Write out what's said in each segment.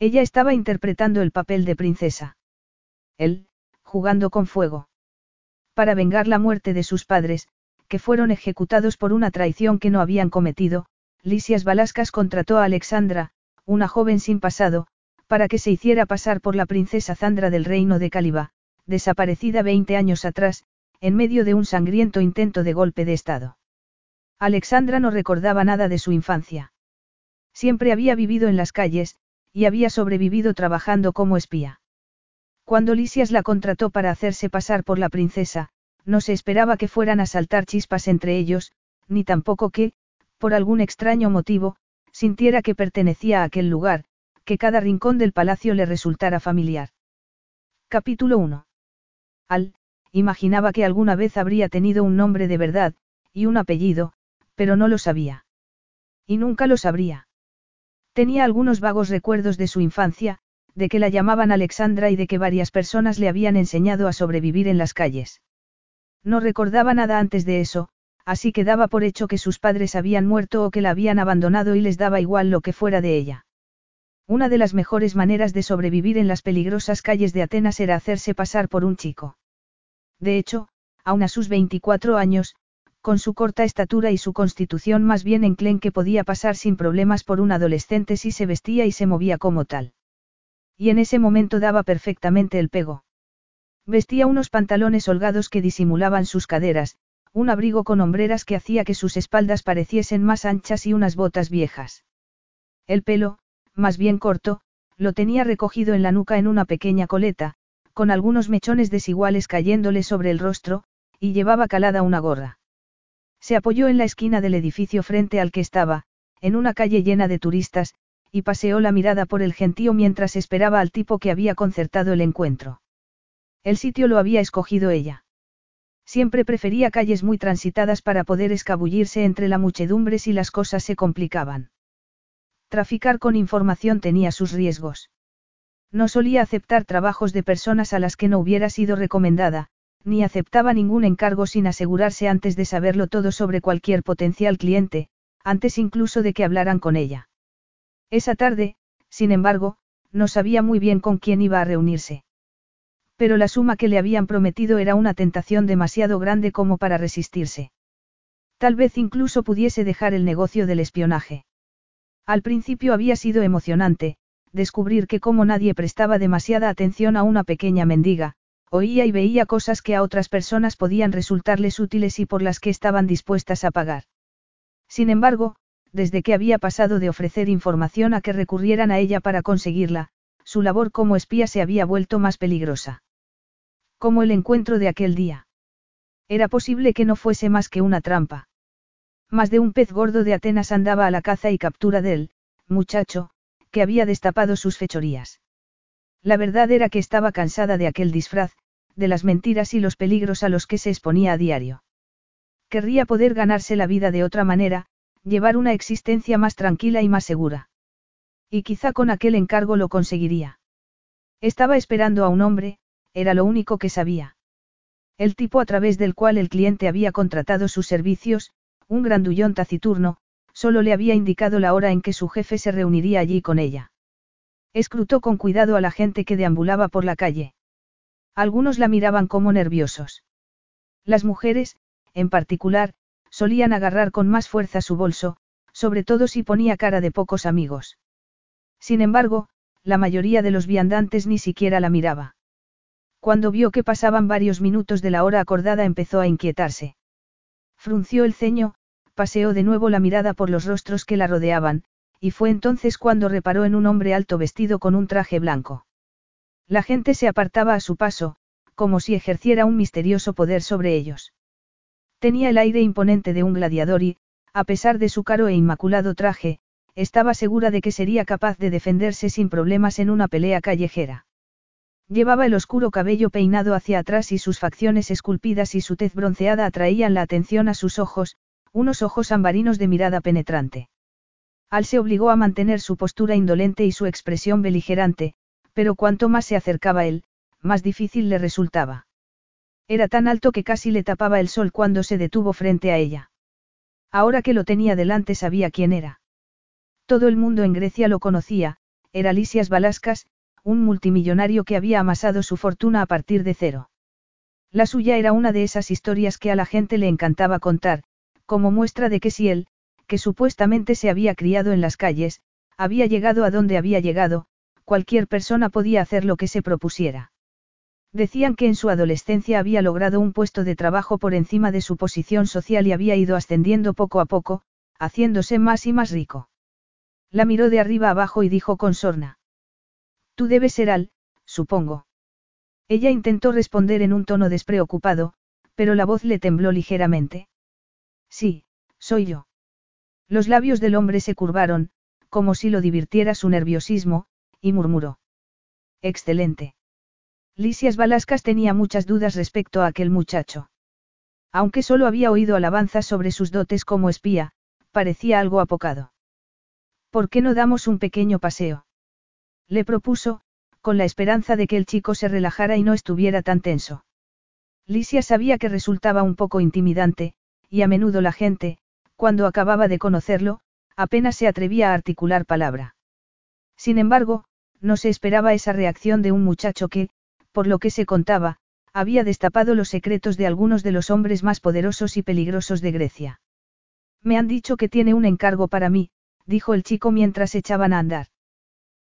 Ella estaba interpretando el papel de princesa. Él, jugando con fuego. Para vengar la muerte de sus padres, que fueron ejecutados por una traición que no habían cometido, Lisias Balaskas contrató a Alexandra, una joven sin pasado, para que se hiciera pasar por la princesa Zandra del reino de Calibá, desaparecida 20 años atrás, en medio de un sangriento intento de golpe de estado. Alexandra no recordaba nada de su infancia. Siempre había vivido en las calles, y había sobrevivido trabajando como espía. Cuando Lisias la contrató para hacerse pasar por la princesa, no se esperaba que fueran a saltar chispas entre ellos, ni tampoco que, por algún extraño motivo, sintiera que pertenecía a aquel lugar, que cada rincón del palacio le resultara familiar. Capítulo 1. Al, imaginaba que alguna vez habría tenido un nombre de verdad, y un apellido, pero no lo sabía. Y nunca lo sabría. Tenía algunos vagos recuerdos de su infancia, de que la llamaban Alexandra y de que varias personas le habían enseñado a sobrevivir en las calles. No recordaba nada antes de eso, así que daba por hecho que sus padres habían muerto o que la habían abandonado y les daba igual lo que fuera de ella. Una de las mejores maneras de sobrevivir en las peligrosas calles de Atenas era hacerse pasar por un chico. De hecho, aun a sus 24 años, con su corta estatura y su constitución más bien enclenque podía pasar sin problemas por un adolescente si se vestía y se movía como tal. Y en ese momento daba perfectamente el pego. Vestía unos pantalones holgados que disimulaban sus caderas, un abrigo con hombreras que hacía que sus espaldas pareciesen más anchas y unas botas viejas. El pelo, más bien corto, lo tenía recogido en la nuca en una pequeña coleta, con algunos mechones desiguales cayéndole sobre el rostro, y llevaba calada una gorra. Se apoyó en la esquina del edificio frente al que estaba, en una calle llena de turistas, y paseó la mirada por el gentío mientras esperaba al tipo que había concertado el encuentro. El sitio lo había escogido ella. Siempre prefería calles muy transitadas para poder escabullirse entre la muchedumbre si las cosas se complicaban. Traficar con información tenía sus riesgos. No solía aceptar trabajos de personas a las que no hubiera sido recomendada, ni aceptaba ningún encargo sin asegurarse antes de saberlo todo sobre cualquier potencial cliente, antes incluso de que hablaran con ella. Esa tarde, sin embargo, no sabía muy bien con quién iba a reunirse. Pero la suma que le habían prometido era una tentación demasiado grande como para resistirse. Tal vez incluso pudiese dejar el negocio del espionaje. Al principio había sido emocionante, descubrir que como nadie prestaba demasiada atención a una pequeña mendiga, oía y veía cosas que a otras personas podían resultarles útiles y por las que estaban dispuestas a pagar. Sin embargo, desde que había pasado de ofrecer información a que recurrieran a ella para conseguirla, su labor como espía se había vuelto más peligrosa. Como el encuentro de aquel día. Era posible que no fuese más que una trampa. Más de un pez gordo de Atenas andaba a la caza y captura del muchacho, que había destapado sus fechorías. La verdad era que estaba cansada de aquel disfraz, de las mentiras y los peligros a los que se exponía a diario. Querría poder ganarse la vida de otra manera, llevar una existencia más tranquila y más segura. Y quizá con aquel encargo lo conseguiría. Estaba esperando a un hombre, era lo único que sabía. El tipo a través del cual el cliente había contratado sus servicios, un grandullón taciturno, solo le había indicado la hora en que su jefe se reuniría allí con ella. Escrutó con cuidado a la gente que deambulaba por la calle. Algunos la miraban como nerviosos. Las mujeres, en particular, solían agarrar con más fuerza su bolso, sobre todo si ponía cara de pocos amigos. Sin embargo, la mayoría de los viandantes ni siquiera la miraba. Cuando vio que pasaban varios minutos de la hora acordada empezó a inquietarse. Frunció el ceño, paseó de nuevo la mirada por los rostros que la rodeaban, y fue entonces cuando reparó en un hombre alto vestido con un traje blanco. La gente se apartaba a su paso, como si ejerciera un misterioso poder sobre ellos. Tenía el aire imponente de un gladiador y, a pesar de su caro e inmaculado traje, estaba segura de que sería capaz de defenderse sin problemas en una pelea callejera. Llevaba el oscuro cabello peinado hacia atrás y sus facciones esculpidas y su tez bronceada atraían la atención a sus ojos, unos ojos ambarinos de mirada penetrante. Al se obligó a mantener su postura indolente y su expresión beligerante, pero cuanto más se acercaba él, más difícil le resultaba. Era tan alto que casi le tapaba el sol cuando se detuvo frente a ella. Ahora que lo tenía delante sabía quién era. Todo el mundo en Grecia lo conocía, era Lisias Balaskas, un multimillonario que había amasado su fortuna a partir de cero. La suya era una de esas historias que a la gente le encantaba contar, como muestra de que si él, que supuestamente se había criado en las calles, había llegado a donde había llegado, cualquier persona podía hacer lo que se propusiera. Decían que en su adolescencia había logrado un puesto de trabajo por encima de su posición social y había ido ascendiendo poco a poco, haciéndose más y más rico. La miró de arriba abajo y dijo con sorna: «Tú debes ser Al, supongo». Ella intentó responder en un tono despreocupado, pero la voz le tembló ligeramente. «Sí, soy yo». Los labios del hombre se curvaron, como si lo divirtiera su nerviosismo, y murmuró: «Excelente». Lisias Balaskas tenía muchas dudas respecto a aquel muchacho. Aunque solo había oído alabanzas sobre sus dotes como espía, parecía algo apocado. «¿Por qué no damos un pequeño paseo?», le propuso, con la esperanza de que el chico se relajara y no estuviera tan tenso. Lisias sabía que resultaba un poco intimidante, y a menudo la gente, cuando acababa de conocerlo, apenas se atrevía a articular palabra. Sin embargo, no se esperaba esa reacción de un muchacho que, por lo que se contaba, había destapado los secretos de algunos de los hombres más poderosos y peligrosos de Grecia. «Me han dicho que tiene un encargo para mí», dijo el chico mientras echaban a andar.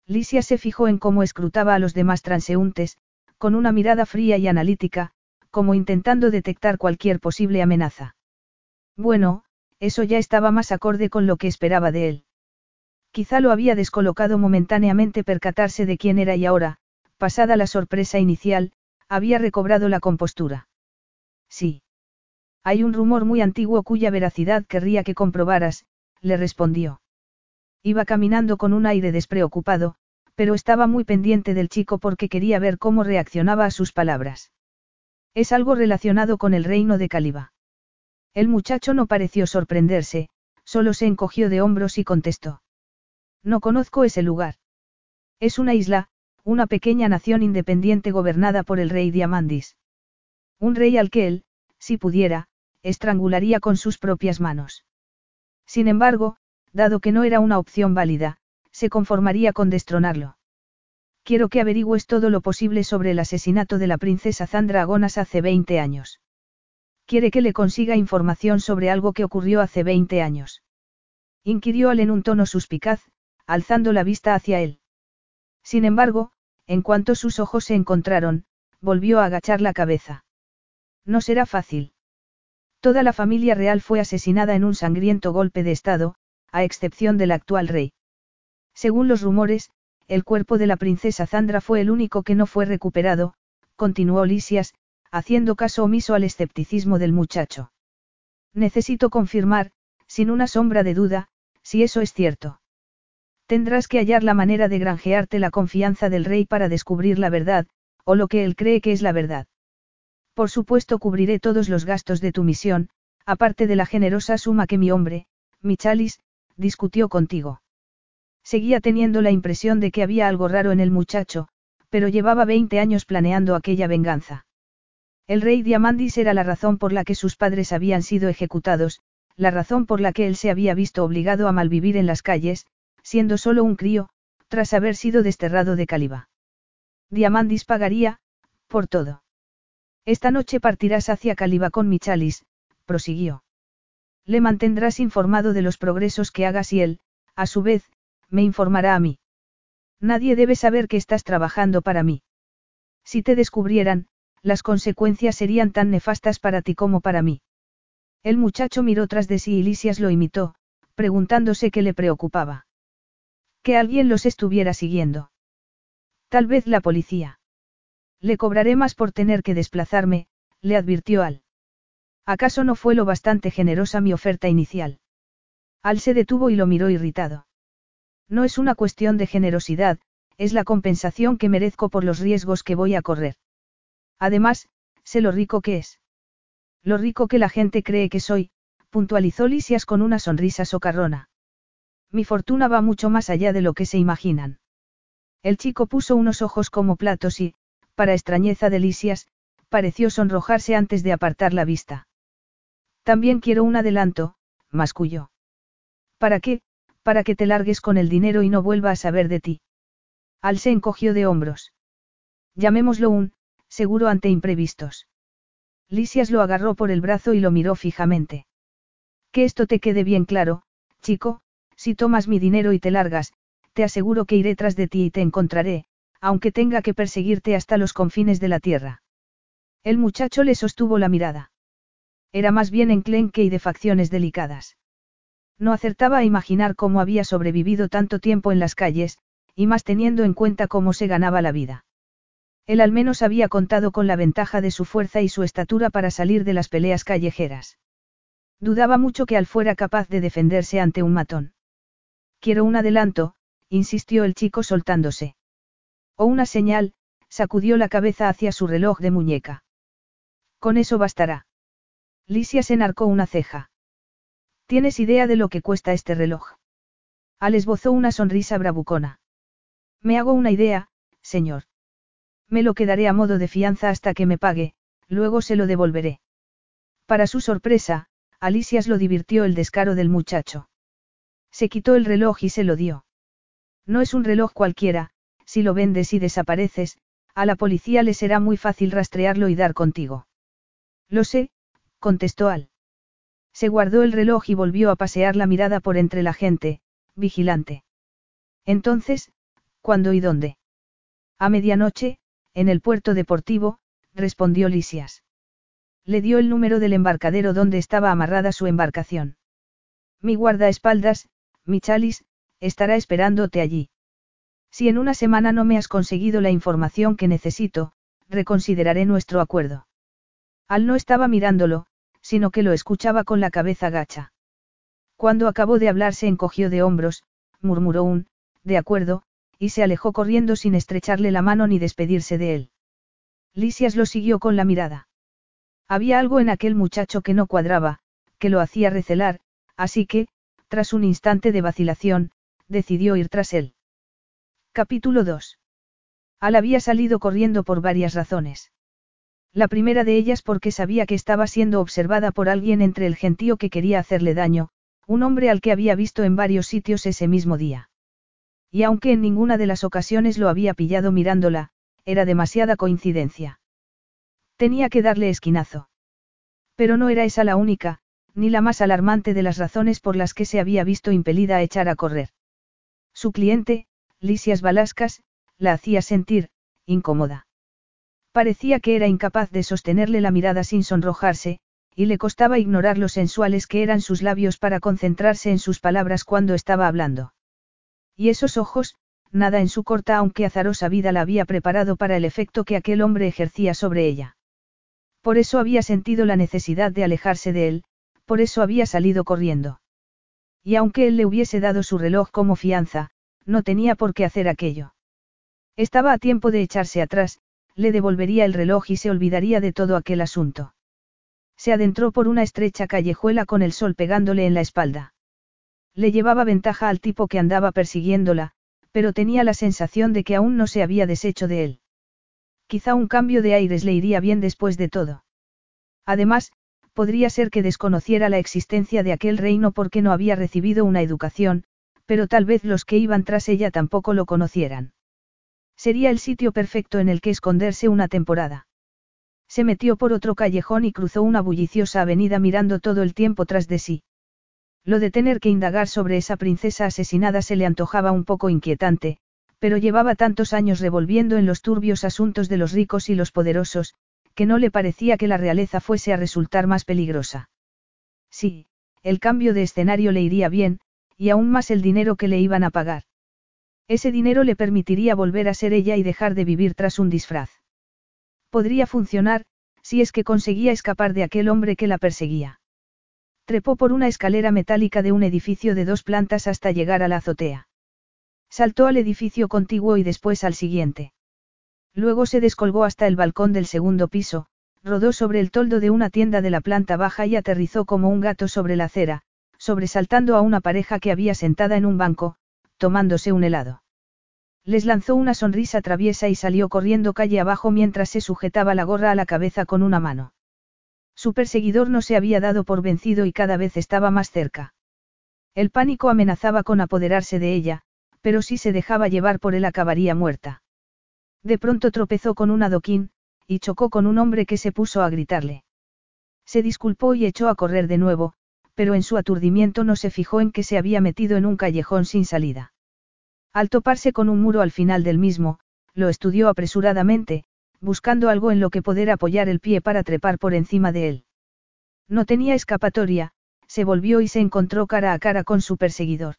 Lisias se fijó en cómo escrutaba a los demás transeúntes, con una mirada fría y analítica, como intentando detectar cualquier posible amenaza. Bueno, eso ya estaba más acorde con lo que esperaba de él. Quizá lo había descolocado momentáneamente percatarse de quién era y ahora, pasada la sorpresa inicial, había recobrado la compostura. «Sí. Hay un rumor muy antiguo cuya veracidad querría que comprobaras», le respondió. Iba caminando con un aire despreocupado, pero estaba muy pendiente del chico porque quería ver cómo reaccionaba a sus palabras. «Es algo relacionado con el reino de Calibá». El muchacho no pareció sorprenderse, solo se encogió de hombros y contestó: «No conozco ese lugar. Es una isla, una pequeña nación independiente gobernada por el rey Diamandis. Un rey al que él, si pudiera, estrangularía con sus propias manos. Sin embargo, dado que no era una opción válida, se conformaría con destronarlo. Quiero que averigües todo lo posible sobre el asesinato de la princesa Zandra Agonas hace 20 años. Quiere que le consiga información sobre algo que ocurrió hace 20 años». Inquirió Al en un tono suspicaz, alzando la vista hacia él. Sin embargo, en cuanto sus ojos se encontraron, volvió a agachar la cabeza. «No será fácil. Toda la familia real fue asesinada en un sangriento golpe de estado, a excepción del actual rey. Según los rumores, el cuerpo de la princesa Zandra fue el único que no fue recuperado», continuó Lisias, haciendo caso omiso al escepticismo del muchacho. «Necesito confirmar, sin una sombra de duda, si eso es cierto. Tendrás que hallar la manera de granjearte la confianza del rey para descubrir la verdad, o lo que él cree que es la verdad. Por supuesto cubriré todos los gastos de tu misión, aparte de la generosa suma que mi hombre, Michalis, discutió contigo». Seguía teniendo la impresión de que había algo raro en el muchacho, pero llevaba 20 años planeando aquella venganza. El rey Diamandis era la razón por la que sus padres habían sido ejecutados, la razón por la que él se había visto obligado a malvivir en las calles, siendo solo un crío, tras haber sido desterrado de Calibá. Diamandis pagaría por todo. «Esta noche partirás hacia Calibá con Michalis», prosiguió. «Le mantendrás informado de los progresos que hagas y él, a su vez, me informará a mí. Nadie debe saber que estás trabajando para mí. Si te descubrieran, las consecuencias serían tan nefastas para ti como para mí». El muchacho miró tras de sí y Lisias lo imitó, preguntándose qué le preocupaba. Que alguien los estuviera siguiendo. Tal vez la policía. «Le cobraré más por tener que desplazarme», le advirtió Al. «¿Acaso no fue lo bastante generosa mi oferta inicial?». Al se detuvo y lo miró irritado. No es una cuestión de generosidad, es la compensación que merezco por los riesgos que voy a correr. Además, sé lo rico que es. Lo rico que la gente cree que soy, puntualizó Lisias con una sonrisa socarrona. Mi fortuna va mucho más allá de lo que se imaginan. El chico puso unos ojos como platos y, para extrañeza de Lisias, pareció sonrojarse antes de apartar la vista. También quiero un adelanto, masculló. ¿Para qué? Para que te largues con el dinero y no vuelva a saber de ti. Al se encogió de hombros. Llamémoslo un seguro ante imprevistos. Lisias lo agarró por el brazo y lo miró fijamente. Que esto te quede bien claro, chico, si tomas mi dinero y te largas, te aseguro que iré tras de ti y te encontraré, aunque tenga que perseguirte hasta los confines de la tierra. El muchacho le sostuvo la mirada. Era más bien enclenque y de facciones delicadas. No acertaba a imaginar cómo había sobrevivido tanto tiempo en las calles, y más teniendo en cuenta cómo se ganaba la vida. Él al menos había contado con la ventaja de su fuerza y su estatura para salir de las peleas callejeras. Dudaba mucho que Al fuera capaz de defenderse ante un matón. Quiero un adelanto, insistió el chico soltándose. O una señal, sacudió la cabeza hacia su reloj de muñeca. Con eso bastará. Lisias enarcó una ceja. ¿Tienes idea de lo que cuesta este reloj? Al esbozó una sonrisa bravucona. Me hago una idea, señor. Me lo quedaré a modo de fianza hasta que me pague, luego se lo devolveré. Para su sorpresa, a Lisias lo divirtió el descaro del muchacho. Se quitó el reloj y se lo dio. No es un reloj cualquiera, si lo vendes y desapareces, a la policía le será muy fácil rastrearlo y dar contigo. Lo sé, contestó Al. Se guardó el reloj y volvió a pasear la mirada por entre la gente, vigilante. Entonces, ¿cuándo y dónde? A medianoche, en el puerto deportivo, respondió Lisias. Le dio el número del embarcadero donde estaba amarrada su embarcación. Mi guardaespaldas, Michalis, estará esperándote allí. Si en una semana no me has conseguido la información que necesito, reconsideraré nuestro acuerdo. Al no estaba mirándolo, sino que lo escuchaba con la cabeza gacha. Cuando acabó de hablar se encogió de hombros, murmuró un de acuerdo, y se alejó corriendo sin estrecharle la mano ni despedirse de él. Lisias lo siguió con la mirada. Había algo en aquel muchacho que no cuadraba, que lo hacía recelar, así que, tras un instante de vacilación, decidió ir tras él. Capítulo 2. Al había salido corriendo por varias razones. La primera de ellas porque sabía que estaba siendo observada por alguien entre el gentío que quería hacerle daño, un hombre al que había visto en varios sitios ese mismo día. Y aunque en ninguna de las ocasiones lo había pillado mirándola, era demasiada coincidencia. Tenía que darle esquinazo. Pero no era esa la única, ni la más alarmante de las razones por las que se había visto impelida a echar a correr. Su cliente, Lisias Balaskas, la hacía sentir incómoda. Parecía que era incapaz de sostenerle la mirada sin sonrojarse, y le costaba ignorar los sensuales que eran sus labios para concentrarse en sus palabras cuando estaba hablando. Y esos ojos, nada en su corta aunque azarosa vida la había preparado para el efecto que aquel hombre ejercía sobre ella. Por eso había sentido la necesidad de alejarse de él, por eso había salido corriendo. Y aunque él le hubiese dado su reloj como fianza, no tenía por qué hacer aquello. Estaba a tiempo de echarse atrás, le devolvería el reloj y se olvidaría de todo aquel asunto. Se adentró por una estrecha callejuela con el sol pegándole en la espalda. Le llevaba ventaja al tipo que andaba persiguiéndola, pero tenía la sensación de que aún no se había deshecho de él. Quizá un cambio de aires le iría bien después de todo. Además, podría ser que desconociera la existencia de aquel reino porque no había recibido una educación, pero tal vez los que iban tras ella tampoco lo conocieran. Sería el sitio perfecto en el que esconderse una temporada. Se metió por otro callejón y cruzó una bulliciosa avenida mirando todo el tiempo tras de sí. Lo de tener que indagar sobre esa princesa asesinada se le antojaba un poco inquietante, pero llevaba tantos años revolviendo en los turbios asuntos de los ricos y los poderosos, que no le parecía que la realeza fuese a resultar más peligrosa. Sí, el cambio de escenario le iría bien, y aún más el dinero que le iban a pagar. Ese dinero le permitiría volver a ser ella y dejar de vivir tras un disfraz. Podría funcionar, si es que conseguía escapar de aquel hombre que la perseguía. Trepó por una escalera metálica de un edificio de 2 plantas hasta llegar a la azotea. Saltó al edificio contiguo y después al siguiente. Luego se descolgó hasta el balcón del segundo piso, rodó sobre el toldo de una tienda de la planta baja y aterrizó como un gato sobre la acera, sobresaltando a una pareja que había sentada en un banco, tomándose un helado. Les lanzó una sonrisa traviesa y salió corriendo calle abajo mientras se sujetaba la gorra a la cabeza con una mano. Su perseguidor no se había dado por vencido y cada vez estaba más cerca. El pánico amenazaba con apoderarse de ella, pero si se dejaba llevar por él acabaría muerta. De pronto tropezó con un adoquín, y chocó con un hombre que se puso a gritarle. Se disculpó y echó a correr de nuevo, pero en su aturdimiento no se fijó en que se había metido en un callejón sin salida. Al toparse con un muro al final del mismo, lo estudió apresuradamente, buscando algo en lo que poder apoyar el pie para trepar por encima de él. No tenía escapatoria, se volvió y se encontró cara a cara con su perseguidor.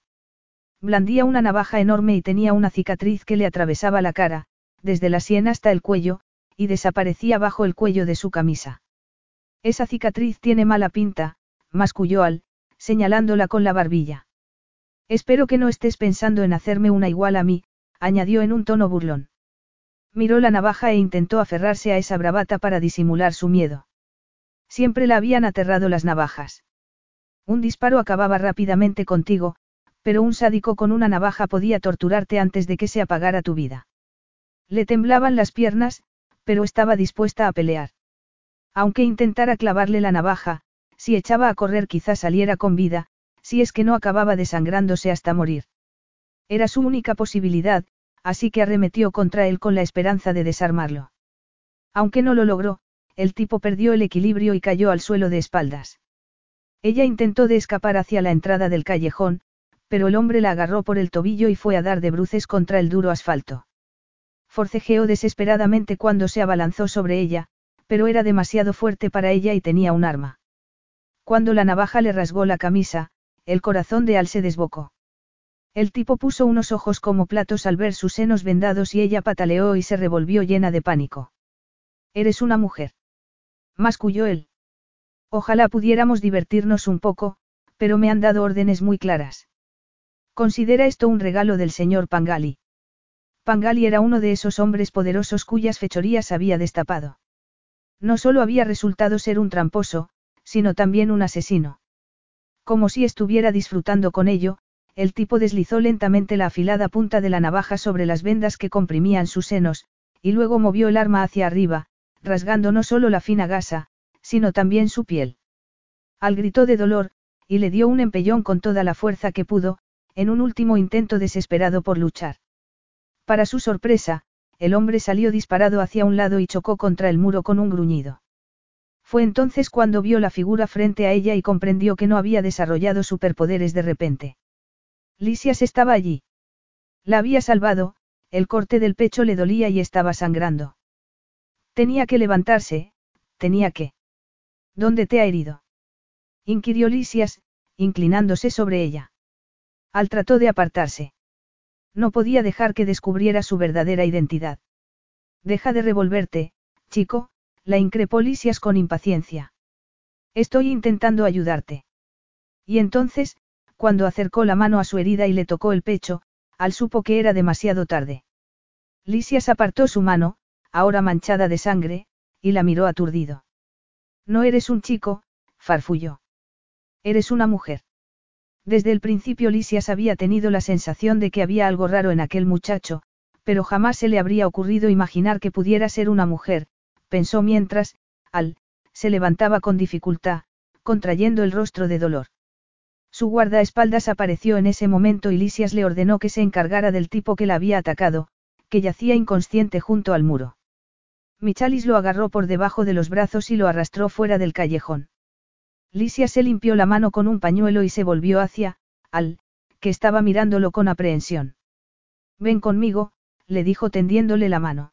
Blandía una navaja enorme y tenía una cicatriz que le atravesaba la cara, desde la sien hasta el cuello, y desaparecía bajo el cuello de su camisa. Esa cicatriz tiene mala pinta, masculló Al, señalándola con la barbilla. Espero que no estés pensando en hacerme una igual a mí, añadió en un tono burlón. Miró la navaja e intentó aferrarse a esa bravata para disimular su miedo. Siempre la habían aterrado las navajas. Un disparo acababa rápidamente contigo, pero un sádico con una navaja podía torturarte antes de que se apagara tu vida. Le temblaban las piernas, pero estaba dispuesta a pelear. Aunque intentara clavarle la navaja, si echaba a correr quizá saliera con vida, si es que no acababa desangrándose hasta morir. Era su única posibilidad, así que arremetió contra él con la esperanza de desarmarlo. Aunque no lo logró, el tipo perdió el equilibrio y cayó al suelo de espaldas. Ella intentó de escapar hacia la entrada del callejón, pero el hombre la agarró por el tobillo y fue a dar de bruces contra el duro asfalto. Forcejeó desesperadamente cuando se abalanzó sobre ella, pero era demasiado fuerte para ella y tenía un arma. Cuando la navaja le rasgó la camisa, el corazón de Al se desbocó. El tipo puso unos ojos como platos al ver sus senos vendados y ella pataleó y se revolvió llena de pánico. «Eres una mujer», masculló él. «Ojalá pudiéramos divertirnos un poco, pero me han dado órdenes muy claras. Considera esto un regalo del señor Pangalí». Pangalí era uno de esos hombres poderosos cuyas fechorías había destapado. No solo había resultado ser un tramposo, sino también un asesino. Como si estuviera disfrutando con ello, el tipo deslizó lentamente la afilada punta de la navaja sobre las vendas que comprimían sus senos, y luego movió el arma hacia arriba, rasgando no solo la fina gasa, sino también su piel. Al gritó de dolor, y le dio un empellón con toda la fuerza que pudo, en un último intento desesperado por luchar. Para su sorpresa, el hombre salió disparado hacia un lado y chocó contra el muro con un gruñido. Fue entonces cuando vio la figura frente a ella y comprendió que no había desarrollado superpoderes de repente. Lisias estaba allí. La había salvado, el corte del pecho le dolía y estaba sangrando. Tenía que levantarse, tenía que. ¿Dónde te ha herido?, inquirió Lisias, inclinándose sobre ella. Al trató de apartarse. No podía dejar que descubriera su verdadera identidad. Deja de revolverte, chico, la increpó Lisias con impaciencia. Estoy intentando ayudarte. Y entonces, cuando acercó la mano a su herida y le tocó el pecho, Al supo que era demasiado tarde. Lisias apartó su mano, ahora manchada de sangre, y la miró aturdido. No eres un chico, farfulló. Eres una mujer. Desde el principio Lisias había tenido la sensación de que había algo raro en aquel muchacho, pero jamás se le habría ocurrido imaginar que pudiera ser una mujer, pensó mientras, Al, se levantaba con dificultad, contrayendo el rostro de dolor. Su guardaespaldas apareció en ese momento y Lisias le ordenó que se encargara del tipo que la había atacado, que yacía inconsciente junto al muro. Michalis lo agarró por debajo de los brazos y lo arrastró fuera del callejón. Lisias se limpió la mano con un pañuelo y se volvió hacia Al, que estaba mirándolo con aprehensión. Ven conmigo, le dijo tendiéndole la mano.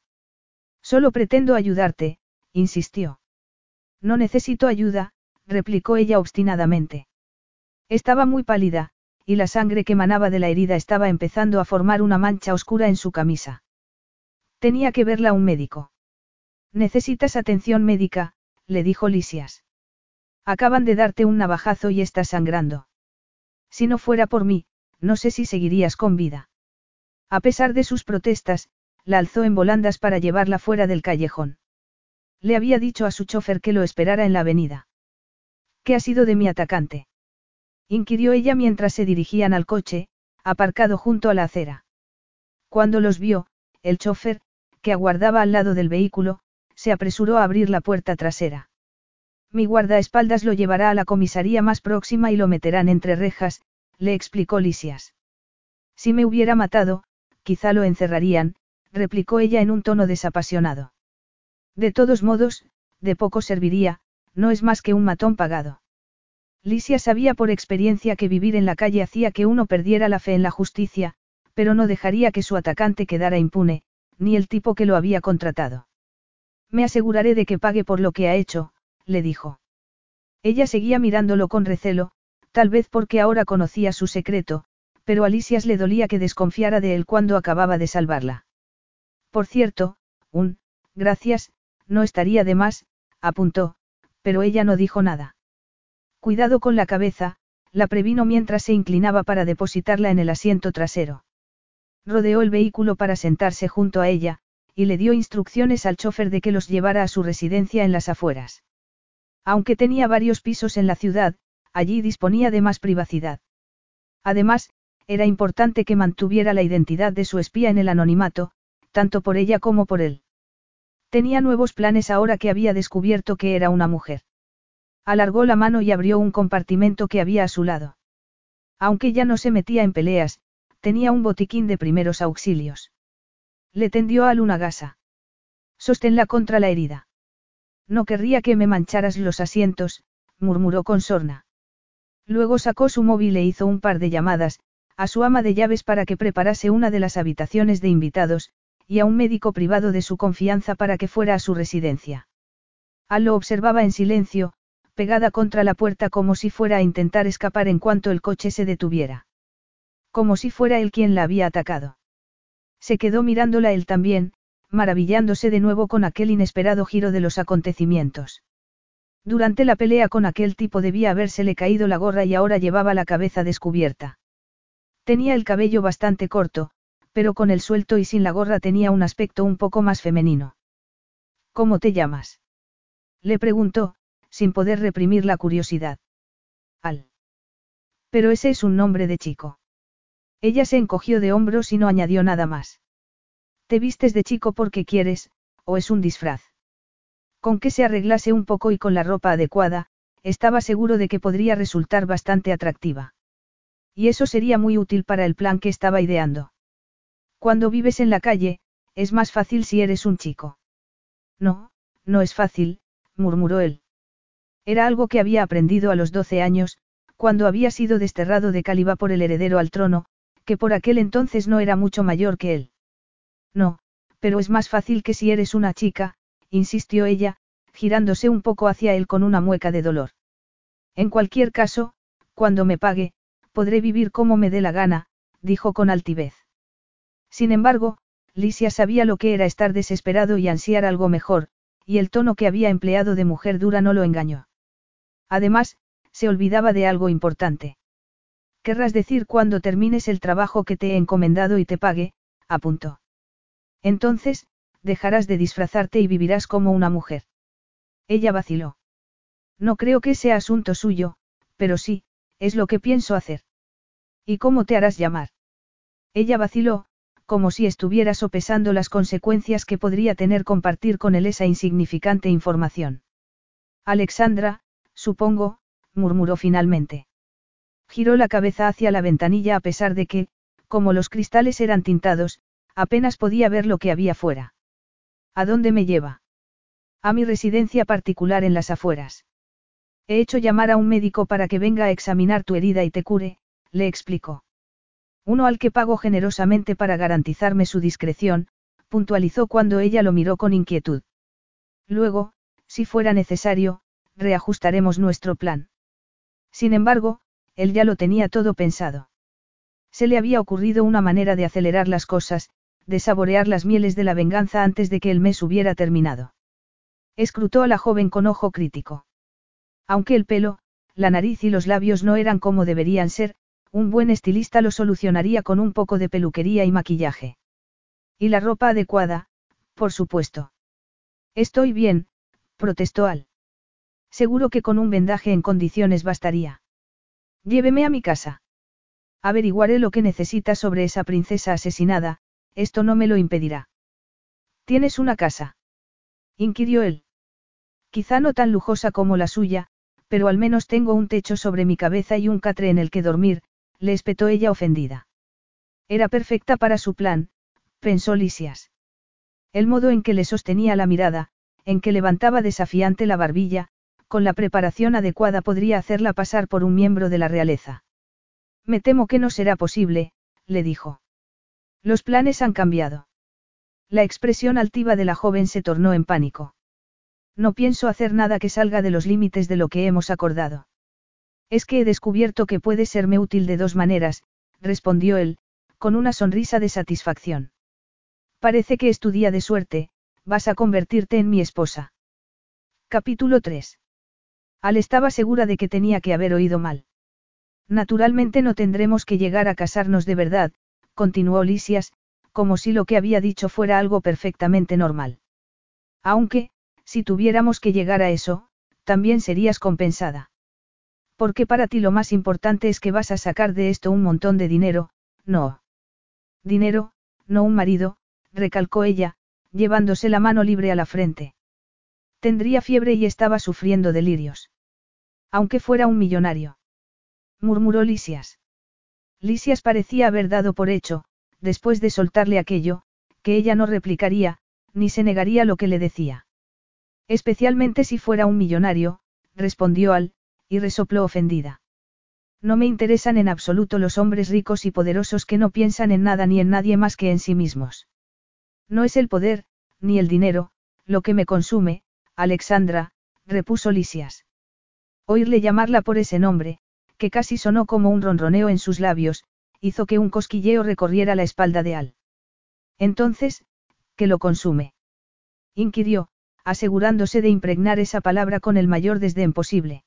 Solo pretendo ayudarte, insistió. No necesito ayuda, replicó ella obstinadamente. Estaba muy pálida, y la sangre que emanaba de la herida estaba empezando a formar una mancha oscura en su camisa. Tenía que verla un médico. Necesitas atención médica, le dijo Lisias. Acaban de darte un navajazo y estás sangrando. Si no fuera por mí, no sé si seguirías con vida. A pesar de sus protestas, la alzó en volandas para llevarla fuera del callejón. Le había dicho a su chofer que lo esperara en la avenida. ¿Qué ha sido de mi atacante?, inquirió ella mientras se dirigían al coche, aparcado junto a la acera. Cuando los vio, el chofer, que aguardaba al lado del vehículo, se apresuró a abrir la puerta trasera. Mi guardaespaldas lo llevará a la comisaría más próxima y lo meterán entre rejas, le explicó Lisias. Si me hubiera matado, quizá lo encerrarían, replicó ella en un tono desapasionado. De todos modos, de poco serviría, no es más que un matón pagado. Lisias sabía por experiencia que vivir en la calle hacía que uno perdiera la fe en la justicia, pero no dejaría que su atacante quedara impune, ni el tipo que lo había contratado. Me aseguraré de que pague por lo que ha hecho, le dijo. Ella seguía mirándolo con recelo, tal vez porque ahora conocía su secreto, pero a Lisias le dolía que desconfiara de él cuando acababa de salvarla. Por cierto, un gracias no estaría de más, apuntó, pero ella no dijo nada. Cuidado con la cabeza, la previno mientras se inclinaba para depositarla en el asiento trasero. Rodeó el vehículo para sentarse junto a ella, y le dio instrucciones al chofer de que los llevara a su residencia en las afueras. Aunque tenía varios pisos en la ciudad, allí disponía de más privacidad. Además, era importante que mantuviera la identidad de su espía en el anonimato, tanto por ella como por él. Tenía nuevos planes ahora que había descubierto que era una mujer. Alargó la mano y abrió un compartimento que había a su lado. Aunque ya no se metía en peleas, tenía un botiquín de primeros auxilios. Le tendió a Luna gasa. Sosténla contra la herida. No querría que me mancharas los asientos, murmuró con sorna. Luego sacó su móvil e hizo un par de llamadas, a su ama de llaves para que preparase una de las habitaciones de invitados, y a un médico privado de su confianza para que fuera a su residencia. Al lo observaba en silencio, pegada contra la puerta como si fuera a intentar escapar en cuanto el coche se detuviera. Como si fuera él quien la había atacado. Se quedó mirándola él también, maravillándose de nuevo con aquel inesperado giro de los acontecimientos. Durante la pelea con aquel tipo debía habérsele caído la gorra y ahora llevaba la cabeza descubierta. Tenía el cabello bastante corto, pero con el suelto y sin la gorra tenía un aspecto un poco más femenino. ¿Cómo te llamas?, le preguntó, sin poder reprimir la curiosidad. Al. Pero ese es un nombre de chico. Ella se encogió de hombros y no añadió nada más. ¿Te vistes de chico porque quieres, o es un disfraz? Con que se arreglase un poco y con la ropa adecuada, estaba seguro de que podría resultar bastante atractiva. Y eso sería muy útil para el plan que estaba ideando. Cuando vives en la calle, es más fácil si eres un chico. No, no es fácil, murmuró él. Era algo que había aprendido a los 12 años, cuando había sido desterrado de Calibá por el heredero al trono, que por aquel entonces no era mucho mayor que él. No, pero es más fácil que si eres una chica, insistió ella, girándose un poco hacia él con una mueca de dolor. En cualquier caso, cuando me pague, podré vivir como me dé la gana, dijo con altivez. Sin embargo, Lisias sabía lo que era estar desesperado y ansiar algo mejor, y el tono que había empleado de mujer dura no lo engañó. Además, se olvidaba de algo importante. Querrás decir cuando termines el trabajo que te he encomendado y te pague, apuntó. Entonces, dejarás de disfrazarte y vivirás como una mujer. Ella vaciló. No creo que sea asunto suyo, pero sí, es lo que pienso hacer. ¿Y cómo te harás llamar? Ella vaciló, como si estuviera sopesando las consecuencias que podría tener compartir con él esa insignificante información. Alexandra, supongo, murmuró finalmente. Giró la cabeza hacia la ventanilla a pesar de que, como los cristales eran tintados, apenas podía ver lo que había fuera. ¿A dónde me lleva? A mi residencia particular en las afueras. He hecho llamar a un médico para que venga a examinar tu herida y te cure, le explicó. Uno al que pago generosamente para garantizarme su discreción, puntualizó cuando ella lo miró con inquietud. Luego, si fuera necesario, reajustaremos nuestro plan. Sin embargo, él ya lo tenía todo pensado. Se le había ocurrido una manera de acelerar las cosas, de saborear las mieles de la venganza antes de que el mes hubiera terminado. Escrutó a la joven con ojo crítico. Aunque el pelo, la nariz y los labios no eran como deberían ser, Un buen estilista lo solucionaría con un poco de peluquería y maquillaje. Y la ropa adecuada, por supuesto. Estoy bien, protestó Al. Seguro que con un vendaje en condiciones bastaría. Lléveme a mi casa. Averiguaré lo que necesita sobre esa princesa asesinada, esto no me lo impedirá. ¿Tienes una casa?, inquirió él. Quizá no tan lujosa como la suya, pero al menos tengo un techo sobre mi cabeza y un catre en el que dormir, le espetó ella ofendida. Era perfecta para su plan, pensó Lisias. El modo en que le sostenía la mirada, en que levantaba desafiante la barbilla, con la preparación adecuada podría hacerla pasar por un miembro de la realeza. Me temo que no será posible, le dijo. Los planes han cambiado. La expresión altiva de la joven se tornó en pánico. No pienso hacer nada que salga de los límites de lo que hemos acordado. Es que he descubierto que puede serme útil de dos maneras, respondió él, con una sonrisa de satisfacción. Parece que es tu día de suerte, vas a convertirte en mi esposa. Capítulo 3. Al estaba segura de que tenía que haber oído mal. Naturalmente no tendremos que llegar a casarnos de verdad, continuó Lisias, como si lo que había dicho fuera algo perfectamente normal. Aunque, si tuviéramos que llegar a eso, también serías compensada. Porque para ti lo más importante es que vas a sacar de esto un montón de dinero, no. Dinero, no un marido, recalcó ella, llevándose la mano libre a la frente. Tendría fiebre y estaba sufriendo delirios. Aunque fuera un millonario, murmuró Lisias. Lisias parecía haber dado por hecho, después de soltarle aquello, que ella no replicaría, ni se negaría lo que le decía. Especialmente si fuera un millonario, respondió Al, y resopló ofendida. No me interesan en absoluto los hombres ricos y poderosos que no piensan en nada ni en nadie más que en sí mismos. No es el poder, ni el dinero, lo que me consume, Alexandra, repuso Lisias. Oírle llamarla por ese nombre, que casi sonó como un ronroneo en sus labios, hizo que un cosquilleo recorriera la espalda de Al. Entonces, ¿qué lo consume?, inquirió, asegurándose de impregnar esa palabra con el mayor desdén posible.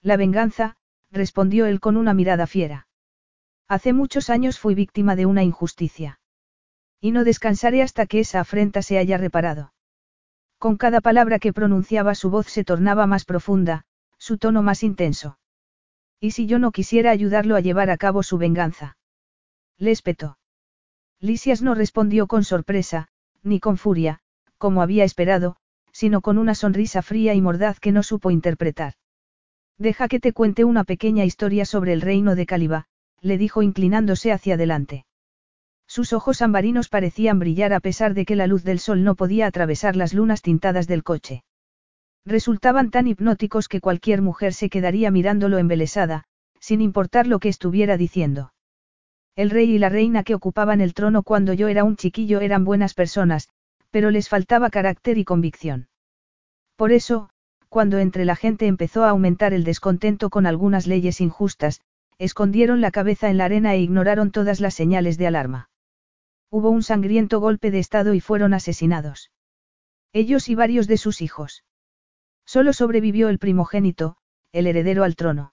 La venganza, respondió él con una mirada fiera. Hace muchos años fui víctima de una injusticia. Y no descansaré hasta que esa afrenta se haya reparado. Con cada palabra que pronunciaba su voz se tornaba más profunda, su tono más intenso. ¿Y si yo no quisiera ayudarlo a llevar a cabo su venganza?, le espetó. Lisias no respondió con sorpresa, ni con furia, como había esperado, sino con una sonrisa fría y mordaz que no supo interpretar. Deja que te cuente una pequeña historia sobre el reino de Calibá, le dijo inclinándose hacia adelante. Sus ojos ambarinos parecían brillar a pesar de que la luz del sol no podía atravesar las lunas tintadas del coche. Resultaban tan hipnóticos que cualquier mujer se quedaría mirándolo embelesada, sin importar lo que estuviera diciendo. El rey y la reina que ocupaban el trono cuando yo era un chiquillo eran buenas personas, pero les faltaba carácter y convicción. Por eso, cuando entre la gente empezó a aumentar el descontento con algunas leyes injustas, escondieron la cabeza en la arena e ignoraron todas las señales de alarma. Hubo un sangriento golpe de estado y fueron asesinados. Ellos y varios de sus hijos. Solo sobrevivió el primogénito, el heredero al trono.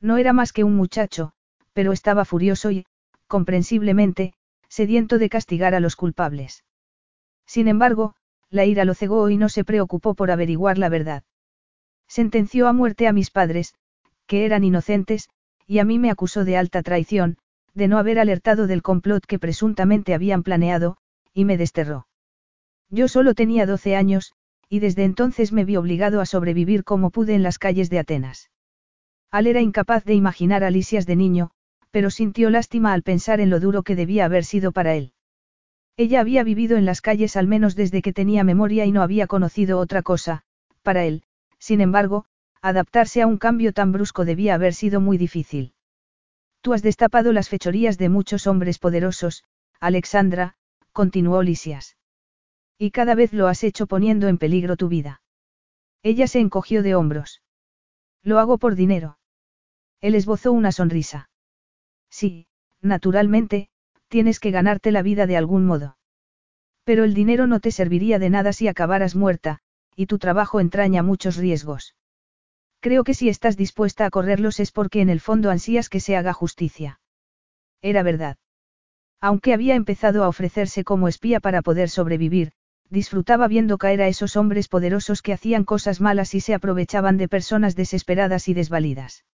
No era más que un muchacho, pero estaba furioso y, comprensiblemente, sediento de castigar a los culpables. Sin embargo, la ira lo cegó y no se preocupó por averiguar la verdad. Sentenció a muerte a mis padres, que eran inocentes, y a mí me acusó de alta traición, de no haber alertado del complot que presuntamente habían planeado, y me desterró. Yo solo tenía 12 años, y desde entonces me vi obligado a sobrevivir como pude en las calles de Atenas. Al era incapaz de imaginar a Lisias de niño, pero sintió lástima al pensar en lo duro que debía haber sido para él. Ella había vivido en las calles al menos desde que tenía memoria y no había conocido otra cosa. Para él, sin embargo, adaptarse a un cambio tan brusco debía haber sido muy difícil. Tú has destapado las fechorías de muchos hombres poderosos, Alexandra, continuó Lisias. Y cada vez lo has hecho poniendo en peligro tu vida. Ella se encogió de hombros. Lo hago por dinero. Él esbozó una sonrisa. Sí, naturalmente. Tienes que ganarte la vida de algún modo. Pero el dinero no te serviría de nada si acabaras muerta, y tu trabajo entraña muchos riesgos. Creo que si estás dispuesta a correrlos es porque en el fondo ansías que se haga justicia. Era verdad. Aunque había empezado a ofrecerse como espía para poder sobrevivir, disfrutaba viendo caer a esos hombres poderosos que hacían cosas malas y se aprovechaban de personas desesperadas y desvalidas.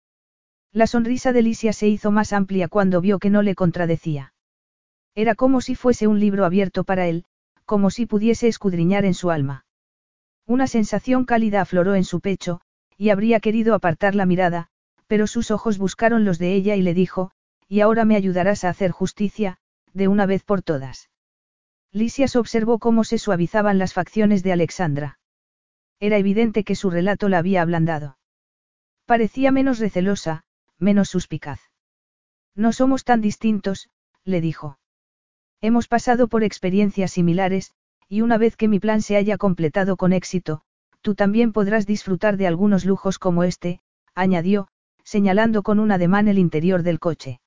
La sonrisa de Lisias se hizo más amplia cuando vio que no le contradecía. Era como si fuese un libro abierto para él, como si pudiese escudriñar en su alma. Una sensación cálida afloró en su pecho, y habría querido apartar la mirada, pero sus ojos buscaron los de ella y le dijo: «Y ahora me ayudarás a hacer justicia, de una vez por todas». Lisias observó cómo se suavizaban las facciones de Alexandra. Era evidente que su relato la había ablandado. Parecía menos recelosa, menos suspicaz. «No somos tan distintos», le dijo. «Hemos pasado por experiencias similares, y una vez que mi plan se haya completado con éxito, tú también podrás disfrutar de algunos lujos como este», añadió, señalando con un ademán el interior del coche.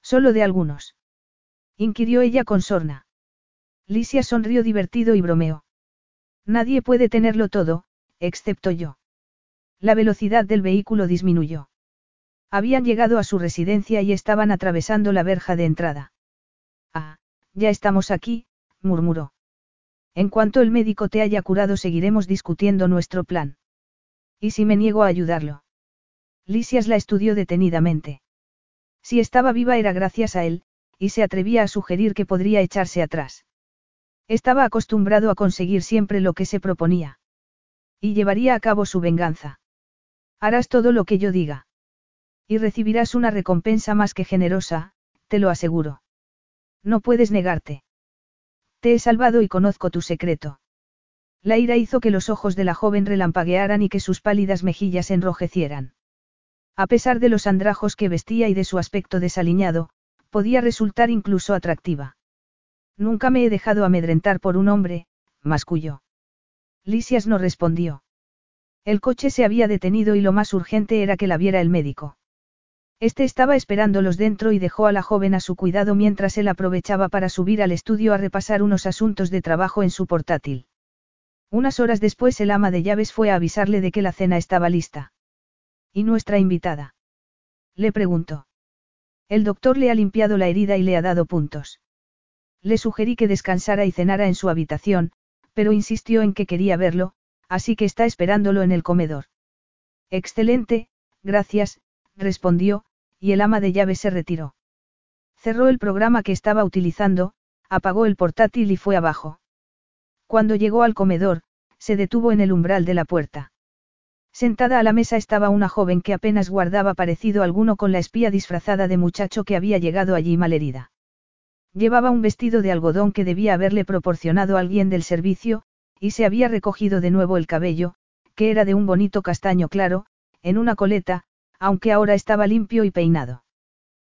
«¿Solo de algunos?», inquirió ella con sorna. Lisias sonrió divertido y bromeó. «Nadie puede tenerlo todo, excepto yo». La velocidad del vehículo disminuyó. Habían llegado a su residencia y estaban atravesando la verja de entrada. «Ah, ya estamos aquí», murmuró. «En cuanto el médico te haya curado seguiremos discutiendo nuestro plan». «¿Y si me niego a ayudarlo?». Lisias la estudió detenidamente. Si estaba viva era gracias a él, y se atrevía a sugerir que podría echarse atrás. Estaba acostumbrado a conseguir siempre lo que se proponía. Y llevaría a cabo su venganza. «Harás todo lo que yo diga. Y recibirás una recompensa más que generosa, te lo aseguro. No puedes negarte. Te he salvado y conozco tu secreto». La ira hizo que los ojos de la joven relampaguearan y que sus pálidas mejillas enrojecieran. A pesar de los andrajos que vestía y de su aspecto desaliñado, podía resultar incluso atractiva. «Nunca me he dejado amedrentar por un hombre», masculló. Lisias no respondió. El coche se había detenido y lo más urgente era que la viera el médico. Este estaba esperándolos dentro y dejó a la joven a su cuidado mientras él aprovechaba para subir al estudio a repasar unos asuntos de trabajo en su portátil. Unas horas después el ama de llaves fue a avisarle de que la cena estaba lista. «¿Y nuestra invitada?», le preguntó. «El doctor le ha limpiado la herida y le ha dado puntos. Le sugerí que descansara y cenara en su habitación, pero insistió en que quería verlo, así que está esperándolo en el comedor». «Excelente, gracias», respondió, y el ama de llaves se retiró. Cerró el programa que estaba utilizando, apagó el portátil y fue abajo. Cuando llegó al comedor, se detuvo en el umbral de la puerta. Sentada a la mesa estaba una joven que apenas guardaba parecido alguno con la espía disfrazada de muchacho que había llegado allí malherida. Llevaba un vestido de algodón que debía haberle proporcionado alguien del servicio, y se había recogido de nuevo el cabello, que era de un bonito castaño claro, en una coleta, aunque ahora estaba limpio y peinado.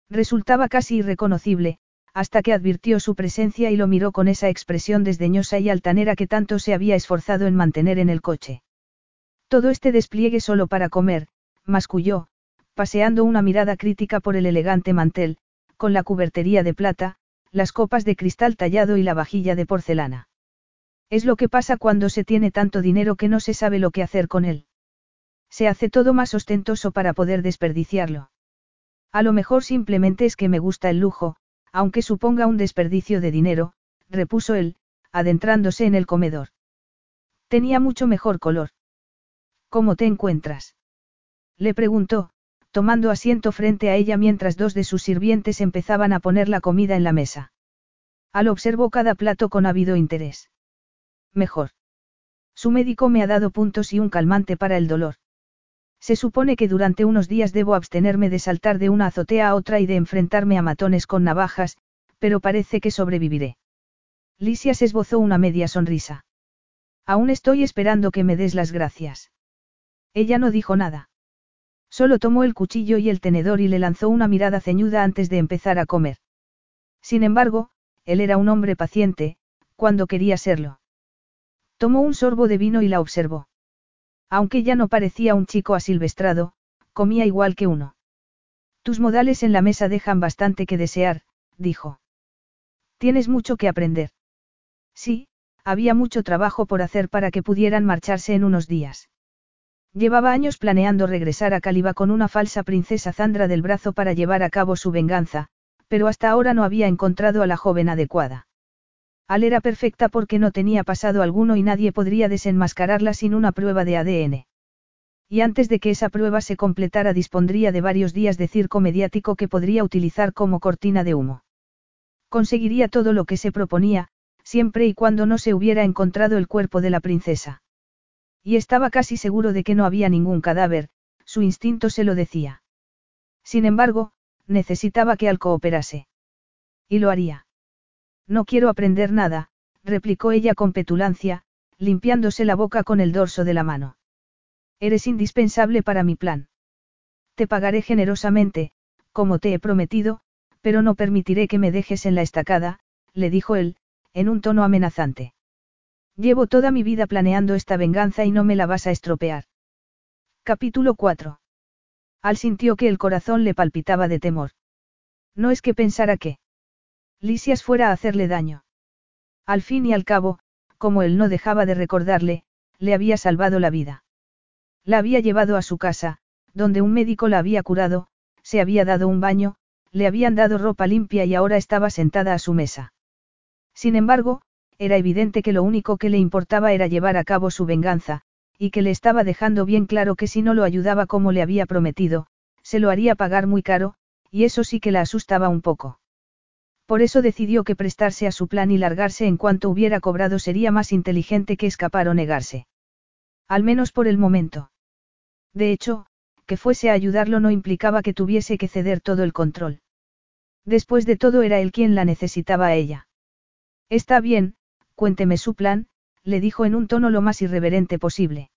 Resultaba casi irreconocible, hasta que advirtió su presencia y lo miró con esa expresión desdeñosa y altanera que tanto se había esforzado en mantener en el coche. «Todo este despliegue solo para comer», masculló, paseando una mirada crítica por el elegante mantel, con la cubertería de plata, las copas de cristal tallado y la vajilla de porcelana. «Es lo que pasa cuando se tiene tanto dinero que no se sabe lo que hacer con él. Se hace todo más ostentoso para poder desperdiciarlo. A lo mejor simplemente es que me gusta el lujo, aunque suponga un desperdicio de dinero», repuso él, adentrándose en el comedor. Tenía mucho mejor color. «¿Cómo te encuentras?», le preguntó, tomando asiento frente a ella mientras dos de sus sirvientes empezaban a poner la comida en la mesa. Al observó cada plato con ávido interés. «Mejor. Su médico me ha dado puntos y un calmante para el dolor. Se supone que durante unos días debo abstenerme de saltar de una azotea a otra y de enfrentarme a matones con navajas, pero parece que sobreviviré». Lisias esbozó una media sonrisa. «Aún estoy esperando que me des las gracias». Ella no dijo nada. Solo tomó el cuchillo y el tenedor y le lanzó una mirada ceñuda antes de empezar a comer. Sin embargo, él era un hombre paciente, cuando quería serlo. Tomó un sorbo de vino y la observó. Aunque ya no parecía un chico asilvestrado, comía igual que uno. «Tus modales en la mesa dejan bastante que desear», dijo. «Tienes mucho que aprender». Sí, había mucho trabajo por hacer para que pudieran marcharse en unos días. Llevaba años planeando regresar a Kalyva con una falsa princesa Zandra del brazo para llevar a cabo su venganza, pero hasta ahora no había encontrado a la joven adecuada. Al era perfecta porque no tenía pasado alguno y nadie podría desenmascararla sin una prueba de ADN. Y antes de que esa prueba se completara dispondría de varios días de circo mediático que podría utilizar como cortina de humo. Conseguiría todo lo que se proponía, siempre y cuando no se hubiera encontrado el cuerpo de la princesa. Y estaba casi seguro de que no había ningún cadáver, su instinto se lo decía. Sin embargo, necesitaba que Alco operase. Y lo haría. No quiero aprender nada, replicó ella con petulancia, limpiándose la boca con el dorso de la mano. Eres indispensable para mi plan. Te pagaré generosamente, como te he prometido, pero no permitiré que me dejes en la estacada, le dijo él, en un tono amenazante. Llevo toda mi vida planeando esta venganza y no me la vas a estropear. Capítulo 4. Al sintió que el corazón le palpitaba de temor. No es que pensara que Lisias fuera a hacerle daño. Al fin y al cabo, como él no dejaba de recordarle, le había salvado la vida. La había llevado a su casa, donde un médico la había curado, se había dado un baño, le habían dado ropa limpia y ahora estaba sentada a su mesa. Sin embargo, era evidente que lo único que le importaba era llevar a cabo su venganza, y que le estaba dejando bien claro que si no lo ayudaba como le había prometido, se lo haría pagar muy caro, y eso sí que la asustaba un poco. Por eso decidió que prestarse a su plan y largarse en cuanto hubiera cobrado sería más inteligente que escapar o negarse. Al menos por el momento. De hecho, que fuese a ayudarlo no implicaba que tuviese que ceder todo el control. Después de todo era él quien la necesitaba a ella. Está bien. Cuénteme su plan, le dijo en un tono lo más irreverente posible.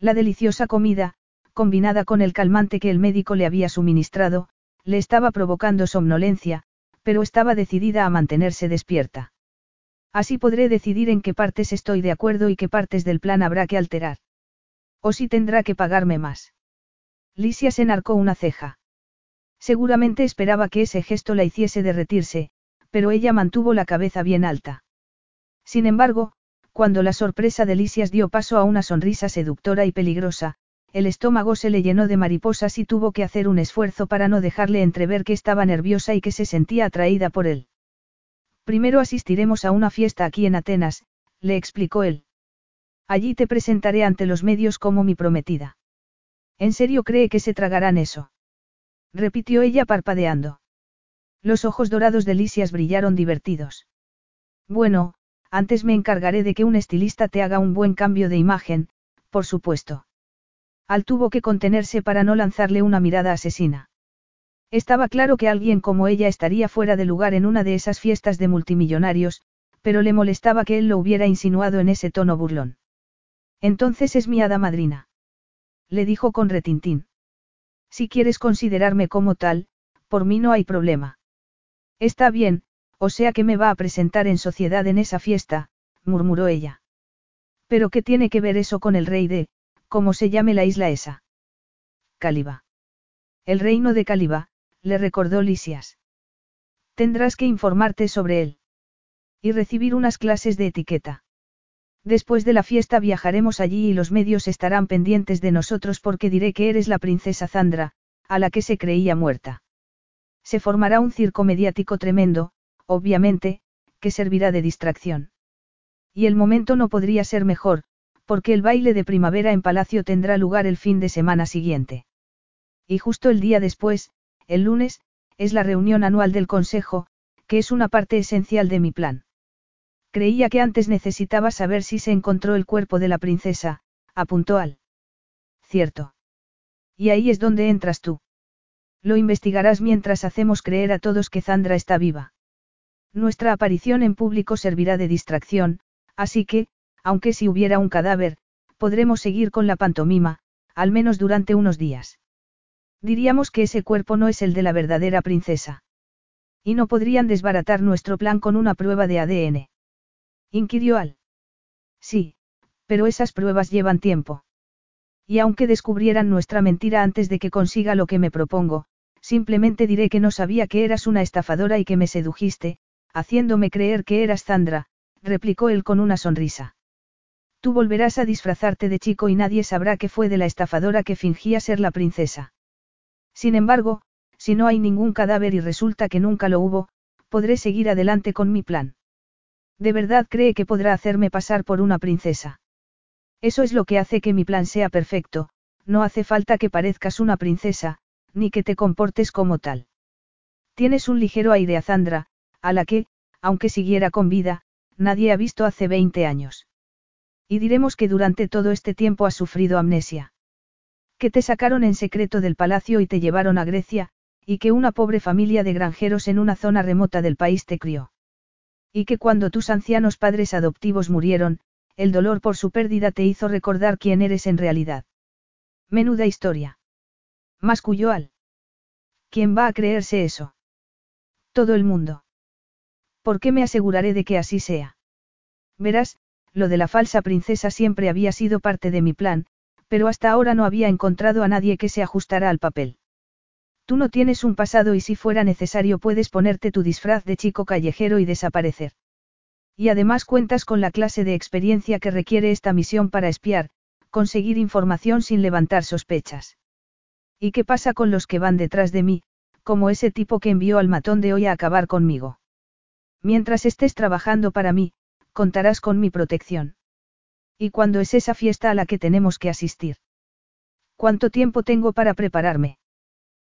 La deliciosa comida, combinada con el calmante que el médico le había suministrado, le estaba provocando somnolencia, pero estaba decidida a mantenerse despierta. Así podré decidir en qué partes estoy de acuerdo y qué partes del plan habrá que alterar. O si tendrá que pagarme más. Lisias enarcó una ceja. Seguramente esperaba que ese gesto la hiciese derretirse, pero ella mantuvo la cabeza bien alta. Sin embargo, cuando la sorpresa de Lisias dio paso a una sonrisa seductora y peligrosa, el estómago se le llenó de mariposas y tuvo que hacer un esfuerzo para no dejarle entrever que estaba nerviosa y que se sentía atraída por él. Primero asistiremos a una fiesta aquí en Atenas, le explicó él. Allí te presentaré ante los medios como mi prometida. ¿En serio cree que se tragarán eso? Repitió ella parpadeando. Los ojos dorados de Lisias brillaron divertidos. Bueno, antes me encargaré de que un estilista te haga un buen cambio de imagen, por supuesto. Al tuvo que contenerse para no lanzarle una mirada asesina. Estaba claro que alguien como ella estaría fuera de lugar en una de esas fiestas de multimillonarios, pero le molestaba que él lo hubiera insinuado en ese tono burlón. Entonces es mi hada madrina. Le dijo con retintín. Si quieres considerarme como tal, por mí no hay problema. Está bien. O sea que me va a presentar en sociedad en esa fiesta, murmuró ella. ¿Pero qué tiene que ver eso con el rey de, cómo se llame la isla esa? Calibá. El reino de Calibá, le recordó Lisias. Tendrás que informarte sobre él. Y recibir unas clases de etiqueta. Después de la fiesta viajaremos allí y los medios estarán pendientes de nosotros porque diré que eres la princesa Zandra, a la que se creía muerta. Se formará un circo mediático tremendo, obviamente, que servirá de distracción. Y el momento no podría ser mejor, porque el baile de primavera en Palacio tendrá lugar el fin de semana siguiente. Y justo el día después, el lunes, es la reunión anual del Consejo, que es una parte esencial de mi plan. Creía que antes necesitaba saber si se encontró el cuerpo de la princesa, apuntó al. Cierto. Y ahí es donde entras tú. Lo investigarás mientras hacemos creer a todos que Zandra está viva. Nuestra aparición en público servirá de distracción, así que, aunque si hubiera un cadáver, podremos seguir con la pantomima, al menos durante unos días. Diríamos que ese cuerpo no es el de la verdadera princesa. Y no podrían desbaratar nuestro plan con una prueba de ADN. Inquirió Al. Sí, pero esas pruebas llevan tiempo. Y aunque descubrieran nuestra mentira antes de que consiga lo que me propongo, simplemente diré que no sabía que eras una estafadora y que me sedujiste, haciéndome creer que eras Zandra, replicó él con una sonrisa. Tú volverás a disfrazarte de chico y nadie sabrá que fue de la estafadora que fingía ser la princesa. Sin embargo, si no hay ningún cadáver y resulta que nunca lo hubo, podré seguir adelante con mi plan. ¿De verdad cree que podrá hacerme pasar por una princesa? Eso es lo que hace que mi plan sea perfecto, no hace falta que parezcas una princesa, ni que te comportes como tal. Tienes un ligero aire a Zandra, a la que, aunque siguiera con vida, nadie ha visto hace 20 años. Y diremos que durante todo este tiempo has sufrido amnesia. Que te sacaron en secreto del palacio y te llevaron a Grecia, y que una pobre familia de granjeros en una zona remota del país te crió. Y que cuando tus ancianos padres adoptivos murieron, el dolor por su pérdida te hizo recordar quién eres en realidad. Menuda historia. Masculló Al. ¿Quién va a creerse eso? Todo el mundo. ¿Por qué me aseguraré de que así sea? Verás, lo de la falsa princesa siempre había sido parte de mi plan, pero hasta ahora no había encontrado a nadie que se ajustara al papel. Tú no tienes un pasado y si fuera necesario puedes ponerte tu disfraz de chico callejero y desaparecer. Y además cuentas con la clase de experiencia que requiere esta misión para espiar, conseguir información sin levantar sospechas. ¿Y qué pasa con los que van detrás de mí, como ese tipo que envió al matón de hoy a acabar conmigo? Mientras estés trabajando para mí, contarás con mi protección. ¿Y cuándo es esa fiesta a la que tenemos que asistir? ¿Cuánto tiempo tengo para prepararme?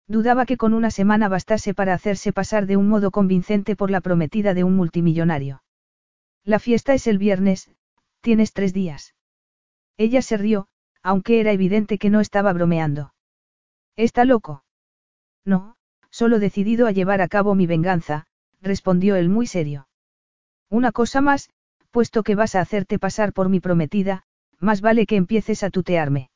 Dudaba que con una semana bastase para hacerse pasar de un modo convincente por la prometida de un multimillonario. La fiesta es el viernes, tienes 3 días. Ella se rió, aunque era evidente que no estaba bromeando. ¿Está loco? No, solo decidido a llevar a cabo mi venganza, respondió él muy serio. Una cosa más, puesto que vas a hacerte pasar por mi prometida, más vale que empieces a tutearme.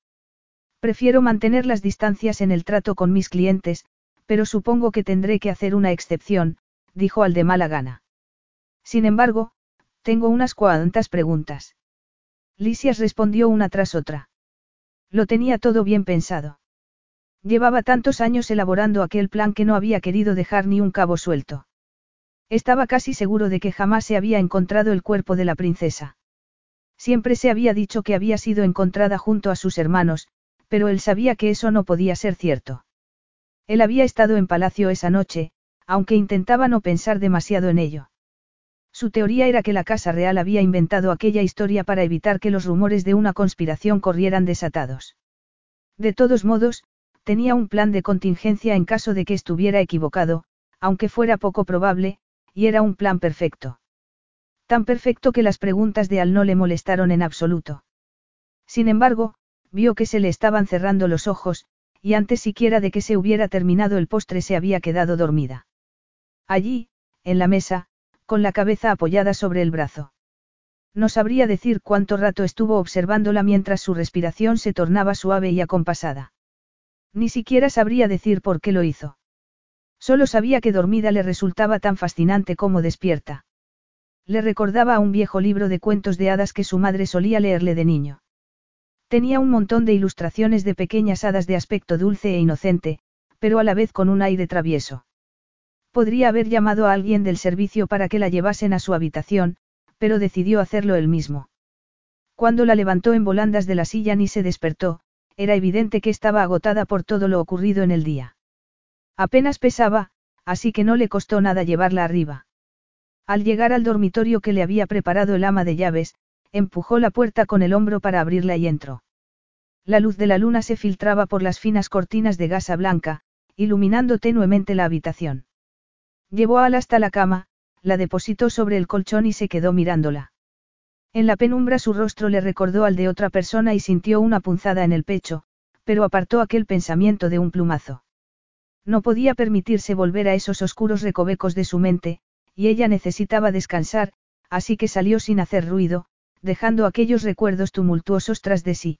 Prefiero mantener las distancias en el trato con mis clientes, pero supongo que tendré que hacer una excepción, dijo Al de mala gana. Sin embargo, tengo unas cuantas preguntas. Lisias respondió una tras otra. Lo tenía todo bien pensado. Llevaba tantos años elaborando aquel plan que no había querido dejar ni un cabo suelto. Estaba casi seguro de que jamás se había encontrado el cuerpo de la princesa. Siempre se había dicho que había sido encontrada junto a sus hermanos, pero él sabía que eso no podía ser cierto. Él había estado en palacio esa noche, aunque intentaba no pensar demasiado en ello. Su teoría era que la Casa Real había inventado aquella historia para evitar que los rumores de una conspiración corrieran desatados. De todos modos, tenía un plan de contingencia en caso de que estuviera equivocado, aunque fuera poco probable, y era un plan perfecto. Tan perfecto que las preguntas de Al no le molestaron en absoluto. Sin embargo, vio que se le estaban cerrando los ojos, y antes siquiera de que se hubiera terminado el postre se había quedado dormida. Allí, en la mesa, con la cabeza apoyada sobre el brazo. No sabría decir cuánto rato estuvo observándola mientras su respiración se tornaba suave y acompasada. Ni siquiera sabría decir por qué lo hizo. Solo sabía que dormida le resultaba tan fascinante como despierta. Le recordaba a un viejo libro de cuentos de hadas que su madre solía leerle de niño. Tenía un montón de ilustraciones de pequeñas hadas de aspecto dulce e inocente, pero a la vez con un aire travieso. Podría haber llamado a alguien del servicio para que la llevasen a su habitación, pero decidió hacerlo él mismo. Cuando la levantó en volandas de la silla ni se despertó, era evidente que estaba agotada por todo lo ocurrido en el día. Apenas pesaba, así que no le costó nada llevarla arriba. Al llegar al dormitorio que le había preparado el ama de llaves, empujó la puerta con el hombro para abrirla y entró. La luz de la luna se filtraba por las finas cortinas de gasa blanca, iluminando tenuemente la habitación. Llevó a Al hasta la cama, la depositó sobre el colchón y se quedó mirándola. En la penumbra su rostro le recordó al de otra persona y sintió una punzada en el pecho, pero apartó aquel pensamiento de un plumazo. No podía permitirse volver a esos oscuros recovecos de su mente, y ella necesitaba descansar, así que salió sin hacer ruido, dejando aquellos recuerdos tumultuosos tras de sí.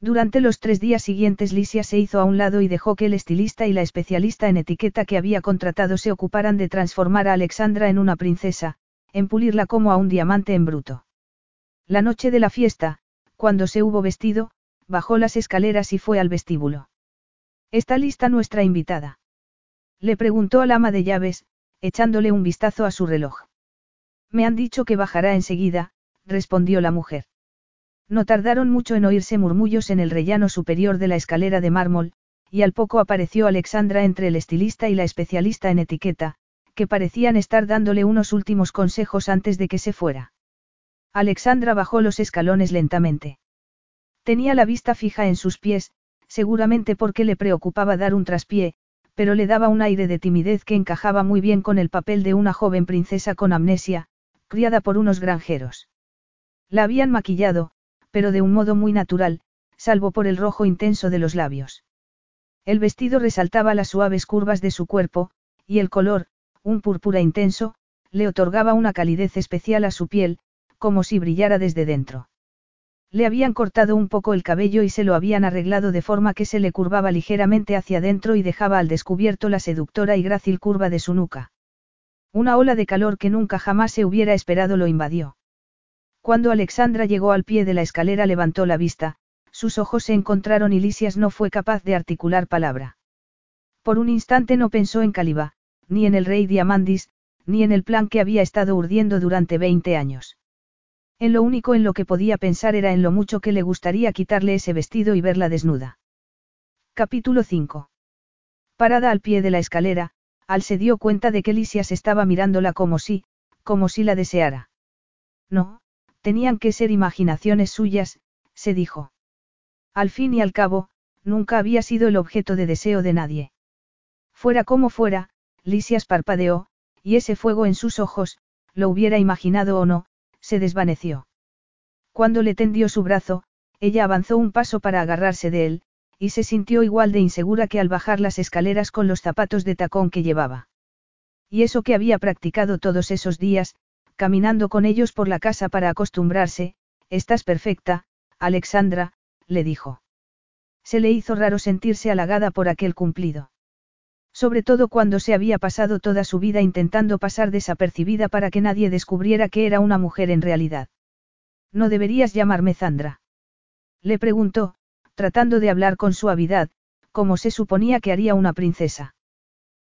Durante los 3 días siguientes Lisias se hizo a un lado y dejó que el estilista y la especialista en etiqueta que había contratado se ocuparan de transformar a Alexandra en una princesa, en pulirla como a un diamante en bruto. La noche de la fiesta, cuando se hubo vestido, bajó las escaleras y fue al vestíbulo. ¿Está lista nuestra invitada?, le preguntó al ama de llaves, echándole un vistazo a su reloj. Me han dicho que bajará enseguida, respondió la mujer. No tardaron mucho en oírse murmullos en el rellano superior de la escalera de mármol, y al poco apareció Alexandra entre el estilista y la especialista en etiqueta, que parecían estar dándole unos últimos consejos antes de que se fuera. Alexandra bajó los escalones lentamente. Tenía la vista fija en sus pies, seguramente porque le preocupaba dar un traspié, pero le daba un aire de timidez que encajaba muy bien con el papel de una joven princesa con amnesia, criada por unos granjeros. La habían maquillado, pero de un modo muy natural, salvo por el rojo intenso de los labios. El vestido resaltaba las suaves curvas de su cuerpo, y el color, un púrpura intenso, le otorgaba una calidez especial a su piel, como si brillara desde dentro. Le habían cortado un poco el cabello y se lo habían arreglado de forma que se le curvaba ligeramente hacia adentro y dejaba al descubierto la seductora y grácil curva de su nuca. Una ola de calor que nunca jamás se hubiera esperado lo invadió. Cuando Alexandra llegó al pie de la escalera levantó la vista, sus ojos se encontraron y Lisias no fue capaz de articular palabra. Por un instante no pensó en Calibá, ni en el rey Diamandis, ni en el plan que había estado urdiendo durante 20 años. En lo único en lo que podía pensar era en lo mucho que le gustaría quitarle ese vestido y verla desnuda. Capítulo 5. Parada al pie de la escalera, Al se dio cuenta de que Lisias estaba mirándola como si la deseara. No, tenían que ser imaginaciones suyas, se dijo. Al fin y al cabo, nunca había sido el objeto de deseo de nadie. Fuera como fuera, Lisias parpadeó, y ese fuego en sus ojos, lo hubiera imaginado o no, se desvaneció. Cuando le tendió su brazo, ella avanzó un paso para agarrarse de él, y se sintió igual de insegura que al bajar las escaleras con los zapatos de tacón que llevaba. Y eso que había practicado todos esos días, caminando con ellos por la casa para acostumbrarse. «Estás perfecta, Alexandra», le dijo. Se le hizo raro sentirse halagada por aquel cumplido. Sobre todo cuando se había pasado toda su vida intentando pasar desapercibida para que nadie descubriera que era una mujer en realidad. «¿No deberías llamarme Zandra?», le preguntó, tratando de hablar con suavidad, como se suponía que haría una princesa.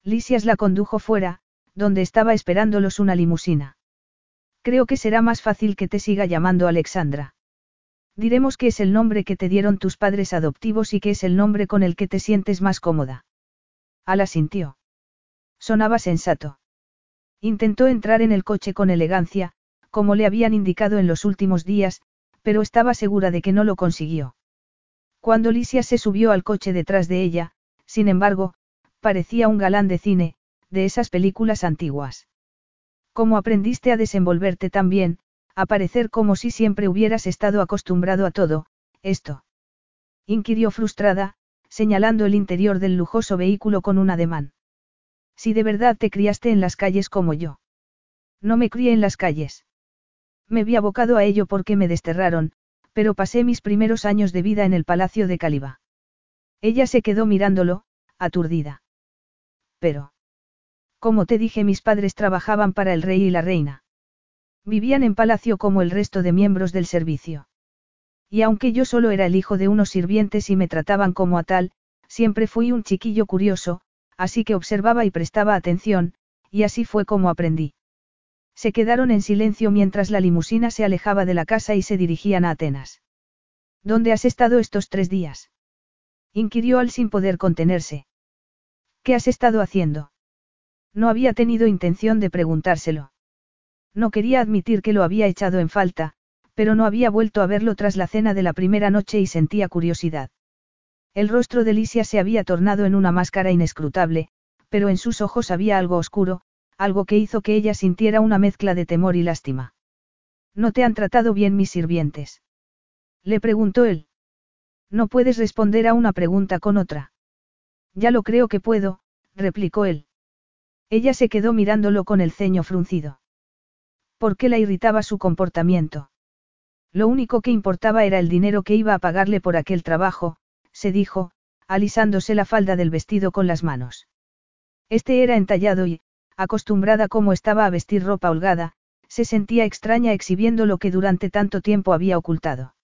Lisias la condujo fuera, donde estaba esperándolos una limusina. «Creo que será más fácil que te siga llamando Alexandra. Diremos que es el nombre que te dieron tus padres adoptivos y que es el nombre con el que te sientes más cómoda». Al asintió. Sonaba sensato. Intentó entrar en el coche con elegancia, como le habían indicado en los últimos días, pero estaba segura de que no lo consiguió. Cuando Lisias se subió al coche detrás de ella, sin embargo, parecía un galán de cine, de esas películas antiguas. «¿Cómo aprendiste a desenvolverte tan bien, a parecer como si siempre hubieras estado acostumbrado a todo esto?», inquirió frustrada, señalando el interior del lujoso vehículo con un ademán. «Si de verdad te criaste en las calles como yo». «No me crié en las calles. Me vi abocado a ello porque me desterraron, pero pasé mis primeros años de vida en el palacio de Calibá». Ella se quedó mirándolo, aturdida. «Pero, como te dije, mis padres trabajaban para el rey y la reina. Vivían en palacio como el resto de miembros del servicio. Y aunque yo solo era el hijo de unos sirvientes y me trataban como a tal, siempre fui un chiquillo curioso, así que observaba y prestaba atención, y así fue como aprendí». Se quedaron en silencio mientras la limusina se alejaba de la casa y se dirigían a Atenas. «¿Dónde has estado estos 3 días?», inquirió Al sin poder contenerse. «¿Qué has estado haciendo?». No había tenido intención de preguntárselo. No quería admitir que lo había echado en falta, pero no había vuelto a verlo tras la cena de la primera noche y sentía curiosidad. El rostro de Lisias se había tornado en una máscara inescrutable, pero en sus ojos había algo oscuro, algo que hizo que ella sintiera una mezcla de temor y lástima. «¿No te han tratado bien mis sirvientes?», le preguntó él. «No puedes responder a una pregunta con otra». «Ya lo creo que puedo», replicó él. Ella se quedó mirándolo con el ceño fruncido. ¿Por qué la irritaba su comportamiento? Lo único que importaba era el dinero que iba a pagarle por aquel trabajo, se dijo, alisándose la falda del vestido con las manos. Este era entallado y, acostumbrada como estaba a vestir ropa holgada, se sentía extraña exhibiendo lo que durante tanto tiempo había ocultado.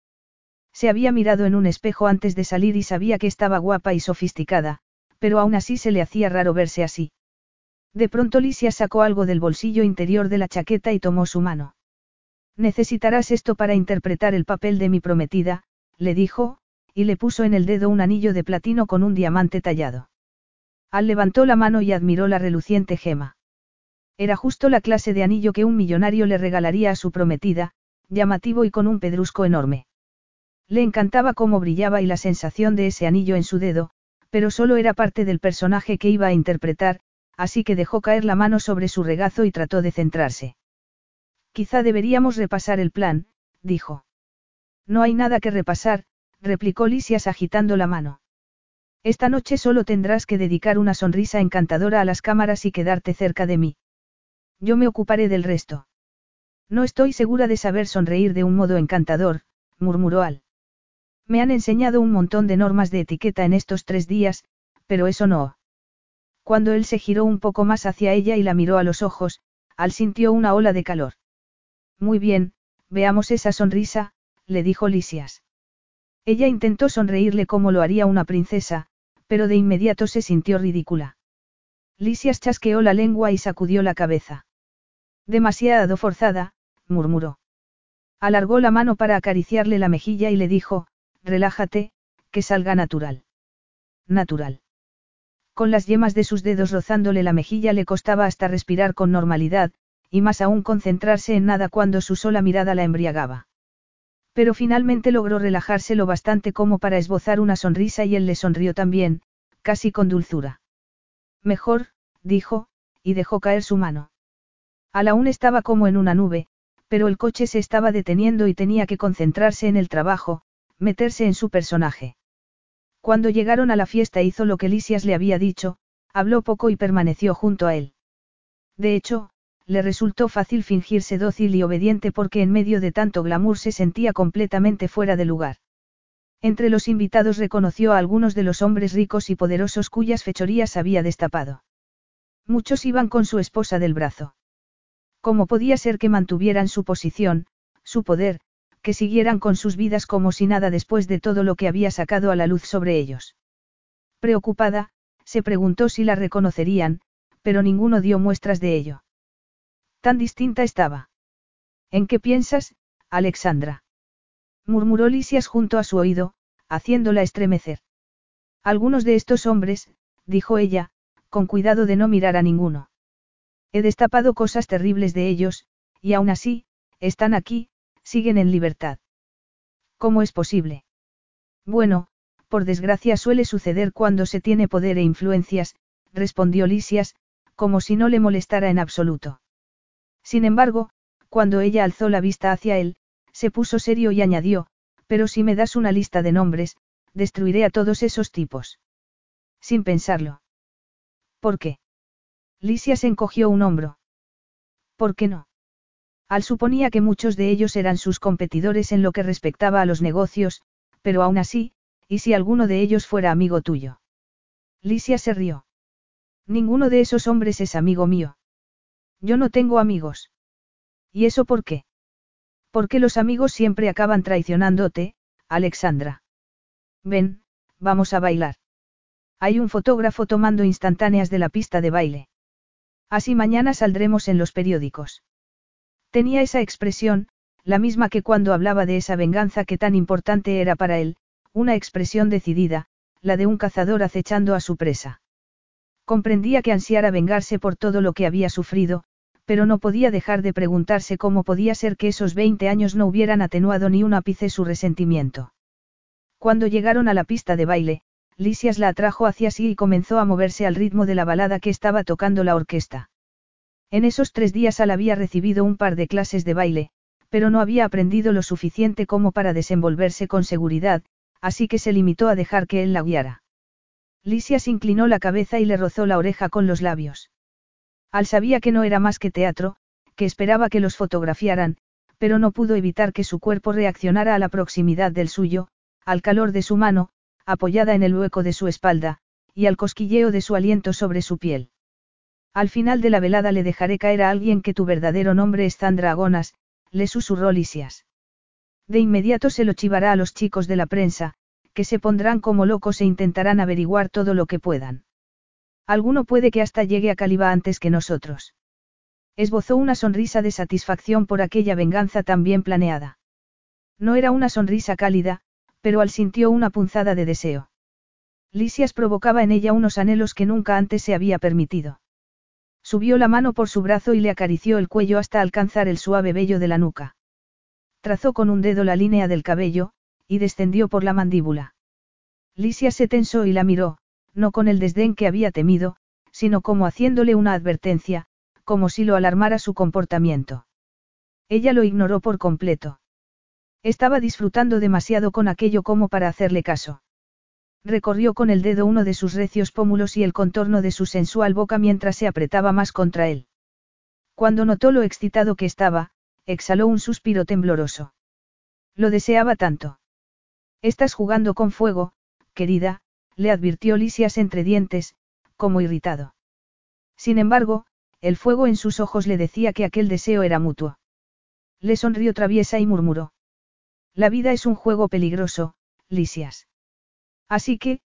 Se había mirado en un espejo antes de salir y sabía que estaba guapa y sofisticada, pero aún así se le hacía raro verse así. De pronto Lisias sacó algo del bolsillo interior de la chaqueta y tomó su mano. Necesitarás esto para interpretar el papel de mi prometida, le dijo, y le puso en el dedo un anillo de platino con un diamante tallado. Al levantó la mano y admiró la reluciente gema. Era justo la clase de anillo que un millonario le regalaría a su prometida, llamativo y con un pedrusco enorme. Le encantaba cómo brillaba y la sensación de ese anillo en su dedo, pero solo era parte del personaje que iba a interpretar, así que dejó caer la mano sobre su regazo y trató de centrarse. Quizá deberíamos repasar el plan, dijo. No hay nada que repasar, replicó Lisias agitando la mano. Esta noche solo tendrás que dedicar una sonrisa encantadora a las cámaras y quedarte cerca de mí. Yo me ocuparé del resto. No estoy segura de saber sonreír de un modo encantador, murmuró Al. Me han enseñado un montón de normas de etiqueta en estos 3 días, pero eso no. Cuando él se giró un poco más hacia ella y la miró a los ojos, Al sintió una ola de calor. Muy bien, veamos esa sonrisa, le dijo Lisias. Ella intentó sonreírle como lo haría una princesa, pero de inmediato se sintió ridícula. Lisias chasqueó la lengua y sacudió la cabeza. Demasiado forzada, murmuró. Alargó la mano para acariciarle la mejilla y le dijo, relájate, que salga natural. Natural. Con las yemas de sus dedos rozándole la mejilla le costaba hasta respirar con normalidad, y más aún concentrarse en nada cuando su sola mirada la embriagaba. Pero finalmente logró relajarse lo bastante como para esbozar una sonrisa y él le sonrió también, casi con dulzura. Mejor, dijo, y dejó caer su mano. Al aún estaba como en una nube, pero el coche se estaba deteniendo y tenía que concentrarse en el trabajo, meterse en su personaje. Cuando llegaron a la fiesta hizo lo que Lisias le había dicho, habló poco y permaneció junto a él. De hecho, le resultó fácil fingirse dócil y obediente porque en medio de tanto glamour se sentía completamente fuera de lugar. Entre los invitados reconoció a algunos de los hombres ricos y poderosos cuyas fechorías había destapado. Muchos iban con su esposa del brazo. ¿Cómo podía ser que mantuvieran su posición, su poder, que siguieran con sus vidas como si nada después de todo lo que había sacado a la luz sobre ellos? Preocupada, se preguntó si la reconocerían, pero ninguno dio muestras de ello. Tan distinta estaba. ¿En qué piensas, Alexandra? Murmuró Lisias junto a su oído, haciéndola estremecer. Algunos de estos hombres, dijo ella, con cuidado de no mirar a ninguno. He destapado cosas terribles de ellos, y aún así, están aquí, siguen en libertad. ¿Cómo es posible? Bueno, por desgracia suele suceder cuando se tiene poder e influencias, respondió Lisias, como si no le molestara en absoluto. Sin embargo, cuando ella alzó la vista hacia él, se puso serio y añadió, pero si me das una lista de nombres, destruiré a todos esos tipos. Sin pensarlo. ¿Por qué? Lisias encogió un hombro. ¿Por qué no? Al suponía que muchos de ellos eran sus competidores en lo que respectaba a los negocios, pero aún así, ¿y si alguno de ellos fuera amigo tuyo? Lisias se rió. Ninguno de esos hombres es amigo mío. Yo no tengo amigos. ¿Y eso por qué? Porque los amigos siempre acaban traicionándote, Alexandra. Ven, vamos a bailar. Hay un fotógrafo tomando instantáneas de la pista de baile. Así mañana saldremos en los periódicos. Tenía esa expresión, la misma que cuando hablaba de esa venganza que tan importante era para él, una expresión decidida, la de un cazador acechando a su presa. Comprendía que ansiara vengarse por todo lo que había sufrido, pero no podía dejar de preguntarse cómo podía ser que esos 20 años no hubieran atenuado ni un ápice su resentimiento. Cuando llegaron a la pista de baile, Lisias la atrajo hacia sí y comenzó a moverse al ritmo de la balada que estaba tocando la orquesta. En esos 3 días Al había recibido un par de clases de baile, pero no había aprendido lo suficiente como para desenvolverse con seguridad, así que se limitó a dejar que él la guiara. Lisias inclinó la cabeza y le rozó la oreja con los labios. Al sabía que no era más que teatro, que esperaba que los fotografiaran, pero no pudo evitar que su cuerpo reaccionara a la proximidad del suyo, al calor de su mano, apoyada en el hueco de su espalda, y al cosquilleo de su aliento sobre su piel. Al final de la velada le dejaré caer a alguien que tu verdadero nombre es Zandra Agonas, le susurró Lisias. De inmediato se lo chivará a los chicos de la prensa, que se pondrán como locos e intentarán averiguar todo lo que puedan. Alguno puede que hasta llegue a Calibá antes que nosotros. Esbozó una sonrisa de satisfacción por aquella venganza tan bien planeada. No era una sonrisa cálida, pero Al sintió una punzada de deseo. Lisias provocaba en ella unos anhelos que nunca antes se había permitido. Subió la mano por su brazo y le acarició el cuello hasta alcanzar el suave vello de la nuca. Trazó con un dedo la línea del cabello, y descendió por la mandíbula. Lisias se tensó y la miró, no con el desdén que había temido, sino como haciéndole una advertencia, como si lo alarmara su comportamiento. Ella lo ignoró por completo. Estaba disfrutando demasiado con aquello como para hacerle caso. Recorrió con el dedo uno de sus recios pómulos y el contorno de su sensual boca mientras se apretaba más contra él. Cuando notó lo excitado que estaba, exhaló un suspiro tembloroso. Lo deseaba tanto. «Estás jugando con fuego, querida», le advirtió Lisias entre dientes, como irritado. Sin embargo, el fuego en sus ojos le decía que aquel deseo era mutuo. Le sonrió traviesa y murmuró: «La vida es un juego peligroso, Lisias. Así que,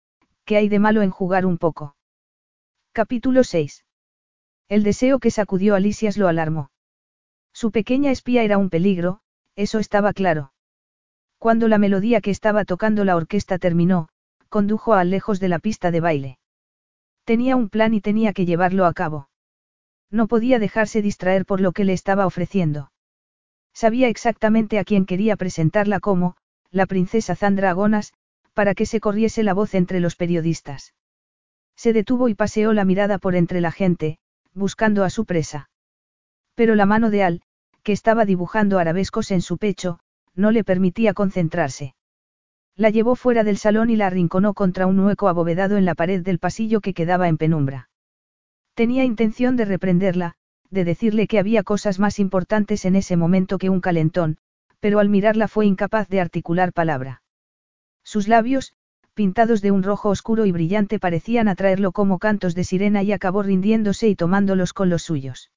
¿qué hay de malo en jugar un poco?» Capítulo 6. El deseo que sacudió a Lisias lo alarmó. Su pequeña espía era un peligro, eso estaba claro. Cuando la melodía que estaba tocando la orquesta terminó, condujo a Al lejos de la pista de baile. Tenía un plan y tenía que llevarlo a cabo. No podía dejarse distraer por lo que le estaba ofreciendo. Sabía exactamente a quién quería presentarla como, la princesa Zandra Agonas, para que se corriese la voz entre los periodistas. Se detuvo y paseó la mirada por entre la gente, buscando a su presa. Pero la mano de Al, que estaba dibujando arabescos en su pecho, no le permitía concentrarse. La llevó fuera del salón y la arrinconó contra un hueco abovedado en la pared del pasillo que quedaba en penumbra. Tenía intención de reprenderla, de decirle que había cosas más importantes en ese momento que un calentón, pero al mirarla fue incapaz de articular palabra. Sus labios, pintados de un rojo oscuro y brillante, parecían atraerlo como cantos de sirena y acabó rindiéndose y tomándolos con los suyos.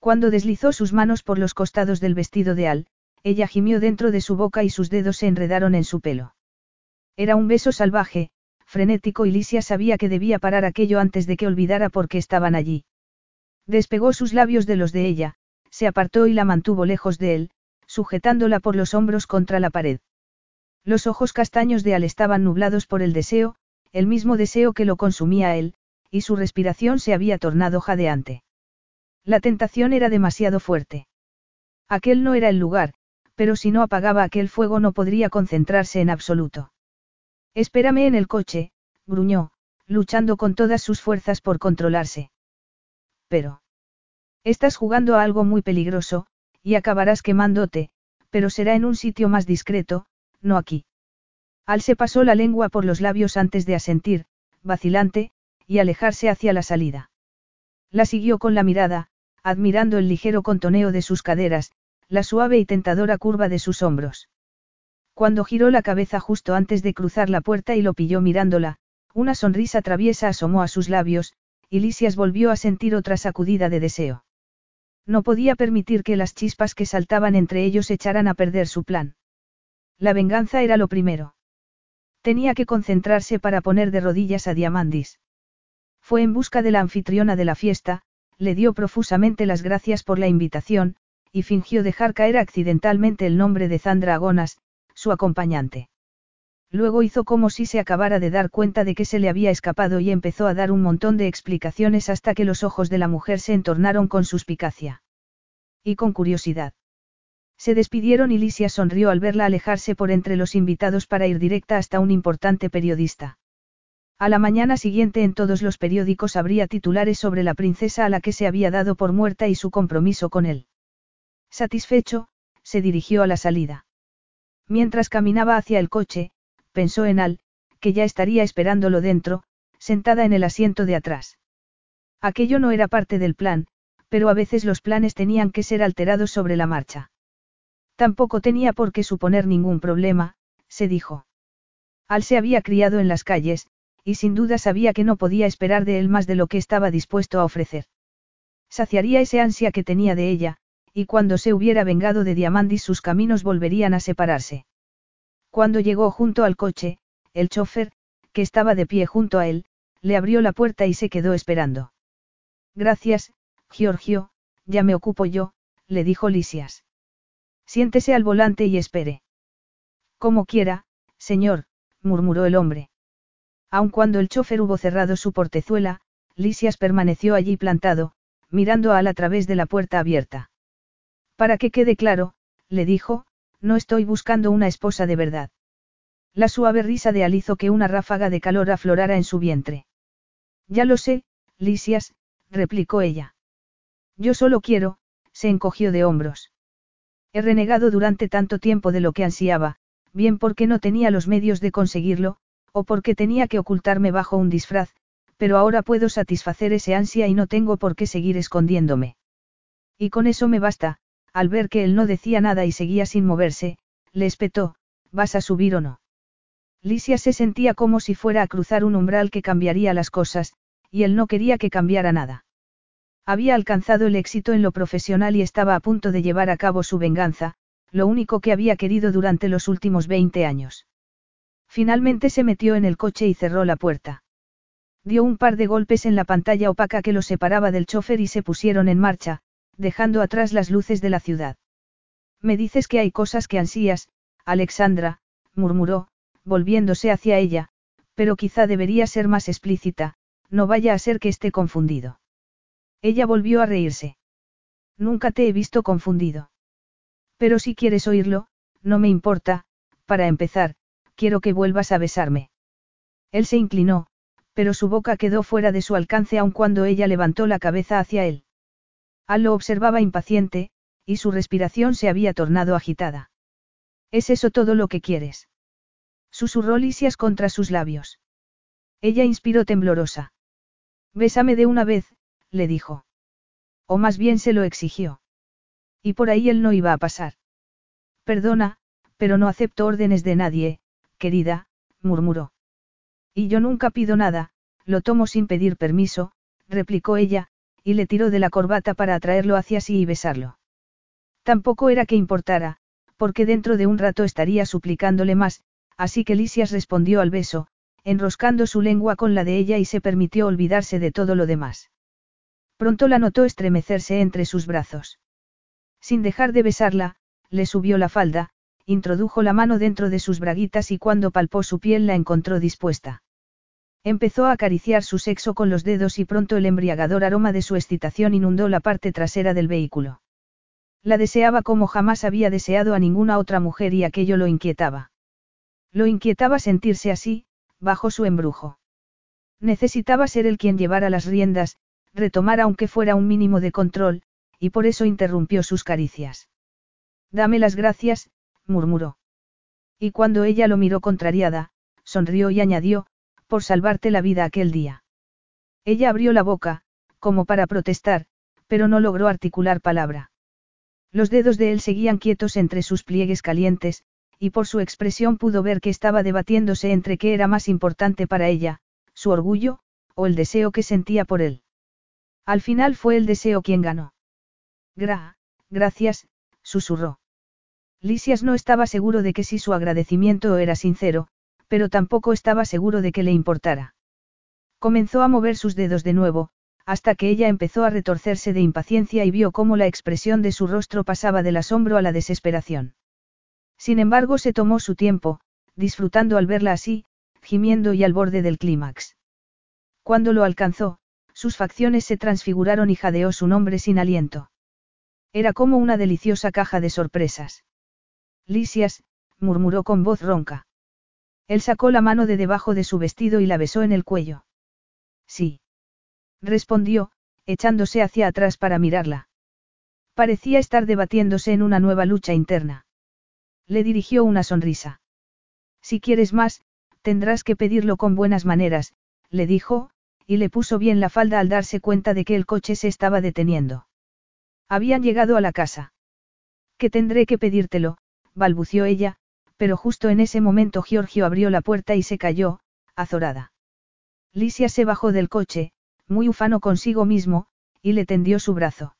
Cuando deslizó sus manos por los costados del vestido de Al, ella gimió dentro de su boca y sus dedos se enredaron en su pelo. Era un beso salvaje, frenético, y Lisias sabía que debía parar aquello antes de que olvidara por qué estaban allí. Despegó sus labios de los de ella, se apartó y la mantuvo lejos de él, sujetándola por los hombros contra la pared. Los ojos castaños de Al estaban nublados por el deseo, el mismo deseo que lo consumía a él, y su respiración se había tornado jadeante. La tentación era demasiado fuerte. Aquel no era el lugar, pero si no apagaba aquel fuego no podría concentrarse en absoluto. «Espérame en el coche», gruñó, luchando con todas sus fuerzas por controlarse. «Pero estás jugando a algo muy peligroso, y acabarás quemándote, pero será en un sitio más discreto, no aquí». Al se pasó la lengua por los labios antes de asentir, vacilante, y alejarse hacia la salida. La siguió con la mirada, admirando el ligero contoneo de sus caderas, la suave y tentadora curva de sus hombros. Cuando giró la cabeza justo antes de cruzar la puerta y lo pilló mirándola, una sonrisa traviesa asomó a sus labios, y Lisias volvió a sentir otra sacudida de deseo. No podía permitir que las chispas que saltaban entre ellos echaran a perder su plan. La venganza era lo primero. Tenía que concentrarse para poner de rodillas a Diamandis. Fue en busca de la anfitriona de la fiesta, le dio profusamente las gracias por la invitación, y fingió dejar caer accidentalmente el nombre de Zandra Agonas, su acompañante. Luego hizo como si se acabara de dar cuenta de que se le había escapado y empezó a dar un montón de explicaciones hasta que los ojos de la mujer se entornaron con suspicacia y con curiosidad. Se despidieron y Lisias sonrió al verla alejarse por entre los invitados para ir directa hasta un importante periodista. A la mañana siguiente en todos los periódicos habría titulares sobre la princesa a la que se había dado por muerta y su compromiso con él. Satisfecho, se dirigió a la salida. Mientras caminaba hacia el coche, pensó en Al, que ya estaría esperándolo dentro, sentada en el asiento de atrás. Aquello no era parte del plan, pero a veces los planes tenían que ser alterados sobre la marcha. Tampoco tenía por qué suponer ningún problema, se dijo. Al se había criado en las calles, y sin duda sabía que no podía esperar de él más de lo que estaba dispuesto a ofrecer. Saciaría esa ansia que tenía de ella, y cuando se hubiera vengado de Diamandis sus caminos volverían a separarse. Cuando llegó junto al coche, el chofer, que estaba de pie junto a él, le abrió la puerta y se quedó esperando. «Gracias, Giorgio», ya me ocupo yo, le dijo Lisias. Siéntese al volante y espere. Como quiera, señor, murmuró el hombre. Aun cuando el chofer hubo cerrado su portezuela, Lisias permaneció allí plantado, mirando a él a través de la puerta abierta. Para que quede claro, le dijo, no estoy buscando una esposa de verdad. La suave risa de él hizo que una ráfaga de calor aflorara en su vientre. Ya lo sé, Lisias, replicó ella. Yo solo quiero, se encogió de hombros. He renegado durante tanto tiempo de lo que ansiaba, bien porque no tenía los medios de conseguirlo, o porque tenía que ocultarme bajo un disfraz, pero ahora puedo satisfacer ese ansia y no tengo por qué seguir escondiéndome. Y con eso me basta. Al ver que él no decía nada y seguía sin moverse, le espetó, ¿vas a subir o no? Lisias se sentía como si fuera a cruzar un umbral que cambiaría las cosas, y él no quería que cambiara nada. Había alcanzado el éxito en lo profesional y estaba a punto de llevar a cabo su venganza, lo único que había querido durante los últimos 20 años. Finalmente se metió en el coche y cerró la puerta. Dio un par de golpes en la pantalla opaca que lo separaba del chofer y se pusieron en marcha, dejando atrás las luces de la ciudad. «Me dices que hay cosas que ansías, Alexandra», murmuró, volviéndose hacia ella, «pero quizá debería ser más explícita, no vaya a ser que esté confundido». Ella volvió a reírse. «Nunca te he visto confundido. Pero si quieres oírlo, no me importa, para empezar, quiero que vuelvas a besarme». Él se inclinó, pero su boca quedó fuera de su alcance aun cuando ella levantó la cabeza hacia él. Al lo observaba impaciente, y su respiración se había tornado agitada. ¿Es eso todo lo que quieres?, susurró Lisias contra sus labios. Ella inspiró temblorosa. Bésame de una vez, le dijo. O más bien se lo exigió. Y por ahí él no iba a pasar. Perdona, pero no acepto órdenes de nadie, querida, murmuró. Y yo nunca pido nada, lo tomo sin pedir permiso, replicó ella, y le tiró de la corbata para atraerlo hacia sí y besarlo. Tampoco era que importara, porque dentro de un rato estaría suplicándole más, así que Lisias respondió al beso, enroscando su lengua con la de ella y se permitió olvidarse de todo lo demás. Pronto la notó estremecerse entre sus brazos. Sin dejar de besarla, le subió la falda, introdujo la mano dentro de sus braguitas y cuando palpó su piel la encontró dispuesta. Empezó a acariciar su sexo con los dedos y pronto el embriagador aroma de su excitación inundó la parte trasera del vehículo. La deseaba como jamás había deseado a ninguna otra mujer y aquello lo inquietaba. Lo inquietaba sentirse así, bajo su embrujo. Necesitaba ser él quien llevara las riendas, retomar aunque fuera un mínimo de control, y por eso interrumpió sus caricias. «Dame las gracias», murmuró. Y cuando ella lo miró contrariada, sonrió y añadió, por salvarte la vida aquel día. Ella abrió la boca, como para protestar, pero no logró articular palabra. Los dedos de él seguían quietos entre sus pliegues calientes, y por su expresión pudo ver que estaba debatiéndose entre qué era más importante para ella, su orgullo, o el deseo que sentía por él. Al final fue el deseo quien ganó. Gracias, susurró. Lisias no estaba seguro de que si su agradecimiento era sincero, pero tampoco estaba seguro de que le importara. Comenzó a mover sus dedos de nuevo, hasta que ella empezó a retorcerse de impaciencia y vio cómo la expresión de su rostro pasaba del asombro a la desesperación. Sin embargo, se tomó su tiempo, disfrutando al verla así, gimiendo y al borde del clímax. Cuando lo alcanzó, sus facciones se transfiguraron y jadeó su nombre sin aliento. Era como una deliciosa caja de sorpresas. Lisias, murmuró con voz ronca. Él sacó la mano de debajo de su vestido y la besó en el cuello. Sí, respondió, echándose hacia atrás para mirarla. Parecía estar debatiéndose en una nueva lucha interna. Le dirigió una sonrisa. Si quieres más, tendrás que pedirlo con buenas maneras, le dijo, y le puso bien la falda al darse cuenta de que el coche se estaba deteniendo. Habían llegado a la casa. ¿Qué tendré que pedírtelo?, balbució ella. Pero justo en ese momento Giorgio abrió la puerta y se cayó, azorada. Lisias se bajó del coche, muy ufano consigo mismo, y le tendió su brazo.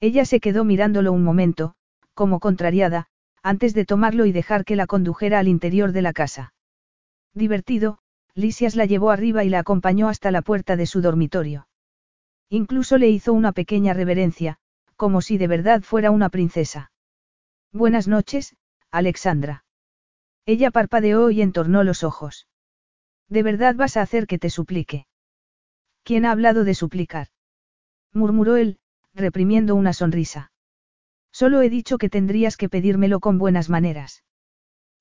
Ella se quedó mirándolo un momento, como contrariada, antes de tomarlo y dejar que la condujera al interior de la casa. Divertido, Lisias la llevó arriba y la acompañó hasta la puerta de su dormitorio. Incluso le hizo una pequeña reverencia, como si de verdad fuera una princesa. Buenas noches, Alexandra. Ella parpadeó y entornó los ojos. ¿De verdad vas a hacer que te suplique? ¿Quién ha hablado de suplicar? Murmuró él, reprimiendo una sonrisa. Solo he dicho que tendrías que pedírmelo con buenas maneras.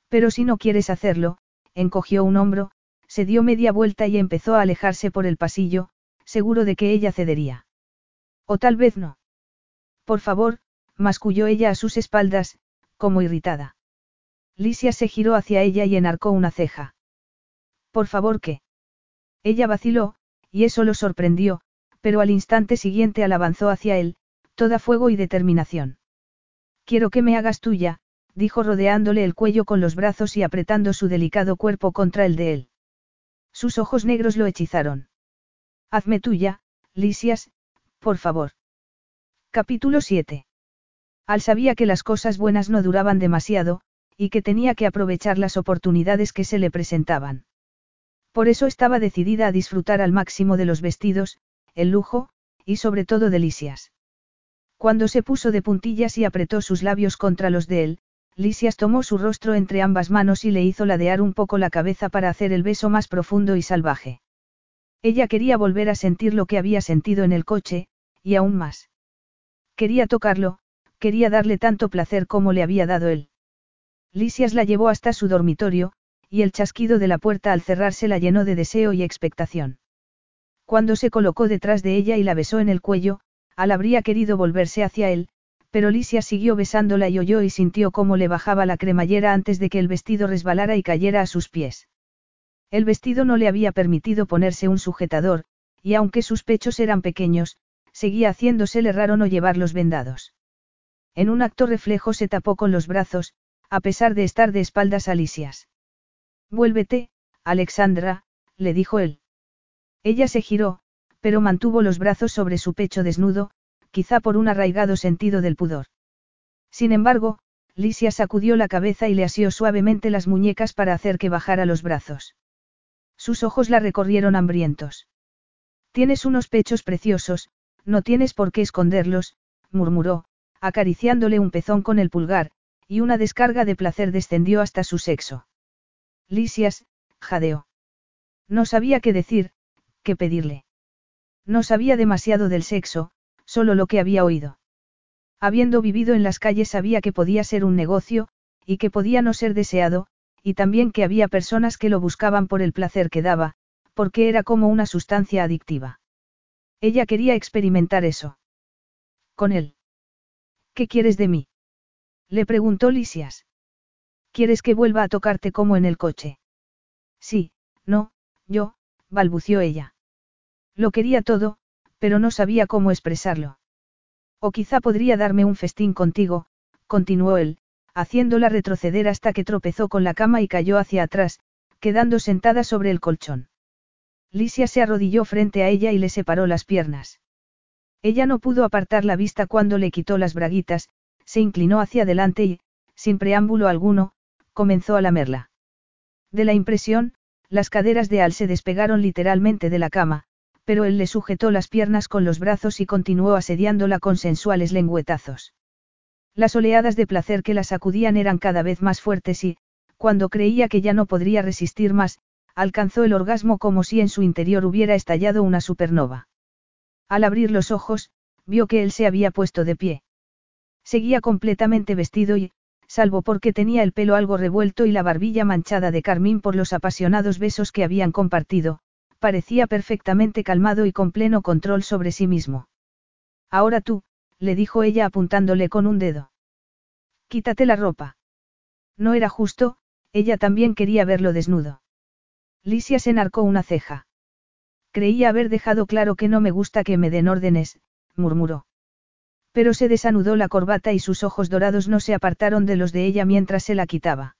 Pero si no quieres hacerlo, encogió un hombro, se dio media vuelta y empezó a alejarse por el pasillo, seguro de que ella cedería. O tal vez no. Por favor, masculló ella a sus espaldas, como irritada. Lisias se giró hacia ella y enarcó una ceja. ¿Por favor qué? Ella vaciló, y eso lo sorprendió, pero al instante siguiente él avanzó hacia él, toda fuego y determinación. Quiero que me hagas tuya, dijo rodeándole el cuello con los brazos y apretando su delicado cuerpo contra el de él. Sus ojos negros lo hechizaron. Hazme tuya, Lisias, por favor. Capítulo 7. Al sabía que las cosas buenas no duraban demasiado, y que tenía que aprovechar las oportunidades que se le presentaban. Por eso estaba decidida a disfrutar al máximo de los vestidos, el lujo, y sobre todo de Lisias. Cuando se puso de puntillas y apretó sus labios contra los de él, Lisias tomó su rostro entre ambas manos y le hizo ladear un poco la cabeza para hacer el beso más profundo y salvaje. Ella quería volver a sentir lo que había sentido en el coche, y aún más. Quería tocarlo, quería darle tanto placer como le había dado él. Lisias la llevó hasta su dormitorio, y el chasquido de la puerta al cerrarse la llenó de deseo y expectación. Cuando se colocó detrás de ella y la besó en el cuello, Al habría querido volverse hacia él, pero Lisias siguió besándola y oyó y sintió cómo le bajaba la cremallera antes de que el vestido resbalara y cayera a sus pies. El vestido no le había permitido ponerse un sujetador, y aunque sus pechos eran pequeños, seguía haciéndosele raro no llevarlos vendados. En un acto reflejo se tapó con los brazos, a pesar de estar de espaldas a Lisias. «Vuélvete, Alexandra», le dijo él. Ella se giró, pero mantuvo los brazos sobre su pecho desnudo, quizá por un arraigado sentido del pudor. Sin embargo, Lisias sacudió la cabeza y le asió suavemente las muñecas para hacer que bajara los brazos. Sus ojos la recorrieron hambrientos. «Tienes unos pechos preciosos, no tienes por qué esconderlos», murmuró, acariciándole un pezón con el pulgar, y una descarga de placer descendió hasta su sexo. Lisias jadeó. No sabía qué decir, qué pedirle. No sabía demasiado del sexo, solo lo que había oído. Habiendo vivido en las calles sabía que podía ser un negocio, y que podía no ser deseado, y también que había personas que lo buscaban por el placer que daba, porque era como una sustancia adictiva. Ella quería experimentar eso. Con él. ¿Qué quieres de mí?, le preguntó Lisias. ¿Quieres que vuelva a tocarte como en el coche? Sí, no, yo, balbució ella. Lo quería todo, pero no sabía cómo expresarlo. O quizá podría darme un festín contigo, continuó él, haciéndola retroceder hasta que tropezó con la cama y cayó hacia atrás, quedando sentada sobre el colchón. Lisias se arrodilló frente a ella y le separó las piernas. Ella no pudo apartar la vista cuando le quitó las braguitas, se inclinó hacia adelante y, sin preámbulo alguno, comenzó a lamerla. De la impresión, las caderas de Al se despegaron literalmente de la cama, pero él le sujetó las piernas con los brazos y continuó asediándola con sensuales lengüetazos. Las oleadas de placer que la sacudían eran cada vez más fuertes y, cuando creía que ya no podría resistir más, alcanzó el orgasmo como si en su interior hubiera estallado una supernova. Al abrir los ojos, vio que él se había puesto de pie. Seguía completamente vestido y, salvo porque tenía el pelo algo revuelto y la barbilla manchada de carmín por los apasionados besos que habían compartido, parecía perfectamente calmado y con pleno control sobre sí mismo. «Ahora tú», le dijo ella apuntándole con un dedo. «Quítate la ropa». No era justo, ella también quería verlo desnudo. Lisias enarcó una ceja. «Creía haber dejado claro que no me gusta que me den órdenes», murmuró. Pero se desanudó la corbata y sus ojos dorados no se apartaron de los de ella mientras se la quitaba.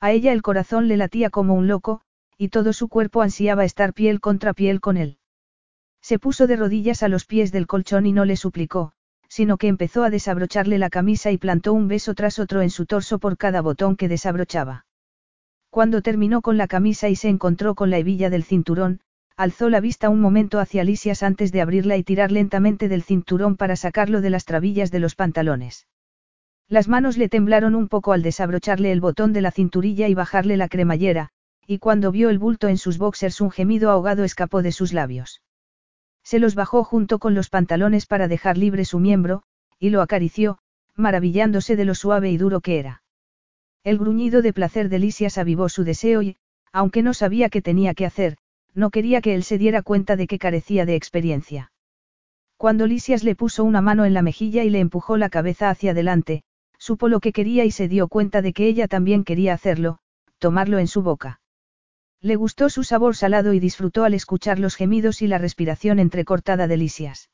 A ella el corazón le latía como un loco, y todo su cuerpo ansiaba estar piel contra piel con él. Se puso de rodillas a los pies del colchón y no le suplicó, sino que empezó a desabrocharle la camisa y plantó un beso tras otro en su torso por cada botón que desabrochaba. Cuando terminó con la camisa y se encontró con la hebilla del cinturón, alzó la vista un momento hacia Lisias antes de abrirla y tirar lentamente del cinturón para sacarlo de las trabillas de los pantalones. Las manos le temblaron un poco al desabrocharle el botón de la cinturilla y bajarle la cremallera, y cuando vio el bulto en sus boxers un gemido ahogado escapó de sus labios. Se los bajó junto con los pantalones para dejar libre su miembro, y lo acarició, maravillándose de lo suave y duro que era. El gruñido de placer de Lisias avivó su deseo y, aunque no sabía qué tenía que hacer, no quería que él se diera cuenta de que carecía de experiencia. Cuando Lisias le puso una mano en la mejilla y le empujó la cabeza hacia adelante, supo lo que quería y se dio cuenta de que ella también quería hacerlo, tomarlo en su boca. Le gustó su sabor salado y disfrutó al escuchar los gemidos y la respiración entrecortada de Lisias.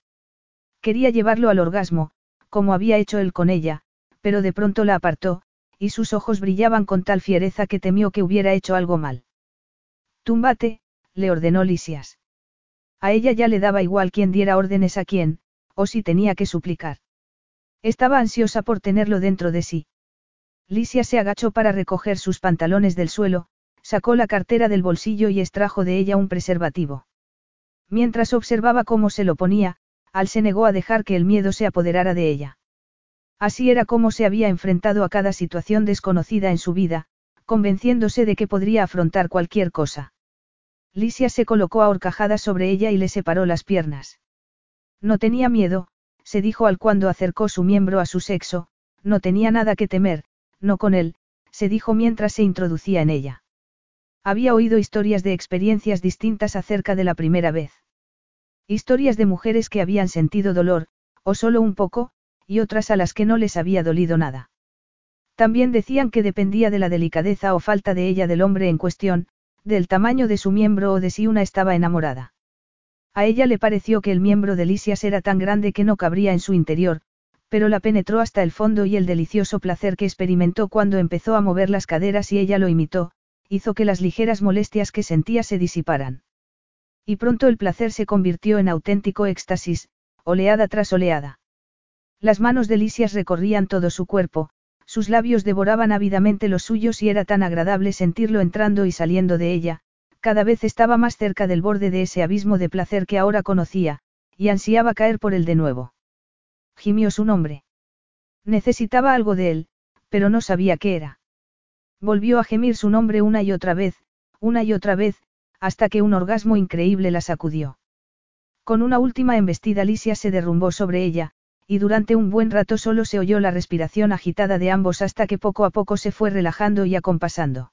Quería llevarlo al orgasmo, como había hecho él con ella, pero de pronto la apartó, y sus ojos brillaban con tal fiereza que temió que hubiera hecho algo mal. «Túmbate», le ordenó Lisias. A ella ya le daba igual quién diera órdenes a quién, o si tenía que suplicar. Estaba ansiosa por tenerlo dentro de sí. Lisias se agachó para recoger sus pantalones del suelo, sacó la cartera del bolsillo y extrajo de ella un preservativo. Mientras observaba cómo se lo ponía, Al se negó a dejar que el miedo se apoderara de ella. Así era como se había enfrentado a cada situación desconocida en su vida, convenciéndose de que podría afrontar cualquier cosa. Lisias se colocó a horcajadas sobre ella y le separó las piernas. No tenía miedo, se dijo Al cuando acercó su miembro a su sexo, no tenía nada que temer, no con él, se dijo mientras se introducía en ella. Había oído historias de experiencias distintas acerca de la primera vez. Historias de mujeres que habían sentido dolor, o solo un poco, y otras a las que no les había dolido nada. También decían que dependía de la delicadeza o falta de ella del hombre en cuestión, del tamaño de su miembro o de si una estaba enamorada. A ella le pareció que el miembro de Lisias era tan grande que no cabría en su interior, pero la penetró hasta el fondo y el delicioso placer que experimentó cuando empezó a mover las caderas y ella lo imitó, hizo que las ligeras molestias que sentía se disiparan. Y pronto el placer se convirtió en auténtico éxtasis, oleada tras oleada. Las manos de Lisias recorrían todo su cuerpo, sus labios devoraban ávidamente los suyos y era tan agradable sentirlo entrando y saliendo de ella, cada vez estaba más cerca del borde de ese abismo de placer que ahora conocía, y ansiaba caer por él de nuevo. Gimió su nombre. Necesitaba algo de él, pero no sabía qué era. Volvió a gemir su nombre una y otra vez, hasta que un orgasmo increíble la sacudió. Con una última embestida Lisias se derrumbó sobre ella, y durante un buen rato solo se oyó la respiración agitada de ambos hasta que poco a poco se fue relajando y acompasando.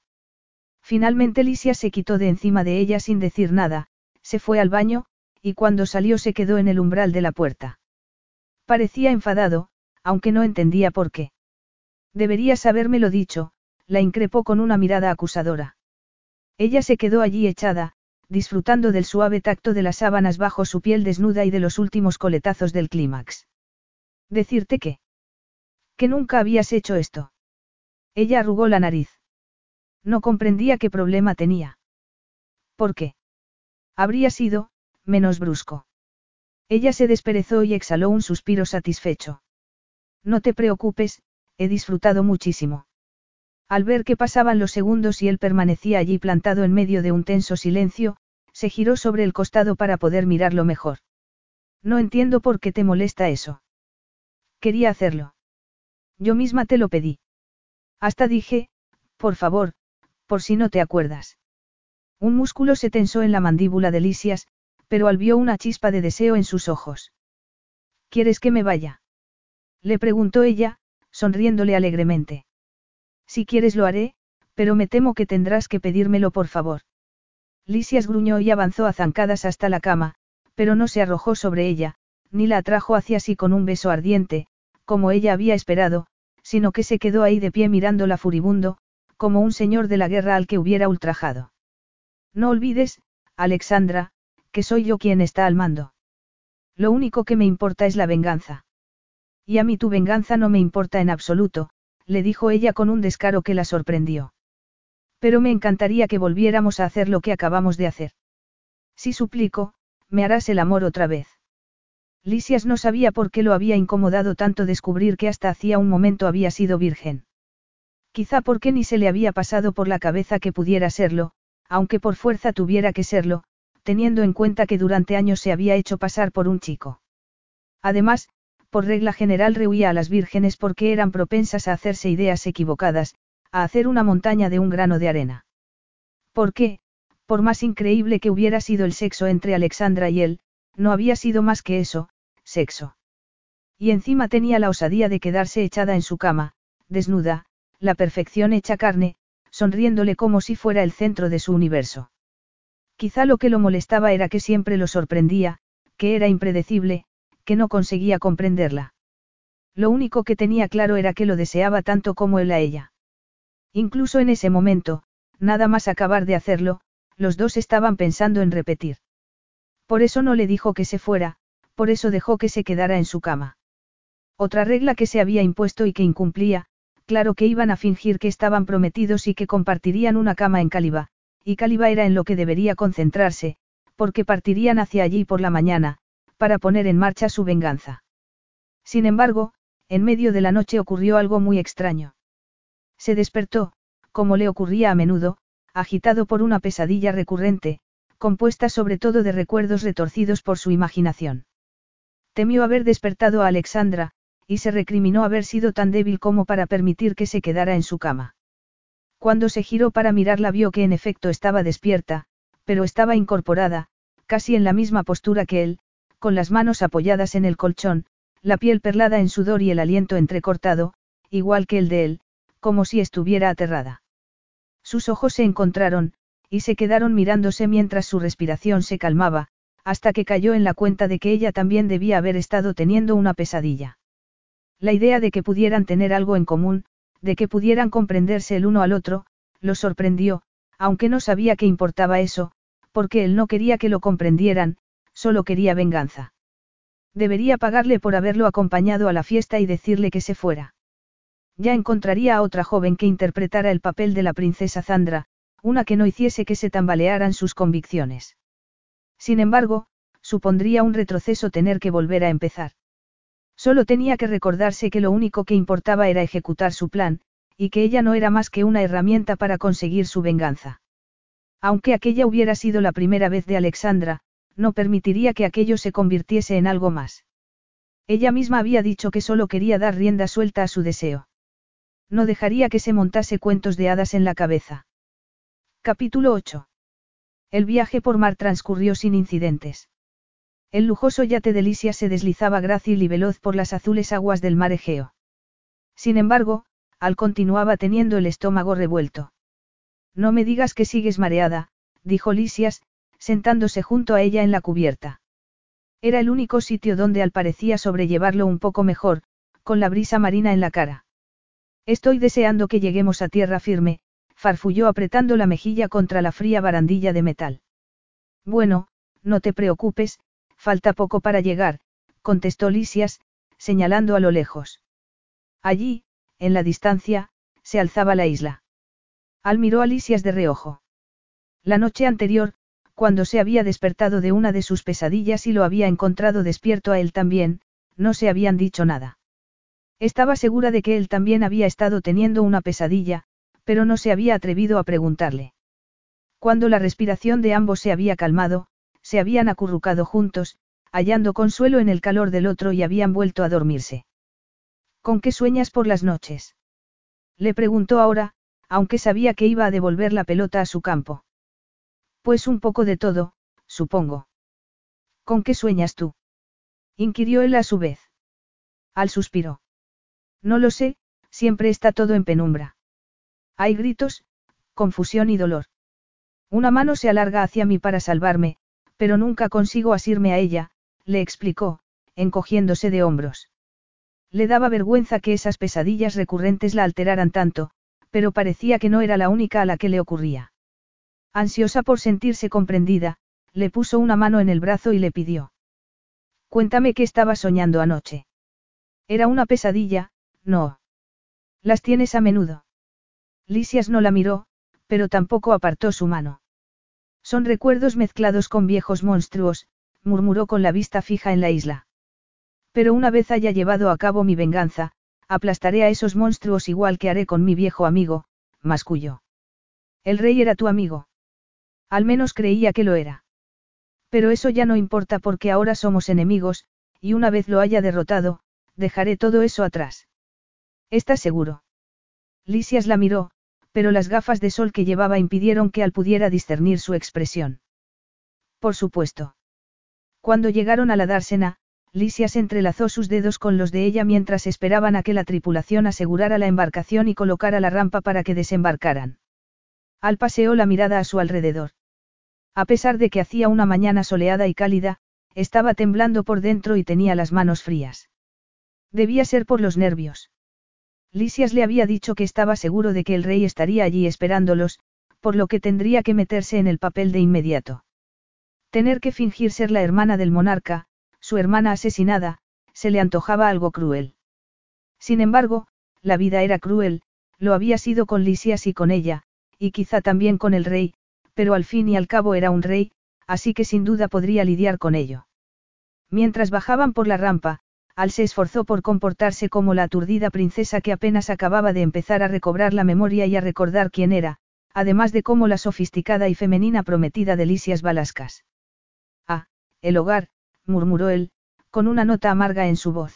Finalmente Lisias se quitó de encima de ella sin decir nada, se fue al baño, y cuando salió se quedó en el umbral de la puerta. Parecía enfadado, aunque no entendía por qué. «Deberías habérmelo dicho», la increpó con una mirada acusadora. Ella se quedó allí echada, disfrutando del suave tacto de las sábanas bajo su piel desnuda y de los últimos coletazos del clímax. «¿Decirte qué? Que nunca habías hecho esto». Ella arrugó la nariz. No comprendía qué problema tenía. ¿Por qué? Habría sido menos brusco. Ella se desperezó y exhaló un suspiro satisfecho. «No te preocupes, he disfrutado muchísimo». Al ver que pasaban los segundos y él permanecía allí plantado en medio de un tenso silencio, se giró sobre el costado para poder mirarlo mejor. «No entiendo por qué te molesta eso». «Quería hacerlo. Yo misma te lo pedí. Hasta dije, por favor, por si no te acuerdas». Un músculo se tensó en la mandíbula de Lisias, pero Al vio una chispa de deseo en sus ojos. «¿Quieres que me vaya?», le preguntó ella, sonriéndole alegremente. «Si quieres lo haré, pero me temo que tendrás que pedírmelo por favor». Lisias gruñó y avanzó a zancadas hasta la cama, pero no se arrojó sobre ella, ni la atrajo hacia sí con un beso ardiente, como ella había esperado, sino que se quedó ahí de pie mirándola furibundo, como un señor de la guerra al que hubiera ultrajado. «No olvides, Alexandra, que soy yo quien está al mando. Lo único que me importa es la venganza». «Y a mí tu venganza no me importa en absoluto», le dijo ella con un descaro que la sorprendió. «Pero me encantaría que volviéramos a hacer lo que acabamos de hacer. Si suplico, me harás el amor otra vez». Lisias no sabía por qué lo había incomodado tanto descubrir que hasta hacía un momento había sido virgen. Quizá porque ni se le había pasado por la cabeza que pudiera serlo, aunque por fuerza tuviera que serlo, teniendo en cuenta que durante años se había hecho pasar por un chico. Además, por regla general rehuía a las vírgenes porque eran propensas a hacerse ideas equivocadas, a hacer una montaña de un grano de arena. ¿Por qué? Por más increíble que hubiera sido el sexo entre Alexandra y él, no había sido más que eso, sexo. Y encima tenía la osadía de quedarse echada en su cama, desnuda, la perfección hecha carne, sonriéndole como si fuera el centro de su universo. Quizá lo que lo molestaba era que siempre lo sorprendía, que era impredecible, que no conseguía comprenderla. Lo único que tenía claro era que lo deseaba tanto como él a ella. Incluso en ese momento, nada más acabar de hacerlo, los dos estaban pensando en repetir. Por eso no le dijo que se fuera, por eso dejó que se quedara en su cama. Otra regla que se había impuesto y que incumplía, claro que iban a fingir que estaban prometidos y que compartirían una cama en Calibá, y Calibá era en lo que debería concentrarse, porque partirían hacia allí por la mañana, para poner en marcha su venganza. Sin embargo, en medio de la noche ocurrió algo muy extraño. Se despertó, como le ocurría a menudo, agitado por una pesadilla recurrente, compuesta sobre todo de recuerdos retorcidos por su imaginación. Temió haber despertado a Alexandra, y se recriminó haber sido tan débil como para permitir que se quedara en su cama. Cuando se giró para mirarla vio que en efecto estaba despierta, pero estaba incorporada, casi en la misma postura que él, con las manos apoyadas en el colchón, la piel perlada en sudor y el aliento entrecortado, igual que el de él, como si estuviera aterrada. Sus ojos se encontraron, y se quedaron mirándose mientras su respiración se calmaba, hasta que cayó en la cuenta de que ella también debía haber estado teniendo una pesadilla. La idea de que pudieran tener algo en común, de que pudieran comprenderse el uno al otro, lo sorprendió, aunque no sabía qué importaba eso, porque él no quería que lo comprendieran, solo quería venganza. Debería pagarle por haberlo acompañado a la fiesta y decirle que se fuera. Ya encontraría a otra joven que interpretara el papel de la princesa Zandra, una que no hiciese que se tambalearan sus convicciones. Sin embargo, supondría un retroceso tener que volver a empezar. Solo tenía que recordarse que lo único que importaba era ejecutar su plan, y que ella no era más que una herramienta para conseguir su venganza. Aunque aquella hubiera sido la primera vez de Alexandra, no permitiría que aquello se convirtiese en algo más. Ella misma había dicho que solo quería dar rienda suelta a su deseo. No dejaría que se montase cuentos de hadas en la cabeza. Capítulo 8. El viaje por mar transcurrió sin incidentes. El lujoso yate de Lisias se deslizaba grácil y veloz por las azules aguas del mar Egeo. Sin embargo, Al continuaba teniendo el estómago revuelto. «No me digas que sigues mareada», dijo Lisias, sentándose junto a ella en la cubierta. Era el único sitio donde Al parecía sobrellevarlo un poco mejor, con la brisa marina en la cara. «Estoy deseando que lleguemos a tierra firme», farfulló apretando la mejilla contra la fría barandilla de metal. «Bueno, no te preocupes, falta poco para llegar», contestó Lisias, señalando a lo lejos. Allí, en la distancia, se alzaba la isla. Al miró a Lisias de reojo. La noche anterior, cuando se había despertado de una de sus pesadillas y lo había encontrado despierto a él también, no se habían dicho nada. Estaba segura de que él también había estado teniendo una pesadilla, pero no se había atrevido a preguntarle. Cuando la respiración de ambos se había calmado, se habían acurrucado juntos, hallando consuelo en el calor del otro y habían vuelto a dormirse. «¿Con qué sueñas por las noches?», le preguntó ahora, aunque sabía que iba a devolver la pelota a su campo. «Pues un poco de todo, supongo». «¿Con qué sueñas tú?», inquirió él a su vez. Al suspiró. «No lo sé, siempre está todo en penumbra. Hay gritos, confusión y dolor. Una mano se alarga hacia mí para salvarme, pero nunca consigo asirme a ella», le explicó, encogiéndose de hombros. Le daba vergüenza que esas pesadillas recurrentes la alteraran tanto, pero parecía que no era la única a la que le ocurría. Ansiosa por sentirse comprendida, le puso una mano en el brazo y le pidió: «Cuéntame qué estaba soñando anoche. ¿Era una pesadilla, no? ¿Las tienes a menudo?». Lisias no la miró, pero tampoco apartó su mano. «Son recuerdos mezclados con viejos monstruos», murmuró con la vista fija en la isla. «Pero una vez haya llevado a cabo mi venganza, aplastaré a esos monstruos igual que haré con mi viejo amigo», masculló. «El rey era tu amigo». Al menos creía que lo era. Pero eso ya no importa porque ahora somos enemigos, y una vez lo haya derrotado, dejaré todo eso atrás. ¿Estás seguro? Lisias la miró, pero las gafas de sol que llevaba impidieron que él pudiera discernir su expresión. Por supuesto. Cuando llegaron a la dársena, Lisias entrelazó sus dedos con los de ella mientras esperaban a que la tripulación asegurara la embarcación y colocara la rampa para que desembarcaran. Al paseó la mirada a su alrededor. A pesar de que hacía una mañana soleada y cálida, estaba temblando por dentro y tenía las manos frías. Debía ser por los nervios. Lisias le había dicho que estaba seguro de que el rey estaría allí esperándolos, por lo que tendría que meterse en el papel de inmediato. Tener que fingir ser la hermana del monarca, su hermana asesinada, se le antojaba algo cruel. Sin embargo, la vida era cruel, lo había sido con Lisias y con ella, y quizá también con el rey, pero al fin y al cabo era un rey, así que sin duda podría lidiar con ello. Mientras bajaban por la rampa, Al se esforzó por comportarse como la aturdida princesa que apenas acababa de empezar a recobrar la memoria y a recordar quién era, además de como la sofisticada y femenina prometida de Lisias Balaskas. Ah, el hogar, murmuró él, con una nota amarga en su voz.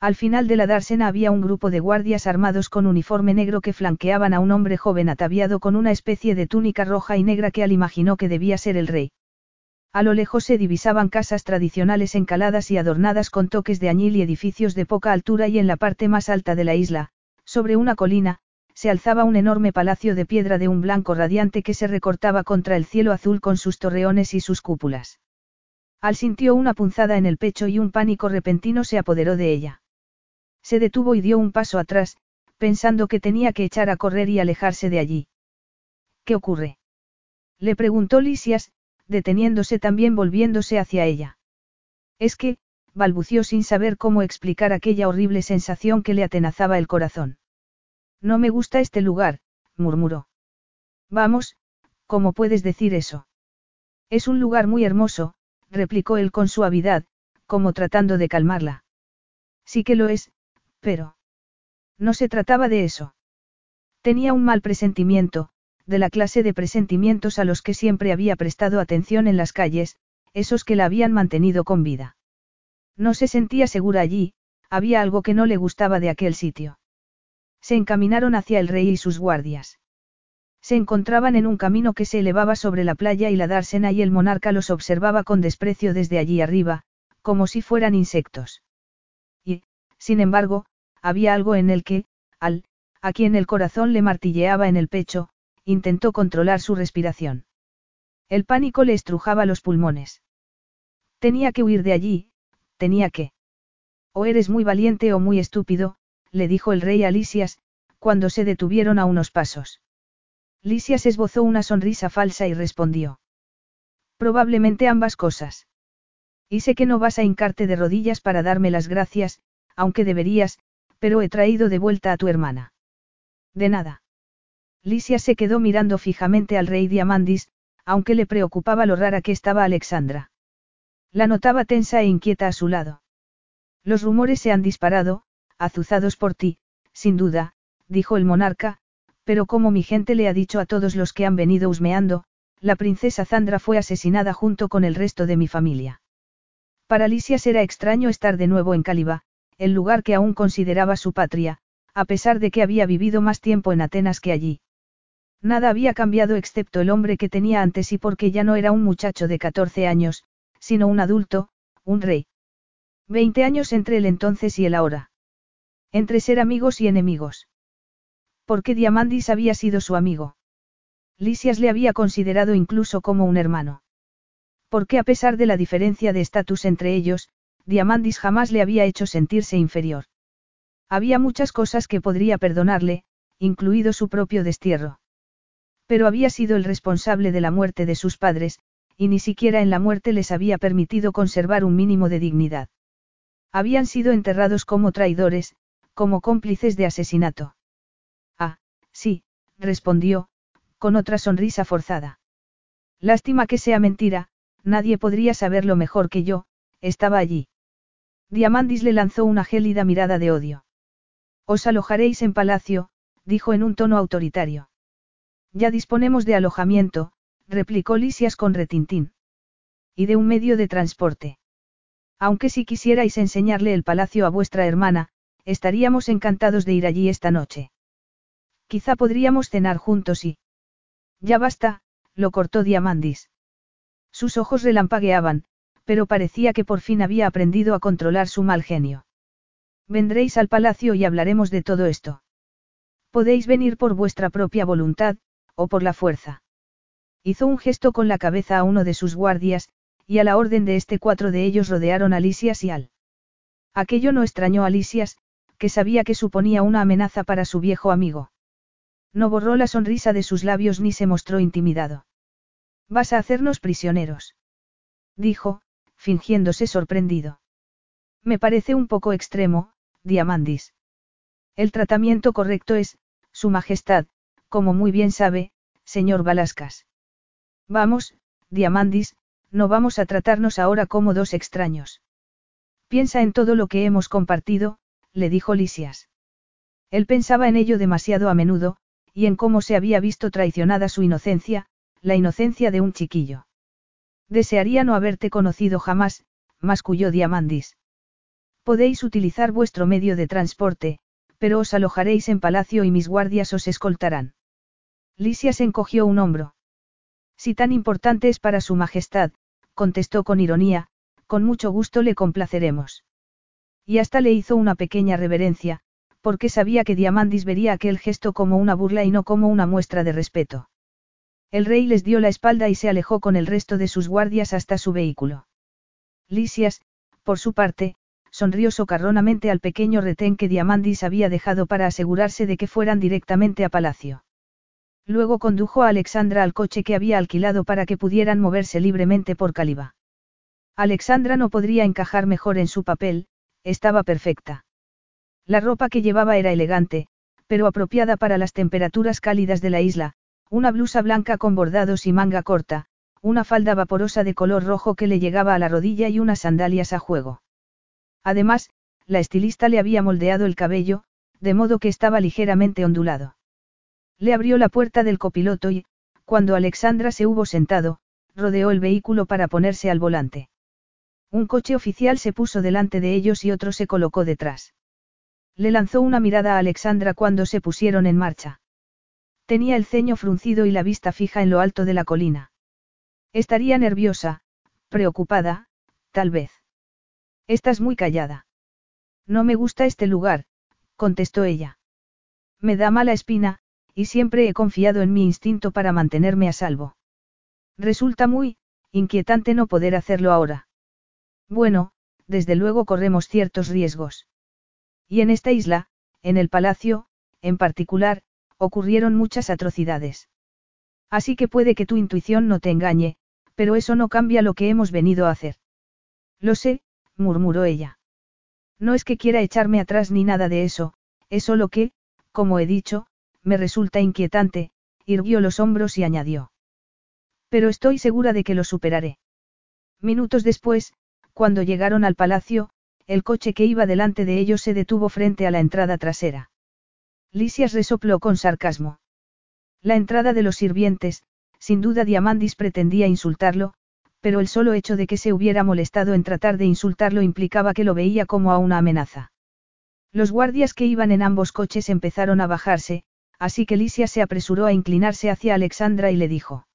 Al final de la dársena había un grupo de guardias armados con uniforme negro que flanqueaban a un hombre joven ataviado con una especie de túnica roja y negra que Al imaginó que debía ser el rey. A lo lejos se divisaban casas tradicionales encaladas y adornadas con toques de añil y edificios de poca altura, y en la parte más alta de la isla, sobre una colina, se alzaba un enorme palacio de piedra de un blanco radiante que se recortaba contra el cielo azul con sus torreones y sus cúpulas. Al sintió una punzada en el pecho y un pánico repentino se apoderó de ella. Se detuvo y dio un paso atrás, pensando que tenía que echar a correr y alejarse de allí. ¿Qué ocurre?, le preguntó Lisias, deteniéndose también volviéndose hacia ella. Es que, balbució sin saber cómo explicar aquella horrible sensación que le atenazaba el corazón. No me gusta este lugar, murmuró. Vamos, ¿cómo puedes decir eso? Es un lugar muy hermoso, replicó él con suavidad, como tratando de calmarla. Sí que lo es. Pero no se trataba de eso. Tenía un mal presentimiento, de la clase de presentimientos a los que siempre había prestado atención en las calles, esos que la habían mantenido con vida. No se sentía segura allí, había algo que no le gustaba de aquel sitio. Se encaminaron hacia el rey y sus guardias. Se encontraban en un camino que se elevaba sobre la playa y la dársena, y el monarca los observaba con desprecio desde allí arriba, como si fueran insectos. Y, sin embargo, había algo en el que, a quien el corazón le martilleaba en el pecho, intentó controlar su respiración. El pánico le estrujaba los pulmones. Tenía que huir de allí, tenía que. O eres muy valiente o muy estúpido, le dijo el rey a Lisias, cuando se detuvieron a unos pasos. Lisias esbozó una sonrisa falsa y respondió. Probablemente ambas cosas. Y sé que no vas a hincarte de rodillas para darme las gracias, aunque deberías, pero he traído de vuelta a tu hermana. De nada. Lisias se quedó mirando fijamente al rey Diamandis, aunque le preocupaba lo rara que estaba Alexandra. La notaba tensa e inquieta a su lado. Los rumores se han disparado, azuzados por ti, sin duda, dijo el monarca, pero como mi gente le ha dicho a todos los que han venido husmeando, la princesa Zandra fue asesinada junto con el resto de mi familia. Para Lisias era extraño estar de nuevo en Calibá, el lugar que aún consideraba su patria, a pesar de que había vivido más tiempo en Atenas que allí. Nada había cambiado excepto el hombre que tenía antes y porque ya no era un muchacho de 14 años, sino un adulto, un rey. 20 años entre el entonces y el ahora. Entre ser amigos y enemigos. Porque Diamandis había sido su amigo. Lisias le había considerado incluso como un hermano. Porque a pesar de la diferencia de estatus entre ellos, Diamandis jamás le había hecho sentirse inferior. Había muchas cosas que podría perdonarle, incluido su propio destierro. Pero había sido el responsable de la muerte de sus padres, y ni siquiera en la muerte les había permitido conservar un mínimo de dignidad. Habían sido enterrados como traidores, como cómplices de asesinato. Ah, sí, respondió, con otra sonrisa forzada. Lástima que sea mentira, nadie podría saberlo mejor que yo, estaba allí. Diamandis le lanzó una gélida mirada de odio. Os alojaréis en palacio, dijo en un tono autoritario. Ya disponemos de alojamiento, replicó Lisias con retintín. y de un medio de transporte. Aunque si quisierais enseñarle el palacio a vuestra hermana, estaríamos encantados de ir allí esta noche. Quizá podríamos cenar juntos y... Ya basta, lo cortó Diamandis. Sus ojos relampagueaban, pero parecía que por fin había aprendido a controlar su mal genio. Vendréis al palacio y hablaremos de todo esto. Podéis venir por vuestra propia voluntad, o por la fuerza. Hizo un gesto con la cabeza a uno de sus guardias, y a la orden de este 4 de ellos rodearon a Lisias y al. Aquello no extrañó a Lisias, que sabía que suponía una amenaza para su viejo amigo. No borró la sonrisa de sus labios ni se mostró intimidado. «Vas a hacernos prisioneros», dijo, fingiéndose sorprendido. «Me parece un poco extremo, Diamandis. El tratamiento correcto es, Su Majestad, como muy bien sabe, señor Balaskas». «Vamos, Diamandis, no vamos a tratarnos ahora como dos extraños. Piensa en todo lo que hemos compartido», le dijo Lisias. Él pensaba en ello demasiado a menudo, y en cómo se había visto traicionada su inocencia, la inocencia de un chiquillo. «Desearía no haberte conocido jamás», masculló Diamandis. «Podéis utilizar vuestro medio de transporte, pero os alojaréis en palacio y mis guardias os escoltarán». Lisias encogió un hombro. «Si tan importante es para Su Majestad», contestó con ironía, «con mucho gusto le complaceremos». Y hasta le hizo una pequeña reverencia, porque sabía que Diamandis vería aquel gesto como una burla y no como una muestra de respeto. El rey les dio la espalda y se alejó con el resto de sus guardias hasta su vehículo. Lisias, por su parte, sonrió socarronamente al pequeño retén que Diamandis había dejado para asegurarse de que fueran directamente a palacio. Luego condujo a Alexandra al coche que había alquilado para que pudieran moverse libremente por Kalyva. Alexandra no podría encajar mejor en su papel, estaba perfecta. La ropa que llevaba era elegante, pero apropiada para las temperaturas cálidas de la isla, una blusa blanca con bordados y manga corta, una falda vaporosa de color rojo que le llegaba a la rodilla y unas sandalias a juego. Además, la estilista le había moldeado el cabello, de modo que estaba ligeramente ondulado. Le abrió la puerta del copiloto y, cuando Alexandra se hubo sentado, rodeó el vehículo para ponerse al volante. Un coche oficial se puso delante de ellos y otro se colocó detrás. Le lanzó una mirada a Alexandra cuando se pusieron en marcha. Tenía el ceño fruncido y la vista fija en lo alto de la colina. Estaría nerviosa, preocupada, tal vez. «Estás muy callada». «No me gusta este lugar», contestó ella. «Me da mala espina, y siempre he confiado en mi instinto para mantenerme a salvo. Resulta muy inquietante no poder hacerlo ahora». «Bueno, desde luego corremos ciertos riesgos. Y en esta isla, en el palacio, en particular, ocurrieron muchas atrocidades. Así que puede que tu intuición no te engañe, pero eso no cambia lo que hemos venido a hacer». «Lo sé», murmuró ella. «No es que quiera echarme atrás ni nada de eso, es solo que, como he dicho, me resulta inquietante», irguió los hombros y añadió. «Pero estoy segura de que lo superaré». Minutos después, cuando llegaron al palacio, el coche que iba delante de ellos se detuvo frente a la entrada trasera. Lisias resopló con sarcasmo. La entrada de los sirvientes, sin duda Diamandis pretendía insultarlo, pero el solo hecho de que se hubiera molestado en tratar de insultarlo implicaba que lo veía como a una amenaza. Los guardias que iban en ambos coches empezaron a bajarse, así que Lisias se apresuró a inclinarse hacia Alexandra y le dijo: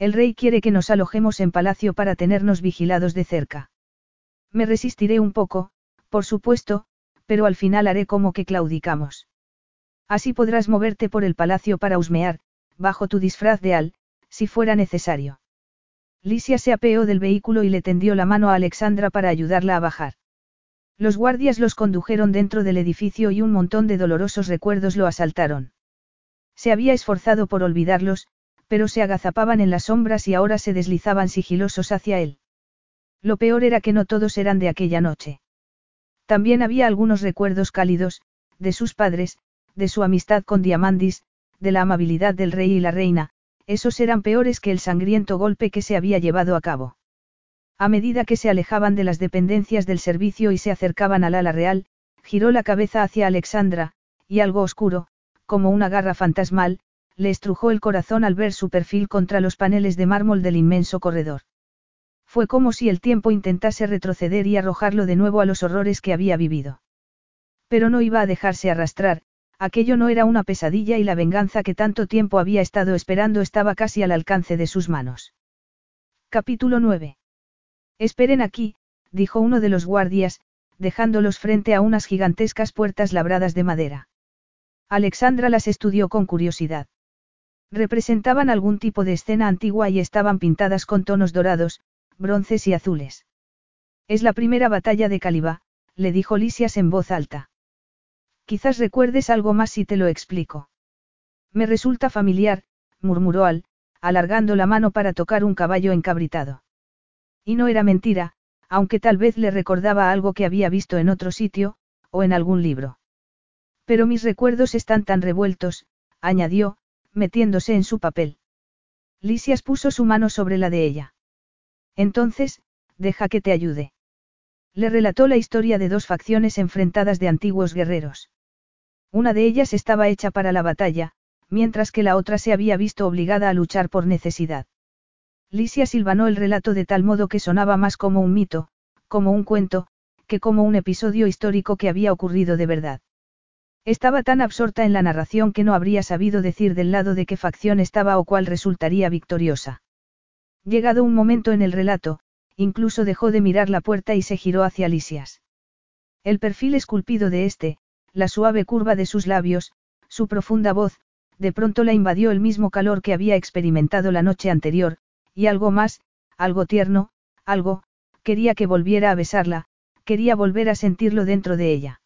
«El rey quiere que nos alojemos en palacio para tenernos vigilados de cerca. Me resistiré un poco, por supuesto, pero al final haré como que claudicamos. Así podrás moverte por el palacio para husmear, bajo tu disfraz de Al, si fuera necesario». Lisias se apeó del vehículo y le tendió la mano a Alexandra para ayudarla a bajar. Los guardias los condujeron dentro del edificio y un montón de dolorosos recuerdos lo asaltaron. Se había esforzado por olvidarlos, pero se agazapaban en las sombras y ahora se deslizaban sigilosos hacia él. Lo peor era que no todos eran de aquella noche. También había algunos recuerdos cálidos, de sus padres, de su amistad con Diamandis, de la amabilidad del rey y la reina. Esos eran peores que el sangriento golpe que se había llevado a cabo. A medida que se alejaban de las dependencias del servicio y se acercaban al ala real, giró la cabeza hacia Alexandra, y algo oscuro, como una garra fantasmal, le estrujó el corazón al ver su perfil contra los paneles de mármol del inmenso corredor. Fue como si el tiempo intentase retroceder y arrojarlo de nuevo a los horrores que había vivido. Pero no iba a dejarse arrastrar, aquello no era una pesadilla y la venganza que tanto tiempo había estado esperando estaba casi al alcance de sus manos. Capítulo 9. Esperen aquí, dijo uno de los guardias, dejándolos frente a unas gigantescas puertas labradas de madera. Alexandra las estudió con curiosidad. Representaban algún tipo de escena antigua y estaban pintadas con tonos dorados, bronces y azules. Es la primera batalla de Calibá, le dijo Lisias en voz alta. Quizás recuerdes algo más si te lo explico. Me resulta familiar, murmuró Al, alargando la mano para tocar un caballo encabritado. Y no era mentira, aunque tal vez le recordaba algo que había visto en otro sitio, o en algún libro. Pero mis recuerdos están tan revueltos, añadió, metiéndose en su papel. Lisias puso su mano sobre la de ella. Entonces, deja que te ayude. Le relató la historia de dos facciones enfrentadas de antiguos guerreros. Una de ellas estaba hecha para la batalla, mientras que la otra se había visto obligada a luchar por necesidad. Lisias silvanó el relato de tal modo que sonaba más como un mito, como un cuento, que como un episodio histórico que había ocurrido de verdad. Estaba tan absorta en la narración que no habría sabido decir del lado de qué facción estaba o cuál resultaría victoriosa. Llegado un momento en el relato, incluso dejó de mirar la puerta y se giró hacia Lisias. El perfil esculpido de este, la suave curva de sus labios, su profunda voz, de pronto la invadió el mismo calor que había experimentado la noche anterior, y algo más, algo tierno, algo, quería que volviera a besarla, quería volver a sentirlo dentro de ella.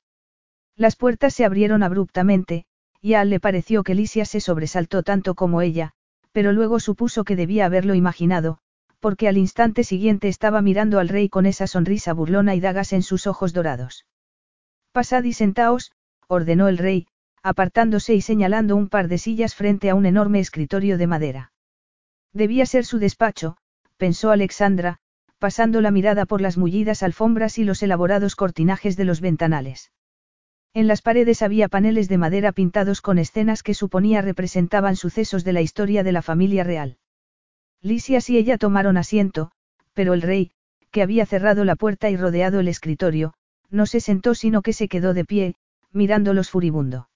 Las puertas se abrieron abruptamente, y a Al le pareció que Lisias se sobresaltó tanto como ella, pero luego supuso que debía haberlo imaginado, porque al instante siguiente estaba mirando al rey con esa sonrisa burlona y dagas en sus ojos dorados. Pasad y sentaos, ordenó el rey, apartándose y señalando un par de sillas frente a un enorme escritorio de madera. Debía ser su despacho, pensó Alexandra, pasando la mirada por las mullidas alfombras y los elaborados cortinajes de los ventanales. En las paredes había paneles de madera pintados con escenas que suponía representaban sucesos de la historia de la familia real. Lisias y ella tomaron asiento, pero el rey, que había cerrado la puerta y rodeado el escritorio, no se sentó sino que se quedó de pie, mirándolos furibundo.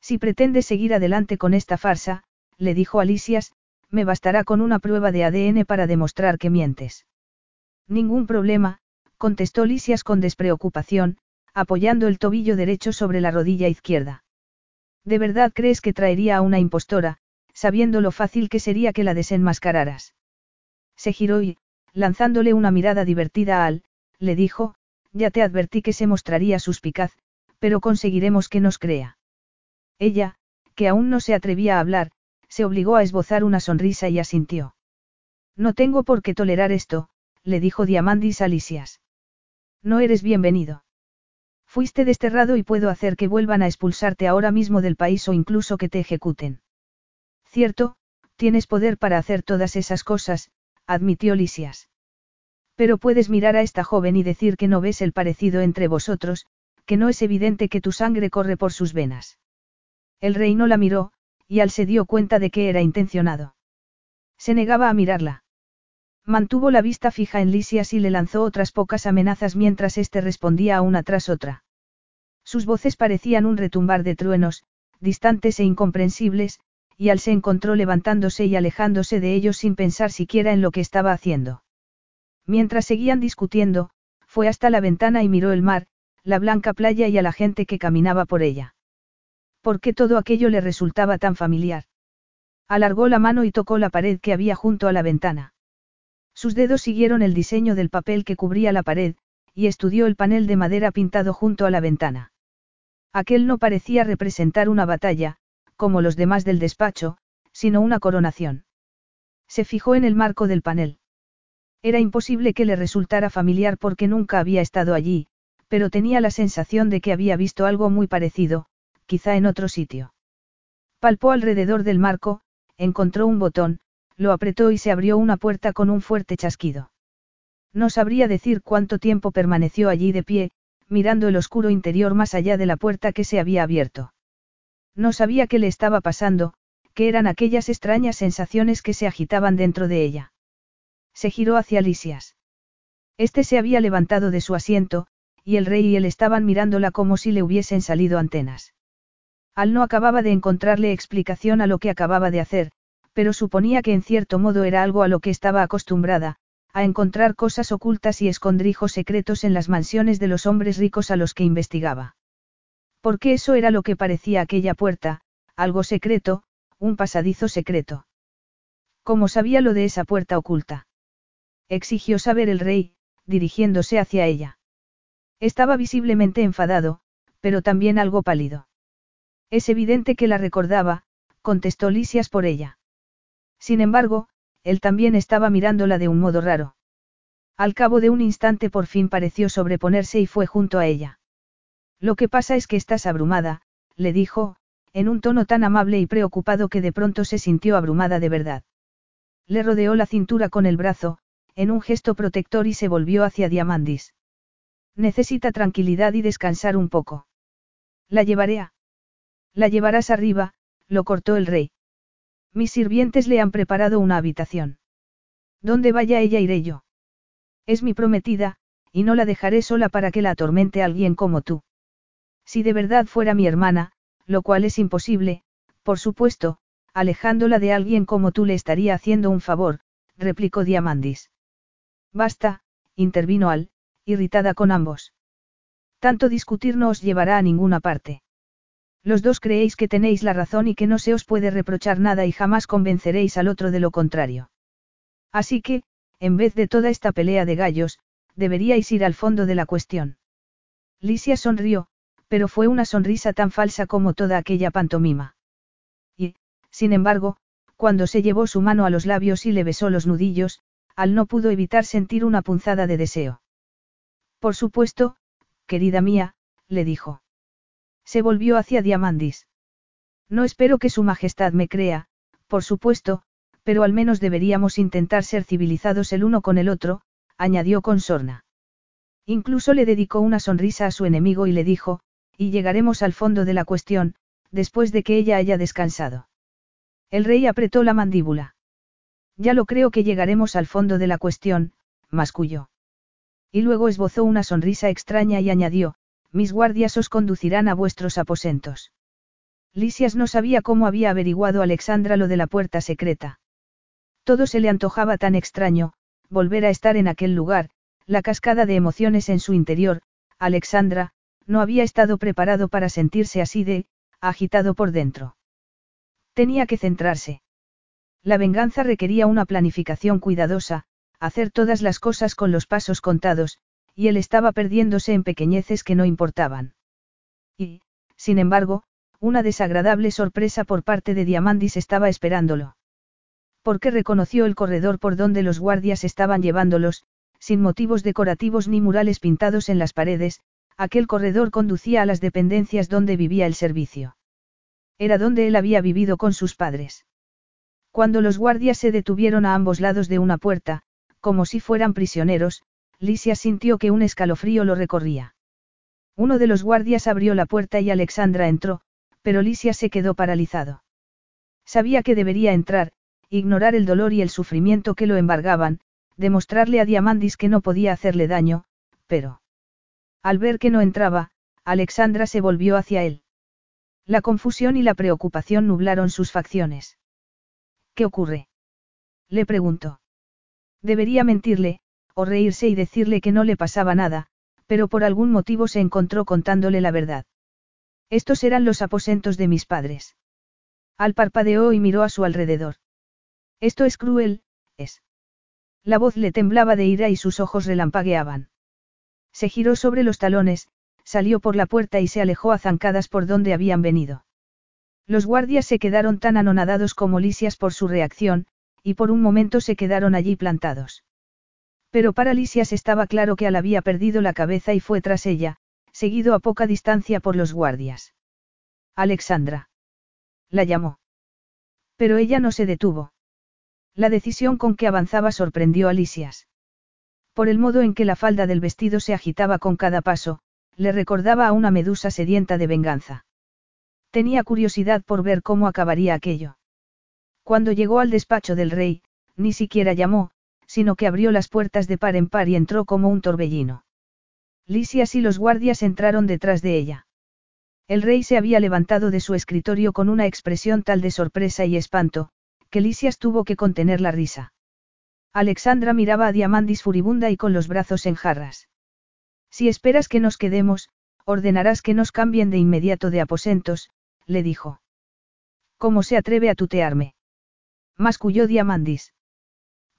Si pretendes seguir adelante con esta farsa, le dijo a Lisias, me bastará con una prueba de ADN para demostrar que mientes. Ningún problema, contestó Lisias con despreocupación, apoyando el tobillo derecho sobre la rodilla izquierda. ¿De verdad crees que traería a una impostora, sabiendo lo fácil que sería que la desenmascararas? Se giró y, lanzándole una mirada divertida a Al, le dijo, ya te advertí que se mostraría suspicaz, pero conseguiremos que nos crea. Ella, que aún no se atrevía a hablar, se obligó a esbozar una sonrisa y asintió. No tengo por qué tolerar esto, le dijo Diamandis a Lisias. No eres bienvenido. Fuiste desterrado y puedo hacer que vuelvan a expulsarte ahora mismo del país o incluso que te ejecuten. Cierto, tienes poder para hacer todas esas cosas, admitió Lisias. Pero puedes mirar a esta joven y decir que no ves el parecido entre vosotros, que no es evidente que tu sangre corre por sus venas. El rey no la miró, y Al se dio cuenta de que era intencionado. Se negaba a mirarla. Mantuvo la vista fija en Lisias y le lanzó otras pocas amenazas mientras éste respondía a una tras otra. Sus voces parecían un retumbar de truenos, distantes e incomprensibles, y Al se encontró levantándose y alejándose de ellos sin pensar siquiera en lo que estaba haciendo. Mientras seguían discutiendo, fue hasta la ventana y miró el mar, la blanca playa y a la gente que caminaba por ella. ¿Por qué todo aquello le resultaba tan familiar? Alargó la mano y tocó la pared que había junto a la ventana. Sus dedos siguieron el diseño del papel que cubría la pared, y estudió el panel de madera pintado junto a la ventana. Aquel no parecía representar una batalla, como los demás del despacho, sino una coronación. Se fijó en el marco del panel. Era imposible que le resultara familiar porque nunca había estado allí, pero tenía la sensación de que había visto algo muy parecido, quizá en otro sitio. Palpó alrededor del marco, encontró un botón, lo apretó y se abrió una puerta con un fuerte chasquido. No sabría decir cuánto tiempo permaneció allí de pie, mirando el oscuro interior más allá de la puerta que se había abierto. No sabía qué le estaba pasando, qué eran aquellas extrañas sensaciones que se agitaban dentro de ella. Se giró hacia Lisias. Este se había levantado de su asiento, y el rey y él estaban mirándola como si le hubiesen salido antenas. Al no acababa de encontrarle explicación a lo que acababa de hacer, pero suponía que en cierto modo era algo a lo que estaba acostumbrada, a encontrar cosas ocultas y escondrijos secretos en las mansiones de los hombres ricos a los que investigaba. Porque eso era lo que parecía aquella puerta, algo secreto, un pasadizo secreto. ¿Cómo sabía lo de esa puerta oculta?, exigió saber el rey, dirigiéndose hacia ella. Estaba visiblemente enfadado, pero también algo pálido. Es evidente que la recordaba, contestó Lisias por ella. Sin embargo, él también estaba mirándola de un modo raro. Al cabo de un instante por fin pareció sobreponerse y fue junto a ella. Lo que pasa es que estás abrumada, le dijo, en un tono tan amable y preocupado que de pronto se sintió abrumada de verdad. Le rodeó la cintura con el brazo, en un gesto protector y se volvió hacia Diamandis. Necesita tranquilidad y descansar un poco. La llevaré a... La llevarás arriba, lo cortó el rey. Mis sirvientes le han preparado una habitación. Donde vaya ella iré yo. Es mi prometida, y no la dejaré sola para que la atormente alguien como tú. Si de verdad fuera mi hermana, lo cual es imposible, por supuesto, alejándola de alguien como tú le estaría haciendo un favor, replicó Diamandis. Basta, intervino Al, irritada con ambos. Tanto discutir no os llevará a ninguna parte. Los dos creéis que tenéis la razón y que no se os puede reprochar nada y jamás convenceréis al otro de lo contrario. Así que, en vez de toda esta pelea de gallos, deberíais ir al fondo de la cuestión. Lisias sonrió, pero fue una sonrisa tan falsa como toda aquella pantomima. Y, sin embargo, cuando se llevó su mano a los labios y le besó los nudillos, Al no pudo evitar sentir una punzada de deseo. Por supuesto, querida mía, le dijo. Se volvió hacia Diamandis. No espero que su majestad me crea, por supuesto, pero al menos deberíamos intentar ser civilizados el uno con el otro, añadió con sorna. Incluso le dedicó una sonrisa a su enemigo y le dijo, y llegaremos al fondo de la cuestión, después de que ella haya descansado. El rey apretó la mandíbula. Ya lo creo que llegaremos al fondo de la cuestión, masculló. Y luego esbozó una sonrisa extraña y añadió, mis guardias os conducirán a vuestros aposentos. Lisias no sabía cómo había averiguado Alexandra lo de la puerta secreta. Todo se le antojaba tan extraño, volver a estar en aquel lugar, la cascada de emociones en su interior. Alexandra no había estado preparado para sentirse así de agitado por dentro. Tenía que centrarse. La venganza requería una planificación cuidadosa, hacer todas las cosas con los pasos contados, y él estaba perdiéndose en pequeñeces que no importaban. Y, sin embargo, una desagradable sorpresa por parte de Diamandis estaba esperándolo. Porque reconoció el corredor por donde los guardias estaban llevándolos, sin motivos decorativos ni murales pintados en las paredes, aquel corredor conducía a las dependencias donde vivía el servicio. Era donde él había vivido con sus padres. Cuando los guardias se detuvieron a ambos lados de una puerta, como si fueran prisioneros, Lisias sintió que un escalofrío lo recorría. Uno de los guardias abrió la puerta y Alexandra entró, pero Lisias se quedó paralizado. Sabía que debería entrar, ignorar el dolor y el sufrimiento que lo embargaban, demostrarle a Diamandis que no podía hacerle daño, pero... Al ver que no entraba, Alexandra se volvió hacia él. La confusión y la preocupación nublaron sus facciones. ¿Qué ocurre?, le preguntó. Debería mentirle, o reírse y decirle que no le pasaba nada, pero por algún motivo se encontró contándole la verdad. Estos eran los aposentos de mis padres. Al parpadeó y miró a su alrededor. Esto es cruel, es. La voz le temblaba de ira y sus ojos relampagueaban. Se giró sobre los talones, salió por la puerta y se alejó a zancadas por donde habían venido. Los guardias se quedaron tan anonadados como Lisias por su reacción, y por un momento se quedaron allí plantados. Pero para Lisias estaba claro que Al había perdido la cabeza y fue tras ella, seguido a poca distancia por los guardias. Alexandra. La llamó. Pero ella no se detuvo. La decisión con que avanzaba sorprendió a Lisias. Por el modo en que la falda del vestido se agitaba con cada paso, le recordaba a una medusa sedienta de venganza. Tenía curiosidad por ver cómo acabaría aquello. Cuando llegó al despacho del rey, ni siquiera llamó, sino que abrió las puertas de par en par y entró como un torbellino. Lisias y los guardias entraron detrás de ella. El rey se había levantado de su escritorio con una expresión tal de sorpresa y espanto, que Lisias tuvo que contener la risa. Alexandra miraba a Diamandis furibunda y con los brazos en jarras. «Si esperas que nos quedemos, ordenarás que nos cambien de inmediato de aposentos», le dijo. «¿Cómo se atreve a tutearme?», masculló Diamandis.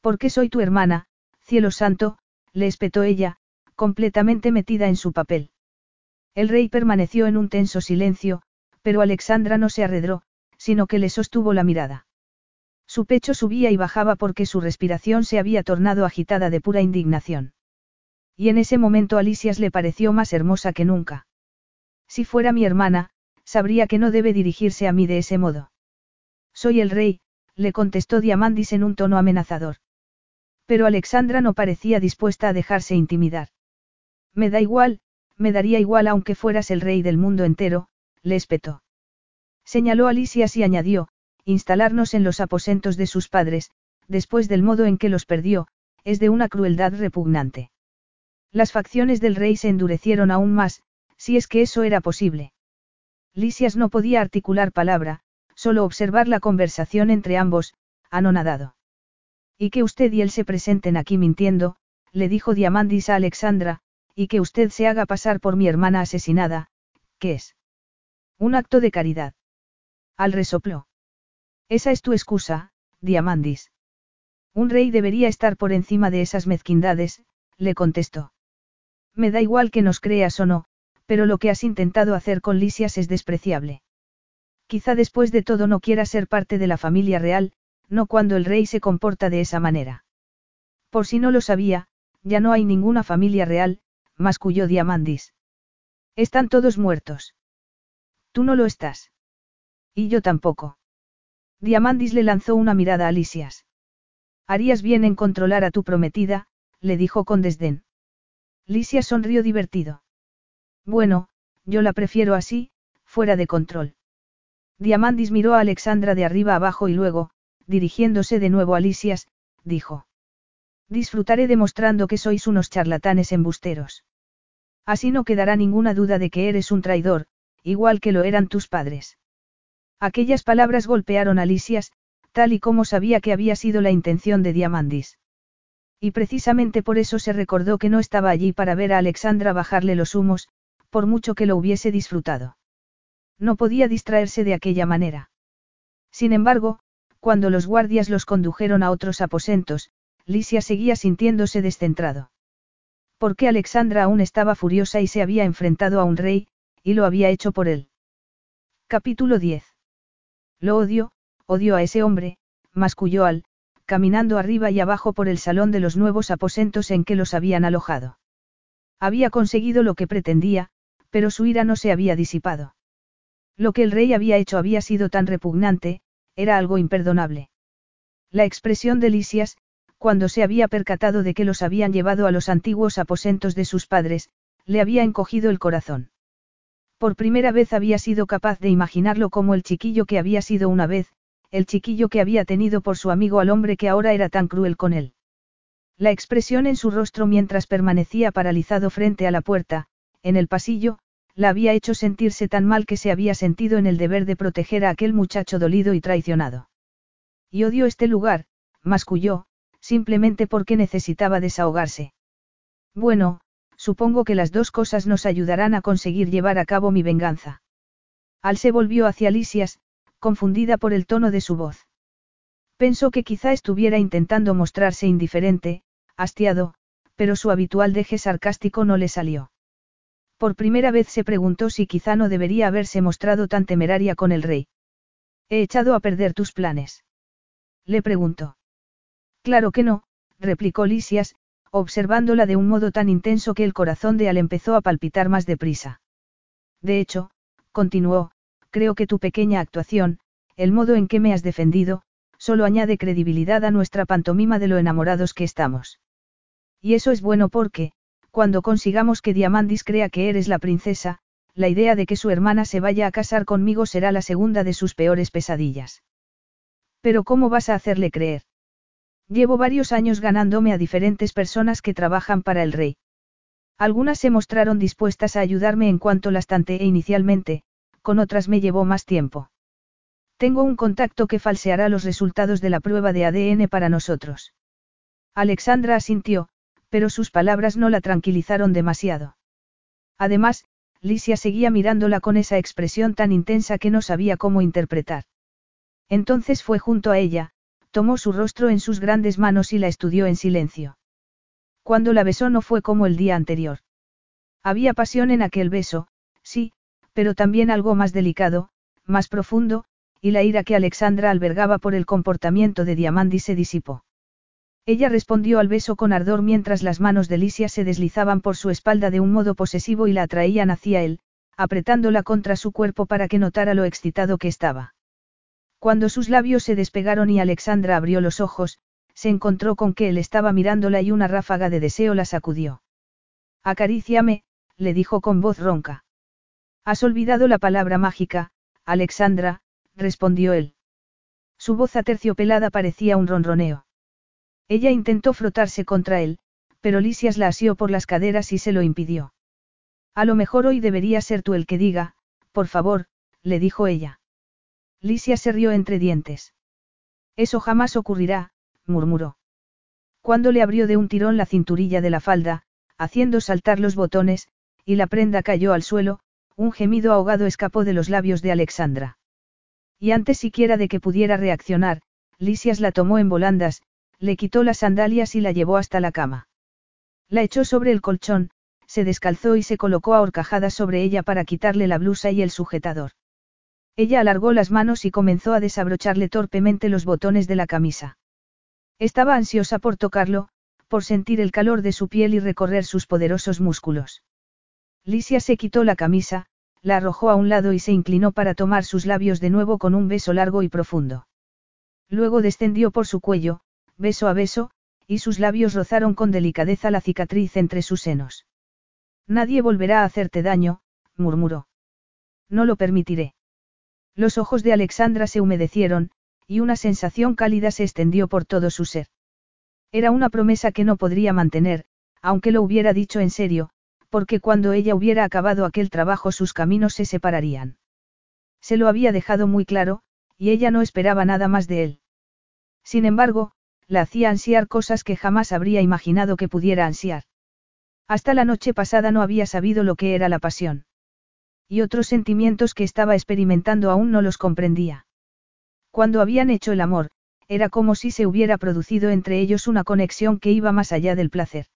«Porque soy tu hermana, cielo santo», le espetó ella, completamente metida en su papel. El rey permaneció en un tenso silencio, pero Alexandra no se arredró, sino que le sostuvo la mirada. Su pecho subía y bajaba porque su respiración se había tornado agitada de pura indignación. Y en ese momento a Lisias le pareció más hermosa que nunca. «Si fuera mi hermana, sabría que no debe dirigirse a mí de ese modo». «Soy el rey», le contestó Diamandis en un tono amenazador. Pero Alexandra no parecía dispuesta a dejarse intimidar. «Me da igual, me daría igual aunque fueras el rey del mundo entero», le espetó. Señaló a Lisias y añadió: «Instalarnos en los aposentos de sus padres, después del modo en que los perdió, es de una crueldad repugnante». Las facciones del rey se endurecieron aún más, si es que eso era posible. Lisias no podía articular palabra, solo observar la conversación entre ambos, anonadado. «Y que usted y él se presenten aquí mintiendo», le dijo Diamandis a Alexandra, «y que usted se haga pasar por mi hermana asesinada, que es un acto de caridad». Al resopló. «Esa es tu excusa, Diamandis». «Un rey debería estar por encima de esas mezquindades», le contestó. «Me da igual que nos creas o no, pero lo que has intentado hacer con Lisias es despreciable. Quizá después de todo no quieras ser parte de la familia real, no cuando el rey se comporta de esa manera». «Por si no lo sabía, ya no hay ninguna familia real», masculló Diamandis. «Están todos muertos. Tú no lo estás. Y yo tampoco». Diamandis le lanzó una mirada a Lisias. «Harías bien en controlar a tu prometida», le dijo con desdén. Lisias sonrió divertido. «Bueno, yo la prefiero así, fuera de control». Diamandis miró a Alexandra de arriba abajo y luego, dirigiéndose de nuevo a Lisias, dijo: «Disfrutaré demostrando que sois unos charlatanes embusteros. Así no quedará ninguna duda de que eres un traidor, igual que lo eran tus padres». Aquellas palabras golpearon a Lisias, tal y como sabía que había sido la intención de Diamandis. Y precisamente por eso se recordó que no estaba allí para ver a Alexandra bajarle los humos, por mucho que lo hubiese disfrutado. No podía distraerse de aquella manera. Sin embargo, cuando los guardias los condujeron a otros aposentos, Lisias seguía sintiéndose descentrado. Porque Alexandra aún estaba furiosa y se había enfrentado a un rey, y lo había hecho por él. Capítulo 10. «Lo odio, odio a ese hombre», masculló Al, caminando arriba y abajo por el salón de los nuevos aposentos en que los habían alojado. Había conseguido lo que pretendía, pero su ira no se había disipado. Lo que el rey había hecho había sido tan repugnante, era algo imperdonable. La expresión de Lisias, cuando se había percatado de que los habían llevado a los antiguos aposentos de sus padres, le había encogido el corazón. Por primera vez había sido capaz de imaginarlo como el chiquillo que había sido una vez, el chiquillo que había tenido por su amigo al hombre que ahora era tan cruel con él. La expresión en su rostro mientras permanecía paralizado frente a la puerta, en el pasillo, la había hecho sentirse tan mal que se había sentido en el deber de proteger a aquel muchacho dolido y traicionado. «Y odio este lugar», masculló, simplemente porque necesitaba desahogarse. «Bueno, supongo que las dos cosas nos ayudarán a conseguir llevar a cabo mi venganza». Al se volvió hacia Lisias, confundida por el tono de su voz. Pensó que quizá estuviera intentando mostrarse indiferente, hastiado, pero su habitual deje sarcástico no le salió. Por primera vez se preguntó si quizá no debería haberse mostrado tan temeraria con el rey. «¿He echado a perder tus planes?», le preguntó. «Claro que no», replicó Lisias, observándola de un modo tan intenso que el corazón de Al empezó a palpitar más deprisa. «De hecho», continuó, «creo que tu pequeña actuación, el modo en que me has defendido, solo añade credibilidad a nuestra pantomima de lo enamorados que estamos. Y eso es bueno porque, cuando consigamos que Diamandis crea que eres la princesa, la idea de que su hermana se vaya a casar conmigo será la segunda de sus peores pesadillas». «Pero ¿cómo vas a hacerle creer?». Llevo varios años ganándome a diferentes personas que trabajan para el rey. Algunas se mostraron dispuestas a ayudarme en cuanto las tanteé inicialmente, con otras me llevó más tiempo. Tengo un contacto que falseará los resultados de la prueba de ADN para nosotros. Alexandra asintió, pero sus palabras no la tranquilizaron demasiado. Además, Lisias seguía mirándola con esa expresión tan intensa que no sabía cómo interpretar. Entonces fue junto a ella, tomó su rostro en sus grandes manos y la estudió en silencio. Cuando la besó no fue como el día anterior. Había pasión en aquel beso, sí, pero también algo más delicado, más profundo, y la ira que Alexandra albergaba por el comportamiento de Diamandis se disipó. Ella respondió al beso con ardor mientras las manos de Lisias se deslizaban por su espalda de un modo posesivo y la atraían hacia él, apretándola contra su cuerpo para que notara lo excitado que estaba. Cuando sus labios se despegaron y Alexandra abrió los ojos, se encontró con que él estaba mirándola y una ráfaga de deseo la sacudió. «Acaríciame», le dijo con voz ronca. «Has olvidado la palabra mágica, Alexandra», respondió él. Su voz aterciopelada parecía un ronroneo. Ella intentó frotarse contra él, pero Lisias la asió por las caderas y se lo impidió. «A lo mejor hoy debería ser tú el que diga, por favor», le dijo ella. Lisias se rió entre dientes. «Eso jamás ocurrirá», murmuró. Cuando le abrió de un tirón la cinturilla de la falda, haciendo saltar los botones, y la prenda cayó al suelo, un gemido ahogado escapó de los labios de Alexandra. Y antes siquiera de que pudiera reaccionar, Lisias la tomó en volandas, le quitó las sandalias y la llevó hasta la cama. La echó sobre el colchón, se descalzó y se colocó a horcajadas sobre ella para quitarle la blusa y el sujetador. Ella alargó las manos y comenzó a desabrocharle torpemente los botones de la camisa. Estaba ansiosa por tocarlo, por sentir el calor de su piel y recorrer sus poderosos músculos. Lisias se quitó la camisa, la arrojó a un lado y se inclinó para tomar sus labios de nuevo con un beso largo y profundo. Luego descendió por su cuello, beso a beso, y sus labios rozaron con delicadeza la cicatriz entre sus senos. «Nadie volverá a hacerte daño», murmuró. «No lo permitiré». Los ojos de Alexandra se humedecieron, y una sensación cálida se extendió por todo su ser. Era una promesa que no podría mantener, aunque lo hubiera dicho en serio, porque cuando ella hubiera acabado aquel trabajo sus caminos se separarían. Se lo había dejado muy claro, y ella no esperaba nada más de él. Sin embargo, la hacía ansiar cosas que jamás habría imaginado que pudiera ansiar. Hasta la noche pasada no había sabido lo que era la pasión. Y otros sentimientos que estaba experimentando aún no los comprendía. Cuando habían hecho el amor, era como si se hubiera producido entre ellos una conexión que iba más allá del placer.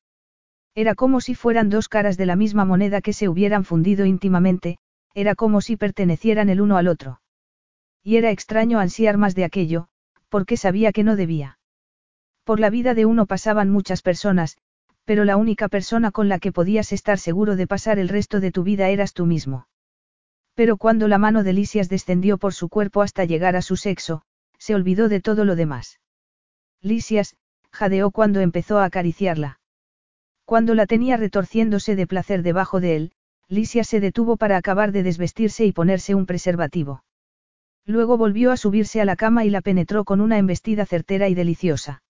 Era como si fueran dos caras de la misma moneda que se hubieran fundido íntimamente, era como si pertenecieran el uno al otro. Y era extraño ansiar más de aquello, porque sabía que no debía. Por la vida de uno pasaban muchas personas, pero la única persona con la que podías estar seguro de pasar el resto de tu vida eras tú mismo. Pero cuando la mano de Lisias descendió por su cuerpo hasta llegar a su sexo, se olvidó de todo lo demás. Lisias jadeó cuando empezó a acariciarla. Cuando la tenía retorciéndose de placer debajo de él, Lisias se detuvo para acabar de desvestirse y ponerse un preservativo. Luego volvió a subirse a la cama y la penetró con una embestida certera y deliciosa.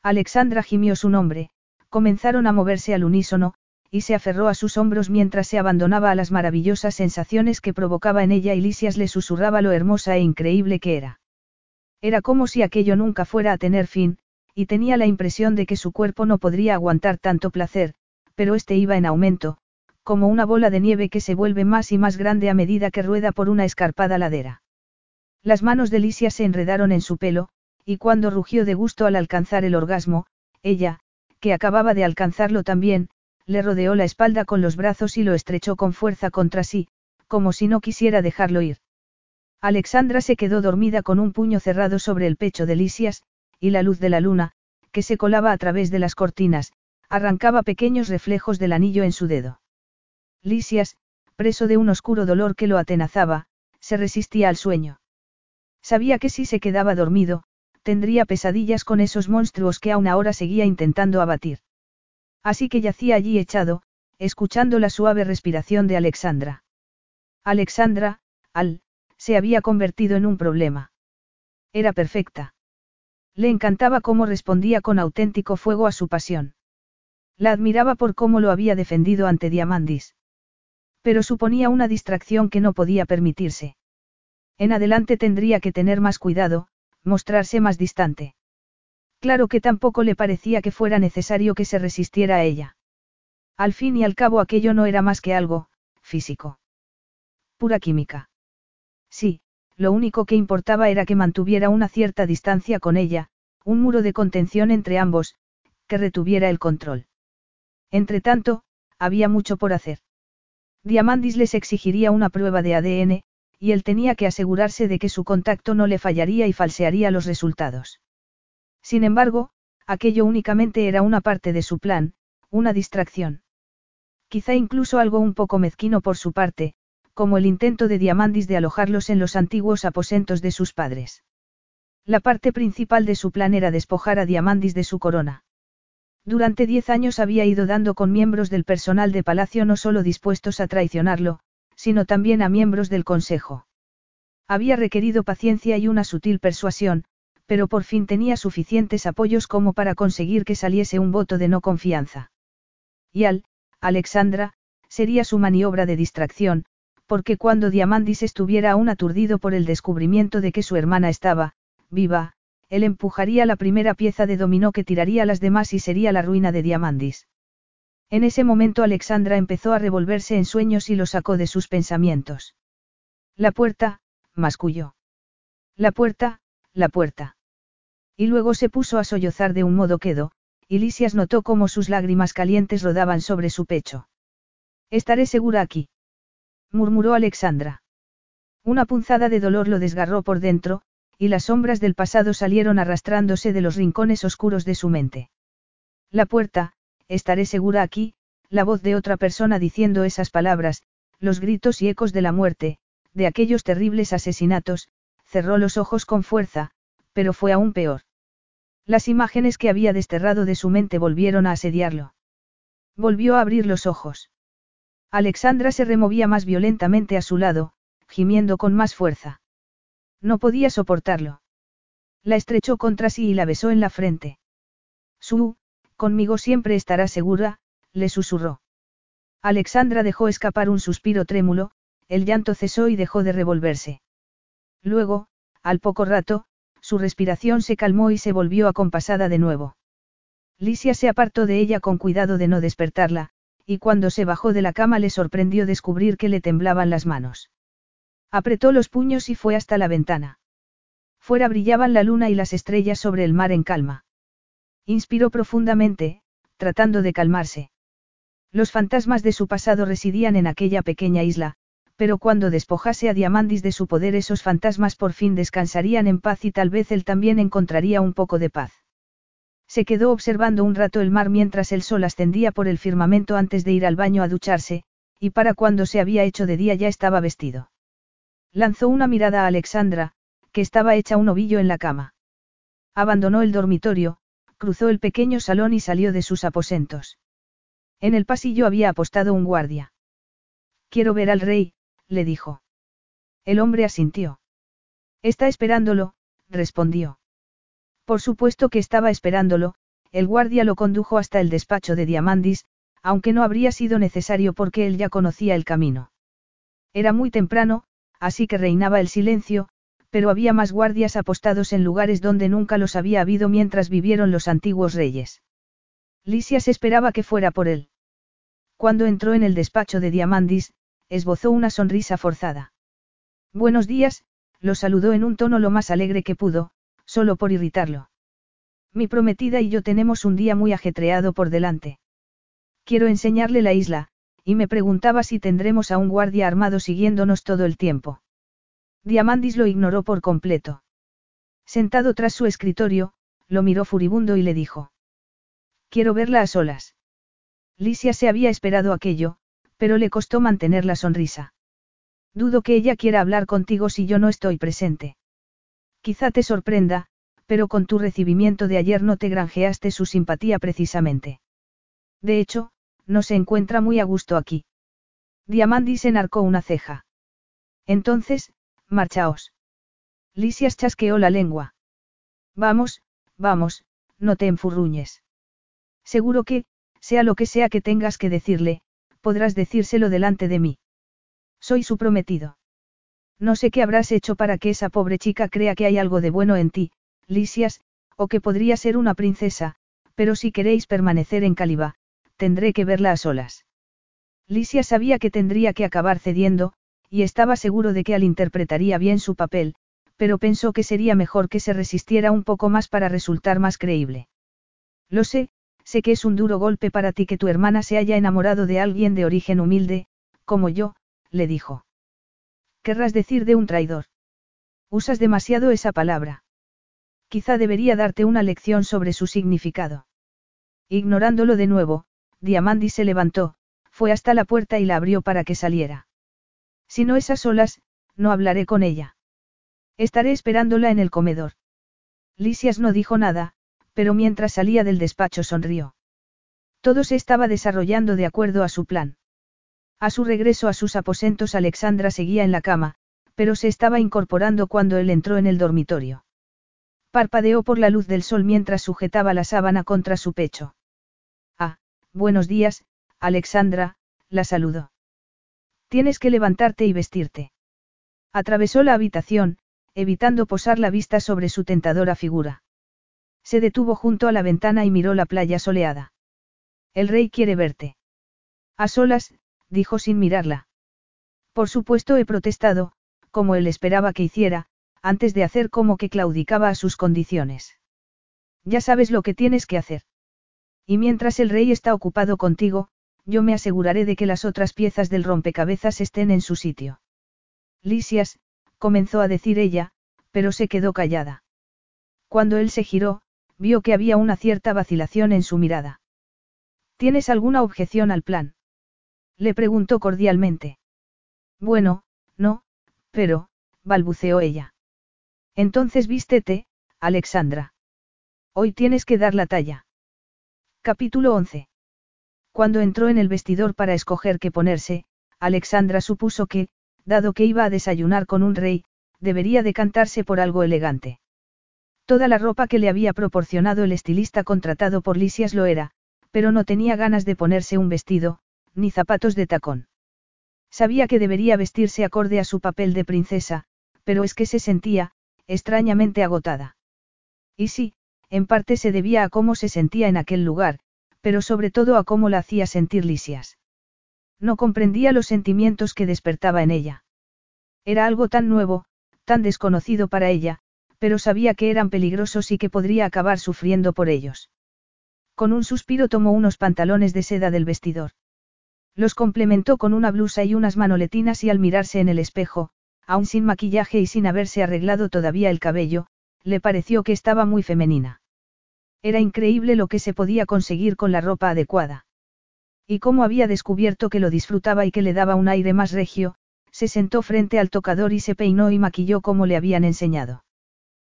Alexandra gimió su nombre, comenzaron a moverse al unísono, y se aferró a sus hombros mientras se abandonaba a las maravillosas sensaciones que provocaba en ella y Lisias le susurraba lo hermosa e increíble que era. Era como si aquello nunca fuera a tener fin, y tenía la impresión de que su cuerpo no podría aguantar tanto placer, pero este iba en aumento, como una bola de nieve que se vuelve más y más grande a medida que rueda por una escarpada ladera. Las manos de Lisias se enredaron en su pelo, y cuando rugió de gusto al alcanzar el orgasmo, ella, que acababa de alcanzarlo también, le rodeó la espalda con los brazos y lo estrechó con fuerza contra sí, como si no quisiera dejarlo ir. Alexandra se quedó dormida con un puño cerrado sobre el pecho de Lisias, y la luz de la luna, que se colaba a través de las cortinas, arrancaba pequeños reflejos del anillo en su dedo. Lisias, preso de un oscuro dolor que lo atenazaba, se resistía al sueño. Sabía que si se quedaba dormido, tendría pesadillas con esos monstruos que aún ahora seguía intentando abatir. Así que yacía allí echado, escuchando la suave respiración de Alexandra. Alexandra, se había convertido en un problema. Era perfecta. Le encantaba cómo respondía con auténtico fuego a su pasión. La admiraba por cómo lo había defendido ante Diamandis. Pero suponía una distracción que no podía permitirse. En adelante tendría que tener más cuidado, mostrarse más distante. Claro que tampoco le parecía que fuera necesario que se resistiera a ella. Al fin y al cabo aquello no era más que algo físico. Pura química. Sí, lo único que importaba era que mantuviera una cierta distancia con ella, un muro de contención entre ambos, que retuviera el control. Entretanto, había mucho por hacer. Diamandis les exigiría una prueba de ADN, y él tenía que asegurarse de que su contacto no le fallaría y falsearía los resultados. Sin embargo, aquello únicamente era una parte de su plan, una distracción. Quizá incluso algo un poco mezquino por su parte, como el intento de Diamandis de alojarlos en los antiguos aposentos de sus padres. La parte principal de su plan era despojar a Diamandis de su corona. Durante 10 años había ido dando con miembros del personal de palacio no solo dispuestos a traicionarlo, sino también a miembros del consejo. Había requerido paciencia y una sutil persuasión, pero por fin tenía suficientes apoyos como para conseguir que saliese un voto de no confianza. Y Alexandra, sería su maniobra de distracción, porque cuando Diamandis estuviera aún aturdido por el descubrimiento de que su hermana estaba viva, él empujaría la primera pieza de dominó que tiraría a las demás y sería la ruina de Diamandis. En ese momento Alexandra empezó a revolverse en sueños y lo sacó de sus pensamientos. La puerta, masculló. La puerta. Y luego se puso a sollozar de un modo quedo, y Lisias notó cómo sus lágrimas calientes rodaban sobre su pecho. «Estaré segura aquí», murmuró Alexandra. Una punzada de dolor lo desgarró por dentro, y las sombras del pasado salieron arrastrándose de los rincones oscuros de su mente. La puerta, estaré segura aquí, la voz de otra persona diciendo esas palabras, los gritos y ecos de la muerte, de aquellos terribles asesinatos, cerró los ojos con fuerza, pero fue aún peor. Las imágenes que había desterrado de su mente volvieron a asediarlo. Volvió a abrir los ojos. Alexandra se removía más violentamente a su lado, gimiendo con más fuerza. No podía soportarlo. La estrechó contra sí y la besó en la frente. Conmigo siempre estará segura, le susurró. Alexandra dejó escapar un suspiro trémulo, el llanto cesó y dejó de revolverse. Luego, al poco rato, su respiración se calmó y se volvió acompasada de nuevo. Lisias se apartó de ella con cuidado de no despertarla, y cuando se bajó de la cama le sorprendió descubrir que le temblaban las manos. Apretó los puños y fue hasta la ventana. Fuera brillaban la luna y las estrellas sobre el mar en calma. Inspiró profundamente, tratando de calmarse. Los fantasmas de su pasado residían en aquella pequeña isla, pero cuando despojase a Diamandis de su poder esos fantasmas por fin descansarían en paz y tal vez él también encontraría un poco de paz. Se quedó observando un rato el mar mientras el sol ascendía por el firmamento antes de ir al baño a ducharse, y para cuando se había hecho de día ya estaba vestido. Lanzó una mirada a Alexandra, que estaba hecha un ovillo en la cama. Abandonó el dormitorio, cruzó el pequeño salón y salió de sus aposentos. En el pasillo había apostado un guardia. «Quiero ver al rey», le dijo. El hombre asintió. «Está esperándolo», respondió. Por supuesto que estaba esperándolo, el guardia lo condujo hasta el despacho de Diamandis, aunque no habría sido necesario porque él ya conocía el camino. Era muy temprano, así que reinaba el silencio, pero había más guardias apostados en lugares donde nunca los había habido mientras vivieron los antiguos reyes. Lisias esperaba que fuera por él. Cuando entró en el despacho de Diamandis, esbozó una sonrisa forzada. «Buenos días», lo saludó en un tono lo más alegre que pudo, solo por irritarlo. «Mi prometida y yo tenemos un día muy ajetreado por delante. Quiero enseñarle la isla, y me preguntaba si tendremos a un guardia armado siguiéndonos todo el tiempo». Diamandis lo ignoró por completo. Sentado tras su escritorio, lo miró furibundo y le dijo: «Quiero verla a solas». Lisias se había esperado aquello, pero le costó mantener la sonrisa. «Dudo que ella quiera hablar contigo si yo no estoy presente. Quizá te sorprenda, pero con tu recibimiento de ayer no te granjeaste su simpatía precisamente. De hecho, no se encuentra muy a gusto aquí». Diamandis enarcó una ceja. «Entonces, marchaos». Lisias chasqueó la lengua. «Vamos, Vamos, no te enfurruñes. Seguro que, sea lo que sea que tengas que decirle, podrás decírselo delante de mí. Soy su prometido. No sé qué habrás hecho para que esa pobre chica crea que hay algo de bueno en ti, Lisias, o que podría ser una princesa, pero si queréis permanecer en Calibá, tendré que verla a solas. Lisias sabía que tendría que acabar cediendo, y estaba seguro de que Al interpretaría bien su papel, pero pensó que sería mejor que se resistiera un poco más para resultar más creíble. Lo sé, sé que es un duro golpe para ti que tu hermana se haya enamorado de alguien de origen humilde, como yo, le dijo. ¿Querrás decir de un traidor? Usas demasiado esa palabra. Quizá debería darte una lección sobre su significado. Ignorándolo de nuevo, Diamandis se levantó, fue hasta la puerta y la abrió para que saliera. Si no es a solas, no hablaré con ella. Estaré esperándola en el comedor. Lisias no dijo nada, pero mientras salía del despacho sonrió. Todo se estaba desarrollando de acuerdo a su plan. A su regreso a sus aposentos, Alexandra seguía en la cama, pero se estaba incorporando cuando él entró en el dormitorio. Parpadeó por la luz del sol mientras sujetaba la sábana contra su pecho. Ah, buenos días, Alexandra, la saludó. Tienes que levantarte y vestirte. Atravesó la habitación, evitando posar la vista sobre su tentadora figura. Se detuvo junto a la ventana y miró la playa soleada. El rey quiere verte. A solas, dijo sin mirarla. Por supuesto he protestado, como él esperaba que hiciera, antes de hacer como que claudicaba a sus condiciones. Ya sabes lo que tienes que hacer. Y mientras el rey está ocupado contigo, yo me aseguraré de que las otras piezas del rompecabezas estén en su sitio. Lisias, comenzó a decir ella, pero se quedó callada. Cuando él se giró, vio que había una cierta vacilación en su mirada. ¿Tienes alguna objeción al plan? Le preguntó cordialmente. Bueno, no, pero, balbuceó ella. Entonces vístete, Alexandra. Hoy tienes que dar la talla. Capítulo 11. Cuando entró en el vestidor para escoger qué ponerse, Alexandra supuso que, dado que iba a desayunar con un rey, debería decantarse por algo elegante. Toda la ropa que le había proporcionado el estilista contratado por Lisias lo era, pero no tenía ganas de ponerse un vestido, ni zapatos de tacón. Sabía que debería vestirse acorde a su papel de princesa, pero es que se sentía, extrañamente agotada. Y sí, en parte se debía a cómo se sentía en aquel lugar, pero sobre todo a cómo la hacía sentir Lisias. No comprendía los sentimientos que despertaba en ella. Era algo tan nuevo, tan desconocido para ella, pero sabía que eran peligrosos y que podría acabar sufriendo por ellos. Con un suspiro tomó unos pantalones de seda del vestidor. Los complementó con una blusa y unas manoletinas y al mirarse en el espejo, aún sin maquillaje y sin haberse arreglado todavía el cabello, le pareció que estaba muy femenina. Era increíble lo que se podía conseguir con la ropa adecuada. Y como había descubierto que lo disfrutaba y que le daba un aire más regio, se sentó frente al tocador y se peinó y maquilló como le habían enseñado.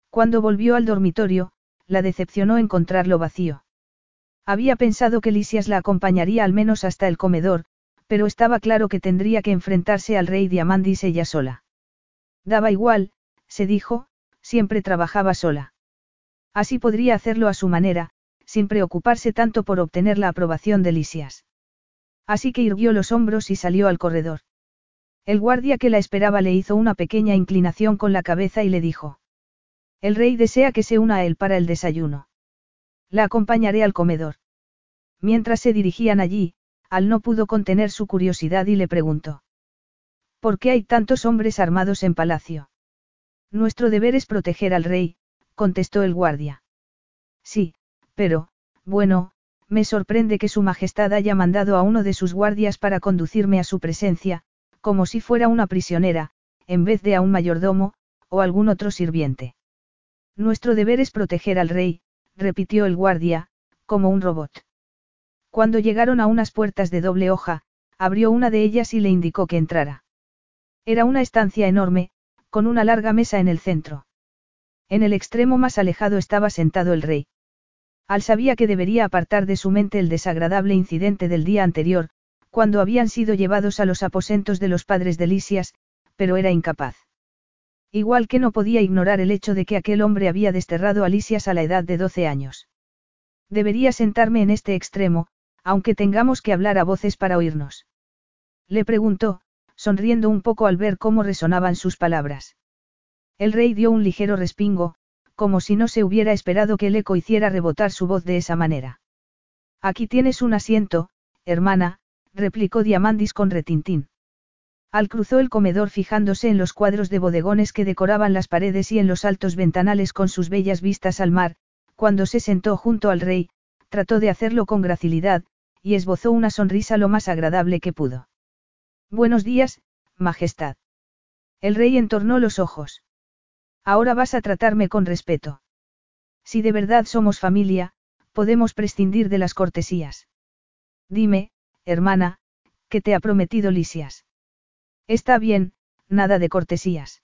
Cuando volvió al dormitorio, la decepcionó encontrarlo vacío. Había pensado que Lisias la acompañaría al menos hasta el comedor, pero estaba claro que tendría que enfrentarse al rey Diamandis ella sola. Daba igual, se dijo, siempre trabajaba sola. Así podría hacerlo a su manera, sin preocuparse tanto por obtener la aprobación de Lisias. Así que irguió los hombros y salió al corredor. El guardia que la esperaba le hizo una pequeña inclinación con la cabeza y le dijo: El rey desea que se una a él para el desayuno. La acompañaré al comedor. Mientras se dirigían allí, Al no pudo contener su curiosidad y le preguntó: ¿Por qué hay tantos hombres armados en palacio? Nuestro deber es proteger al rey, contestó el guardia. Sí, pero, bueno, me sorprende que su majestad haya mandado a uno de sus guardias para conducirme a su presencia, como si fuera una prisionera, en vez de a un mayordomo, o algún otro sirviente. Nuestro deber es proteger al rey, repitió el guardia, como un robot. Cuando llegaron a unas puertas de doble hoja, abrió una de ellas y le indicó que entrara. Era una estancia enorme, con una larga mesa en el centro. En el extremo más alejado estaba sentado el rey. Al sabía que debería apartar de su mente el desagradable incidente del día anterior, cuando habían sido llevados a los aposentos de los padres de Lisias, pero era incapaz. Igual que no podía ignorar el hecho de que aquel hombre había desterrado a Lisias a la edad de 12 años. Debería sentarme en este extremo, aunque tengamos que hablar a voces para oírnos. Le preguntó, sonriendo un poco al ver cómo resonaban sus palabras. El rey dio un ligero respingo, como si no se hubiera esperado que el eco hiciera rebotar su voz de esa manera. Aquí tienes un asiento, hermana, replicó Diamandis con retintín. Al cruzó el comedor fijándose en los cuadros de bodegones que decoraban las paredes y en los altos ventanales con sus bellas vistas al mar. Cuando se sentó junto al rey, trató de hacerlo con gracilidad, y esbozó una sonrisa lo más agradable que pudo. Buenos días, Majestad. El rey entornó los ojos. Ahora vas a tratarme con respeto. Si de verdad somos familia, podemos prescindir de las cortesías. Dime, hermana, ¿qué te ha prometido Lisias? Está bien, nada de cortesías.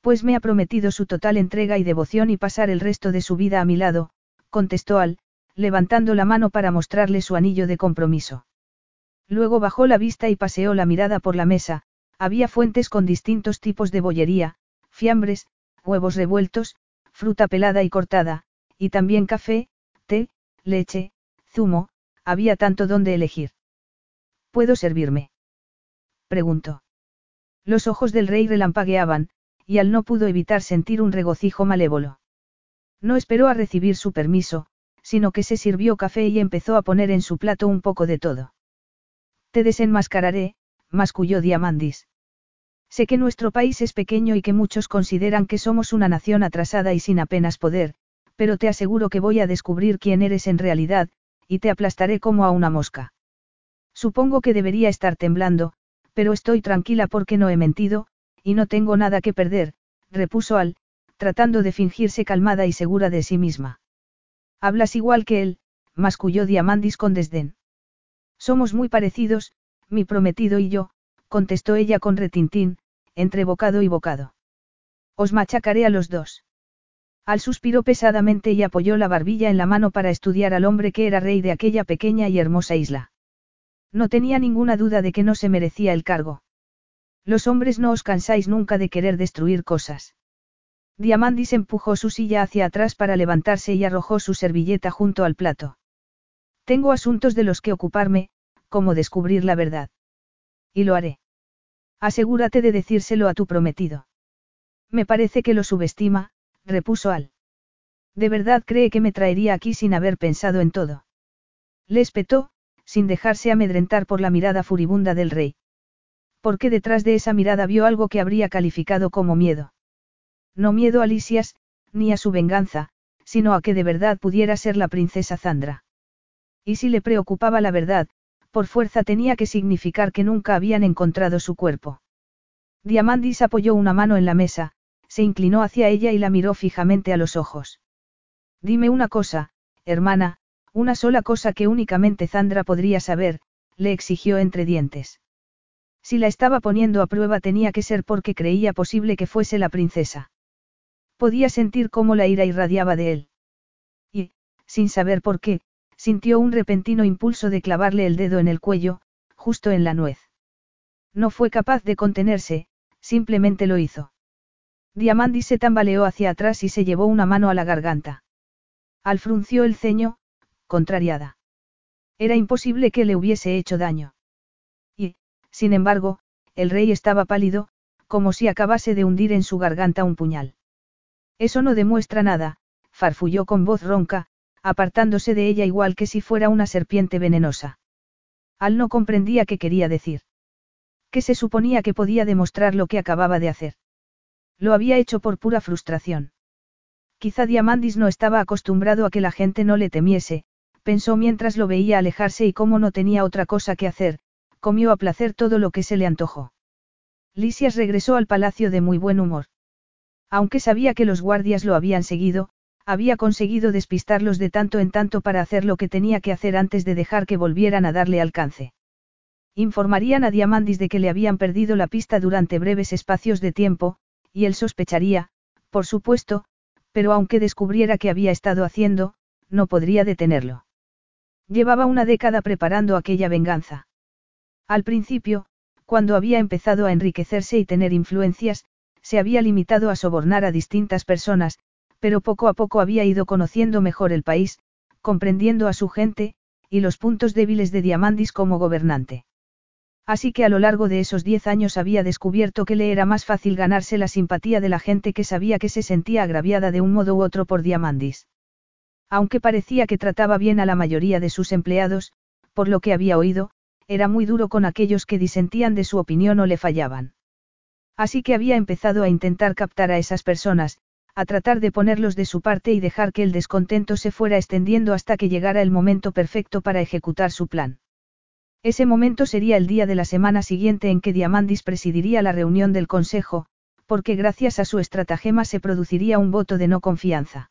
Pues me ha prometido su total entrega y devoción y pasar el resto de su vida a mi lado, contestó Al, levantando la mano para mostrarle su anillo de compromiso. Luego bajó la vista y paseó la mirada por la mesa. Había fuentes con distintos tipos de bollería, fiambres, huevos revueltos, fruta pelada y cortada, y también café, té, leche, zumo. Había tanto donde elegir. ¿Puedo servirme?, preguntó. Los ojos del rey relampagueaban, y Al no pudo evitar sentir un regocijo malévolo. No esperó a recibir su permiso, sino que se sirvió café y empezó a poner en su plato un poco de todo. Te desenmascararé, masculló Diamandis. Sé que nuestro país es pequeño y que muchos consideran que somos una nación atrasada y sin apenas poder, pero te aseguro que voy a descubrir quién eres en realidad, y te aplastaré como a una mosca. Supongo que debería estar temblando, pero estoy tranquila porque no he mentido, y no tengo nada que perder, repuso Al, tratando de fingirse calmada y segura de sí misma. Hablas igual que él, masculló Diamandis con desdén. Somos muy parecidos, mi prometido y yo, contestó ella con retintín, entre bocado y bocado. Os machacaré a los dos. Al suspiró pesadamente y apoyó la barbilla en la mano para estudiar al hombre que era rey de aquella pequeña y hermosa isla. No tenía ninguna duda de que no se merecía el cargo. Los hombres no os cansáis nunca de querer destruir cosas. Diamandis empujó su silla hacia atrás para levantarse y arrojó su servilleta junto al plato. Tengo asuntos de los que ocuparme, como descubrir la verdad. Y lo haré. Asegúrate de decírselo a tu prometido. Me parece que lo subestima, repuso Al. ¿De verdad cree que me traería aquí sin haber pensado en todo? Le espetó, sin dejarse amedrentar por la mirada furibunda del rey. Porque detrás de esa mirada vio algo que habría calificado como miedo. No miedo a Lisias, ni a su venganza, sino a que de verdad pudiera ser la princesa Zandra. Y si le preocupaba la verdad, por fuerza tenía que significar que nunca habían encontrado su cuerpo. Diamandis apoyó una mano en la mesa, se inclinó hacia ella y la miró fijamente a los ojos. Dime una cosa, hermana, una sola cosa que únicamente Zandra podría saber, le exigió entre dientes. Si la estaba poniendo a prueba tenía que ser porque creía posible que fuese la princesa. Podía sentir cómo la ira irradiaba de él. Y, sin saber por qué, sintió un repentino impulso de clavarle el dedo en el cuello, justo en la nuez. No fue capaz de contenerse, simplemente lo hizo. Diamandis se tambaleó hacia atrás y se llevó una mano a la garganta. Al frunció el ceño, contrariada. Era imposible que le hubiese hecho daño. Y, sin embargo, el rey estaba pálido, como si acabase de hundir en su garganta un puñal. Eso no demuestra nada, farfulló con voz ronca, apartándose de ella igual que si fuera una serpiente venenosa. Al no comprendía qué quería decir. Que se suponía que podía demostrar lo que acababa de hacer. Lo había hecho por pura frustración. Quizá Diamandis no estaba acostumbrado a que la gente no le temiese, pensó mientras lo veía alejarse y como no tenía otra cosa que hacer, comió a placer todo lo que se le antojó. Lisias regresó al palacio de muy buen humor. Aunque sabía que los guardias lo habían seguido, había conseguido despistarlos de tanto en tanto para hacer lo que tenía que hacer antes de dejar que volvieran a darle alcance. Informarían a Diamandis de que le habían perdido la pista durante breves espacios de tiempo, y él sospecharía, por supuesto, pero aunque descubriera qué había estado haciendo, no podría detenerlo. Llevaba una década preparando aquella venganza. Al principio, cuando había empezado a enriquecerse y tener influencias, se había limitado a sobornar a distintas personas, pero poco a poco había ido conociendo mejor el país, comprendiendo a su gente, y los puntos débiles de Diamandis como gobernante. Así que a lo largo de esos 10 años había descubierto que le era más fácil ganarse la simpatía de la gente que sabía que se sentía agraviada de un modo u otro por Diamandis. Aunque parecía que trataba bien a la mayoría de sus empleados, por lo que había oído, era muy duro con aquellos que disentían de su opinión o le fallaban. Así que había empezado a intentar captar a esas personas, a tratar de ponerlos de su parte y dejar que el descontento se fuera extendiendo hasta que llegara el momento perfecto para ejecutar su plan. Ese momento sería el día de la semana siguiente en que Diamandis presidiría la reunión del Consejo, porque gracias a su estratagema se produciría un voto de no confianza.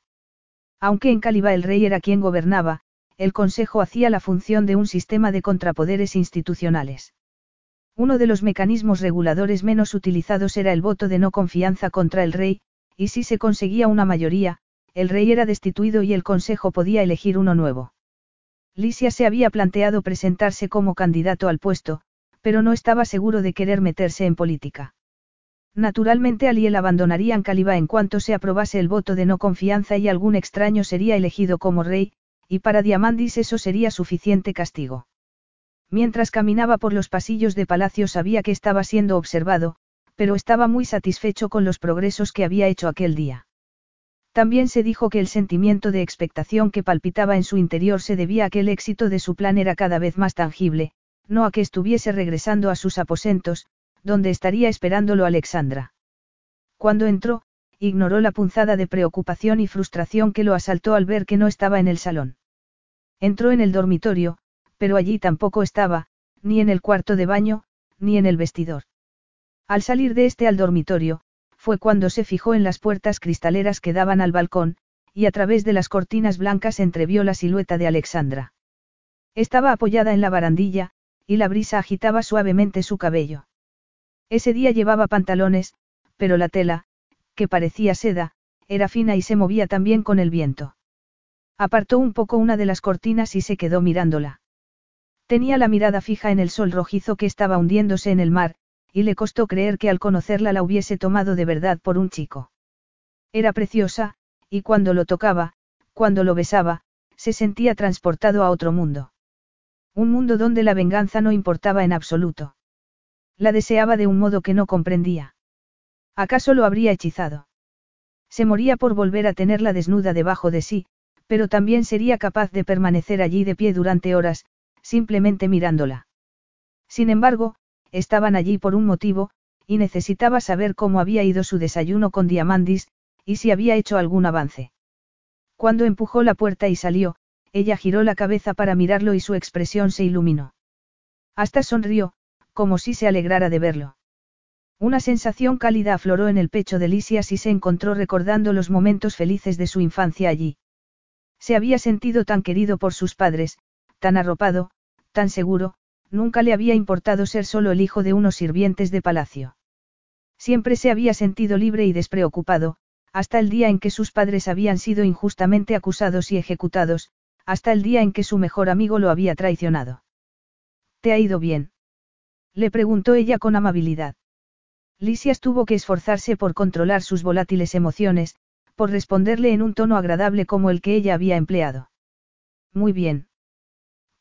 Aunque en Calibá el rey era quien gobernaba, el Consejo hacía la función de un sistema de contrapoderes institucionales. Uno de los mecanismos reguladores menos utilizados era el voto de no confianza contra el rey, y si se conseguía una mayoría, el rey era destituido y el Consejo podía elegir uno nuevo. Lisias se había planteado presentarse como candidato al puesto, pero no estaba seguro de querer meterse en política. Naturalmente Aliel abandonaría Calibá en cuanto se aprobase el voto de no confianza y algún extraño sería elegido como rey, y para Diamandis eso sería suficiente castigo. Mientras caminaba por los pasillos de palacio sabía que estaba siendo observado, pero estaba muy satisfecho con los progresos que había hecho aquel día. También se dijo que el sentimiento de expectación que palpitaba en su interior se debía a que el éxito de su plan era cada vez más tangible, no a que estuviese regresando a sus aposentos, donde estaría esperándolo Alexandra. Cuando entró, ignoró la punzada de preocupación y frustración que lo asaltó al ver que no estaba en el salón. Entró en el dormitorio, pero allí tampoco estaba, ni en el cuarto de baño, ni en el vestidor. Al salir de este al dormitorio, fue cuando se fijó en las puertas cristaleras que daban al balcón, y a través de las cortinas blancas entrevió la silueta de Alexandra. Estaba apoyada en la barandilla, y la brisa agitaba suavemente su cabello. Ese día llevaba pantalones, pero la tela, que parecía seda, era fina y se movía también con el viento. Apartó un poco una de las cortinas y se quedó mirándola. Tenía la mirada fija en el sol rojizo que estaba hundiéndose en el mar, y le costó creer que al conocerla la hubiese tomado de verdad por un chico. Era preciosa, y cuando lo tocaba, cuando lo besaba, se sentía transportado a otro mundo. Un mundo donde la venganza no importaba en absoluto. La deseaba de un modo que no comprendía. ¿Acaso lo habría hechizado? Se moría por volver a tenerla desnuda debajo de sí, pero también sería capaz de permanecer allí de pie durante horas, simplemente mirándola. Sin embargo, estaban allí por un motivo, y necesitaba saber cómo había ido su desayuno con Diamandis, y si había hecho algún avance. Cuando empujó la puerta y salió, ella giró la cabeza para mirarlo y su expresión se iluminó. Hasta sonrió, como si se alegrara de verlo. Una sensación cálida afloró en el pecho de Lisias y se encontró recordando los momentos felices de su infancia allí. Se había sentido tan querido por sus padres, tan arropado, tan seguro. Nunca le había importado ser solo el hijo de unos sirvientes de palacio. Siempre se había sentido libre y despreocupado, hasta el día en que sus padres habían sido injustamente acusados y ejecutados, hasta el día en que su mejor amigo lo había traicionado. ¿Te ha ido bien?, le preguntó ella con amabilidad. Lisias tuvo que esforzarse por controlar sus volátiles emociones, por responderle en un tono agradable como el que ella había empleado. Muy bien.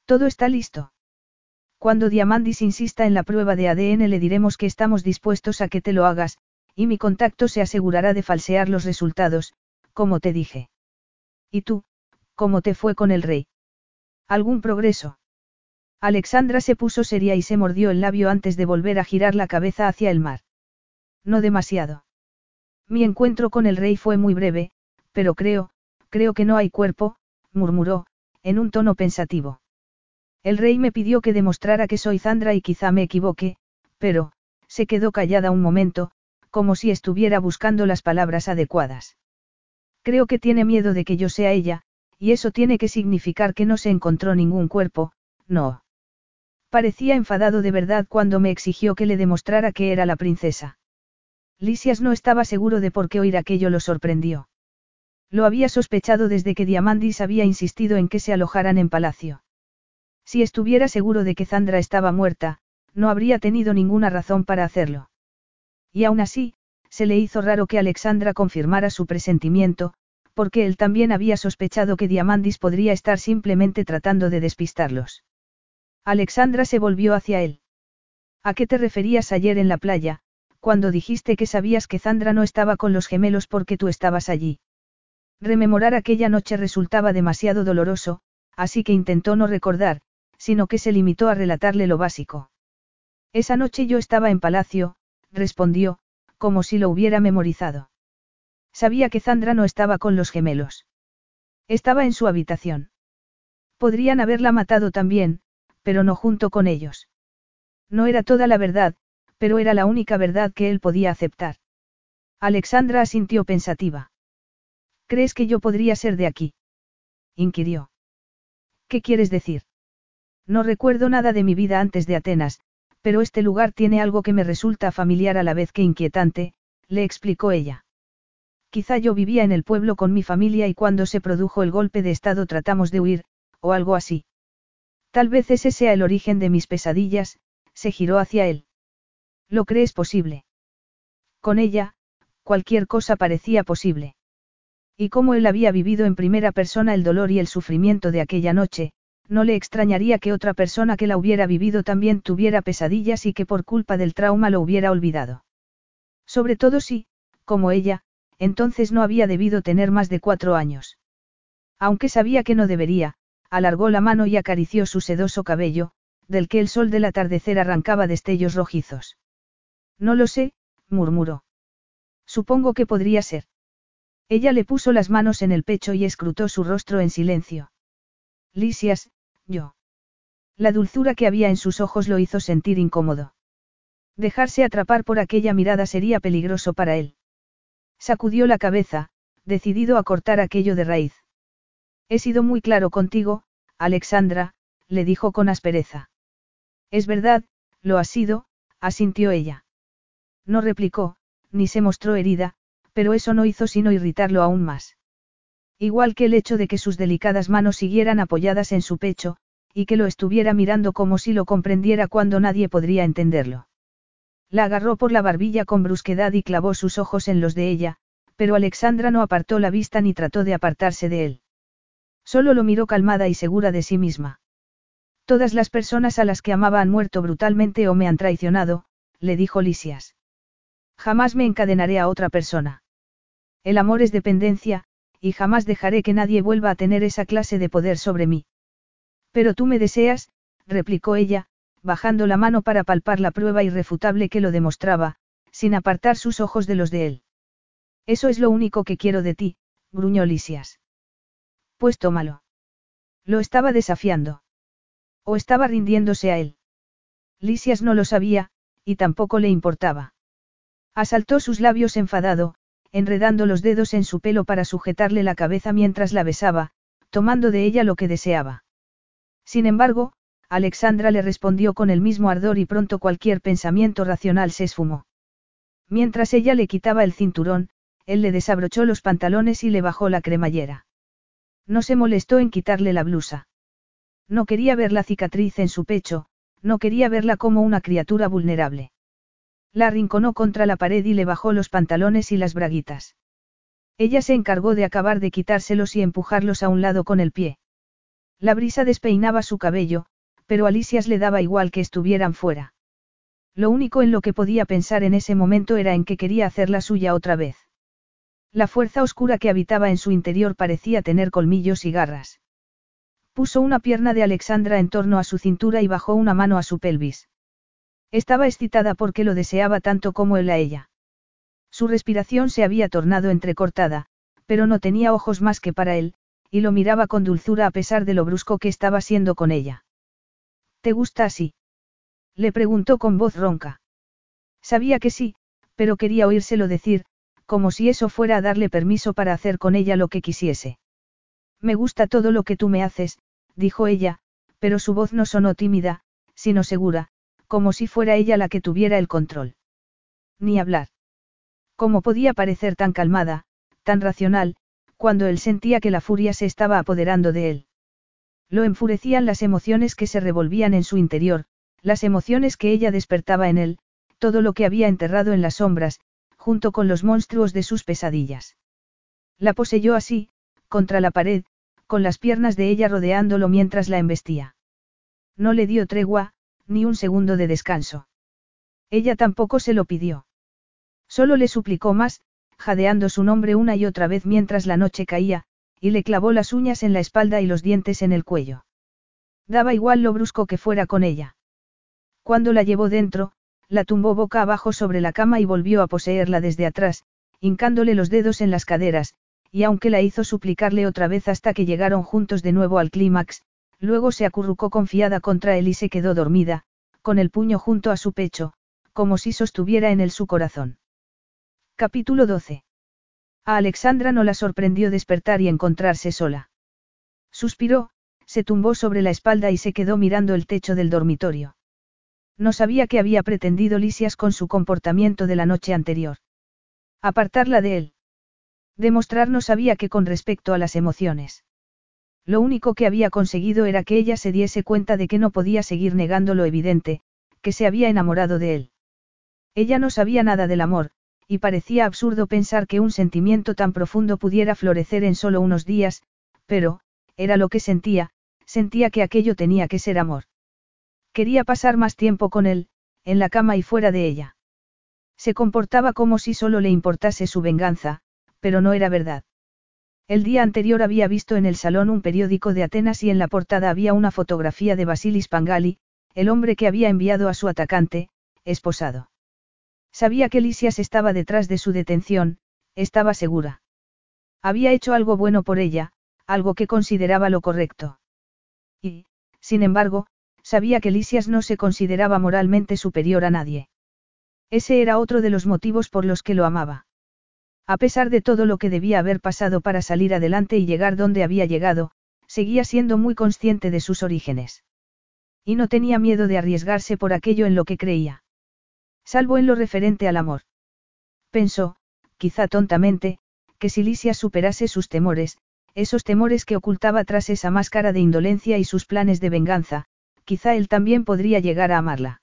Todo está listo. Cuando Diamandis insista en la prueba de ADN le diremos que estamos dispuestos a que te lo hagas, y mi contacto se asegurará de falsear los resultados, como te dije. ¿Y tú, cómo te fue con el rey? ¿Algún progreso? Alexandra se puso seria y se mordió el labio antes de volver a girar la cabeza hacia el mar. No demasiado. Mi encuentro con el rey fue muy breve, pero creo que no hay cuerpo, murmuró, en un tono pensativo. El rey me pidió que demostrara que soy Zandra y quizá me equivoque, pero, se quedó callada un momento, como si estuviera buscando las palabras adecuadas. Creo que tiene miedo de que yo sea ella, y eso tiene que significar que no se encontró ningún cuerpo, no. Parecía enfadado de verdad cuando me exigió que le demostrara que era la princesa. Lisias no estaba seguro de por qué oír aquello lo sorprendió. Lo había sospechado desde que Diamandis había insistido en que se alojaran en palacio. Si estuviera seguro de que Zandra estaba muerta, no habría tenido ninguna razón para hacerlo. Y aún así, se le hizo raro que Alexandra confirmara su presentimiento, porque él también había sospechado que Diamandis podría estar simplemente tratando de despistarlos. Alexandra se volvió hacia él. ¿A qué te referías ayer en la playa, cuando dijiste que sabías que Zandra no estaba con los gemelos porque tú estabas allí? Rememorar aquella noche resultaba demasiado doloroso, así que intentó no recordar, sino que se limitó a relatarle lo básico. Esa noche yo estaba en palacio, respondió, como si lo hubiera memorizado. Sabía que Zandra no estaba con los gemelos. Estaba en su habitación. Podrían haberla matado también, pero no junto con ellos. No era toda la verdad, pero era la única verdad que él podía aceptar. Alexandra asintió pensativa. ¿Crees que yo podría ser de aquí?, inquirió. ¿Qué quieres decir? No recuerdo nada de mi vida antes de Atenas, pero este lugar tiene algo que me resulta familiar a la vez que inquietante, le explicó ella. Quizá yo vivía en el pueblo con mi familia y cuando se produjo el golpe de estado tratamos de huir, o algo así. Tal vez ese sea el origen de mis pesadillas, se giró hacia él. ¿Lo crees posible? Con ella, cualquier cosa parecía posible. Y como él había vivido en primera persona el dolor y el sufrimiento de aquella noche, no le extrañaría que otra persona que la hubiera vivido también tuviera pesadillas y que por culpa del trauma lo hubiera olvidado. Sobre todo si, como ella, entonces no había debido tener más de 4 años. Aunque sabía que no debería, alargó la mano y acarició su sedoso cabello, del que el sol del atardecer arrancaba destellos rojizos. No lo sé, murmuró. Supongo que podría ser. Ella le puso las manos en el pecho y escrutó su rostro en silencio. Lisias, yo. La dulzura que había en sus ojos lo hizo sentir incómodo. Dejarse atrapar por aquella mirada sería peligroso para él. Sacudió la cabeza, decidido a cortar aquello de raíz. He sido muy claro contigo, Alexandra, le dijo con aspereza. Es verdad, lo has sido, asintió ella. No replicó, ni se mostró herida, pero eso no hizo sino irritarlo aún más. Igual que el hecho de que sus delicadas manos siguieran apoyadas en su pecho, y que lo estuviera mirando como si lo comprendiera cuando nadie podría entenderlo. La agarró por la barbilla con brusquedad y clavó sus ojos en los de ella, pero Alexandra no apartó la vista ni trató de apartarse de él. Solo lo miró calmada y segura de sí misma. Todas las personas a las que amaba han muerto brutalmente o me han traicionado, le dijo Lisias. Jamás me encadenaré a otra persona. El amor es dependencia, y jamás dejaré que nadie vuelva a tener esa clase de poder sobre mí. Pero tú me deseas, replicó ella, bajando la mano para palpar la prueba irrefutable que lo demostraba, sin apartar sus ojos de los de él. Eso es lo único que quiero de ti, gruñó Lisias. Pues tómalo. Lo estaba desafiando. O estaba rindiéndose a él. Lisias no lo sabía, y tampoco le importaba. Asaltó sus labios enfadado, enredando los dedos en su pelo para sujetarle la cabeza mientras la besaba, tomando de ella lo que deseaba. Sin embargo, Alexandra le respondió con el mismo ardor y pronto cualquier pensamiento racional se esfumó. Mientras ella le quitaba el cinturón, él le desabrochó los pantalones y le bajó la cremallera. No se molestó en quitarle la blusa. No quería ver la cicatriz en su pecho, no quería verla como una criatura vulnerable. La arrinconó contra la pared y le bajó los pantalones y las braguitas. Ella se encargó de acabar de quitárselos y empujarlos a un lado con el pie. La brisa despeinaba su cabello, pero a Lisias le daba igual que estuvieran fuera. Lo único en lo que podía pensar en ese momento era en que quería hacerla suya otra vez. La fuerza oscura que habitaba en su interior parecía tener colmillos y garras. Puso una pierna de Alexandra en torno a su cintura y bajó una mano a su pelvis. Estaba excitada porque lo deseaba tanto como él a ella. Su respiración se había tornado entrecortada, pero no tenía ojos más que para él, y lo miraba con dulzura a pesar de lo brusco que estaba siendo con ella. ¿Te gusta así?, le preguntó con voz ronca. Sabía que sí, pero quería oírselo decir, como si eso fuera a darle permiso para hacer con ella lo que quisiese. Me gusta todo lo que tú me haces, dijo ella, pero su voz no sonó tímida, sino segura, como si fuera ella la que tuviera el control. Ni hablar. ¿Cómo podía parecer tan calmada, tan racional, cuando él sentía que la furia se estaba apoderando de él? Lo enfurecían las emociones que se revolvían en su interior, las emociones que ella despertaba en él, todo lo que había enterrado en las sombras, junto con los monstruos de sus pesadillas. La poseyó así, contra la pared, con las piernas de ella rodeándolo mientras la embestía. No le dio tregua, ni un segundo de descanso. Ella tampoco se lo pidió. Solo le suplicó más, jadeando su nombre una y otra vez mientras la noche caía, y le clavó las uñas en la espalda y los dientes en el cuello. Daba igual lo brusco que fuera con ella. Cuando la llevó dentro, la tumbó boca abajo sobre la cama y volvió a poseerla desde atrás, hincándole los dedos en las caderas, y aunque la hizo suplicarle otra vez hasta que llegaron juntos de nuevo al clímax, luego se acurrucó confiada contra él y se quedó dormida, con el puño junto a su pecho, como si sostuviera en él su corazón. Capítulo 12. A Alexandra no la sorprendió despertar y encontrarse sola. Suspiró, se tumbó sobre la espalda y se quedó mirando el techo del dormitorio. No sabía qué había pretendido Lisias con su comportamiento de la noche anterior. Apartarla de él. Demostrar no sabía qué con respecto a las emociones. Lo único que había conseguido era que ella se diese cuenta de que no podía seguir negando lo evidente, que se había enamorado de él. Ella no sabía nada del amor, y parecía absurdo pensar que un sentimiento tan profundo pudiera florecer en solo unos días, pero, era lo que sentía que aquello tenía que ser amor. Quería pasar más tiempo con él, en la cama y fuera de ella. Se comportaba como si solo le importase su venganza, pero no era verdad. El día anterior había visto en el salón un periódico de Atenas y en la portada había una fotografía de Vasilis Pangalí, el hombre que había enviado a su atacante, esposado. Sabía que Lisias estaba detrás de su detención, estaba segura. Había hecho algo bueno por ella, algo que consideraba lo correcto. Y, sin embargo, sabía que Lisias no se consideraba moralmente superior a nadie. Ese era otro de los motivos por los que lo amaba. A pesar de todo lo que debía haber pasado para salir adelante y llegar donde había llegado, seguía siendo muy consciente de sus orígenes. Y no tenía miedo de arriesgarse por aquello en lo que creía. Salvo en lo referente al amor. Pensó, quizá tontamente, que si Lisias superase sus temores, esos temores que ocultaba tras esa máscara de indolencia y sus planes de venganza, quizá él también podría llegar a amarla.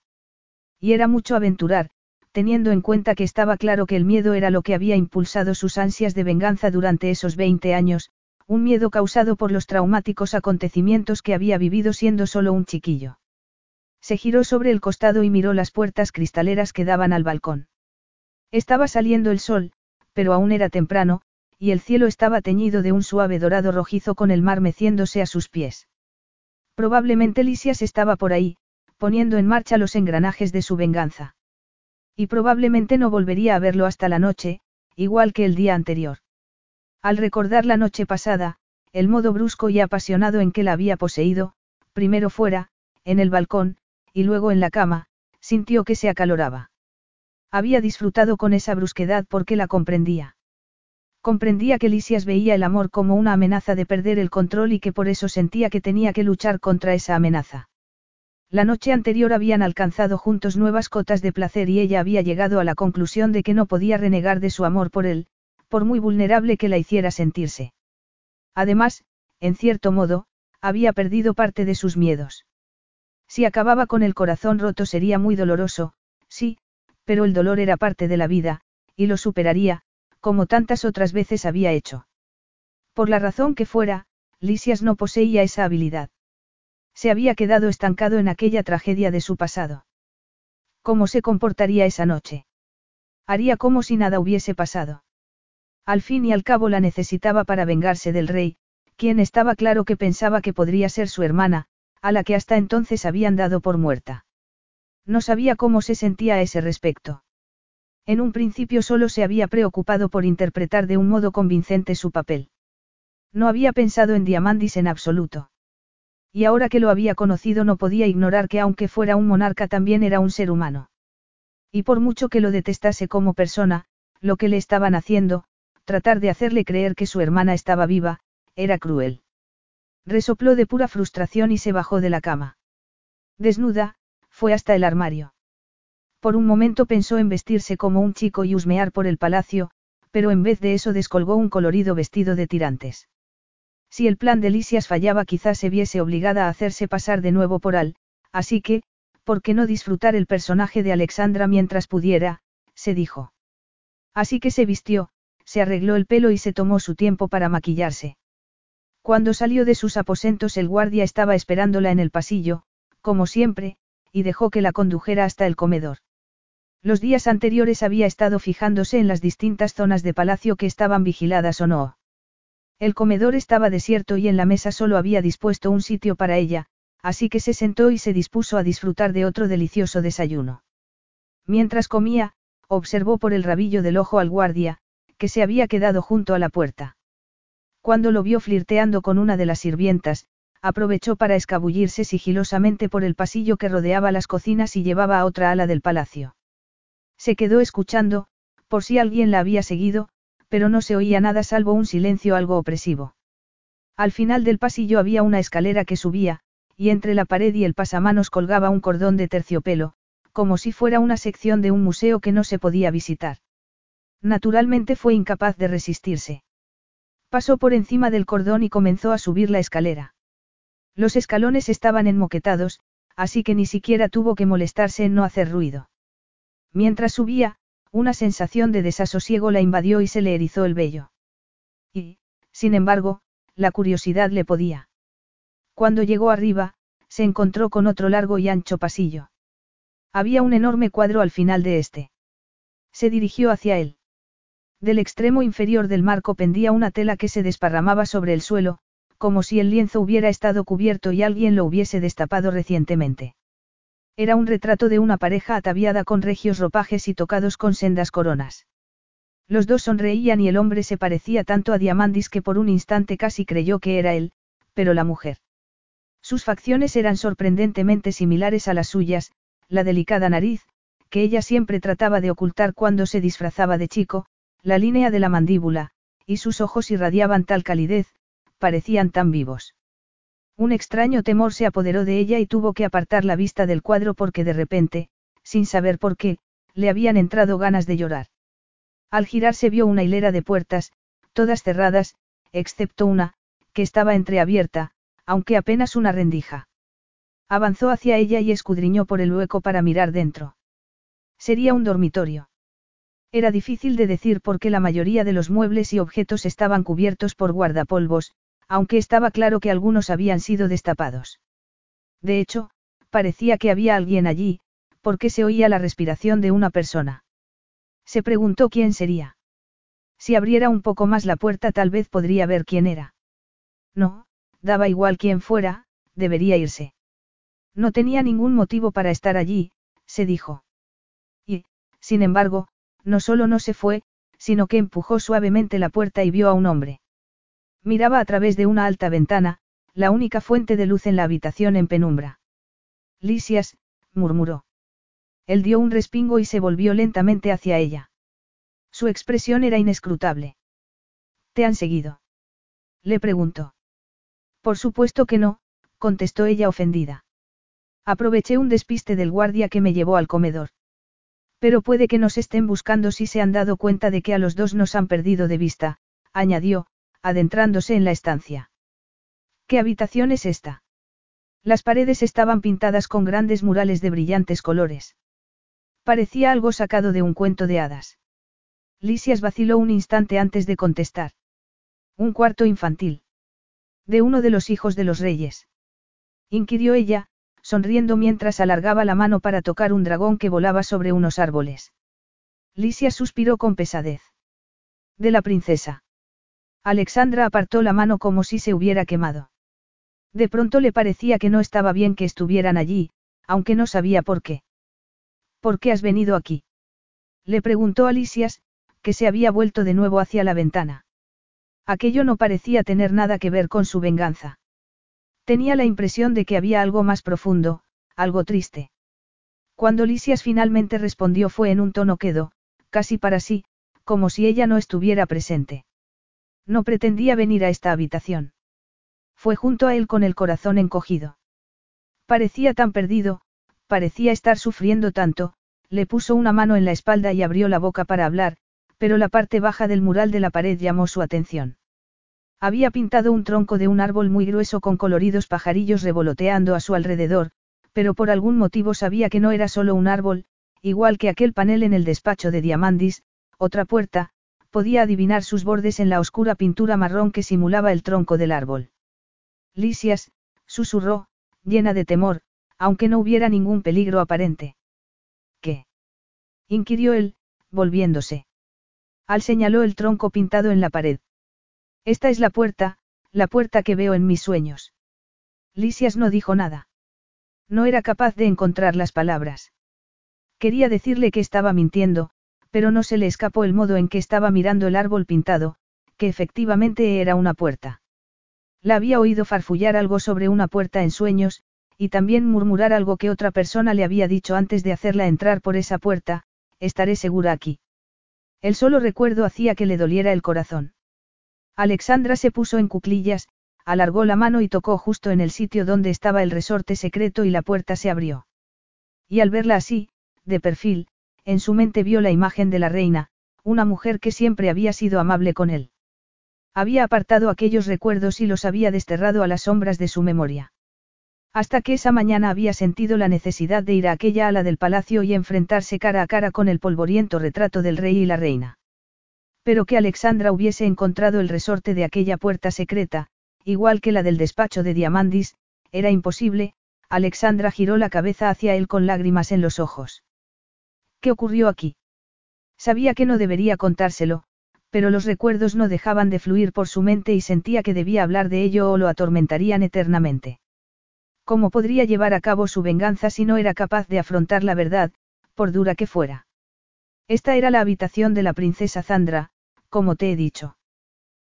Y era mucho aventurar, teniendo en cuenta que estaba claro que el miedo era lo que había impulsado sus ansias de venganza durante esos 20 años, un miedo causado por los traumáticos acontecimientos que había vivido siendo solo un chiquillo. Se giró sobre el costado y miró las puertas cristaleras que daban al balcón. Estaba saliendo el sol, pero aún era temprano, y el cielo estaba teñido de un suave dorado rojizo con el mar meciéndose a sus pies. Probablemente Lisias estaba por ahí, poniendo en marcha los engranajes de su venganza. Y probablemente no volvería a verlo hasta la noche, igual que el día anterior. Al recordar la noche pasada, el modo brusco y apasionado en que la había poseído, primero fuera, en el balcón, y luego en la cama, sintió que se acaloraba. Había disfrutado con esa brusquedad porque la comprendía. Comprendía que Lisias veía el amor como una amenaza de perder el control y que por eso sentía que tenía que luchar contra esa amenaza. La noche anterior habían alcanzado juntos nuevas cotas de placer y ella había llegado a la conclusión de que no podía renegar de su amor por él, por muy vulnerable que la hiciera sentirse. Además, en cierto modo, había perdido parte de sus miedos. Si acababa con el corazón roto sería muy doloroso, sí, pero el dolor era parte de la vida, y lo superaría, como tantas otras veces había hecho. Por la razón que fuera, Lisias no poseía esa habilidad. Se había quedado estancado en aquella tragedia de su pasado. ¿Cómo se comportaría esa noche? Haría como si nada hubiese pasado. Al fin y al cabo la necesitaba para vengarse del rey, quien estaba claro que pensaba que podría ser su hermana, a la que hasta entonces habían dado por muerta. No sabía cómo se sentía a ese respecto. En un principio solo se había preocupado por interpretar de un modo convincente su papel. No había pensado en Diamandis en absoluto. Y ahora que lo había conocido no podía ignorar que aunque fuera un monarca también era un ser humano. Y por mucho que lo detestase como persona, lo que le estaban haciendo, tratar de hacerle creer que su hermana estaba viva, era cruel. Resopló de pura frustración y se bajó de la cama. Desnuda, fue hasta el armario. Por un momento pensó en vestirse como un chico y husmear por el palacio, pero en vez de eso descolgó un colorido vestido de tirantes. Si el plan de Lisias fallaba, quizás se viese obligada a hacerse pasar de nuevo por Al, así que, ¿por qué no disfrutar el personaje de Alexandra mientras pudiera?, se dijo. Así que se vistió, se arregló el pelo y se tomó su tiempo para maquillarse. Cuando salió de sus aposentos, el guardia estaba esperándola en el pasillo, como siempre, y dejó que la condujera hasta el comedor. Los días anteriores había estado fijándose en las distintas zonas de palacio que estaban vigiladas o no. El comedor estaba desierto y en la mesa solo había dispuesto un sitio para ella, así que se sentó y se dispuso a disfrutar de otro delicioso desayuno. Mientras comía, observó por el rabillo del ojo al guardia, que se había quedado junto a la puerta. Cuando lo vio flirteando con una de las sirvientas, aprovechó para escabullirse sigilosamente por el pasillo que rodeaba las cocinas y llevaba a otra ala del palacio. Se quedó escuchando, por si alguien la había seguido, pero no se oía nada salvo un silencio algo opresivo. Al final del pasillo había una escalera que subía, y entre la pared y el pasamanos colgaba un cordón de terciopelo, como si fuera una sección de un museo que no se podía visitar. Naturalmente fue incapaz de resistirse. Pasó por encima del cordón y comenzó a subir la escalera. Los escalones estaban enmoquetados, así que ni siquiera tuvo que molestarse en no hacer ruido. Mientras subía, una sensación de desasosiego la invadió y se le erizó el vello. Y, sin embargo, la curiosidad le podía. Cuando llegó arriba, se encontró con otro largo y ancho pasillo. Había un enorme cuadro al final de este. Se dirigió hacia él. Del extremo inferior del marco pendía una tela que se desparramaba sobre el suelo, como si el lienzo hubiera estado cubierto y alguien lo hubiese destapado recientemente. Era un retrato de una pareja ataviada con regios ropajes y tocados con sendas coronas. Los dos sonreían y el hombre se parecía tanto a Diamandis que por un instante casi creyó que era él, pero la mujer. Sus facciones eran sorprendentemente similares a las suyas, la delicada nariz, que ella siempre trataba de ocultar cuando se disfrazaba de chico, la línea de la mandíbula, y sus ojos irradiaban tal calidez, parecían tan vivos. Un extraño temor se apoderó de ella y tuvo que apartar la vista del cuadro porque de repente, sin saber por qué, le habían entrado ganas de llorar. Al girarse vio una hilera de puertas, todas cerradas, excepto una, que estaba entreabierta, aunque apenas una rendija. Avanzó hacia ella y escudriñó por el hueco para mirar dentro. Sería un dormitorio. Era difícil de decir porque la mayoría de los muebles y objetos estaban cubiertos por guardapolvos, aunque estaba claro que algunos habían sido destapados. De hecho, parecía que había alguien allí, porque se oía la respiración de una persona. Se preguntó quién sería. Si abriera un poco más la puerta, tal vez podría ver quién era. No, daba igual quién fuera, debería irse. No tenía ningún motivo para estar allí, se dijo. Y, sin embargo, no solo no se fue, sino que empujó suavemente la puerta y vio a un hombre. Miraba a través de una alta ventana, la única fuente de luz en la habitación en penumbra. Lisias, murmuró. Él dio un respingo y se volvió lentamente hacia ella. Su expresión era inescrutable. ¿Te han seguido?, le preguntó. Por supuesto que no, contestó ella ofendida. Aproveché un despiste del guardia que me llevó al comedor. Pero puede que nos estén buscando si se han dado cuenta de que a los dos nos han perdido de vista, añadió, adentrándose en la estancia. ¿Qué habitación es esta? Las paredes estaban pintadas con grandes murales de brillantes colores. Parecía algo sacado de un cuento de hadas. Lisias vaciló un instante antes de contestar. Un cuarto infantil. De uno de los hijos de los reyes, inquirió ella, sonriendo mientras alargaba la mano para tocar un dragón que volaba sobre unos árboles. Lisias suspiró con pesadez. De la princesa. Alexandra apartó la mano como si se hubiera quemado. De pronto le parecía que no estaba bien que estuvieran allí, aunque no sabía por qué. ¿Por qué has venido aquí?, le preguntó a Lisias, que se había vuelto de nuevo hacia la ventana. Aquello no parecía tener nada que ver con su venganza. Tenía la impresión de que había algo más profundo, algo triste. Cuando Lisias finalmente respondió fue en un tono quedo, casi para sí, como si ella no estuviera presente. No pretendía venir a esta habitación. Fue junto a él con el corazón encogido. Parecía tan perdido, parecía estar sufriendo tanto, le puso una mano en la espalda y abrió la boca para hablar, pero la parte baja del mural de la pared llamó su atención. Había pintado un tronco de un árbol muy grueso con coloridos pajarillos revoloteando a su alrededor, pero por algún motivo sabía que no era solo un árbol, igual que aquel panel en el despacho de Diamandis, otra puerta, podía adivinar sus bordes en la oscura pintura marrón que simulaba el tronco del árbol. Lisias, susurró, llena de temor, aunque no hubiera ningún peligro aparente. ¿Qué? Inquirió él, volviéndose. Al señaló el tronco pintado en la pared. Esta es la puerta que veo en mis sueños. Lisias no dijo nada. No era capaz de encontrar las palabras. Quería decirle que estaba mintiendo, pero no se le escapó el modo en que estaba mirando el árbol pintado, que efectivamente era una puerta. La había oído farfullar algo sobre una puerta en sueños, y también murmurar algo que otra persona le había dicho antes de hacerla entrar por esa puerta: estaré segura aquí. El solo recuerdo hacía que le doliera el corazón. Alexandra se puso en cuclillas, alargó la mano y tocó justo en el sitio donde estaba el resorte secreto, y la puerta se abrió. Y al verla así, de perfil, en su mente vio la imagen de la reina, una mujer que siempre había sido amable con él. Había apartado aquellos recuerdos y los había desterrado a las sombras de su memoria. Hasta que esa mañana había sentido la necesidad de ir a aquella ala del palacio y enfrentarse cara a cara con el polvoriento retrato del rey y la reina. Pero que Alexandra hubiese encontrado el resorte de aquella puerta secreta, igual que la del despacho de Diamandis, era imposible. Alexandra giró la cabeza hacia él con lágrimas en los ojos. ¿Qué ocurrió aquí? Sabía que no debería contárselo, pero los recuerdos no dejaban de fluir por su mente y sentía que debía hablar de ello o lo atormentarían eternamente. ¿Cómo podría llevar a cabo su venganza si no era capaz de afrontar la verdad, por dura que fuera? Esta era la habitación de la princesa Zandra, como te he dicho.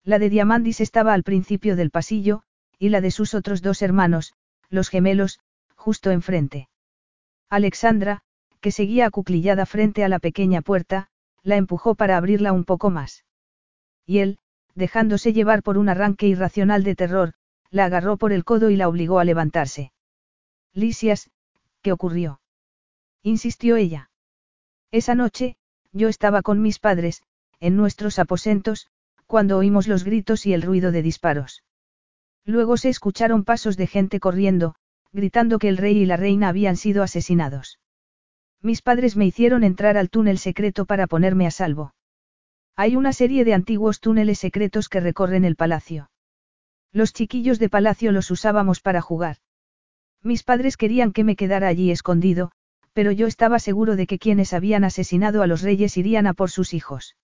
La de Diamandis estaba al principio del pasillo, y la de sus otros dos hermanos, los gemelos, justo enfrente. Alexandra, que seguía acuclillada frente a la pequeña puerta, la empujó para abrirla un poco más. Y él, dejándose llevar por un arranque irracional de terror, la agarró por el codo y la obligó a levantarse. Lisias, ¿qué ocurrió? Insistió ella. Esa noche, yo estaba con mis padres, en nuestros aposentos, cuando oímos los gritos y el ruido de disparos. Luego se escucharon pasos de gente corriendo, gritando que el rey y la reina habían sido asesinados. Mis padres me hicieron entrar al túnel secreto para ponerme a salvo. Hay una serie de antiguos túneles secretos que recorren el palacio. Los chiquillos de palacio los usábamos para jugar. Mis padres querían que me quedara allí escondido, pero yo estaba seguro de que quienes habían asesinado a los reyes irían a por sus hijos.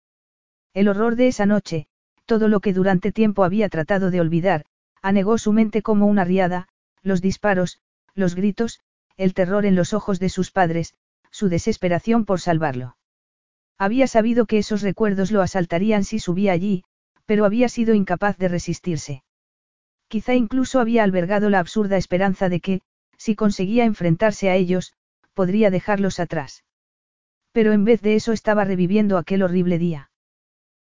El horror de esa noche, todo lo que durante tiempo había tratado de olvidar, anegó su mente como una riada: los disparos, los gritos, el terror en los ojos de sus padres, su desesperación por salvarlo. Había sabido que esos recuerdos lo asaltarían si subía allí, pero había sido incapaz de resistirse. Quizá incluso había albergado la absurda esperanza de que, si conseguía enfrentarse a ellos, podría dejarlos atrás. Pero en vez de eso estaba reviviendo aquel horrible día.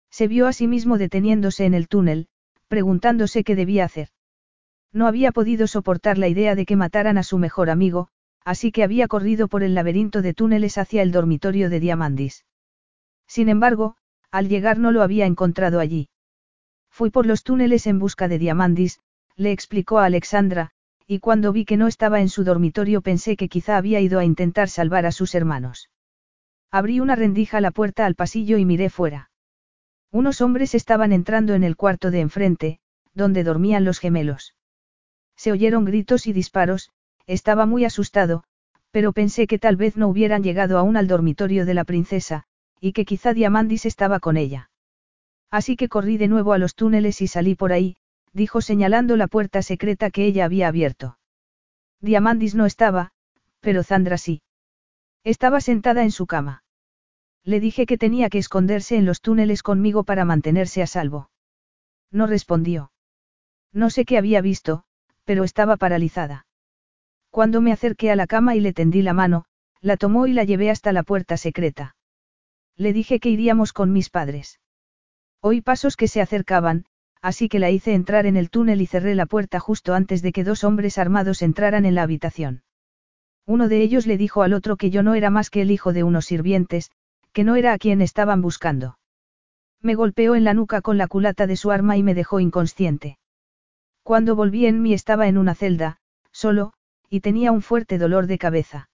Se vio a sí mismo deteniéndose en el túnel, preguntándose qué debía hacer. No había podido soportar la idea de que mataran a su mejor amigo, así que había corrido por el laberinto de túneles hacia el dormitorio de Diamandis. Sin embargo, al llegar no lo había encontrado allí. Fui por los túneles en busca de Diamandis, le explicó a Alexandra, y cuando vi que no estaba en su dormitorio pensé que quizá había ido a intentar salvar a sus hermanos. Abrí una rendija a la puerta al pasillo y miré fuera. Unos hombres estaban entrando en el cuarto de enfrente, donde dormían los gemelos. Se oyeron gritos y disparos, estaba muy asustado, pero pensé que tal vez no hubieran llegado aún al dormitorio de la princesa, y que quizá Diamandis estaba con ella. Así que corrí de nuevo a los túneles y salí por ahí, dijo señalando la puerta secreta que ella había abierto. Diamandis no estaba, pero Zandra sí. Estaba sentada en su cama. Le dije que tenía que esconderse en los túneles conmigo para mantenerse a salvo. No respondió. No sé qué había visto, pero estaba paralizada. Cuando me acerqué a la cama y le tendí la mano, la tomó y la llevé hasta la puerta secreta. Le dije que iríamos con mis padres. Oí pasos que se acercaban, así que la hice entrar en el túnel y cerré la puerta justo antes de que dos hombres armados entraran en la habitación. Uno de ellos le dijo al otro que yo no era más que el hijo de unos sirvientes, que no era a quien estaban buscando. Me golpeó en la nuca con la culata de su arma y me dejó inconsciente. Cuando volví en mí estaba en una celda, solo, y tenía un fuerte dolor de cabeza.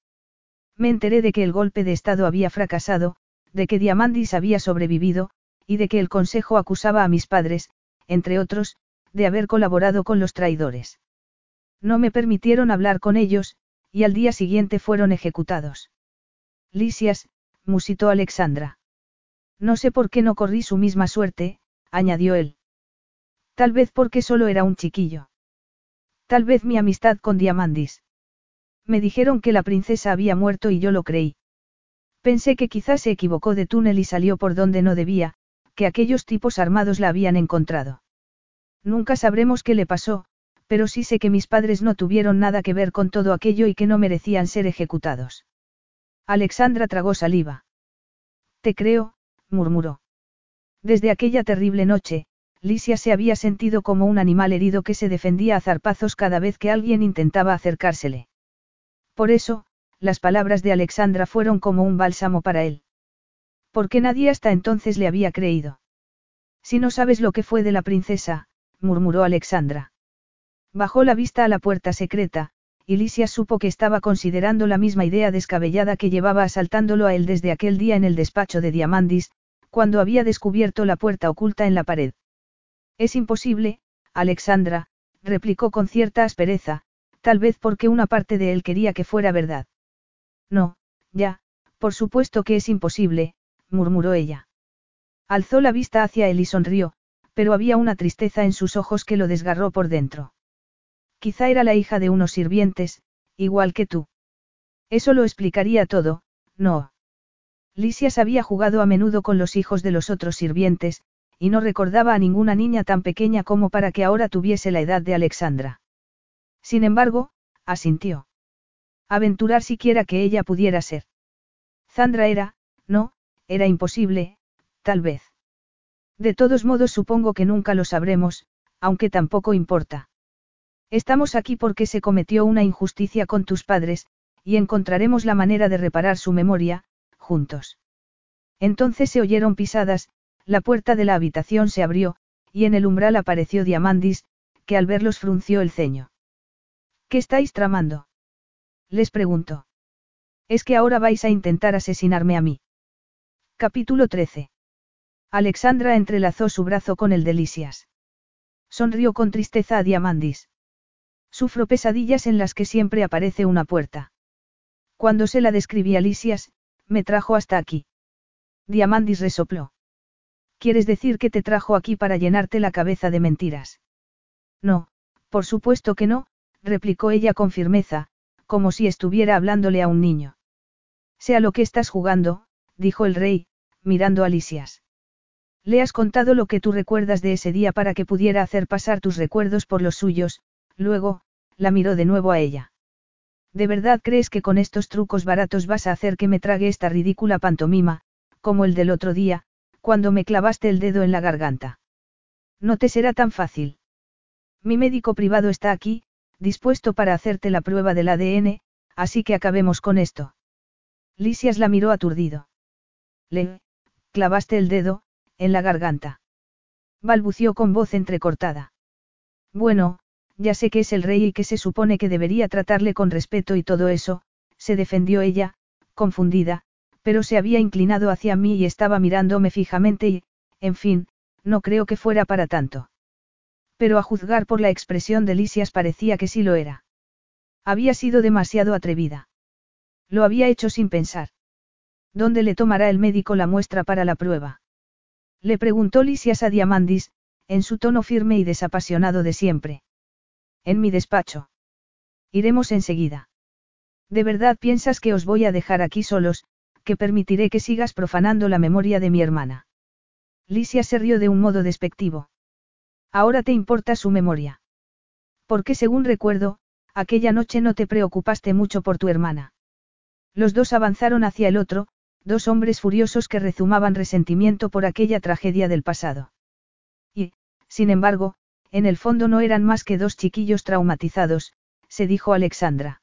Me enteré de que el golpe de estado había fracasado, de que Diamandis había sobrevivido, y de que el consejo acusaba a mis padres, entre otros, de haber colaborado con los traidores. No me permitieron hablar con ellos, y al día siguiente fueron ejecutados. Lisias, musitó Alexandra. No sé por qué no corrí su misma suerte, añadió él. Tal vez porque solo era un chiquillo. Tal vez mi amistad con Diamandis. Me dijeron que la princesa había muerto y yo lo creí. Pensé que quizás se equivocó de túnel y salió por donde no debía, que aquellos tipos armados la habían encontrado. Nunca sabremos qué le pasó, pero sí sé que mis padres no tuvieron nada que ver con todo aquello y que no merecían ser ejecutados. Alexandra tragó saliva. Te creo, murmuró. Desde aquella terrible noche, Lisias se había sentido como un animal herido que se defendía a zarpazos cada vez que alguien intentaba acercársele. Por eso, las palabras de Alexandra fueron como un bálsamo para él. Porque nadie hasta entonces le había creído. Si no sabes lo que fue de la princesa, murmuró Alexandra. Bajó la vista a la puerta secreta, y Lisias supo que estaba considerando la misma idea descabellada que llevaba asaltándolo a él desde aquel día en el despacho de Diamandis, cuando había descubierto la puerta oculta en la pared. Es imposible, Alexandra, replicó con cierta aspereza, tal vez porque una parte de él quería que fuera verdad. No, ya, por supuesto que es imposible, murmuró ella. Alzó la vista hacia él y sonrió, pero había una tristeza en sus ojos que lo desgarró por dentro. Quizá era la hija de unos sirvientes, igual que tú. Eso lo explicaría todo, ¿no? Lisias había jugado a menudo con los hijos de los otros sirvientes, y no recordaba a ninguna niña tan pequeña como para que ahora tuviese la edad de Alexandra. Sin embargo, asintió. Aventurar siquiera que ella pudiera ser. Zandra era, no, era imposible, tal vez. De todos modos supongo que nunca lo sabremos, aunque tampoco importa. Estamos aquí porque se cometió una injusticia con tus padres, y encontraremos la manera de reparar su memoria, juntos. Entonces se oyeron pisadas, la puerta de la habitación se abrió, y en el umbral apareció Diamandis, que al verlos frunció el ceño. ¿Qué estáis tramando?, les preguntó. Es que ahora vais a intentar asesinarme a mí. Capítulo 13. Alexandra entrelazó su brazo con el de Lisias. Sonrió con tristeza a Diamandis. Sufro pesadillas en las que siempre aparece una puerta. Cuando se la describí a Lisias, me trajo hasta aquí. Diamandis resopló. ¿Quieres decir que te trajo aquí para llenarte la cabeza de mentiras? No, por supuesto que no, replicó ella con firmeza, como si estuviera hablándole a un niño. Sé a lo que estás jugando, dijo el rey, mirando a Lisias. Le has contado lo que tú recuerdas de ese día para que pudiera hacer pasar tus recuerdos por los suyos. Luego, la miró de nuevo a ella. ¿De verdad crees que con estos trucos baratos vas a hacer que me trague esta ridícula pantomima, como el del otro día, cuando me clavaste el dedo en la garganta? No te será tan fácil. Mi médico privado está aquí, dispuesto para hacerte la prueba del ADN, así que acabemos con esto. Lisias la miró aturdido. Le clavaste el dedo en la garganta, balbució con voz entrecortada. Bueno, ya sé que es el rey y que se supone que debería tratarle con respeto y todo eso, se defendió ella, confundida, pero se había inclinado hacia mí y estaba mirándome fijamente y, en fin, no creo que fuera para tanto. Pero a juzgar por la expresión de Lisias parecía que sí lo era. Había sido demasiado atrevida. Lo había hecho sin pensar. ¿Dónde le tomará el médico la muestra para la prueba?, le preguntó Lisias a Diamandis, en su tono firme y desapasionado de siempre. En mi despacho. Iremos enseguida. ¿De verdad piensas que os voy a dejar aquí solos, que permitiré que sigas profanando la memoria de mi hermana? Lisias se rió de un modo despectivo. Ahora te importa su memoria. Porque según recuerdo, aquella noche no te preocupaste mucho por tu hermana. Los dos avanzaron hacia el otro, dos hombres furiosos que rezumaban resentimiento por aquella tragedia del pasado. Y, sin embargo, en el fondo no eran más que dos chiquillos traumatizados, se dijo Alexandra.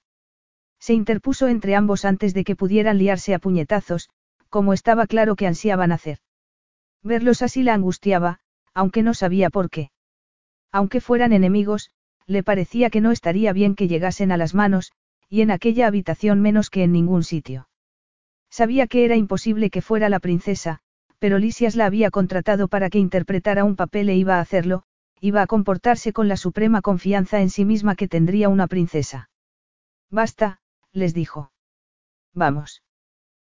Se interpuso entre ambos antes de que pudieran liarse a puñetazos, como estaba claro que ansiaban hacer. Verlos así la angustiaba, aunque no sabía por qué. Aunque fueran enemigos, le parecía que no estaría bien que llegasen a las manos, y en aquella habitación menos que en ningún sitio. Sabía que era imposible que fuera la princesa, pero Lisias la había contratado para que interpretara un papel e iba a hacerlo, iba a comportarse con la suprema confianza en sí misma que tendría una princesa. Basta, les dijo. Vamos.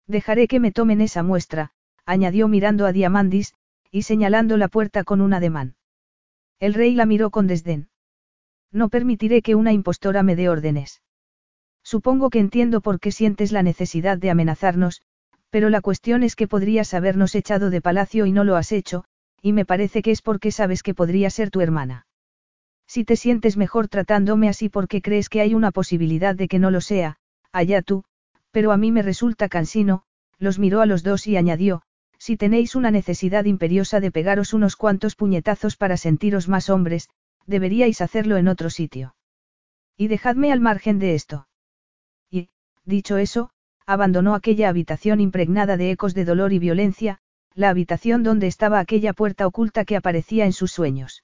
Dejaré que me tomen esa muestra, añadió mirando a Diamandis, y señalando la puerta con un ademán. El rey la miró con desdén. No permitiré que una impostora me dé órdenes. Supongo que entiendo por qué sientes la necesidad de amenazarnos, pero la cuestión es que podrías habernos echado de palacio y no lo has hecho, y me parece que es porque sabes que podría ser tu hermana. Si te sientes mejor tratándome así porque crees que hay una posibilidad de que no lo sea, allá tú, pero a mí me resulta cansino. Los miró a los dos y añadió, si tenéis una necesidad imperiosa de pegaros unos cuantos puñetazos para sentiros más hombres, deberíais hacerlo en otro sitio. Y dejadme al margen de esto. Y, dicho eso, abandonó aquella habitación impregnada de ecos de dolor y violencia, la habitación donde estaba aquella puerta oculta que aparecía en sus sueños.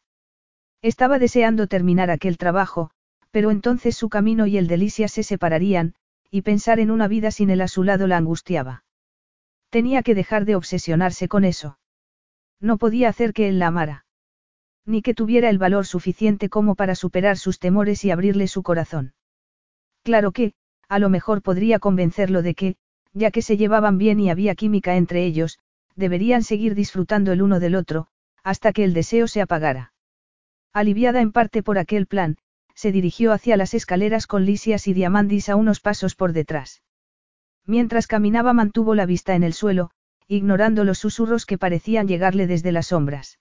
Estaba deseando terminar aquel trabajo, pero entonces su camino y el de Lisias se separarían, y pensar en una vida sin él a su lado la angustiaba. Tenía que dejar de obsesionarse con eso. No podía hacer que él la amara. Ni que tuviera el valor suficiente como para superar sus temores y abrirle su corazón. Claro que, a lo mejor podría convencerlo de que, ya que se llevaban bien y había química entre ellos, deberían seguir disfrutando el uno del otro, hasta que el deseo se apagara. Aliviada en parte por aquel plan, se dirigió hacia las escaleras con Lisias y Diamandis a unos pasos por detrás. Mientras caminaba mantuvo la vista en el suelo, ignorando los susurros que parecían llegarle desde las sombras.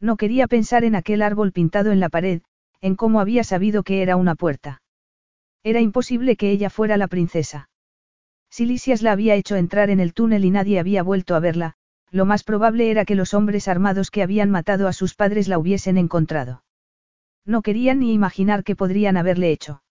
No quería pensar en aquel árbol pintado en la pared, en cómo había sabido que era una puerta. Era imposible que ella fuera la princesa. Si Lisias la había hecho entrar en el túnel y nadie había vuelto a verla, lo más probable era que los hombres armados que habían matado a sus padres la hubiesen encontrado. No querían ni imaginar qué podrían haberle hecho.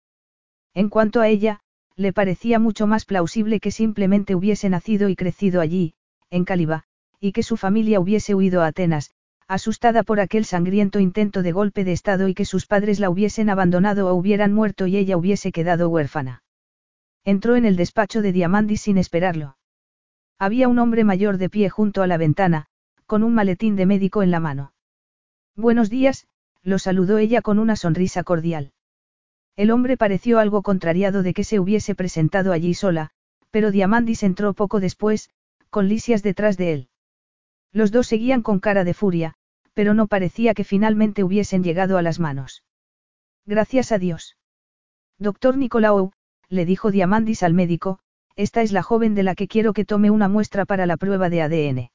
En cuanto a ella, le parecía mucho más plausible que simplemente hubiese nacido y crecido allí, en Calibá, y que su familia hubiese huido a Atenas, asustada por aquel sangriento intento de golpe de estado y que sus padres la hubiesen abandonado o hubieran muerto y ella hubiese quedado huérfana. Entró en el despacho de Diamandis sin esperarlo. Había un hombre mayor de pie junto a la ventana, con un maletín de médico en la mano. Buenos días, lo saludó ella con una sonrisa cordial. El hombre pareció algo contrariado de que se hubiese presentado allí sola, pero Diamandis entró poco después, con Lisias detrás de él. Los dos seguían con cara de furia, pero no parecía que finalmente hubiesen llegado a las manos. Gracias a Dios. Doctor Nicolau, le dijo Diamandis al médico, esta es la joven de la que quiero que tome una muestra para la prueba de ADN.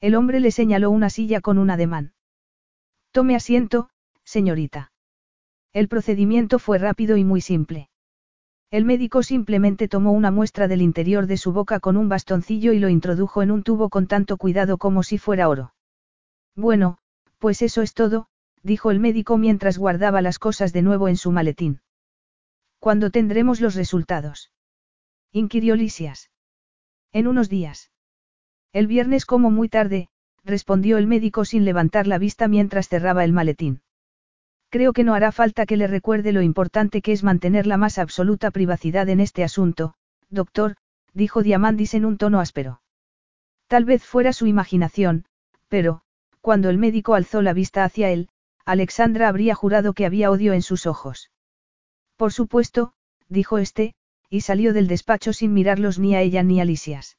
El hombre le señaló una silla con un ademán. Tome asiento, señorita. El procedimiento fue rápido y muy simple. El médico simplemente tomó una muestra del interior de su boca con un bastoncillo y lo introdujo en un tubo con tanto cuidado como si fuera oro. Bueno, pues eso es todo, dijo el médico mientras guardaba las cosas de nuevo en su maletín. ¿Cuándo tendremos los resultados?, inquirió Lisias. En unos días. El viernes como muy tarde, respondió el médico sin levantar la vista mientras cerraba el maletín. Creo que no hará falta que le recuerde lo importante que es mantener la más absoluta privacidad en este asunto, doctor, dijo Diamandis en un tono áspero. Tal vez fuera su imaginación, pero, cuando el médico alzó la vista hacia él, Alexandra habría jurado que había odio en sus ojos. Por supuesto, dijo este, y salió del despacho sin mirarlos ni a ella ni a Lisias.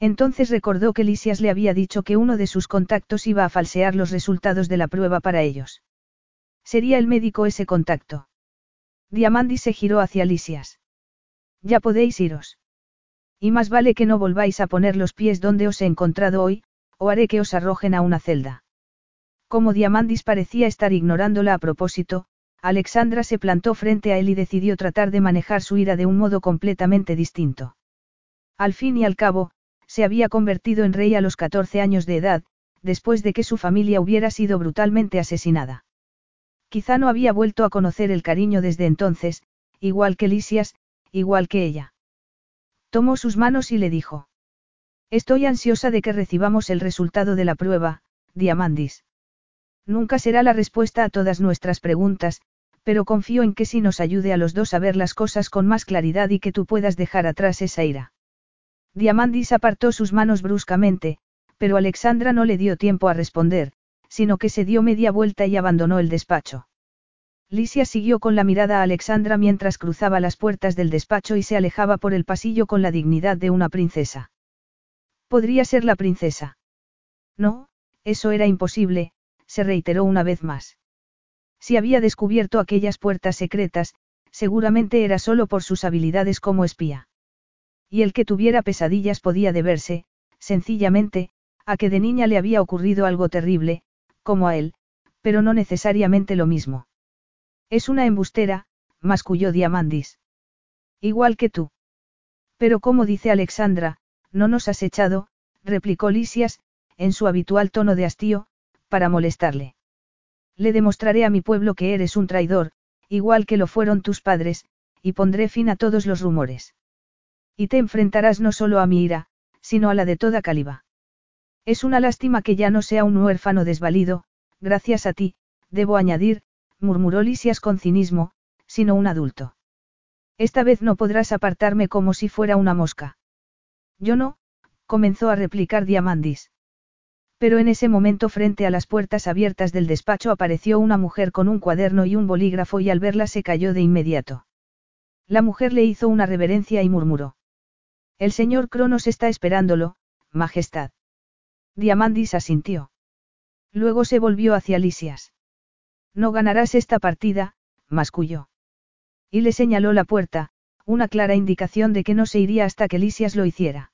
Entonces recordó que Lisias le había dicho que uno de sus contactos iba a falsear los resultados de la prueba para ellos. ¿Sería el médico ese contacto? Diamandis se giró hacia Lisias. Ya podéis iros. Y más vale que no volváis a poner los pies donde os he encontrado hoy, o haré que os arrojen a una celda. Como Diamandis parecía estar ignorándola a propósito, Alexandra se plantó frente a él y decidió tratar de manejar su ira de un modo completamente distinto. Al fin y al cabo, se había convertido en rey a los 14 años de edad, después de que su familia hubiera sido brutalmente asesinada. Quizá no había vuelto a conocer el cariño desde entonces, igual que Lisias, igual que ella. Tomó sus manos y le dijo. Estoy ansiosa de que recibamos el resultado de la prueba, Diamandis. Nunca será la respuesta a todas nuestras preguntas, pero confío en que sí nos ayude a los dos a ver las cosas con más claridad y que tú puedas dejar atrás esa ira. Diamandis apartó sus manos bruscamente, pero Alexandra no le dio tiempo a responder, sino que se dio media vuelta y abandonó el despacho. Lisias siguió con la mirada a Alexandra mientras cruzaba las puertas del despacho y se alejaba por el pasillo con la dignidad de una princesa. Podría ser la princesa. No, eso era imposible, se reiteró una vez más. Si había descubierto aquellas puertas secretas, seguramente era solo por sus habilidades como espía. Y el que tuviera pesadillas podía deberse, sencillamente, a que de niña le había ocurrido algo terrible, como a él, pero no necesariamente lo mismo. Es una embustera, masculló Diamandis. Igual que tú. Pero como dice Alexandra, no nos has echado, replicó Lisias, en su habitual tono de hastío, para molestarle. Le demostraré a mi pueblo que eres un traidor, igual que lo fueron tus padres, y pondré fin a todos los rumores. Y te enfrentarás no solo a mi ira, sino a la de toda Calibá. Es una lástima que ya no sea un huérfano desvalido, gracias a ti, debo añadir, murmuró Lisias con cinismo, sino un adulto. Esta vez no podrás apartarme como si fuera una mosca. Yo no, comenzó a replicar Diamandis. Pero en ese momento frente a las puertas abiertas del despacho apareció una mujer con un cuaderno y un bolígrafo y al verla se cayó de inmediato. La mujer le hizo una reverencia y murmuró. El señor Cronos está esperándolo, Majestad. Diamandis asintió. Luego se volvió hacia Lisias. No ganarás esta partida, masculló. Y le señaló la puerta, una clara indicación de que no se iría hasta que Lisias lo hiciera.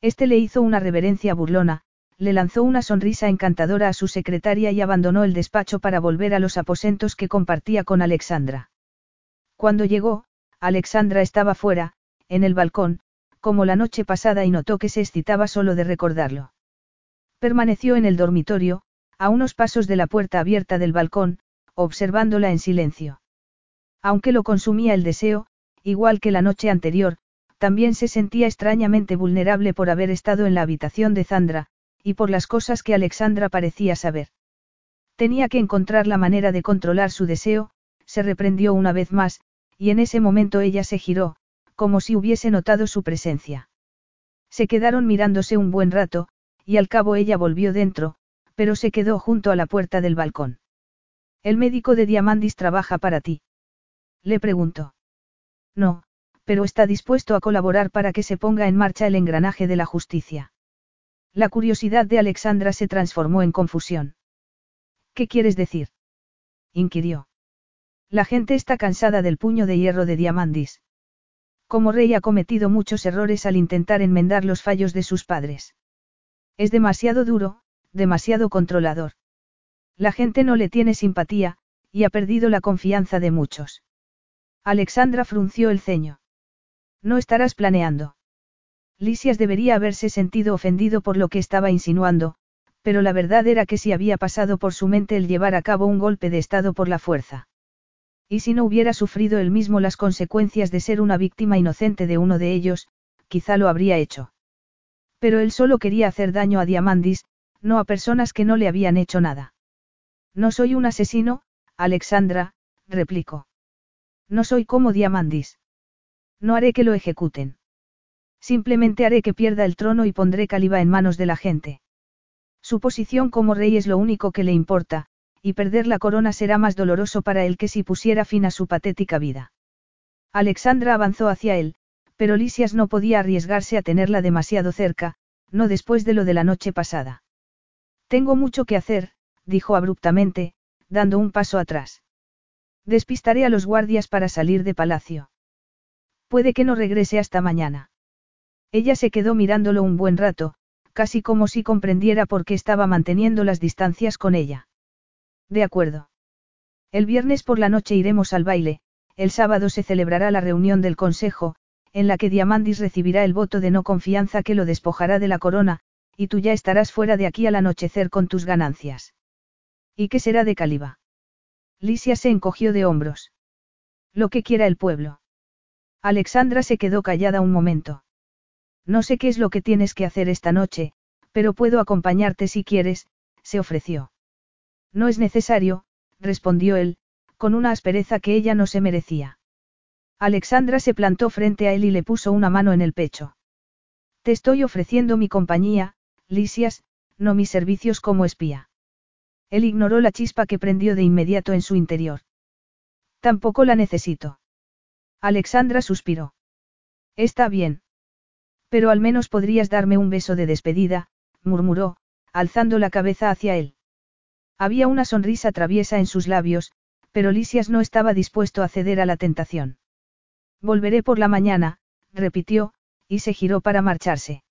Este le hizo una reverencia burlona, le lanzó una sonrisa encantadora a su secretaria y abandonó el despacho para volver a los aposentos que compartía con Alexandra. Cuando llegó, Alexandra estaba fuera, en el balcón, como la noche pasada y notó que se excitaba solo de recordarlo. Permaneció en el dormitorio, a unos pasos de la puerta abierta del balcón, observándola en silencio. Aunque lo consumía el deseo, igual que la noche anterior, también se sentía extrañamente vulnerable por haber estado en la habitación de Zandra, y por las cosas que Alexandra parecía saber. Tenía que encontrar la manera de controlar su deseo, se reprendió una vez más, y en ese momento ella se giró, como si hubiese notado su presencia. Se quedaron mirándose un buen rato, y al cabo ella volvió dentro, pero se quedó junto a la puerta del balcón. ¿El médico de Diamandis trabaja para ti?, le preguntó. No, pero está dispuesto a colaborar para que se ponga en marcha el engranaje de la justicia. La curiosidad de Alexandra se transformó en confusión. ¿Qué quieres decir?, inquirió. La gente está cansada del puño de hierro de Diamandis. Como rey ha cometido muchos errores al intentar enmendar los fallos de sus padres. Es demasiado duro, demasiado controlador. La gente no le tiene simpatía, y ha perdido la confianza de muchos. Alexandra frunció el ceño. No estarás planeando. Lisias debería haberse sentido ofendido por lo que estaba insinuando, pero la verdad era que sí había pasado por su mente el llevar a cabo un golpe de estado por la fuerza. Y si no hubiera sufrido él mismo las consecuencias de ser una víctima inocente de uno de ellos, quizá lo habría hecho. Pero él solo quería hacer daño a Diamandis, no a personas que no le habían hecho nada. No soy un asesino, Alexandra, replicó. No soy como Diamandis. No haré que lo ejecuten. Simplemente haré que pierda el trono y pondré Calibá en manos de la gente. Su posición como rey es lo único que le importa, y perder la corona será más doloroso para él que si pusiera fin a su patética vida. Alexandra avanzó hacia él, pero Lisias no podía arriesgarse a tenerla demasiado cerca, no después de lo de la noche pasada. Tengo mucho que hacer, dijo abruptamente, dando un paso atrás. Despistaré a los guardias para salir de palacio. Puede que no regrese hasta mañana. Ella se quedó mirándolo un buen rato, casi como si comprendiera por qué estaba manteniendo las distancias con ella. De acuerdo. El viernes por la noche iremos al baile, el sábado se celebrará la reunión del consejo, en la que Diamandis recibirá el voto de no confianza que lo despojará de la corona, y tú ya estarás fuera de aquí al anochecer con tus ganancias. ¿Y qué será de Calibá? Lisias se encogió de hombros. Lo que quiera el pueblo. Alexandra se quedó callada un momento. No sé qué es lo que tienes que hacer esta noche, pero puedo acompañarte si quieres, se ofreció. No es necesario, respondió él, con una aspereza que ella no se merecía. Alexandra se plantó frente a él y le puso una mano en el pecho. Te estoy ofreciendo mi compañía, Lisias, no mis servicios como espía. Él ignoró la chispa que prendió de inmediato en su interior. Tampoco la necesito. Alexandra suspiró. Está bien. Pero al menos podrías darme un beso de despedida, murmuró, alzando la cabeza hacia él. Había una sonrisa traviesa en sus labios, pero Lisias no estaba dispuesto a ceder a la tentación. Volveré por la mañana, repitió, y se giró para marcharse.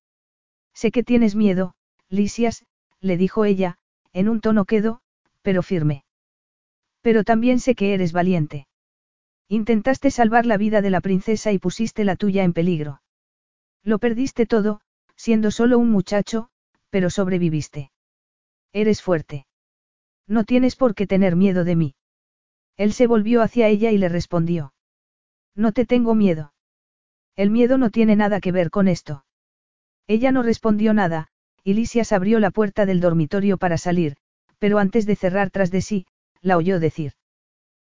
Sé que tienes miedo, Lisias, le dijo ella, en un tono quedo, pero firme. Pero también sé que eres valiente. Intentaste salvar la vida de la princesa y pusiste la tuya en peligro. Lo perdiste todo, siendo solo un muchacho, pero sobreviviste. Eres fuerte. No tienes por qué tener miedo de mí. Él se volvió hacia ella y le respondió. No te tengo miedo. El miedo no tiene nada que ver con esto. Ella no respondió nada, y Lisias abrió la puerta del dormitorio para salir, pero antes de cerrar tras de sí, la oyó decir.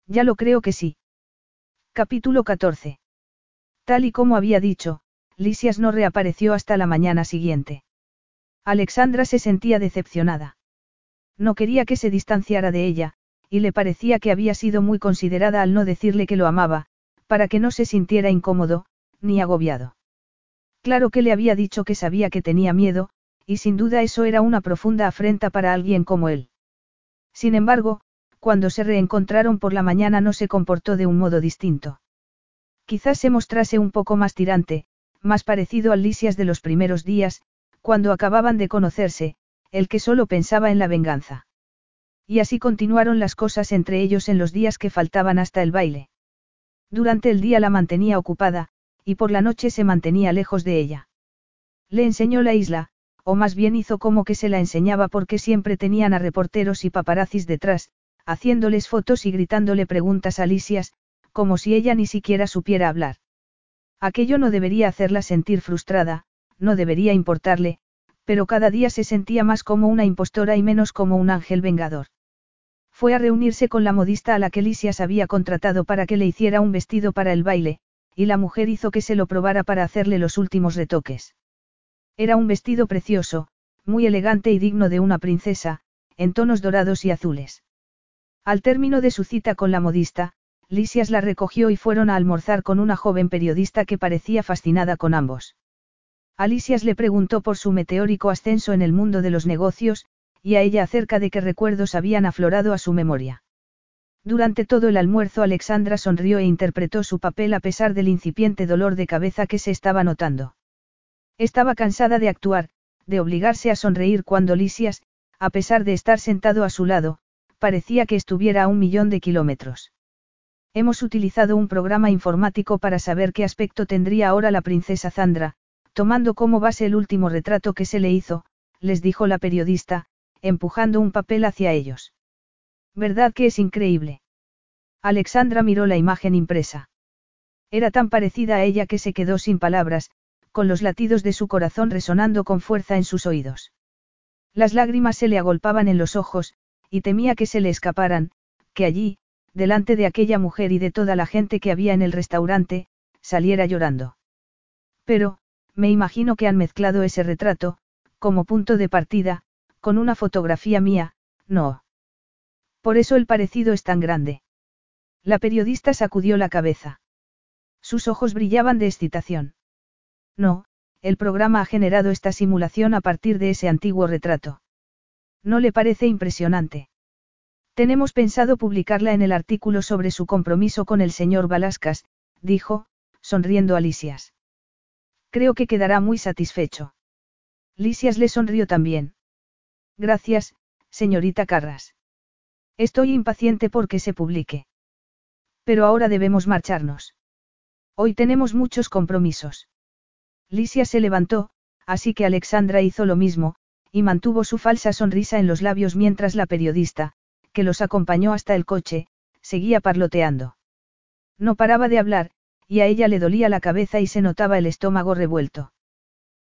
Ya lo creo que sí. Capítulo 14. Tal y como había dicho, Lisias no reapareció hasta la mañana siguiente. Alexandra se sentía decepcionada. No quería que se distanciara de ella, y le parecía que había sido muy considerada al no decirle que lo amaba, para que no se sintiera incómodo, ni agobiado. Claro que le había dicho que sabía que tenía miedo, y sin duda eso era una profunda afrenta para alguien como él. Sin embargo, cuando se reencontraron por la mañana no se comportó de un modo distinto. Quizás se mostrase un poco más tirante, más parecido al Lisias de los primeros días, cuando acababan de conocerse, el que solo pensaba en la venganza. Y así continuaron las cosas entre ellos en los días que faltaban hasta el baile. Durante el día la mantenía ocupada, y por la noche se mantenía lejos de ella. Le enseñó la isla, o más bien hizo como que se la enseñaba porque siempre tenían a reporteros y paparazzis detrás, haciéndoles fotos y gritándole preguntas a Lisias, como si ella ni siquiera supiera hablar. Aquello no debería hacerla sentir frustrada, no debería importarle, pero cada día se sentía más como una impostora y menos como un ángel vengador. Fue a reunirse con la modista a la que Lisias había contratado para que le hiciera un vestido para el baile, y la mujer hizo que se lo probara para hacerle los últimos retoques. Era un vestido precioso, muy elegante y digno de una princesa, en tonos dorados y azules. Al término de su cita con la modista, Lisias la recogió y fueron a almorzar con una joven periodista que parecía fascinada con ambos. A Lisias le preguntó por su meteórico ascenso en el mundo de los negocios, y a ella acerca de qué recuerdos habían aflorado a su memoria. Durante todo el almuerzo Alexandra sonrió e interpretó su papel a pesar del incipiente dolor de cabeza que se estaba notando. Estaba cansada de actuar, de obligarse a sonreír cuando Lisias, a pesar de estar sentado a su lado, parecía que estuviera a 1.000.000 de kilómetros. Hemos utilizado un programa informático para saber qué aspecto tendría ahora la princesa Zandra, tomando como base el último retrato que se le hizo, les dijo la periodista, empujando un papel hacia ellos. ¿Verdad que es increíble? Alexandra miró la imagen impresa. Era tan parecida a ella que se quedó sin palabras, con los latidos de su corazón resonando con fuerza en sus oídos. Las lágrimas se le agolpaban en los ojos, y temía que se le escaparan, que allí, delante de aquella mujer y de toda la gente que había en el restaurante, saliera llorando. Pero, me imagino que han mezclado ese retrato, como punto de partida, con una fotografía mía, no. Por eso el parecido es tan grande. La periodista sacudió la cabeza. Sus ojos brillaban de excitación. No, el programa ha generado esta simulación a partir de ese antiguo retrato. ¿No le parece impresionante? Tenemos pensado publicarla en el artículo sobre su compromiso con el señor Balaskas, dijo, sonriendo a Lisias. Creo que quedará muy satisfecho. Lisias le sonrió también. Gracias, señorita Carras. Estoy impaciente porque se publique. Pero ahora debemos marcharnos. Hoy tenemos muchos compromisos. Lisias se levantó, así que Alexandra hizo lo mismo, y mantuvo su falsa sonrisa en los labios mientras la periodista, que los acompañó hasta el coche, seguía parloteando. No paraba de hablar, y a ella le dolía la cabeza y se notaba el estómago revuelto.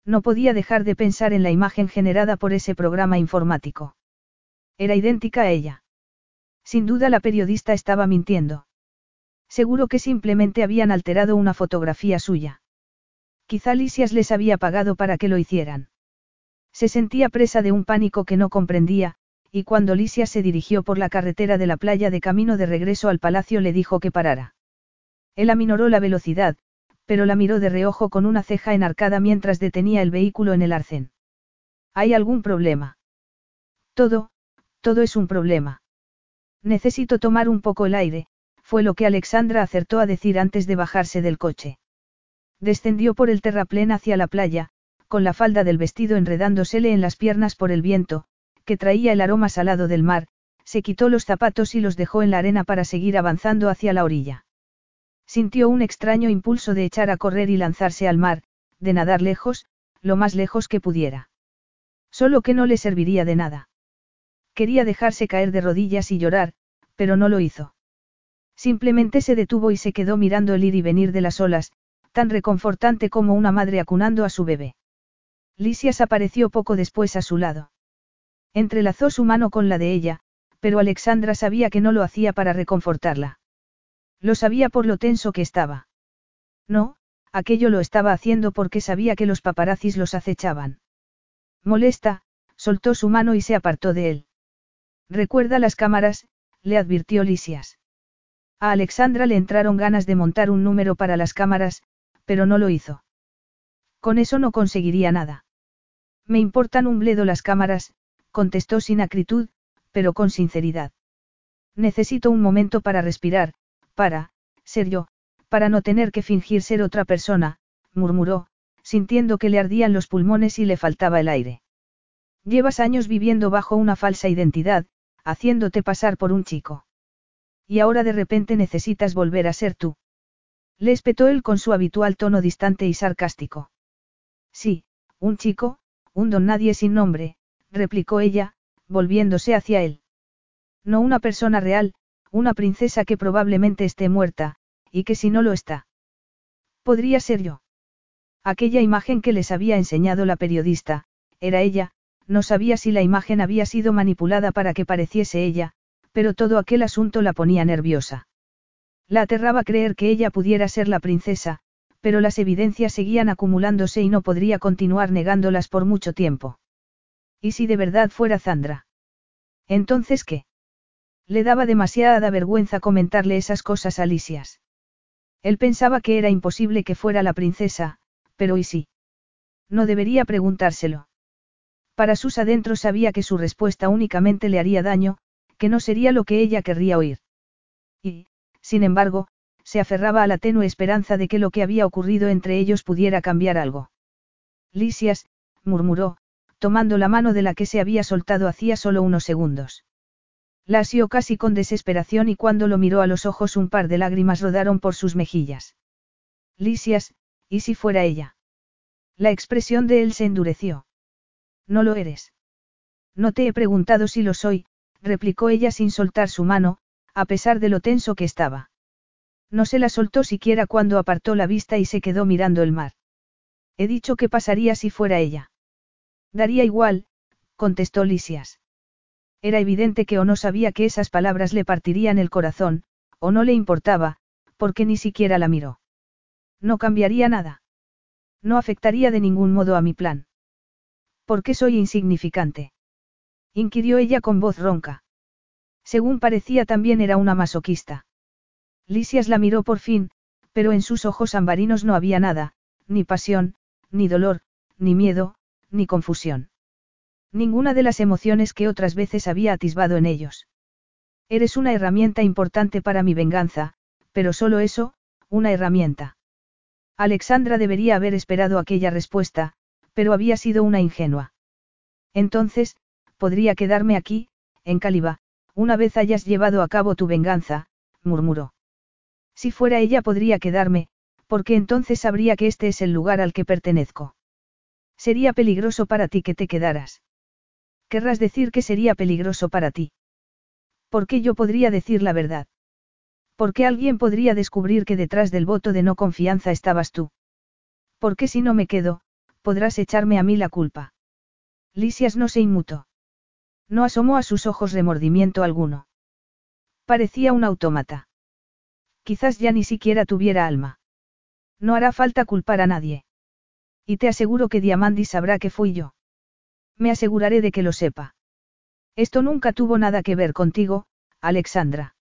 No podía dejar de pensar en la imagen generada por ese programa informático. Era idéntica a ella. Sin duda la periodista estaba mintiendo. Seguro que simplemente habían alterado una fotografía suya. Quizá Lisias les había pagado para que lo hicieran. Se sentía presa de un pánico que no comprendía, y cuando Lisias se dirigió por la carretera de la playa de camino de regreso al palacio le dijo que parara. Él aminoró la velocidad, pero la miró de reojo con una ceja enarcada mientras detenía el vehículo en el arcén. ¿Hay algún problema? Todo es un problema. Necesito tomar un poco el aire, fue lo que Alexandra acertó a decir antes de bajarse del coche. Descendió por el terraplén hacia la playa, con la falda del vestido enredándosele en las piernas por el viento, que traía el aroma salado del mar, se quitó los zapatos y los dejó en la arena para seguir avanzando hacia la orilla. Sintió un extraño impulso de echar a correr y lanzarse al mar, de nadar lejos, lo más lejos que pudiera. Solo que no le serviría de nada. Quería dejarse caer de rodillas y llorar, pero no lo hizo. Simplemente se detuvo y se quedó mirando el ir y venir de las olas, tan reconfortante como una madre acunando a su bebé. Lisias apareció poco después a su lado. Entrelazó su mano con la de ella, pero Alexandra sabía que no lo hacía para reconfortarla. Lo sabía por lo tenso que estaba. No, aquello lo estaba haciendo porque sabía que los paparazzis los acechaban. Molesta, soltó su mano y se apartó de él. Recuerda las cámaras, le advirtió Lisias. A Alexandra le entraron ganas de montar un número para las cámaras, pero no lo hizo. Con eso no conseguiría nada. Me importan un bledo las cámaras, contestó sin acritud, pero con sinceridad. Necesito un momento para respirar, para ser yo, para no tener que fingir ser otra persona, murmuró, sintiendo que le ardían los pulmones y le faltaba el aire. Llevas años viviendo bajo una falsa identidad, haciéndote pasar por un chico. Y ahora de repente necesitas volver a ser tú. Le espetó él con su habitual tono distante y sarcástico. Sí, un chico, un don nadie sin nombre, replicó ella, volviéndose hacia él. No una persona real, una princesa que probablemente esté muerta, y que si no lo está, podría ser yo. Aquella imagen que les había enseñado la periodista, era ella, no sabía si la imagen había sido manipulada para que pareciese ella, pero todo aquel asunto la ponía nerviosa. La aterraba creer que ella pudiera ser la princesa, pero las evidencias seguían acumulándose y no podría continuar negándolas por mucho tiempo. ¿Y si de verdad fuera Zandra? ¿Entonces qué? Le daba demasiada vergüenza comentarle esas cosas a Lisias. Él pensaba que era imposible que fuera la princesa, pero ¿y si? No debería preguntárselo. Para sus adentros sabía que su respuesta únicamente le haría daño, que no sería lo que ella querría oír. Y, sin embargo, se aferraba a la tenue esperanza de que lo que había ocurrido entre ellos pudiera cambiar algo. Lisias, murmuró, tomando la mano de la que se había soltado hacía solo unos segundos. La asió casi con desesperación y cuando lo miró a los ojos un par de lágrimas rodaron por sus mejillas. Lisias, ¿y si fuera ella? La expresión de él se endureció. No lo eres. No te he preguntado si lo soy, replicó ella sin soltar su mano, a pesar de lo tenso que estaba. No se la soltó siquiera cuando apartó la vista y se quedó mirando el mar. He dicho que pasaría si fuera ella. Daría igual, contestó Lisias. Era evidente que o no sabía que esas palabras le partirían el corazón, o no le importaba, porque ni siquiera la miró. No cambiaría nada. No afectaría de ningún modo a mi plan. ¿Por qué soy insignificante? Inquirió ella con voz ronca. Según parecía también era una masoquista. Lisias la miró por fin, pero en sus ojos ambarinos no había nada, ni pasión, ni dolor, ni miedo, ni confusión. Ninguna de las emociones que otras veces había atisbado en ellos. Eres una herramienta importante para mi venganza, pero solo eso, una herramienta. Alexandra debería haber esperado aquella respuesta, pero había sido una ingenua. Entonces, podría quedarme aquí, en Calibá, una vez hayas llevado a cabo tu venganza, murmuró. Si fuera ella podría quedarme, porque entonces sabría que este es el lugar al que pertenezco. Sería peligroso para ti que te quedaras. Querrás decir que sería peligroso para ti. ¿Por qué yo podría decir la verdad? ¿Por qué alguien podría descubrir que detrás del voto de no confianza estabas tú? ¿Por qué si no me quedo, podrás echarme a mí la culpa? Lisias no se inmutó. No asomó a sus ojos remordimiento alguno. Parecía un autómata. Quizás ya ni siquiera tuviera alma. No hará falta culpar a nadie. Y te aseguro que Diamandis sabrá que fui yo. Me aseguraré de que lo sepa. Esto nunca tuvo nada que ver contigo, Alexandra.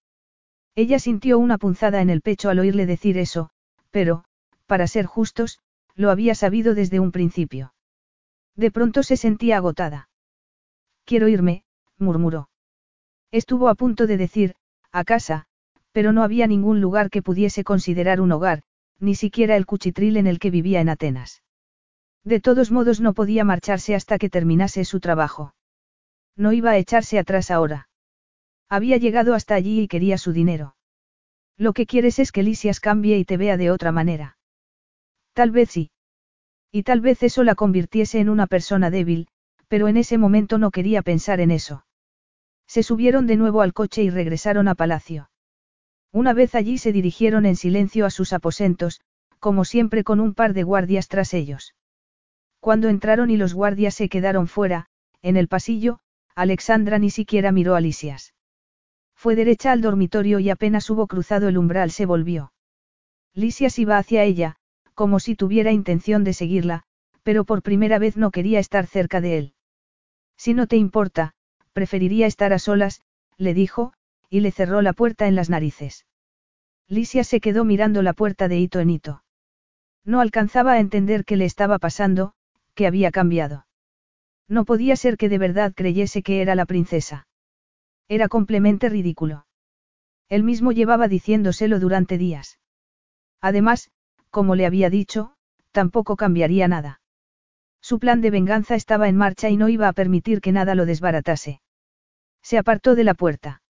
Ella sintió una punzada en el pecho al oírle decir eso, pero, para ser justos, lo había sabido desde un principio. De pronto se sentía agotada. «Quiero irme», murmuró. Estuvo a punto de decir, «a casa», pero no había ningún lugar que pudiese considerar un hogar, ni siquiera el cuchitril en el que vivía en Atenas. De todos modos no podía marcharse hasta que terminase su trabajo. No iba a echarse atrás ahora. Había llegado hasta allí y quería su dinero. Lo que quieres es que Lisias cambie y te vea de otra manera. Tal vez sí. Y tal vez eso la convirtiese en una persona débil, pero en ese momento no quería pensar en eso. Se subieron de nuevo al coche y regresaron a palacio. Una vez allí se dirigieron en silencio a sus aposentos, como siempre con un par de guardias tras ellos. Cuando entraron y los guardias se quedaron fuera, en el pasillo, Alexandra ni siquiera miró a Lisias. Fue derecha al dormitorio y apenas hubo cruzado el umbral se volvió. Lisias iba hacia ella, como si tuviera intención de seguirla, pero por primera vez no quería estar cerca de él. «Si no te importa, preferiría estar a solas», le dijo, y le cerró la puerta en las narices. Lisias se quedó mirando la puerta de hito en hito. No alcanzaba a entender qué le estaba pasando, qué había cambiado. No podía ser que de verdad creyese que era la princesa. Era completamente ridículo. Él mismo llevaba diciéndoselo durante días. Además, como le había dicho, tampoco cambiaría nada. Su plan de venganza estaba en marcha y no iba a permitir que nada lo desbaratase. Se apartó de la puerta.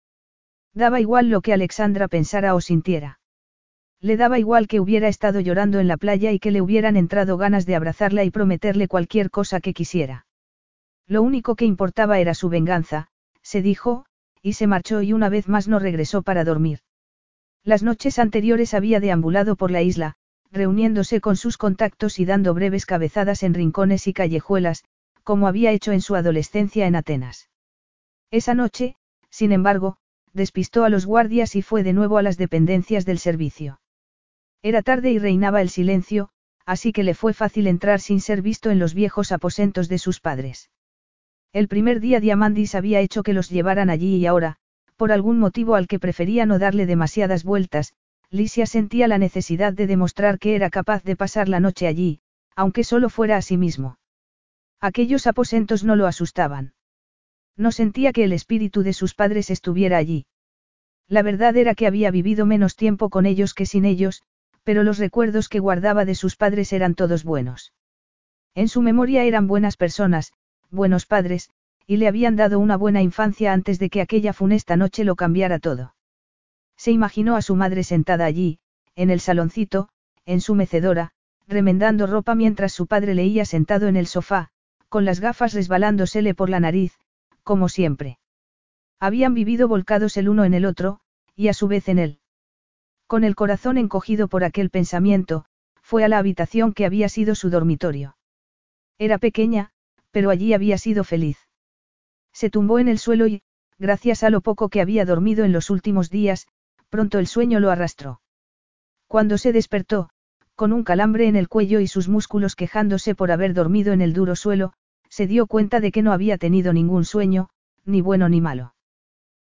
Daba igual lo que Alexandra pensara o sintiera. Le daba igual que hubiera estado llorando en la playa y que le hubieran entrado ganas de abrazarla y prometerle cualquier cosa que quisiera. Lo único que importaba era su venganza, se dijo, y se marchó y una vez más no regresó para dormir. Las noches anteriores había deambulado por la isla, reuniéndose con sus contactos y dando breves cabezadas en rincones y callejuelas, como había hecho en su adolescencia en Atenas. Esa noche, sin embargo, despistó a los guardias y fue de nuevo a las dependencias del servicio. Era tarde y reinaba el silencio, así que le fue fácil entrar sin ser visto en los viejos aposentos de sus padres. El primer día Diamandis había hecho que los llevaran allí y ahora, por algún motivo al que prefería no darle demasiadas vueltas, Lisias sentía la necesidad de demostrar que era capaz de pasar la noche allí, aunque solo fuera a sí mismo. Aquellos aposentos no lo asustaban. No sentía que el espíritu de sus padres estuviera allí. La verdad era que había vivido menos tiempo con ellos que sin ellos, pero los recuerdos que guardaba de sus padres eran todos buenos. En su memoria eran buenas personas, buenos padres, y le habían dado una buena infancia antes de que aquella funesta noche lo cambiara todo. Se imaginó a su madre sentada allí, en el saloncito, en su mecedora, remendando ropa mientras su padre leía sentado en el sofá, con las gafas resbalándosele por la nariz, como siempre. Habían vivido volcados el uno en el otro, y a su vez en él. Con el corazón encogido por aquel pensamiento, fue a la habitación que había sido su dormitorio. Era pequeña, pero allí había sido feliz. Se tumbó en el suelo y, gracias a lo poco que había dormido en los últimos días, pronto el sueño lo arrastró. Cuando se despertó, con un calambre en el cuello y sus músculos quejándose por haber dormido en el duro suelo, se dio cuenta de que no había tenido ningún sueño, ni bueno ni malo.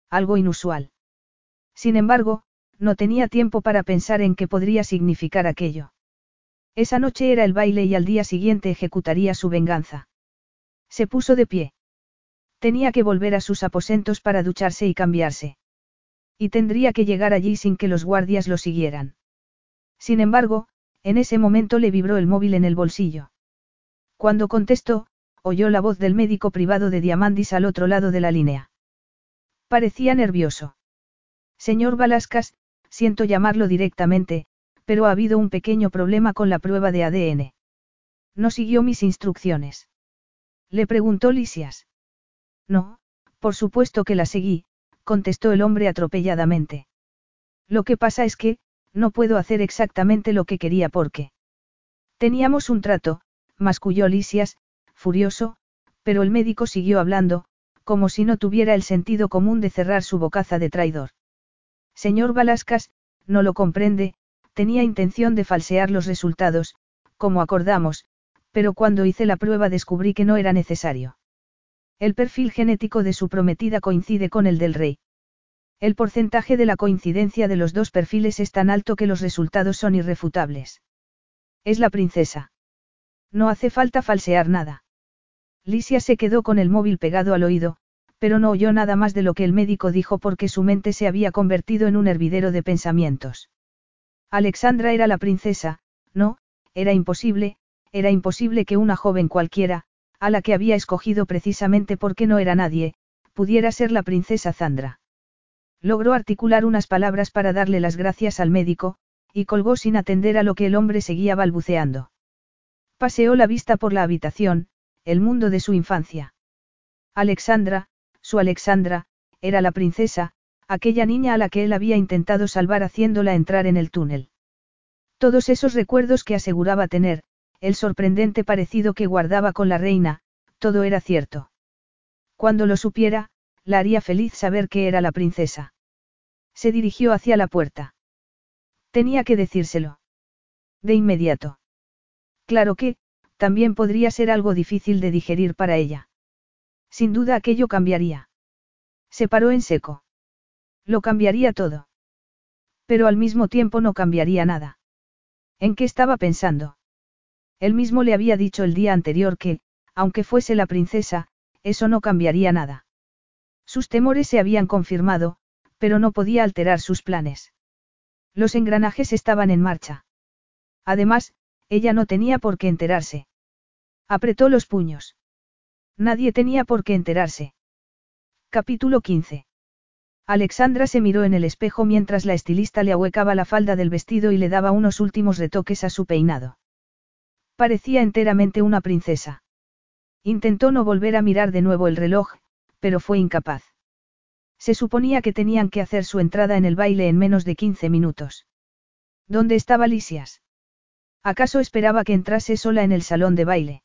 Algo inusual. Sin embargo, no tenía tiempo para pensar en qué podría significar aquello. Esa noche era el baile y al día siguiente ejecutaría su venganza. Se puso de pie. Tenía que volver a sus aposentos para ducharse y cambiarse. Y tendría que llegar allí sin que los guardias lo siguieran. Sin embargo, en ese momento le vibró el móvil en el bolsillo. Cuando contestó, oyó la voz del médico privado de Diamandis al otro lado de la línea. Parecía nervioso. «Señor Balaskas, siento llamarlo directamente, pero ha habido un pequeño problema con la prueba de ADN. No siguió mis instrucciones». Le preguntó Lisias. No, por supuesto que la seguí, contestó el hombre atropelladamente. Lo que pasa es que, no puedo hacer exactamente lo que quería porque. Teníamos un trato, masculló Lisias, furioso, pero el médico siguió hablando, como si no tuviera el sentido común de cerrar su bocaza de traidor. Señor Balaskas, no lo comprende, tenía intención de falsear los resultados, como acordamos, pero cuando hice la prueba descubrí que no era necesario. El perfil genético de su prometida coincide con el del rey. El porcentaje de la coincidencia de los dos perfiles es tan alto que los resultados son irrefutables. Es la princesa. No hace falta falsear nada. Lisias se quedó con el móvil pegado al oído, pero no oyó nada más de lo que el médico dijo porque su mente se había convertido en un hervidero de pensamientos. Alexandra era la princesa, no, era imposible que una joven cualquiera, a la que había escogido precisamente porque no era nadie, pudiera ser la princesa Zandra. Logró articular unas palabras para darle las gracias al médico, y colgó sin atender a lo que el hombre seguía balbuceando. Paseó la vista por la habitación, el mundo de su infancia. Alexandra, su Alexandra, era la princesa, aquella niña a la que él había intentado salvar haciéndola entrar en el túnel. Todos esos recuerdos que aseguraba tener, el sorprendente parecido que guardaba con la reina, todo era cierto. Cuando lo supiera, la haría feliz saber que era la princesa. Se dirigió hacia la puerta. Tenía que decírselo. De inmediato. Claro que, también podría ser algo difícil de digerir para ella. Sin duda aquello cambiaría. Se paró en seco. Lo cambiaría todo. Pero al mismo tiempo no cambiaría nada. ¿En qué estaba pensando? Él mismo le había dicho el día anterior que, aunque fuese la princesa, eso no cambiaría nada. Sus temores se habían confirmado, pero no podía alterar sus planes. Los engranajes estaban en marcha. Además, ella no tenía por qué enterarse. Apretó los puños. Nadie tenía por qué enterarse. Capítulo 15. Alexandra se miró en el espejo mientras la estilista le ahuecaba la falda del vestido y le daba unos últimos retoques a su peinado. Parecía enteramente una princesa. Intentó no volver a mirar de nuevo el reloj, pero fue incapaz. Se suponía que tenían que hacer su entrada en el baile en menos de 15 minutos. ¿Dónde estaba Lisias? ¿Acaso esperaba que entrase sola en el salón de baile?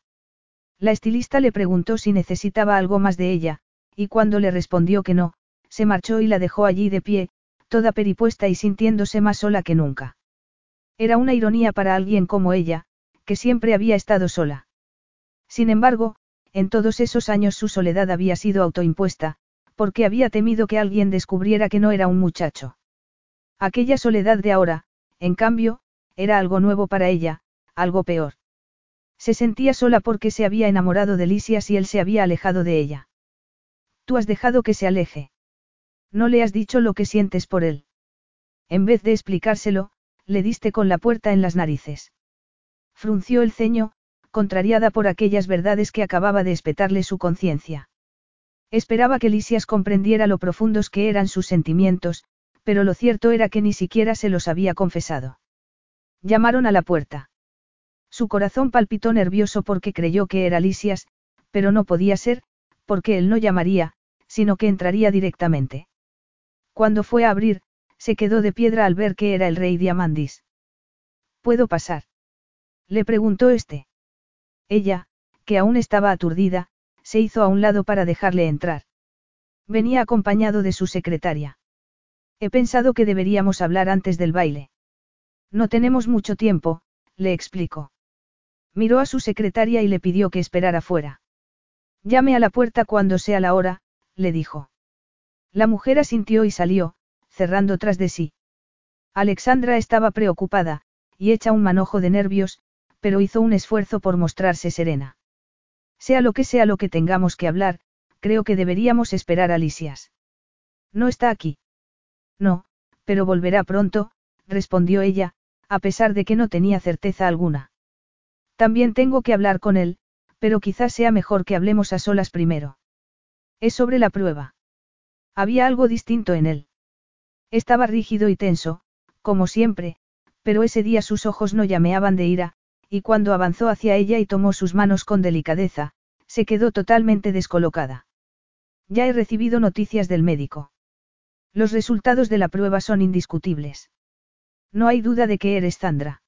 La estilista le preguntó si necesitaba algo más de ella, y cuando le respondió que no, se marchó y la dejó allí de pie, toda peripuesta y sintiéndose más sola que nunca. Era una ironía para alguien como ella, que siempre había estado sola. Sin embargo, en todos esos años su soledad había sido autoimpuesta, porque había temido que alguien descubriera que no era un muchacho. Aquella soledad de ahora, en cambio, era algo nuevo para ella, algo peor. Se sentía sola porque se había enamorado de Lisias y él se había alejado de ella. Tú has dejado que se aleje. No le has dicho lo que sientes por él. En vez de explicárselo, le diste con la puerta en las narices. Frunció el ceño, contrariada por aquellas verdades que acababa de espetarle su conciencia. Esperaba que Lisias comprendiera lo profundos que eran sus sentimientos, pero lo cierto era que ni siquiera se los había confesado. Llamaron a la puerta. Su corazón palpitó nervioso porque creyó que era Lisias, pero no podía ser, porque él no llamaría, sino que entraría directamente. Cuando fue a abrir, se quedó de piedra al ver que era el rey Diamandis. ¿Puedo pasar?, le preguntó este. Ella, que aún estaba aturdida, se hizo a un lado para dejarle entrar. Venía acompañado de su secretaria. He pensado que deberíamos hablar antes del baile. No tenemos mucho tiempo, le explicó. Miró a su secretaria y le pidió que esperara fuera. Llame a la puerta cuando sea la hora, le dijo. La mujer asintió y salió, cerrando tras de sí. Alexandra estaba preocupada, y hecha un manojo de nervios, pero hizo un esfuerzo por mostrarse serena. Sea lo que tengamos que hablar, creo que deberíamos esperar a Lisias. No está aquí. No, pero volverá pronto, respondió ella, a pesar de que no tenía certeza alguna. También tengo que hablar con él, pero quizás sea mejor que hablemos a solas primero. Es sobre la prueba. Había algo distinto en él. Estaba rígido y tenso, como siempre, pero ese día sus ojos no llameaban de ira, y cuando avanzó hacia ella y tomó sus manos con delicadeza, se quedó totalmente descolocada. Ya he recibido noticias del médico. Los resultados de la prueba son indiscutibles. No hay duda de que eres Zandra.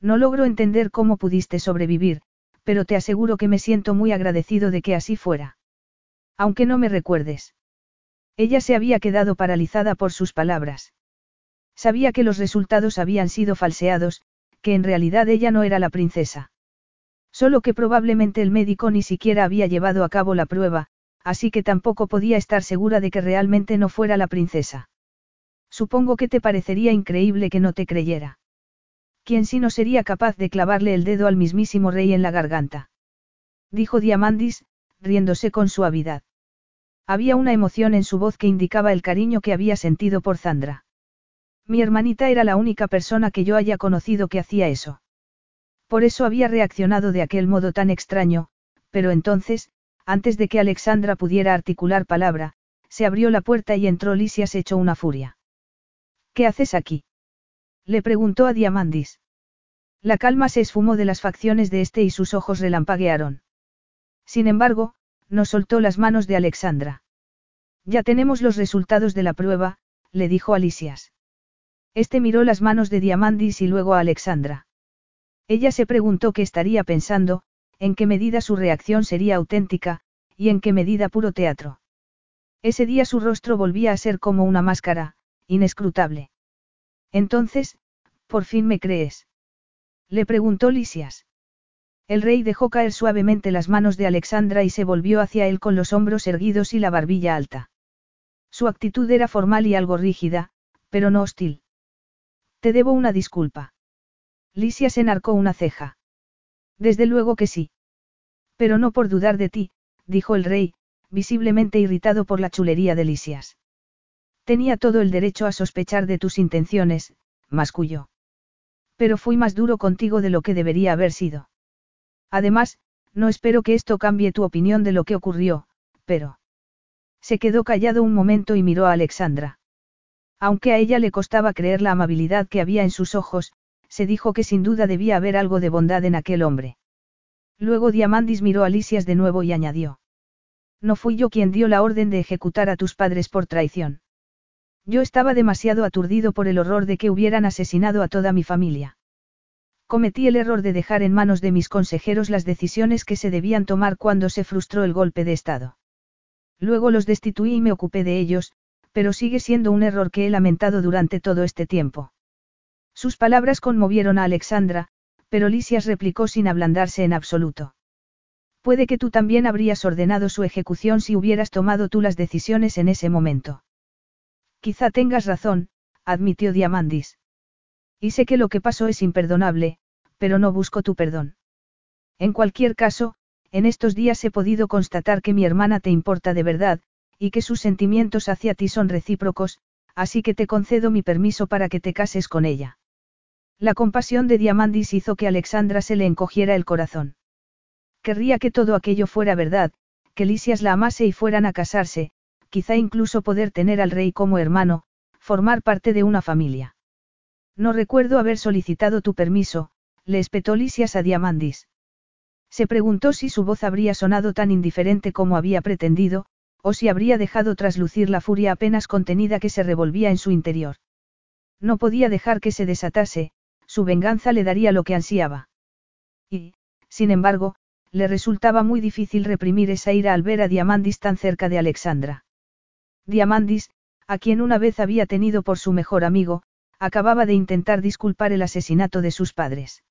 No logro entender cómo pudiste sobrevivir, pero te aseguro que me siento muy agradecido de que así fuera. Aunque no me recuerdes. Ella se había quedado paralizada por sus palabras. Sabía que los resultados habían sido falseados, que en realidad ella no era la princesa. Solo que probablemente el médico ni siquiera había llevado a cabo la prueba, así que tampoco podía estar segura de que realmente no fuera la princesa. Supongo que te parecería increíble que no te creyera. ¿Quién si no sería capaz de clavarle el dedo al mismísimo rey en la garganta? Dijo Diamandis, riéndose con suavidad. Había una emoción en su voz que indicaba el cariño que había sentido por Zandra. Mi hermanita era la única persona que yo haya conocido que hacía eso. Por eso había reaccionado de aquel modo tan extraño, pero entonces, antes de que Alexandra pudiera articular palabra, se abrió la puerta y entró Lisias hecho una furia. ¿Qué haces aquí? Le preguntó a Diamandis. La calma se esfumó de las facciones de este y sus ojos relampaguearon. Sin embargo, no soltó las manos de Alexandra. Ya tenemos los resultados de la prueba, le dijo a Lisias. Este miró las manos de Diamandis y luego a Alexandra. Ella se preguntó qué estaría pensando, en qué medida su reacción sería auténtica, y en qué medida puro teatro. Ese día su rostro volvía a ser como una máscara, inescrutable. Entonces, ¿por fin me crees? Le preguntó Lisias. El rey dejó caer suavemente las manos de Alexandra y se volvió hacia él con los hombros erguidos y la barbilla alta. Su actitud era formal y algo rígida, pero no hostil. Te debo una disculpa. Lisias enarcó una ceja. Desde luego que sí. Pero no por dudar de ti, dijo el rey, visiblemente irritado por la chulería de Lisias. Tenía todo el derecho a sospechar de tus intenciones, masculló. Pero fui más duro contigo de lo que debería haber sido. Además, no espero que esto cambie tu opinión de lo que ocurrió, pero... Se quedó callado un momento y miró a Alexandra. Aunque a ella le costaba creer la amabilidad que había en sus ojos, se dijo que sin duda debía haber algo de bondad en aquel hombre. Luego Diamandis miró a Lisias de nuevo y añadió. No fui yo quien dio la orden de ejecutar a tus padres por traición. Yo estaba demasiado aturdido por el horror de que hubieran asesinado a toda mi familia. Cometí el error de dejar en manos de mis consejeros las decisiones que se debían tomar cuando se frustró el golpe de Estado. Luego los destituí y me ocupé de ellos, pero sigue siendo un error que he lamentado durante todo este tiempo. Sus palabras conmovieron a Alexandra, pero Lisias replicó sin ablandarse en absoluto. Puede que tú también habrías ordenado su ejecución si hubieras tomado tú las decisiones en ese momento. Quizá tengas razón, admitió Diamandis. Y sé que lo que pasó es imperdonable, pero no busco tu perdón. En cualquier caso, en estos días he podido constatar que mi hermana te importa de verdad, y que sus sentimientos hacia ti son recíprocos, así que te concedo mi permiso para que te cases con ella. La compasión de Diamandis hizo que Alexandra se le encogiera el corazón. Querría que todo aquello fuera verdad, que Lisias la amase y fueran a casarse, quizá incluso poder tener al rey como hermano, formar parte de una familia. No recuerdo haber solicitado tu permiso, le espetó Lisias a Diamandis. Se preguntó si su voz habría sonado tan indiferente como había pretendido, o si habría dejado traslucir la furia apenas contenida que se revolvía en su interior. No podía dejar que se desatase. Su venganza le daría lo que ansiaba. Y, sin embargo, le resultaba muy difícil reprimir esa ira al ver a Diamandis tan cerca de Alexandra. Diamandis, a quien una vez había tenido por su mejor amigo, acababa de intentar disculpar el asesinato de sus padres.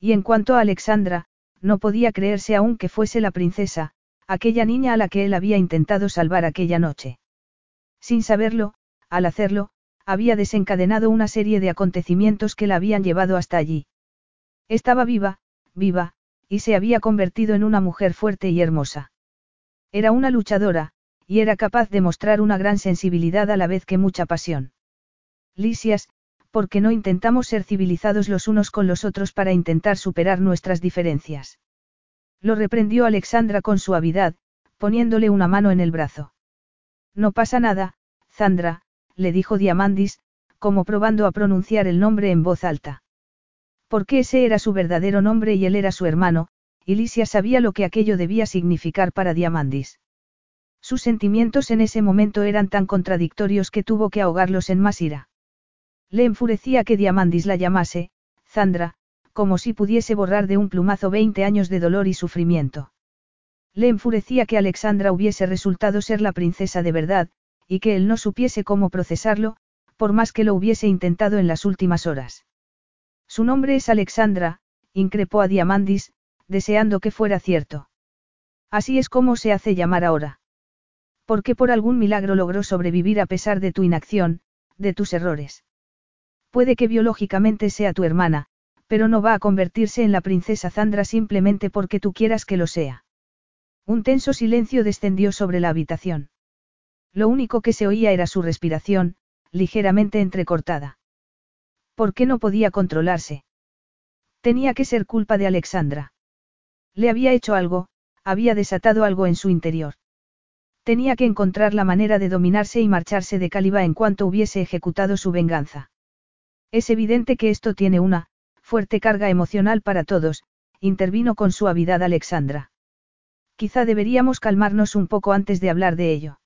Y en cuanto a Alexandra, no podía creerse aún que fuese la princesa, aquella niña a la que él había intentado salvar aquella noche. Sin saberlo, al hacerlo, había desencadenado una serie de acontecimientos que la habían llevado hasta allí. Estaba viva, y se había convertido en una mujer fuerte y hermosa. Era una luchadora, y era capaz de mostrar una gran sensibilidad a la vez que mucha pasión. Lisias, ¿por qué no intentamos ser civilizados los unos con los otros para intentar superar nuestras diferencias? Lo reprendió Alexandra con suavidad, poniéndole una mano en el brazo. No pasa nada, Zandra, le dijo Diamandis, como probando a pronunciar el nombre en voz alta. Porque ese era su verdadero nombre y él era su hermano, y Lisias sabía lo que aquello debía significar para Diamandis. Sus sentimientos en ese momento eran tan contradictorios que tuvo que ahogarlos en más ira. Le enfurecía que Diamandis la llamase Zandra, como si pudiese borrar de un plumazo 20 años de dolor y sufrimiento. Le enfurecía que Alexandra hubiese resultado ser la princesa de verdad, y que él no supiese cómo procesarlo, por más que lo hubiese intentado en las últimas horas. Su nombre es Alexandra, increpó a Diamandis, deseando que fuera cierto. Así es como se hace llamar ahora. Porque por algún milagro logró sobrevivir a pesar de tu inacción, de tus errores. Puede que biológicamente sea tu hermana, pero no va a convertirse en la princesa Zandra simplemente porque tú quieras que lo sea. Un tenso silencio descendió sobre la habitación. Lo único que se oía era su respiración, ligeramente entrecortada. ¿Por qué no podía controlarse? Tenía que ser culpa de Alexandra. Le había hecho algo, había desatado algo en su interior. Tenía que encontrar la manera de dominarse y marcharse de Calibá en cuanto hubiese ejecutado su venganza. Es evidente que esto tiene una fuerte carga emocional para todos, intervino con suavidad Alexandra. Quizá deberíamos calmarnos un poco antes de hablar de ello.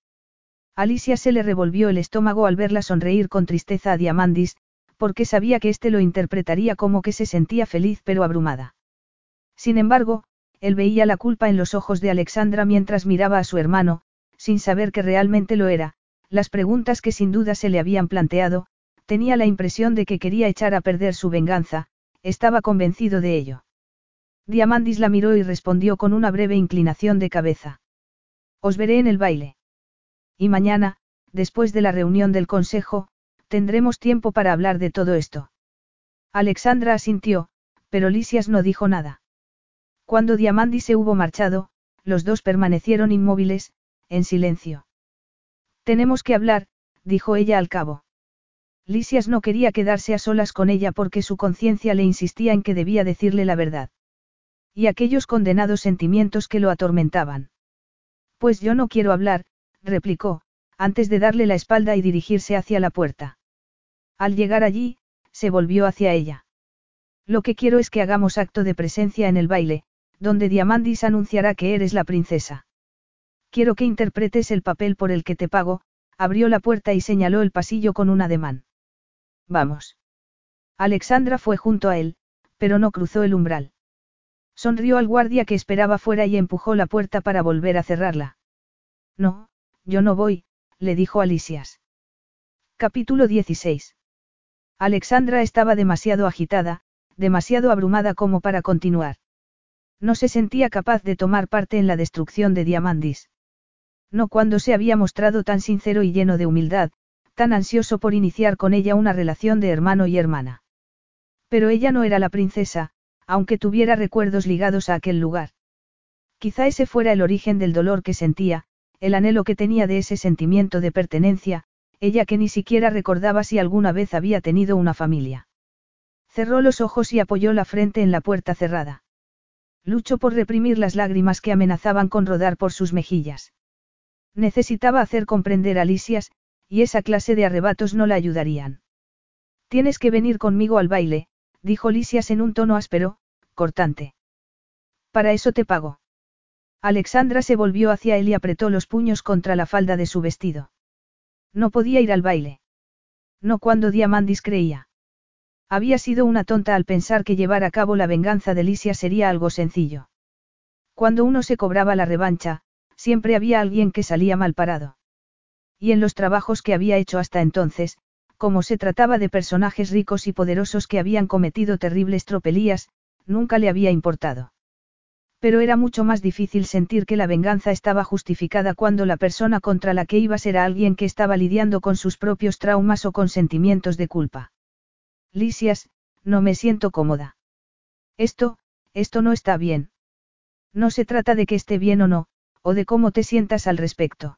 Alicia se le revolvió el estómago al verla sonreír con tristeza a Diamandis, porque sabía que éste lo interpretaría como que se sentía feliz pero abrumada. Sin embargo, él veía la culpa en los ojos de Alexandra mientras miraba a su hermano, sin saber que realmente lo era, las preguntas que sin duda se le habían planteado, tenía la impresión de que quería echar a perder su venganza, estaba convencido de ello. Diamandis la miró y respondió con una breve inclinación de cabeza. Os veré en el baile. Y mañana, después de la reunión del consejo, tendremos tiempo para hablar de todo esto. Alexandra asintió, pero Lisias no dijo nada. Cuando Diamandis se hubo marchado, los dos permanecieron inmóviles, en silencio. Tenemos que hablar, dijo ella al cabo. Lisias no quería quedarse a solas con ella porque su conciencia le insistía en que debía decirle la verdad. Y aquellos condenados sentimientos que lo atormentaban. Pues yo no quiero hablar, replicó, antes de darle la espalda y dirigirse hacia la puerta. Al llegar allí, se volvió hacia ella. Lo que quiero es que hagamos acto de presencia en el baile, donde Diamandis anunciará que eres la princesa. Quiero que interpretes el papel por el que te pago, abrió la puerta y señaló el pasillo con un ademán. Vamos. Alexandra fue junto a él, pero no cruzó el umbral. Sonrió al guardia que esperaba fuera y empujó la puerta para volver a cerrarla. No, yo no voy, le dijo a Lisias. Capítulo 16. Alexandra estaba demasiado agitada, demasiado abrumada como para continuar. No se sentía capaz de tomar parte en la destrucción de Diamandis. No cuando se había mostrado tan sincero y lleno de humildad, tan ansioso por iniciar con ella una relación de hermano y hermana. Pero ella no era la princesa, aunque tuviera recuerdos ligados a aquel lugar. Quizá ese fuera el origen del dolor que sentía, el anhelo que tenía de ese sentimiento de pertenencia, ella que ni siquiera recordaba si alguna vez había tenido una familia. Cerró los ojos y apoyó la frente en la puerta cerrada. Luchó por reprimir las lágrimas que amenazaban con rodar por sus mejillas. Necesitaba hacer comprender a Lisias, y esa clase de arrebatos no la ayudarían. «Tienes que venir conmigo al baile», dijo Lisias en un tono áspero, cortante. «Para eso te pago». Alexandra se volvió hacia él y apretó los puños contra la falda de su vestido. No podía ir al baile. No cuando Diamandis creía. Había sido una tonta al pensar que llevar a cabo la venganza de Lisias sería algo sencillo. Cuando uno se cobraba la revancha, siempre había alguien que salía mal parado. Y en los trabajos que había hecho hasta entonces, como se trataba de personajes ricos y poderosos que habían cometido terribles tropelías, nunca le había importado. Pero era mucho más difícil sentir que la venganza estaba justificada cuando la persona contra la que ibas era alguien que estaba lidiando con sus propios traumas o con sentimientos de culpa. Lisias, no me siento cómoda. Esto no está bien. No se trata de que esté bien o no, o de cómo te sientas al respecto.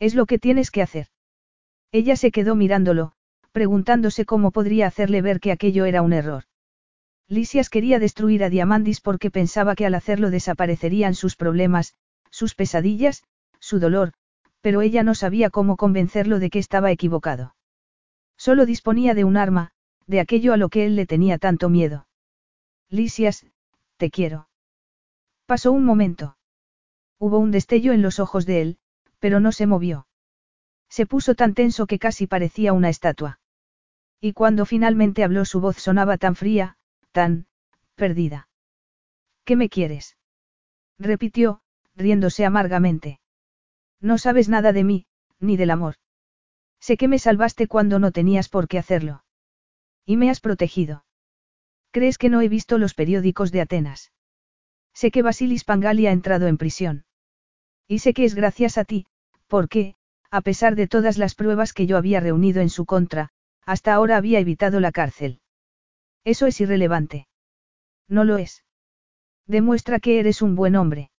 Es lo que tienes que hacer. Ella se quedó mirándolo, preguntándose cómo podría hacerle ver que aquello era un error. Lisias quería destruir a Diamandis porque pensaba que al hacerlo desaparecerían sus problemas, sus pesadillas, su dolor, pero ella no sabía cómo convencerlo de que estaba equivocado. Solo disponía de un arma, de aquello a lo que él le tenía tanto miedo. Lisias, te quiero. Pasó un momento. Hubo un destello en los ojos de él, pero no se movió. Se puso tan tenso que casi parecía una estatua. Y cuando finalmente habló su voz sonaba tan fría, tan perdida. ¿Qué me quieres? Repitió, riéndose amargamente. No sabes nada de mí, ni del amor. Sé que me salvaste cuando no tenías por qué hacerlo. Y me has protegido. ¿Crees que no he visto los periódicos de Atenas? Sé que Vasilis Pangalí ha entrado en prisión. Y sé que es gracias a ti, porque, a pesar de todas las pruebas que yo había reunido en su contra, hasta ahora había evitado la cárcel. Eso es irrelevante. No lo es. Demuestra que eres un buen hombre.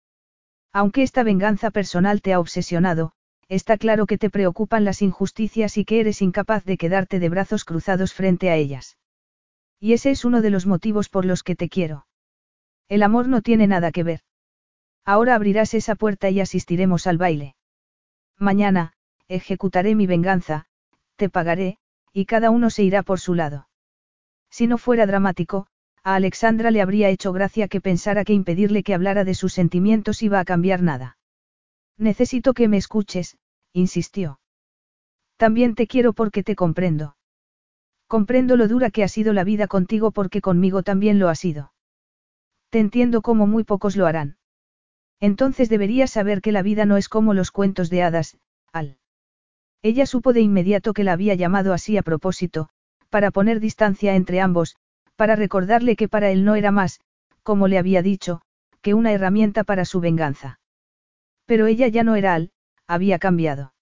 Aunque esta venganza personal te ha obsesionado, está claro que te preocupan las injusticias y que eres incapaz de quedarte de brazos cruzados frente a ellas. Y ese es uno de los motivos por los que te quiero. El amor no tiene nada que ver. Ahora abrirás esa puerta y asistiremos al baile. Mañana, ejecutaré mi venganza, te pagaré, y cada uno se irá por su lado. Si no fuera dramático, a Alexandra le habría hecho gracia que pensara que impedirle que hablara de sus sentimientos iba a cambiar nada. Necesito que me escuches, insistió. También te quiero porque te comprendo. Comprendo lo dura que ha sido la vida contigo porque conmigo también lo ha sido. Te entiendo como muy pocos lo harán. Entonces deberías saber que la vida no es como los cuentos de hadas, Al. Ella supo de inmediato que la había llamado así a propósito, para poner distancia entre ambos, para recordarle que para él no era más, como le había dicho, que una herramienta para su venganza. Pero ella ya no era Al, había cambiado.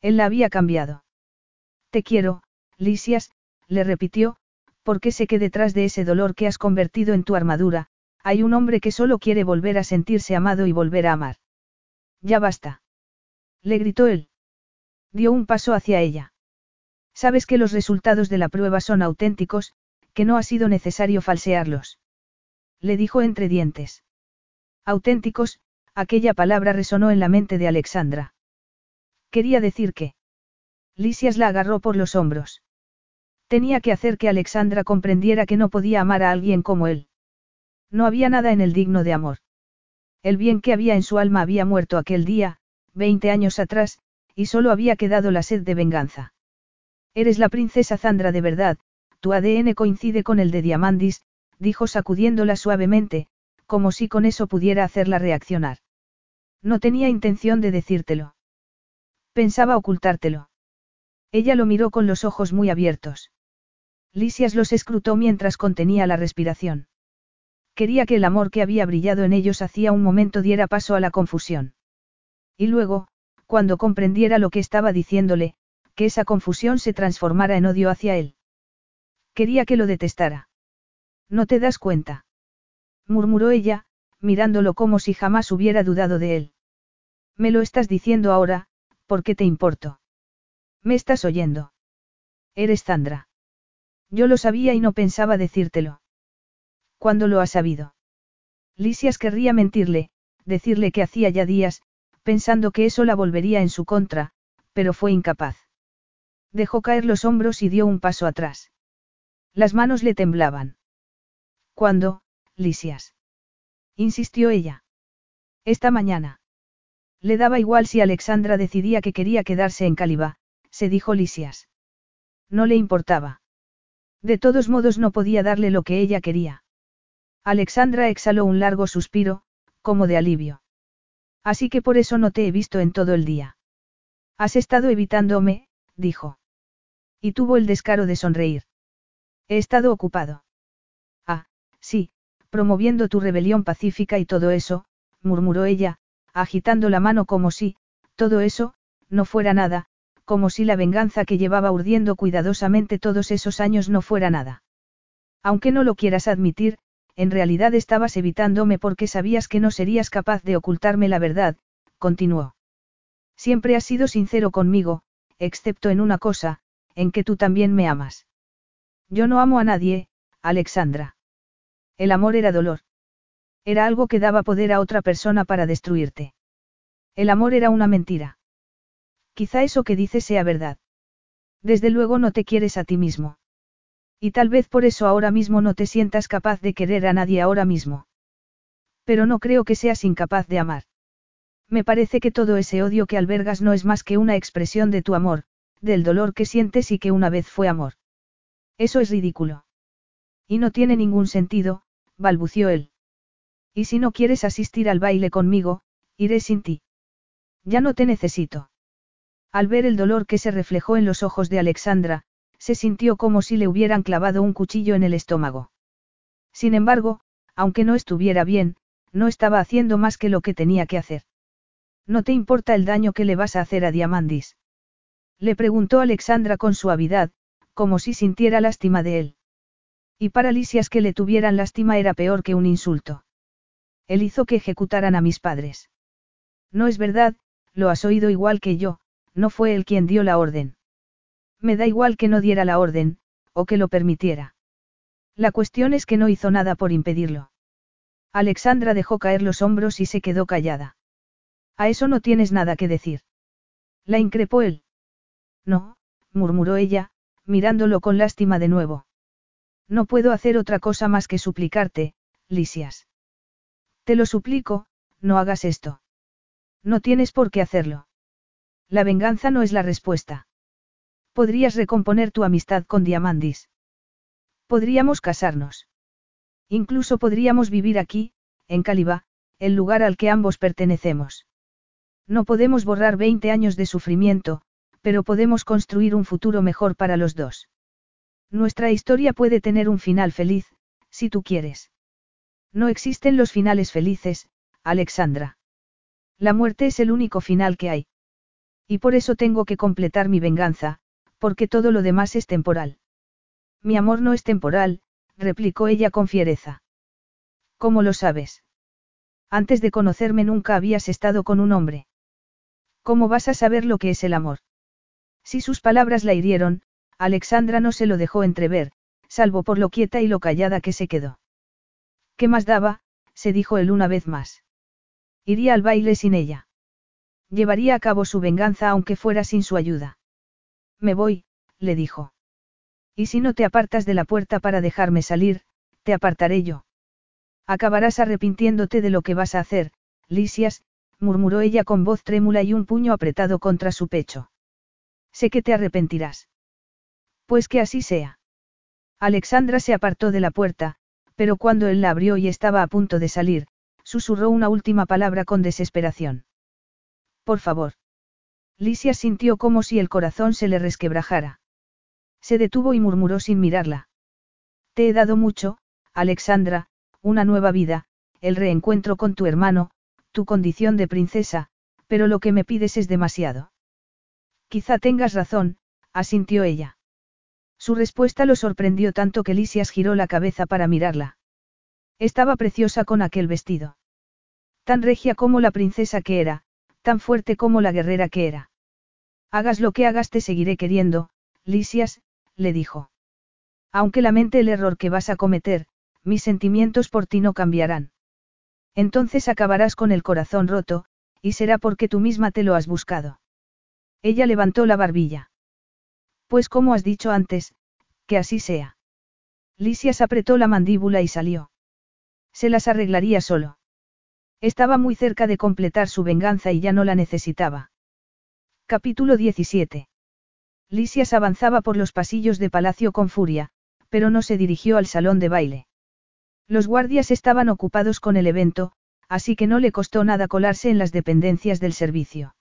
Él la había cambiado. Te quiero, Lisias, le repitió, porque sé que detrás de ese dolor que has convertido en tu armadura, hay un hombre que solo quiere volver a sentirse amado y volver a amar. Ya basta. Le gritó él. Dio un paso hacia ella. Sabes que los resultados de la prueba son auténticos, que no ha sido necesario falsearlos. Le dijo entre dientes. Auténticos, aquella palabra resonó en la mente de Alexandra. Quería decir que... Lisias la agarró por los hombros. Tenía que hacer que Alexandra comprendiera que no podía amar a alguien como él. No había nada en él digno de amor. El bien que había en su alma había muerto aquel día, 20 años atrás, y solo había quedado la sed de venganza. Eres la princesa Zandra de verdad, tu ADN coincide con el de Diamandis, dijo sacudiéndola suavemente, como si con eso pudiera hacerla reaccionar. No tenía intención de decírtelo. Pensaba ocultártelo. Ella lo miró con los ojos muy abiertos. Lisias los escrutó mientras contenía la respiración. Quería que el amor que había brillado en ellos hacía un momento diera paso a la confusión. Y luego, cuando comprendiera lo que estaba diciéndole, que esa confusión se transformara en odio hacia él. Quería que lo detestara. ¿No te das cuenta?, murmuró ella, mirándolo como si jamás hubiera dudado de él. Me lo estás diciendo ahora, ¿por qué te importo? Me estás oyendo. Eres Zandra. Yo lo sabía y no pensaba decírtelo. ¿Cuándo lo ha sabido? Lisias querría mentirle, decirle que hacía ya días, pensando que eso la volvería en su contra, pero fue incapaz. Dejó caer los hombros y dio un paso atrás. Las manos le temblaban. ¿Cuándo, Lisias?, insistió ella. Esta mañana. Le daba igual si Alexandra decidía que quería quedarse en Calibá, se dijo Lisias. No le importaba. De todos modos no podía darle lo que ella quería. Alexandra exhaló un largo suspiro, como de alivio. Así que por eso no te he visto en todo el día. Has estado evitándome, dijo. Y tuvo el descaro de sonreír. He estado ocupado. Ah, sí, promoviendo tu rebelión pacífica y todo eso, murmuró ella, agitando la mano como si, todo eso, no fuera nada, como si la venganza que llevaba urdiendo cuidadosamente todos esos años no fuera nada. Aunque no lo quieras admitir, en realidad estabas evitándome porque sabías que no serías capaz de ocultarme la verdad, continuó. Siempre has sido sincero conmigo, excepto en una cosa, en que tú también me amas. Yo no amo a nadie, Alexandra. El amor era dolor. Era algo que daba poder a otra persona para destruirte. El amor era una mentira. Quizá eso que dices sea verdad. Desde luego no te quieres a ti mismo. Y tal vez por eso ahora mismo no te sientas capaz de querer a nadie ahora mismo. Pero no creo que seas incapaz de amar. Me parece que todo ese odio que albergas no es más que una expresión de tu amor, del dolor que sientes y que una vez fue amor. Eso es ridículo. Y no tiene ningún sentido, balbució él. Y si no quieres asistir al baile conmigo, iré sin ti. Ya no te necesito. Al ver el dolor que se reflejó en los ojos de Alexandra, se sintió como si le hubieran clavado un cuchillo en el estómago. Sin embargo, aunque no estuviera bien, No estaba haciendo más que lo que tenía que hacer. ¿No te importa el daño que le vas a hacer a Diamandis? Le preguntó Alexandra con suavidad, como si sintiera lástima de él. Y para Lisias que le tuvieran lástima era peor que un insulto. Él hizo que ejecutaran a mis padres. No es verdad, lo has oído igual que yo, no fue él quien dio la orden. Me da igual que no diera la orden, o que lo permitiera. La cuestión es que no hizo nada por impedirlo. Alexandra dejó caer los hombros y se quedó callada. A eso no tienes nada que decir. La increpó él. No, murmuró ella, mirándolo con lástima de nuevo. No puedo hacer otra cosa más que suplicarte, Lisias. Te lo suplico, no hagas esto. No tienes por qué hacerlo. La venganza no es la respuesta. Podrías recomponer tu amistad con Diamandis. Podríamos casarnos. Incluso podríamos vivir aquí, en Calibá, el lugar al que ambos pertenecemos. No podemos borrar 20 años de sufrimiento, pero podemos construir un futuro mejor para los dos. Nuestra historia puede tener un final feliz, si tú quieres. No existen los finales felices, Alexandra. La muerte es el único final que hay. Y por eso tengo que completar mi venganza, porque todo lo demás es temporal. Mi amor no es temporal, replicó ella con fiereza. ¿Cómo lo sabes? Antes de conocerme nunca habías estado con un hombre. ¿Cómo vas a saber lo que es el amor? Si sus palabras la hirieron, Alexandra no se lo dejó entrever, salvo por lo quieta y lo callada que se quedó. ¿Qué más daba?, se dijo él una vez más. Iría al baile sin ella. Llevaría a cabo su venganza aunque fuera sin su ayuda. Me voy, le dijo. Y si no te apartas de la puerta para dejarme salir, te apartaré yo. Acabarás arrepintiéndote de lo que vas a hacer, Lisias, murmuró ella con voz trémula y un puño apretado contra su pecho. Sé que te arrepentirás. Pues que así sea. Alexandra se apartó de la puerta, pero cuando él la abrió y estaba a punto de salir, susurró una última palabra con desesperación. Por favor. Lisias sintió como si el corazón se le resquebrajara. Se detuvo y murmuró sin mirarla. Te he dado mucho, Alexandra, una nueva vida, el reencuentro con tu hermano, tu condición de princesa, pero lo que me pides es demasiado. Quizá tengas razón, asintió ella. Su respuesta lo sorprendió tanto que Lisias giró la cabeza para mirarla. Estaba preciosa con aquel vestido. Tan regia como la princesa que era, tan fuerte como la guerrera que era. Hagas lo que hagas te seguiré queriendo, Lisias, le dijo. Aunque lamente el error que vas a cometer, mis sentimientos por ti no cambiarán. Entonces acabarás con el corazón roto, y será porque tú misma te lo has buscado. Ella levantó la barbilla. Pues como has dicho antes, que así sea. Lisias apretó la mandíbula y salió. Se las arreglaría solo. Estaba muy cerca de completar su venganza y ya no la necesitaba. Capítulo 17. Lisias avanzaba por los pasillos de palacio con furia, pero no se dirigió al salón de baile. Los guardias estaban ocupados con el evento, así que no le costó nada colarse en las dependencias del servicio.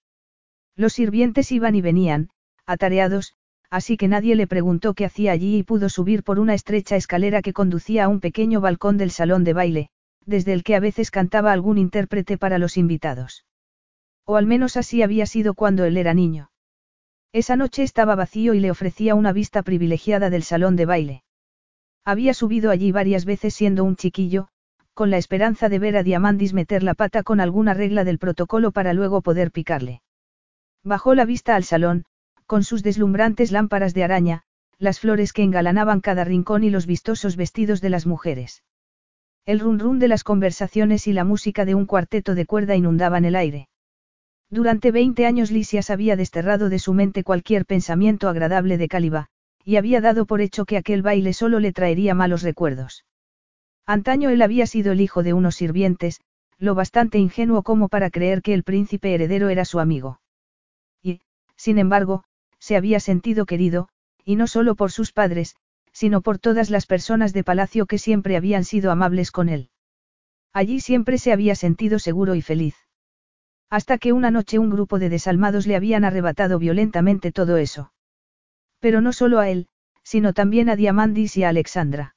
Los sirvientes iban y venían, atareados, así que nadie le preguntó qué hacía allí y pudo subir por una estrecha escalera que conducía a un pequeño balcón del salón de baile, desde el que a veces cantaba algún intérprete para los invitados. O al menos así había sido cuando él era niño. Esa noche estaba vacío y le ofrecía una vista privilegiada del salón de baile. Había subido allí varias veces siendo un chiquillo, con la esperanza de ver a Diamandis meter la pata con alguna regla del protocolo para luego poder picarle. Bajó la vista al salón, con sus deslumbrantes lámparas de araña, las flores que engalanaban cada rincón y los vistosos vestidos de las mujeres. El rumrum de las conversaciones y la música de un cuarteto de cuerda inundaban el aire. Durante 20 años Lisias había desterrado de su mente cualquier pensamiento agradable de Calibá, y había dado por hecho que aquel baile solo le traería malos recuerdos. Antaño él había sido el hijo de unos sirvientes, lo bastante ingenuo como para creer que el príncipe heredero era su amigo. Y, sin embargo, se había sentido querido, y no solo por sus padres, sino por todas las personas de palacio que siempre habían sido amables con él. Allí siempre se había sentido seguro y feliz. Hasta que una noche un grupo de desalmados le habían arrebatado violentamente todo eso. Pero no solo a él, sino también a Diamandis y a Alexandra.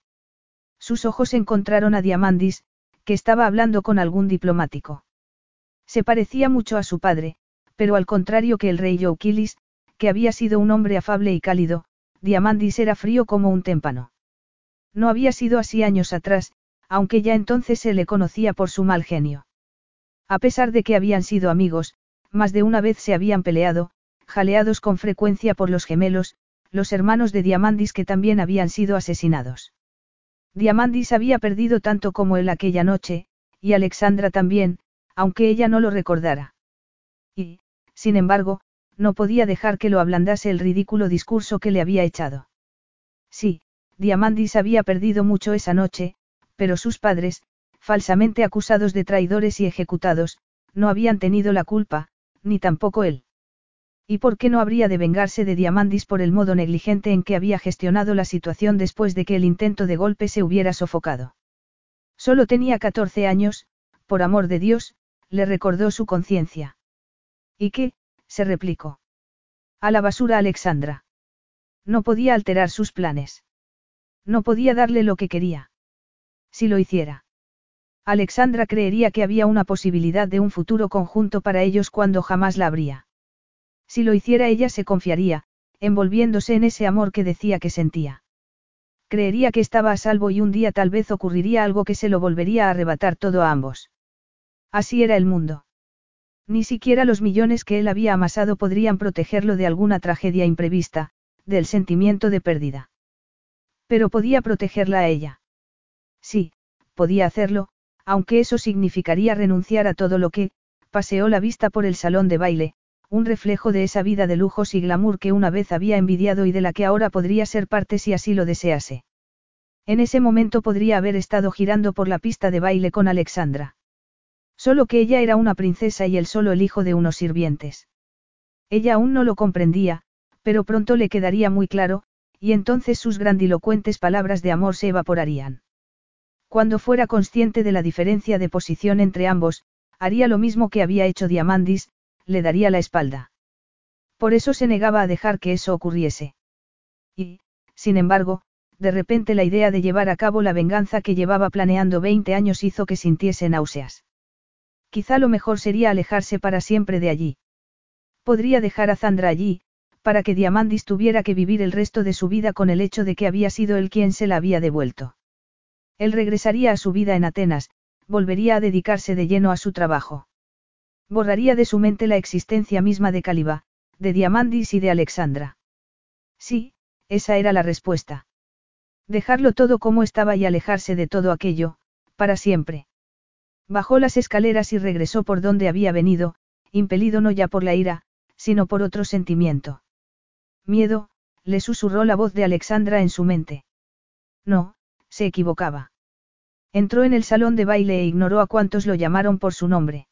Sus ojos encontraron a Diamandis, que estaba hablando con algún diplomático. Se parecía mucho a su padre, pero al contrario que el rey Youkilis, que había sido un hombre afable y cálido, Diamandis era frío como un témpano. No había sido así años atrás, aunque ya entonces se le conocía por su mal genio. A pesar de que habían sido amigos, más de una vez se habían peleado, jaleados con frecuencia por los gemelos, los hermanos de Diamandis que también habían sido asesinados. Diamandis había perdido tanto como él aquella noche, y Alexandra también, aunque ella no lo recordara. Y, sin embargo, no podía dejar que lo ablandase el ridículo discurso que le había echado. Sí, Diamandis había perdido mucho esa noche, pero sus padres, falsamente acusados de traidores y ejecutados, no habían tenido la culpa, ni tampoco él. ¿Y por qué no habría de vengarse de Diamandis por el modo negligente en que había gestionado la situación después de que el intento de golpe se hubiera sofocado? Solo tenía 14 años, por amor de Dios, le recordó su conciencia. ¿Y qué?, se replicó. A la basura Alexandra. No podía alterar sus planes. No podía darle lo que quería. Si lo hiciera, Alexandra creería que había una posibilidad de un futuro conjunto para ellos cuando jamás la habría. Si lo hiciera ella se confiaría, envolviéndose en ese amor que decía que sentía. Creería que estaba a salvo y un día tal vez ocurriría algo que se lo volvería a arrebatar todo a ambos. Así era el mundo. Ni siquiera los millones que él había amasado podrían protegerlo de alguna tragedia imprevista, del sentimiento de pérdida. Pero podía protegerla a ella. Sí, podía hacerlo, aunque eso significaría renunciar a todo lo que, paseó la vista por el salón de baile, un reflejo de esa vida de lujos y glamour que una vez había envidiado y de la que ahora podría ser parte si así lo desease. En ese momento podría haber estado girando por la pista de baile con Alexandra. Solo que ella era una princesa y él solo el hijo de unos sirvientes. Ella aún no lo comprendía, pero pronto le quedaría muy claro, y entonces sus grandilocuentes palabras de amor se evaporarían. Cuando fuera consciente de la diferencia de posición entre ambos, haría lo mismo que había hecho Diamandis, le daría la espalda. Por eso se negaba a dejar que eso ocurriese. Y, sin embargo, de repente la idea de llevar a cabo la venganza que llevaba planeando 20 años hizo que sintiese náuseas. Quizá lo mejor sería alejarse para siempre de allí. Podría dejar a Zandra allí, para que Diamandis tuviera que vivir el resto de su vida con el hecho de que había sido él quien se la había devuelto. Él regresaría a su vida en Atenas, volvería a dedicarse de lleno a su trabajo. Borraría de su mente la existencia misma de Calibá, de Diamandis y de Alexandra. Sí, esa era la respuesta. Dejarlo todo como estaba y alejarse de todo aquello, para siempre. Bajó las escaleras y regresó por donde había venido, impelido no ya por la ira, sino por otro sentimiento. Miedo, le susurró la voz de Alexandra en su mente. No, se equivocaba. Entró en el salón de baile e ignoró a cuantos lo llamaron por su nombre.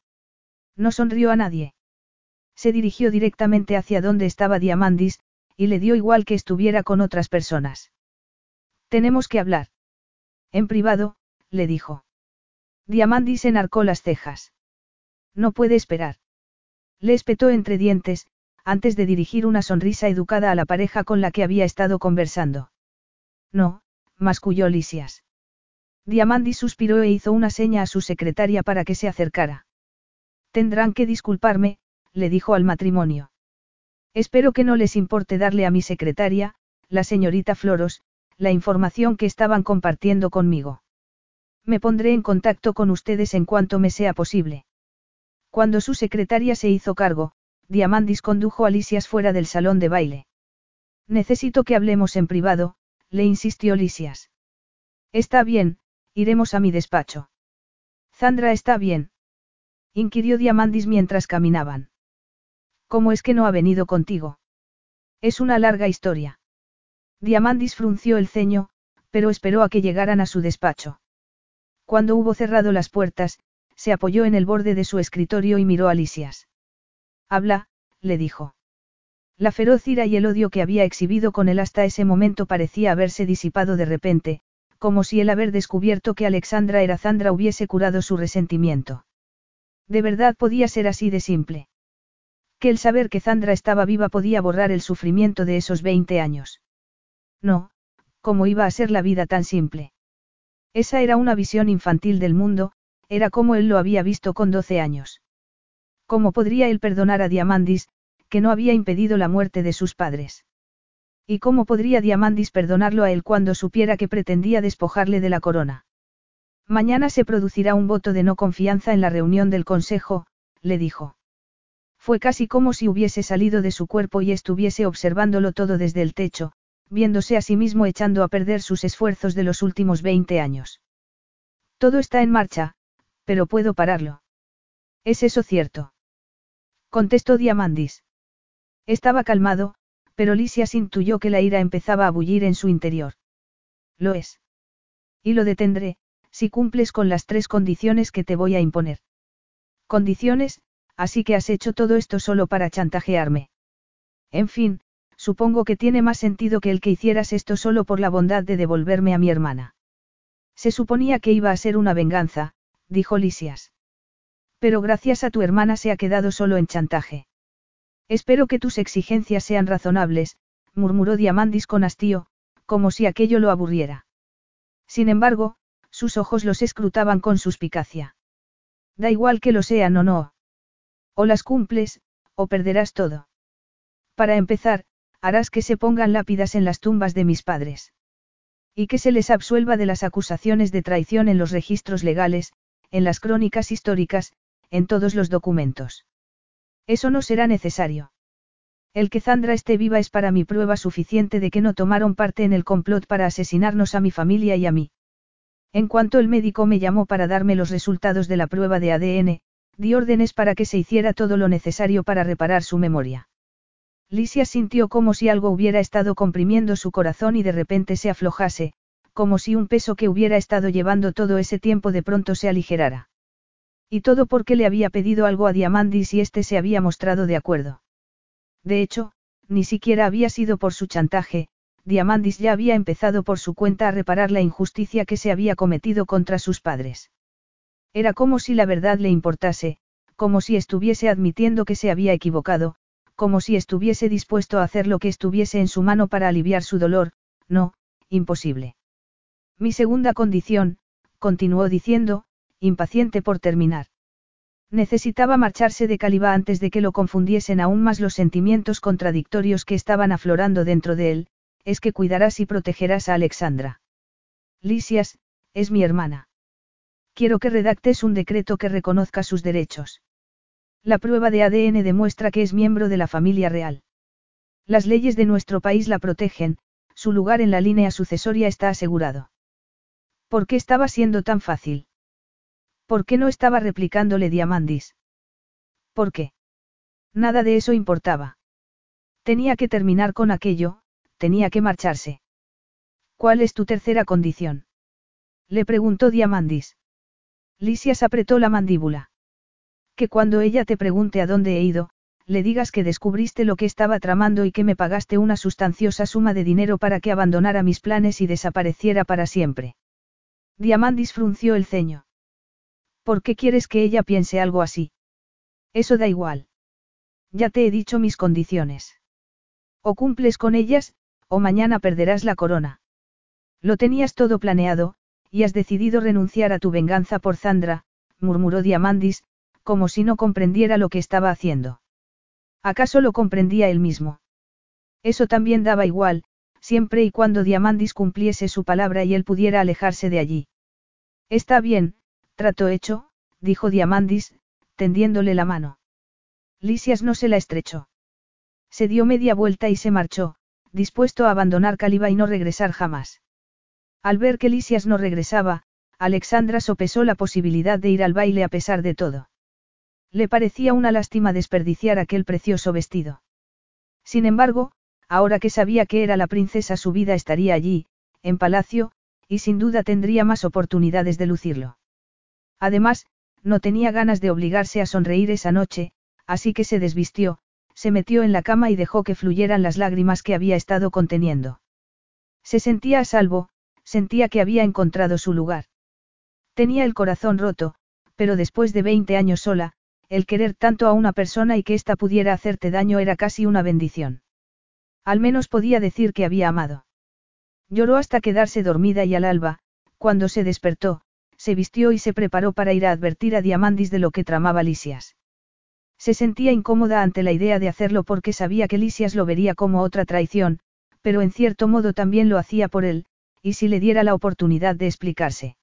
No sonrió a nadie. Se dirigió directamente hacia donde estaba Diamandis, y le dio igual que estuviera con otras personas. Tenemos que hablar. En privado, le dijo. Diamandis enarcó las cejas. No puede esperar. Le espetó entre dientes, antes de dirigir una sonrisa educada a la pareja con la que había estado conversando. No, masculló Lisias. Diamandis suspiró e hizo una seña a su secretaria para que se acercara. Tendrán que disculparme, le dijo al matrimonio. Espero que no les importe darle a mi secretaria, la señorita Floros, la información que estaban compartiendo conmigo. Me pondré en contacto con ustedes en cuanto me sea posible. Cuando su secretaria se hizo cargo, Diamandis condujo a Lisias fuera del salón de baile. Necesito que hablemos en privado, le insistió Lisias. Está bien, iremos a mi despacho. ¿Zandra está bien?, inquirió Diamandis mientras caminaban. ¿Cómo es que no ha venido contigo? Es una larga historia. Diamandis frunció el ceño, pero esperó a que llegaran a su despacho. Cuando hubo cerrado las puertas, se apoyó en el borde de su escritorio y miró a Lisias. Habla, le dijo. La feroz ira y el odio que había exhibido con él hasta ese momento parecía haberse disipado de repente, como si el haber descubierto que Alexandra era Zandra hubiese curado su resentimiento. De verdad podía ser así de simple. Que el saber que Zandra estaba viva podía borrar el sufrimiento de esos 20 años. No, ¿cómo iba a ser la vida tan simple? Esa era una visión infantil del mundo, Era como él lo había visto con 12 años. ¿Cómo podría él perdonar a Diamandis, que no había impedido la muerte de sus padres? ¿Y cómo podría Diamandis perdonarlo a él cuando supiera que pretendía despojarle de la corona? Mañana se producirá un voto de no confianza en la reunión del Consejo, le dijo. Fue casi como si hubiese salido de su cuerpo y estuviese observándolo todo desde el techo, viéndose a sí mismo echando a perder sus esfuerzos de los últimos 20 años. Todo está en marcha, pero puedo pararlo. ¿Es eso cierto?, contestó Diamandis. Estaba calmado, pero Lisias intuyó que la ira empezaba a bullir en su interior. Lo es. Y lo detendré, si cumples con las 3 condiciones que te voy a imponer. Condiciones. Así que has hecho todo esto solo para chantajearme. En fin, supongo que tiene más sentido que el que hicieras esto solo por la bondad de devolverme a mi hermana. Se suponía que iba a ser una venganza, dijo Lisias. Pero gracias a tu hermana se ha quedado solo en chantaje. Espero que tus exigencias sean razonables, murmuró Diamandis con hastío, como si aquello lo aburriera. Sin embargo, sus ojos los escrutaban con suspicacia. Da igual que lo sean o no. O las cumples, o perderás todo. Para empezar, harás que se pongan lápidas en las tumbas de mis padres. Y que se les absuelva de las acusaciones de traición en los registros legales, en las crónicas históricas, en todos los documentos. Eso no será necesario. El que Zandra esté viva es para mí prueba suficiente de que no tomaron parte en el complot para asesinarnos a mi familia y a mí. En cuanto el médico me llamó para darme los resultados de la prueba de ADN, di órdenes para que se hiciera todo lo necesario para reparar su memoria. Lisias sintió como si algo hubiera estado comprimiendo su corazón y de repente se aflojase, como si un peso que hubiera estado llevando todo ese tiempo de pronto se aligerara. Y todo porque le había pedido algo a Diamandis y éste se había mostrado de acuerdo. De hecho, ni siquiera había sido por su chantaje, Diamandis ya había empezado por su cuenta a reparar la injusticia que se había cometido contra sus padres. Era como si la verdad le importase, como si estuviese admitiendo que se había equivocado, como si estuviese dispuesto a hacer lo que estuviese en su mano para aliviar su dolor. No, imposible. Mi segunda condición, continuó diciendo, impaciente por terminar. Necesitaba marcharse de Calibá antes de que lo confundiesen aún más los sentimientos contradictorios que estaban aflorando dentro de él, es que cuidarás y protegerás a Alexandra. Lisias, es mi hermana. Quiero que redactes un decreto que reconozca sus derechos. La prueba de ADN demuestra que es miembro de la familia real. Las leyes de nuestro país la protegen, su lugar en la línea sucesoria está asegurado. ¿Por qué estaba siendo tan fácil? ¿Por qué no estaba replicándole Diamandis? ¿Por qué? Nada de eso importaba. Tenía que terminar con aquello, tenía que marcharse. ¿Cuál es tu tercera condición?, le preguntó Diamandis. Lisias apretó la mandíbula. Que cuando ella te pregunte a dónde he ido, le digas que descubriste lo que estaba tramando y que me pagaste una sustanciosa suma de dinero para que abandonara mis planes y desapareciera para siempre. Diamandis frunció el ceño. ¿Por qué quieres que ella piense algo así? Eso da igual. Ya te he dicho mis condiciones. O cumples con ellas, o mañana perderás la corona. Lo tenías todo planeado, y has decidido renunciar a tu venganza por Zandra, murmuró Diamandis, como si no comprendiera lo que estaba haciendo. ¿Acaso lo comprendía él mismo? Eso también daba igual, siempre y cuando Diamandis cumpliese su palabra y él pudiera alejarse de allí. Está bien, trato hecho, dijo Diamandis, tendiéndole la mano. Lisias no se la estrechó. Se dio media vuelta y se marchó, dispuesto a abandonar Calibá y no regresar jamás. Al ver que Lisias no regresaba, Alexandra sopesó la posibilidad de ir al baile a pesar de todo. Le parecía una lástima desperdiciar aquel precioso vestido. Sin embargo, ahora que sabía que era la princesa, su vida estaría allí, en palacio, y sin duda tendría más oportunidades de lucirlo. Además, no tenía ganas de obligarse a sonreír esa noche, así que se desvistió, se metió en la cama y dejó que fluyeran las lágrimas que había estado conteniendo. Se sentía a salvo. Sentía que había encontrado su lugar. Tenía el corazón roto, pero después de 20 años sola, el querer tanto a una persona y que ésta pudiera hacerte daño era casi una bendición. Al menos podía decir que había amado. Lloró hasta quedarse dormida y al alba, cuando se despertó, se vistió y se preparó para ir a advertir a Diamandis de lo que tramaba Lisias. Se sentía incómoda ante la idea de hacerlo porque sabía que Lisias lo vería como otra traición, pero en cierto modo también lo hacía por él, y si le diera la oportunidad de explicarse.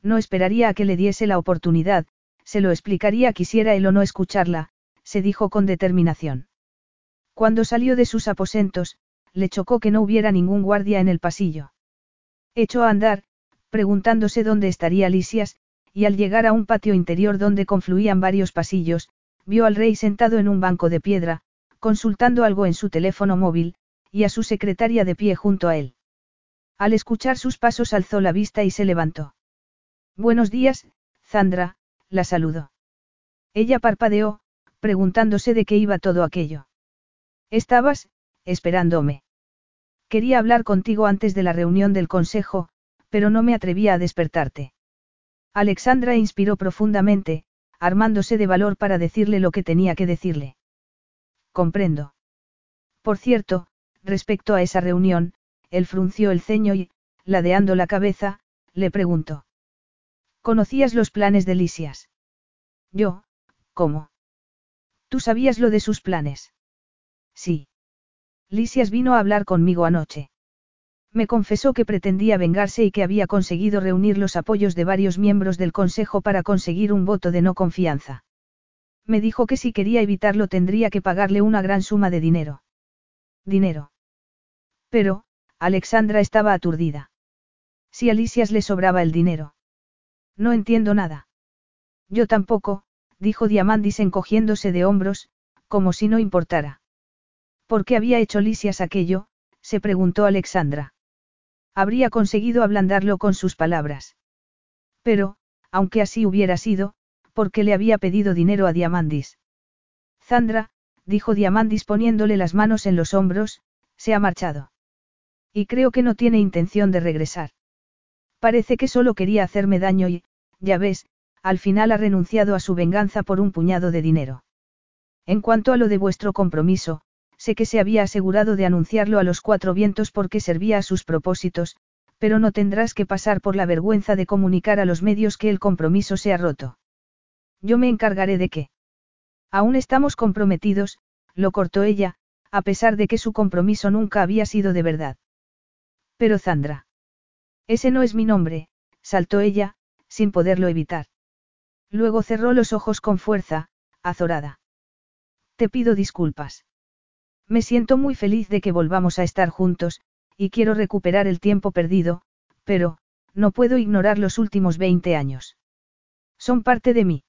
No esperaría a que le diese la oportunidad, se lo explicaría quisiera él o no escucharla, se dijo con determinación. Cuando salió de sus aposentos, le chocó que no hubiera ningún guardia en el pasillo. Echó a andar, preguntándose dónde estaría Lisias, y al llegar a un patio interior donde confluían varios pasillos, vio al rey sentado en un banco de piedra, consultando algo en su teléfono móvil, y a su secretaria de pie junto a él. Al escuchar sus pasos alzó la vista y se levantó. «Buenos días, Zandra», la saludó. Ella parpadeó, preguntándose de qué iba todo aquello. «Estabas esperándome. Quería hablar contigo antes de la reunión del consejo, pero no me atrevía a despertarte». Alexandra inspiró profundamente, armándose de valor para decirle lo que tenía que decirle. «Comprendo. Por cierto, respecto a esa reunión», él frunció el ceño y, ladeando la cabeza, le preguntó. «¿Conocías los planes de Lisias?» «Yo, ¿cómo? ¿Tú sabías lo de sus planes?» «Sí. Lisias vino a hablar conmigo anoche. Me confesó que pretendía vengarse y que había conseguido reunir los apoyos de varios miembros del consejo para conseguir un voto de no confianza. Me dijo que si quería evitarlo tendría que pagarle una gran suma de dinero». «¿Dinero?». Pero, Alexandra estaba aturdida. Si a Lisias le sobraba el dinero. «No entiendo nada». «Yo tampoco», dijo Diamandis encogiéndose de hombros, como si no importara. ¿Por qué había hecho Lisias aquello?, se preguntó Alexandra. Habría conseguido ablandarlo con sus palabras. Pero, aunque así hubiera sido, ¿por qué le había pedido dinero a Diamandis? «Zandra», dijo Diamandis poniéndole las manos en los hombros, «se ha marchado. Y creo que no tiene intención de regresar. Parece que solo quería hacerme daño y, ya ves, al final ha renunciado a su venganza por un puñado de dinero. En cuanto a lo de vuestro compromiso, sé que se había asegurado de anunciarlo a los cuatro vientos porque servía a sus propósitos, pero no tendrás que pasar por la vergüenza de comunicar a los medios que el compromiso se ha roto». «Yo me encargaré de que». «Aún estamos comprometidos», lo cortó ella, a pesar de que su compromiso nunca había sido de verdad. «Pero Zandra». «Ese no es mi nombre», saltó ella, sin poderlo evitar. Luego cerró los ojos con fuerza, azorada. «Te pido disculpas. Me siento muy feliz de que volvamos a estar juntos, y quiero recuperar el tiempo perdido, pero, no puedo ignorar los últimos 20 años. Son parte de mí».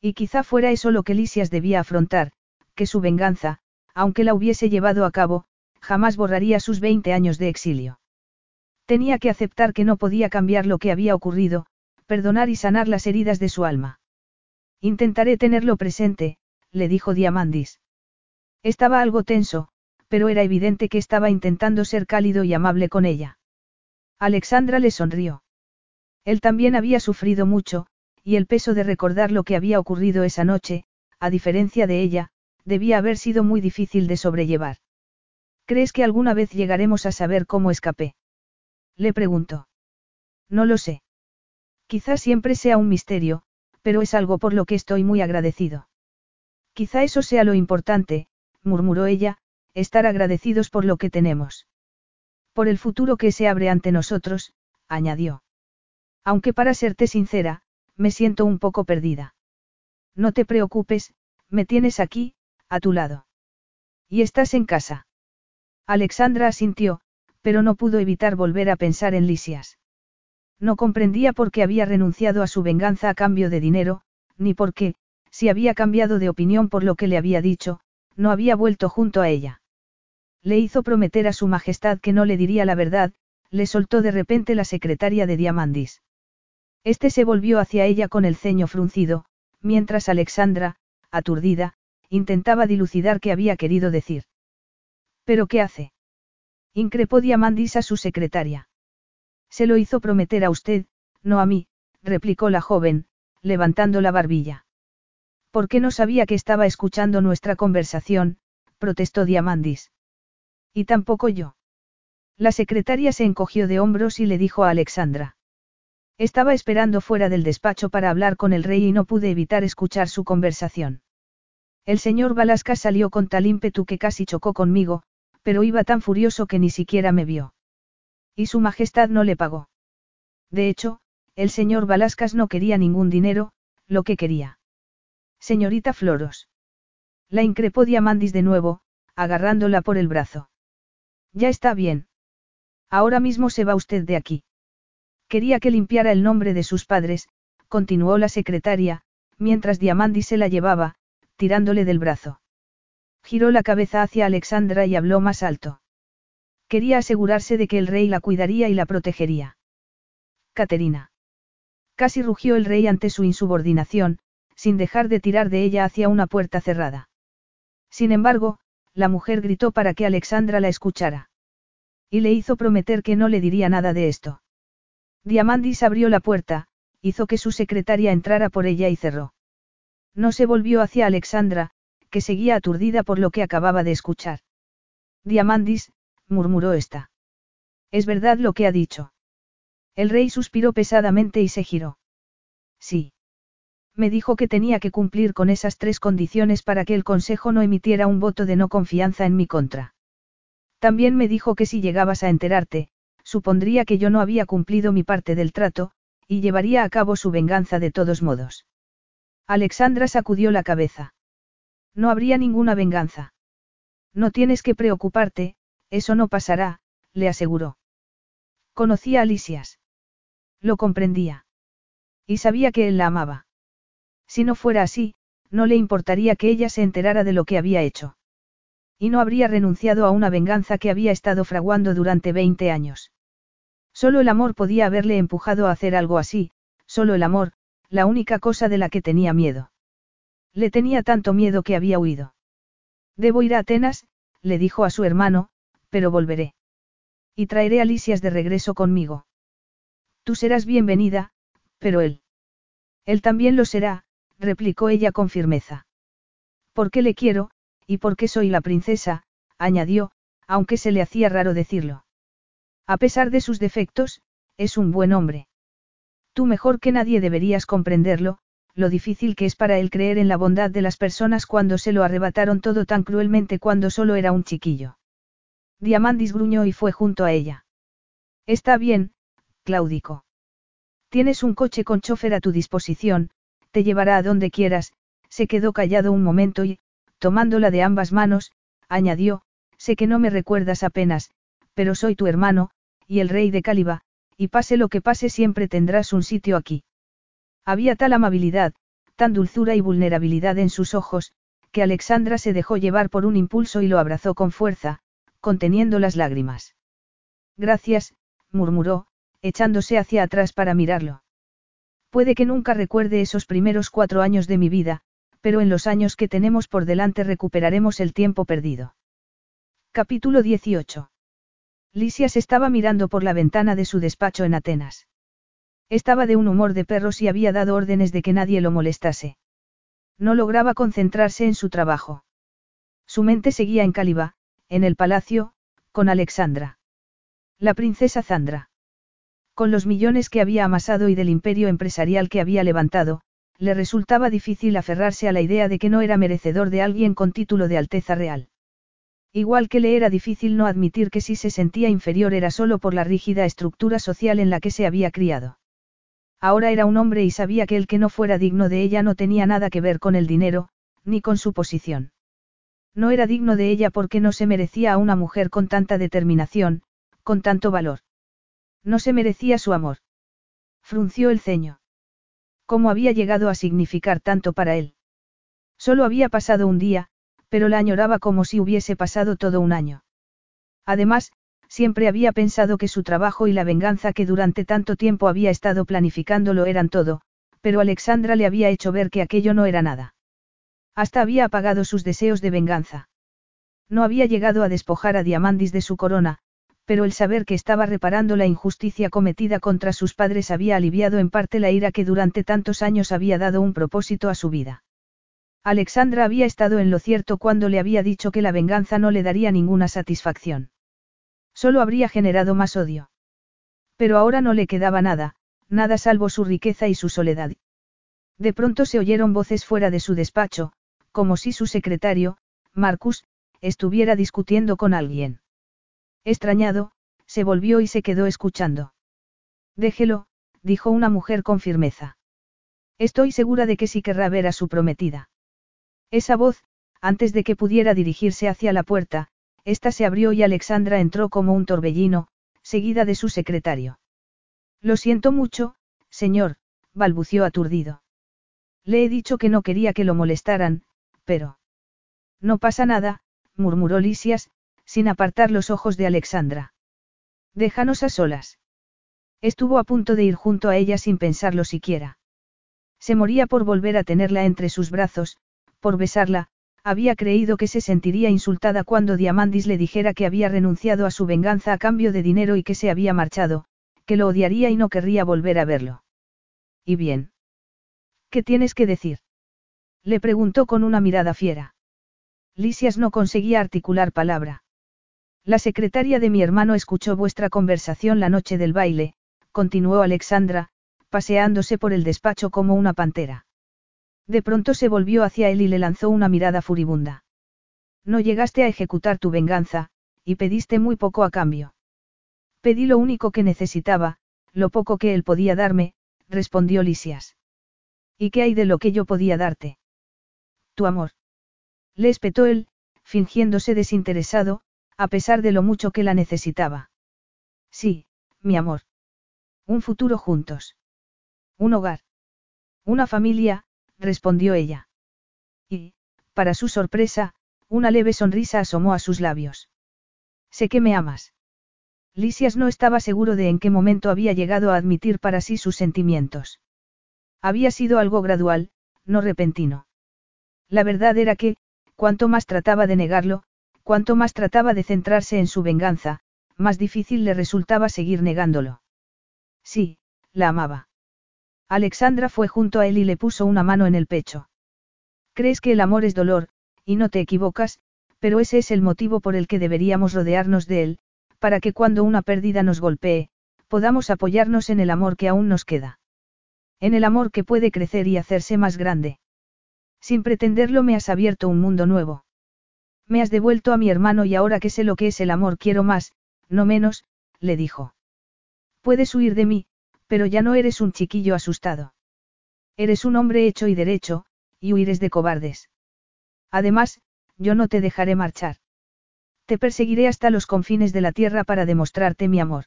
Y quizá fuera eso lo que Lisias debía afrontar, que su venganza, aunque la hubiese llevado a cabo, jamás borraría sus 20 años de exilio. Tenía que aceptar que no podía cambiar lo que había ocurrido, perdonar y sanar las heridas de su alma. «Intentaré tenerlo presente», le dijo Diamandis. Estaba algo tenso, pero era evidente que estaba intentando ser cálido y amable con ella. Alexandra le sonrió. Él también había sufrido mucho, y el peso de recordar lo que había ocurrido esa noche, a diferencia de ella, debía haber sido muy difícil de sobrellevar. «¿Crees que alguna vez llegaremos a saber cómo escapé?», le preguntó. «No lo sé. Quizá siempre sea un misterio, pero es algo por lo que estoy muy agradecido». «Quizá eso sea lo importante», murmuró ella, «estar agradecidos por lo que tenemos. Por el futuro que se abre ante nosotros», añadió. «Aunque para serte sincera, me siento un poco perdida». «No te preocupes, me tienes aquí, a tu lado. Y estás en casa». Alexandra asintió, pero no pudo evitar volver a pensar en Lisias. No comprendía por qué había renunciado a su venganza a cambio de dinero, ni por qué, si había cambiado de opinión por lo que le había dicho, no había vuelto junto a ella. Le hizo prometer a su majestad que no le diría la verdad, le soltó de repente la secretaria de Diamandis. Este se volvió hacia ella con el ceño fruncido, mientras Alexandra, aturdida, intentaba dilucidar qué había querido decir. «¿Pero qué hace?», increpó Diamandis a su secretaria. «Se lo hizo prometer a usted, no a mí», replicó la joven, levantando la barbilla. «¿Por qué no sabía que estaba escuchando nuestra conversación?», protestó Diamandis. «Y tampoco yo». La secretaria se encogió de hombros y le dijo a Alexandra. Estaba esperando fuera del despacho para hablar con el rey y no pude evitar escuchar su conversación. El señor Balaskas salió con tal ímpetu que casi chocó conmigo, pero iba tan furioso que ni siquiera me vio. Y su majestad no le pagó. De hecho, el señor Balaskas no quería ningún dinero, lo que quería. Señorita Floros. La increpó Diamandis de nuevo, agarrándola por el brazo. Ya está bien. Ahora mismo se va usted de aquí. Quería que limpiara el nombre de sus padres, continuó la secretaria, mientras Diamandis se la llevaba, tirándole del brazo. Giró la cabeza hacia Alexandra y habló más alto. Quería asegurarse de que el rey la cuidaría y la protegería. Caterina. Casi rugió el rey ante su insubordinación, sin dejar de tirar de ella hacia una puerta cerrada. Sin embargo, la mujer gritó para que Alexandra la escuchara. Y le hizo prometer que no le diría nada de esto. Diamandis abrió la puerta, hizo que su secretaria entrara por ella y cerró. No se volvió hacia Alexandra, que seguía aturdida por lo que acababa de escuchar. Diamandis, murmuró esta. Es verdad lo que ha dicho. El rey suspiró pesadamente y se giró. Sí. Me dijo que tenía que cumplir con esas 3 condiciones para que el consejo no emitiera un voto de no confianza en mi contra. También me dijo que si llegabas a enterarte, supondría que yo no había cumplido mi parte del trato, y llevaría a cabo su venganza de todos modos. Alexandra sacudió la cabeza. No habría ninguna venganza. No tienes que preocuparte, eso no pasará, le aseguró. Conocía a Lisias. Lo comprendía. Y sabía que él la amaba. Si no fuera así, no le importaría que ella se enterara de lo que había hecho. Y no habría renunciado a una venganza que había estado fraguando durante 20 años. Solo el amor podía haberle empujado a hacer algo así, solo el amor, la única cosa de la que tenía miedo. Le tenía tanto miedo que había huido. Debo ir a Atenas, le dijo a su hermano, pero volveré. Y traeré a Lisias de regreso conmigo. Tú serás bienvenida, pero él. Él también lo será, replicó ella con firmeza. Porque le quiero, y porque soy la princesa, añadió, aunque se le hacía raro decirlo. A pesar de sus defectos, es un buen hombre. Tú mejor que nadie deberías comprenderlo, lo difícil que es para él creer en la bondad de las personas cuando se lo arrebataron todo tan cruelmente cuando solo era un chiquillo. Diamandis gruñó y fue junto a ella. Está bien, claudicó. Tienes un coche con chofer a tu disposición, te llevará a donde quieras. Se quedó callado un momento y, tomándola de ambas manos, añadió, sé que no me recuerdas apenas, pero soy tu hermano, y el rey de Calibá, y pase lo que pase siempre tendrás un sitio aquí. Había tal amabilidad, tan dulzura y vulnerabilidad en sus ojos, que Alexandra se dejó llevar por un impulso y lo abrazó con fuerza, conteniendo las lágrimas. Gracias, murmuró, echándose hacia atrás para mirarlo. Puede que nunca recuerde esos primeros 4 años de mi vida, pero en los años que tenemos por delante recuperaremos el tiempo perdido. Capítulo 18. Lisias estaba mirando por la ventana de su despacho en Atenas. Estaba de un humor de perros y había dado órdenes de que nadie lo molestase. No lograba concentrarse en su trabajo. Su mente seguía en Calibá, en el palacio, con Alexandra. La princesa Zandra. Con los millones que había amasado y del imperio empresarial que había levantado, le resultaba difícil aferrarse a la idea de que no era merecedor de alguien con título de Alteza Real. Igual que le era difícil no admitir que si se sentía inferior era solo por la rígida estructura social en la que se había criado. Ahora era un hombre y sabía que el que no fuera digno de ella no tenía nada que ver con el dinero, ni con su posición. No era digno de ella porque no se merecía a una mujer con tanta determinación, con tanto valor. No se merecía su amor. Frunció el ceño. ¿Cómo había llegado a significar tanto para él? Solo había pasado un día, pero la añoraba como si hubiese pasado todo un año. Además, siempre había pensado que su trabajo y la venganza que durante tanto tiempo había estado planificando lo eran todo, pero Alexandra le había hecho ver que aquello no era nada. Hasta había apagado sus deseos de venganza. No había llegado a despojar a Diamandis de su corona, pero el saber que estaba reparando la injusticia cometida contra sus padres había aliviado en parte la ira que durante tantos años había dado un propósito a su vida. Alexandra había estado en lo cierto cuando le había dicho que la venganza no le daría ninguna satisfacción. Solo habría generado más odio. Pero ahora no le quedaba nada, nada salvo su riqueza y su soledad. De pronto se oyeron voces fuera de su despacho, como si su secretario, Marcus, estuviera discutiendo con alguien. Extrañado, se volvió y se quedó escuchando. «Déjelo», dijo una mujer con firmeza. «Estoy segura de que sí querrá ver a su prometida». Esa voz, antes de que pudiera dirigirse hacia la puerta, ésta se abrió y Alexandra entró como un torbellino, seguida de su secretario. «Lo siento mucho, señor», balbució aturdido. «Le he dicho que no quería que lo molestaran, pero…». «No pasa nada», murmuró Lisias, sin apartar los ojos de Alexandra. «Déjanos a solas». Estuvo a punto de ir junto a ella sin pensarlo siquiera. Se moría por volver a tenerla entre sus brazos, por besarla. Había creído que se sentiría insultada cuando Diamandis le dijera que había renunciado a su venganza a cambio de dinero y que se había marchado, que lo odiaría y no querría volver a verlo. ¿Y bien? ¿Qué tienes que decir?, le preguntó con una mirada fiera. Lisias no conseguía articular palabra. La secretaria de mi hermano escuchó vuestra conversación la noche del baile, continuó Alexandra, paseándose por el despacho como una pantera. De pronto se volvió hacia él y le lanzó una mirada furibunda. No llegaste a ejecutar tu venganza, y pediste muy poco a cambio. Pedí lo único que necesitaba, lo poco que él podía darme, respondió Lisias. ¿Y qué hay de lo que yo podía darte? Tu amor. Le espetó él, fingiéndose desinteresado, a pesar de lo mucho que la necesitaba. Sí, mi amor. Un futuro juntos. Un hogar. Una familia, respondió ella. Y, para su sorpresa, una leve sonrisa asomó a sus labios. Sé que me amas. Lisias no estaba seguro de en qué momento había llegado a admitir para sí sus sentimientos. Había sido algo gradual, no repentino. La verdad era que, cuanto más trataba de negarlo, cuanto más trataba de centrarse en su venganza, más difícil le resultaba seguir negándolo. Sí, la amaba. Alexandra fue junto a él y le puso una mano en el pecho. Crees que el amor es dolor, y no te equivocas, pero ese es el motivo por el que deberíamos rodearnos de él, para que cuando una pérdida nos golpee, podamos apoyarnos en el amor que aún nos queda. En el amor que puede crecer y hacerse más grande. Sin pretenderlo me has abierto un mundo nuevo. Me has devuelto a mi hermano y ahora que sé lo que es el amor quiero más, no menos, le dijo. Puedes huir de mí, pero ya no eres un chiquillo asustado. Eres un hombre hecho y derecho, y huir es de cobardes. Además, yo no te dejaré marchar. Te perseguiré hasta los confines de la tierra para demostrarte mi amor.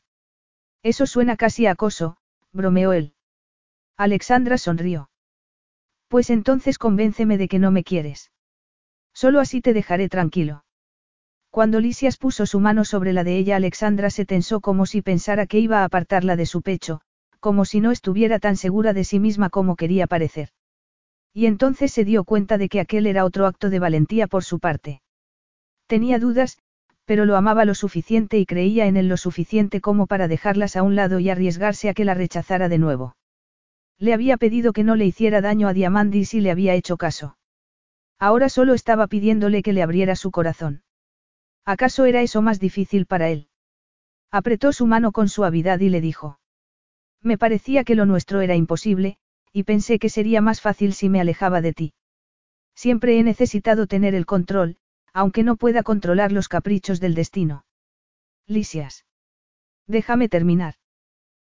Eso suena casi a acoso, bromeó él. Alexandra sonrió. Pues entonces convénceme de que no me quieres. Solo así te dejaré tranquilo. Cuando Lisias puso su mano sobre la de ella, Alexandra se tensó como si pensara que iba a apartarla de su pecho, como si no estuviera tan segura de sí misma como quería parecer. Y entonces se dio cuenta de que aquel era otro acto de valentía por su parte. Tenía dudas, pero lo amaba lo suficiente y creía en él lo suficiente como para dejarlas a un lado y arriesgarse a que la rechazara de nuevo. Le había pedido que no le hiciera daño a Diamandis y le había hecho caso. Ahora solo estaba pidiéndole que le abriera su corazón. ¿Acaso era eso más difícil para él? Apretó su mano con suavidad y le dijo. Me parecía que lo nuestro era imposible, y pensé que sería más fácil si me alejaba de ti. Siempre he necesitado tener el control, aunque no pueda controlar los caprichos del destino. Lisias. Déjame terminar.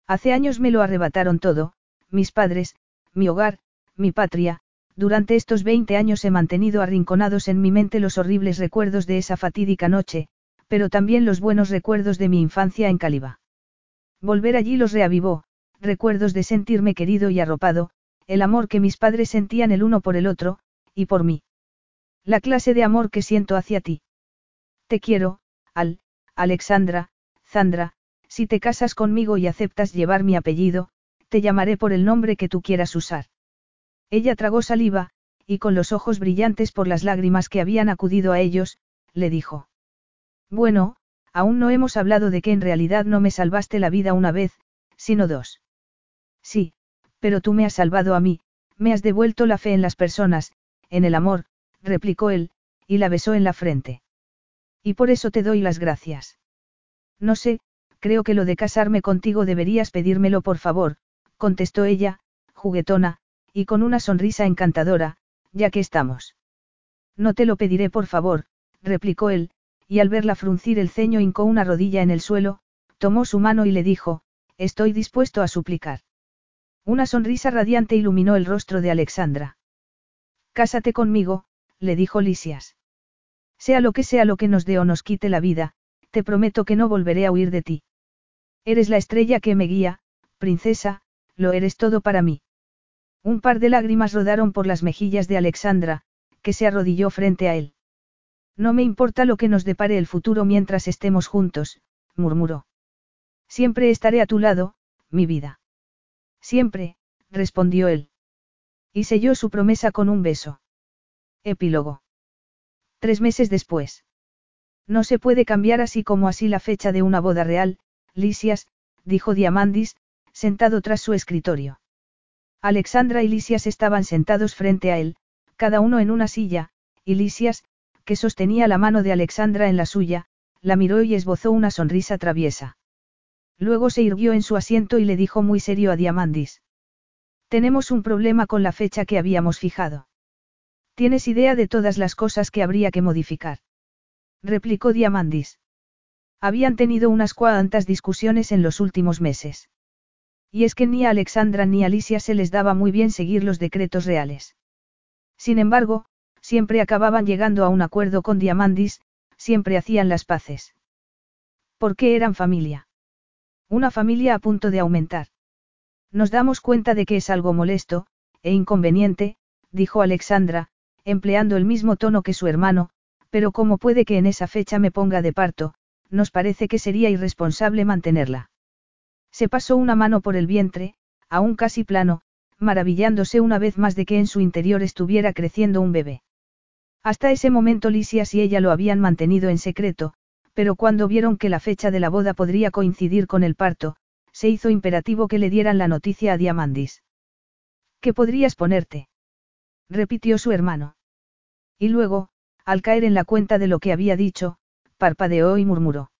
Hace años me lo arrebataron todo, mis padres, mi hogar, mi patria. Durante estos 20 años he mantenido arrinconados en mi mente los horribles recuerdos de esa fatídica noche, pero también los buenos recuerdos de mi infancia en Calibá. Volver allí los reavivó, recuerdos de sentirme querido y arropado, el amor que mis padres sentían el uno por el otro, y por mí. La clase de amor que siento hacia ti. Te quiero, Alexandra, Zandra, si te casas conmigo y aceptas llevar mi apellido, te llamaré por el nombre que tú quieras usar. Ella tragó saliva, y con los ojos brillantes por las lágrimas que habían acudido a ellos, le dijo. Bueno, aún no hemos hablado de que en realidad no me salvaste la vida una vez, sino dos. Sí, pero tú me has salvado a mí, me has devuelto la fe en las personas, en el amor, replicó él, y la besó en la frente. Y por eso te doy las gracias. No sé, creo que lo de casarme contigo deberías pedírmelo por favor, contestó ella, juguetona, y con una sonrisa encantadora, ya que estamos. No te lo pediré por favor, replicó él, y al verla fruncir el ceño hincó una rodilla en el suelo, tomó su mano y le dijo, estoy dispuesto a suplicar. Una sonrisa radiante iluminó el rostro de Alexandra. Cásate conmigo, le dijo Lisias. Sea lo que nos dé o nos quite la vida, te prometo que no volveré a huir de ti. Eres la estrella que me guía, princesa, lo eres todo para mí. Un par de lágrimas rodaron por las mejillas de Alexandra, que se arrodilló frente a él. No me importa lo que nos depare el futuro mientras estemos juntos, murmuró. Siempre estaré a tu lado, mi vida. Siempre, respondió él. Y selló su promesa con un beso. Epílogo. 3 meses después. No se puede cambiar así como así la fecha de una boda real, Lisias, dijo Diamandis, sentado tras su escritorio. Alexandra y Lisias estaban sentados frente a él, cada uno en una silla, y Lisias, que sostenía la mano de Alexandra en la suya, la miró y esbozó una sonrisa traviesa. Luego se irguió en su asiento y le dijo muy serio a Diamandis. Tenemos un problema con la fecha que habíamos fijado. ¿Tienes idea de todas las cosas que habría que modificar? Replicó Diamandis. Habían tenido unas cuantas discusiones en los últimos meses. Y es que ni a Alexandra ni a Lisias se les daba muy bien seguir los decretos reales. Sin embargo, siempre acababan llegando a un acuerdo con Diamandis, siempre hacían las paces. Porque eran familia. Una familia a punto de aumentar. Nos damos cuenta de que es algo molesto, e inconveniente, dijo Alexandra, empleando el mismo tono que su hermano, pero como puede que en esa fecha me ponga de parto, nos parece que sería irresponsable mantenerla. Se pasó una mano por el vientre, aún casi plano, maravillándose una vez más de que en su interior estuviera creciendo un bebé. Hasta ese momento Lisias y ella lo habían mantenido en secreto, pero cuando vieron que la fecha de la boda podría coincidir con el parto, se hizo imperativo que le dieran la noticia a Diamandis. ¿Qué podrías ponerte? Repitió su hermano. Y luego, al caer en la cuenta de lo que había dicho, parpadeó y murmuró.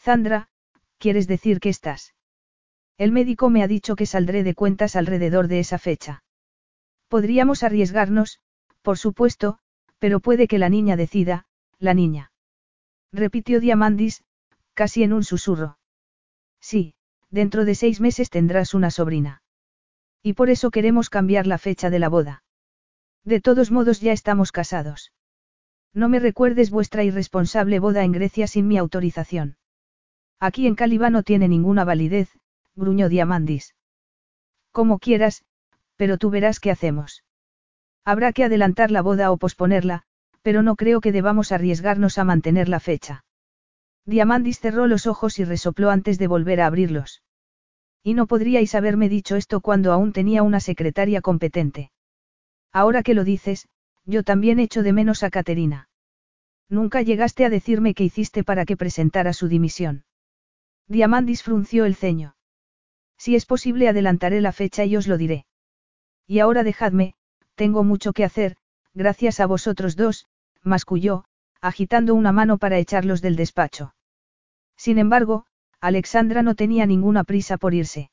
Zandra, ¿quieres decir que estás? El médico me ha dicho que saldré de cuentas alrededor de esa fecha. Podríamos arriesgarnos, por supuesto, pero puede que la niña decida, la niña. Repitió Diamandis, casi en un susurro. Sí, dentro de 6 meses tendrás una sobrina. Y por eso queremos cambiar la fecha de la boda. De todos modos ya estamos casados. No me recuerdes vuestra irresponsable boda en Grecia sin mi autorización. Aquí en Calibá no tiene ninguna validez, gruñó Diamandis. Como quieras, pero tú verás qué hacemos. Habrá que adelantar la boda o posponerla, pero no creo que debamos arriesgarnos a mantener la fecha. Diamandis cerró los ojos y resopló antes de volver a abrirlos. Y no podríais haberme dicho esto cuando aún tenía una secretaria competente. Ahora que lo dices, yo también echo de menos a Caterina. Nunca llegaste a decirme qué hiciste para que presentara su dimisión. Diamandis frunció el ceño. Si es posible adelantaré la fecha y os lo diré. Y ahora dejadme, tengo mucho que hacer, gracias a vosotros dos, masculló, agitando una mano para echarlos del despacho. Sin embargo, Alexandra no tenía ninguna prisa por irse.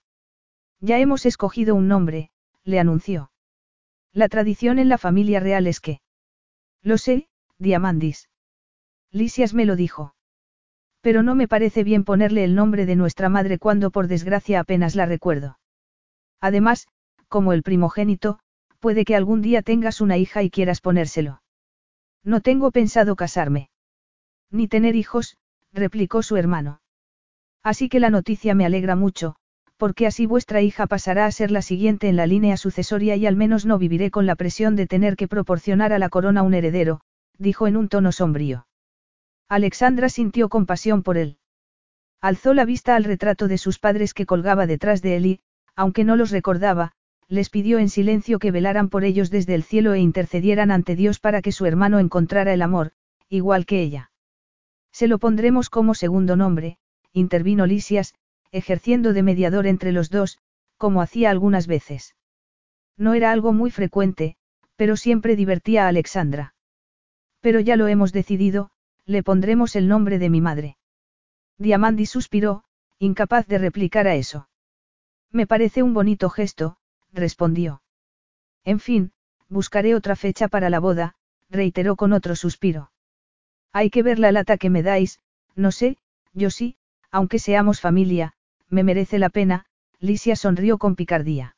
Ya hemos escogido un nombre, le anunció. La tradición en la familia real es que... Lo sé, Diamandis. Lisias me lo dijo. Pero no me parece bien ponerle el nombre de nuestra madre cuando por desgracia apenas la recuerdo. Además, como el primogénito, puede que algún día tengas una hija y quieras ponérselo. No tengo pensado casarme. Ni tener hijos, replicó su hermano. Así que la noticia me alegra mucho, porque así vuestra hija pasará a ser la siguiente en la línea sucesoria y al menos no viviré con la presión de tener que proporcionar a la corona un heredero, dijo en un tono sombrío. Alexandra sintió compasión por él. Alzó la vista al retrato de sus padres que colgaba detrás de él y, aunque no los recordaba, les pidió en silencio que velaran por ellos desde el cielo e intercedieran ante Dios para que su hermano encontrara el amor, igual que ella. Se lo pondremos como segundo nombre, intervino Lisias, ejerciendo de mediador entre los dos, como hacía algunas veces. No era algo muy frecuente, pero siempre divertía a Alexandra. Pero ya lo hemos decidido, le pondremos el nombre de mi madre. Diamandis suspiró, incapaz de replicar a eso. Me parece un bonito gesto, respondió. En fin, buscaré otra fecha para la boda, reiteró con otro suspiro. Hay que ver la lata que me dais, no sé, yo sí, aunque seamos familia, me merece la pena, Lisias sonrió con picardía.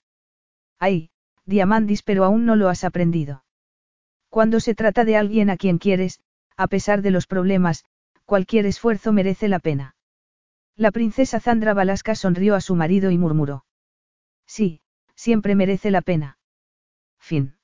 Ay, Diamandis, pero aún no lo has aprendido. Cuando se trata de alguien a quien quieres, a pesar de los problemas, cualquier esfuerzo merece la pena. La princesa Zandra Balaskas sonrió a su marido y murmuró. Sí, siempre merece la pena. Fin.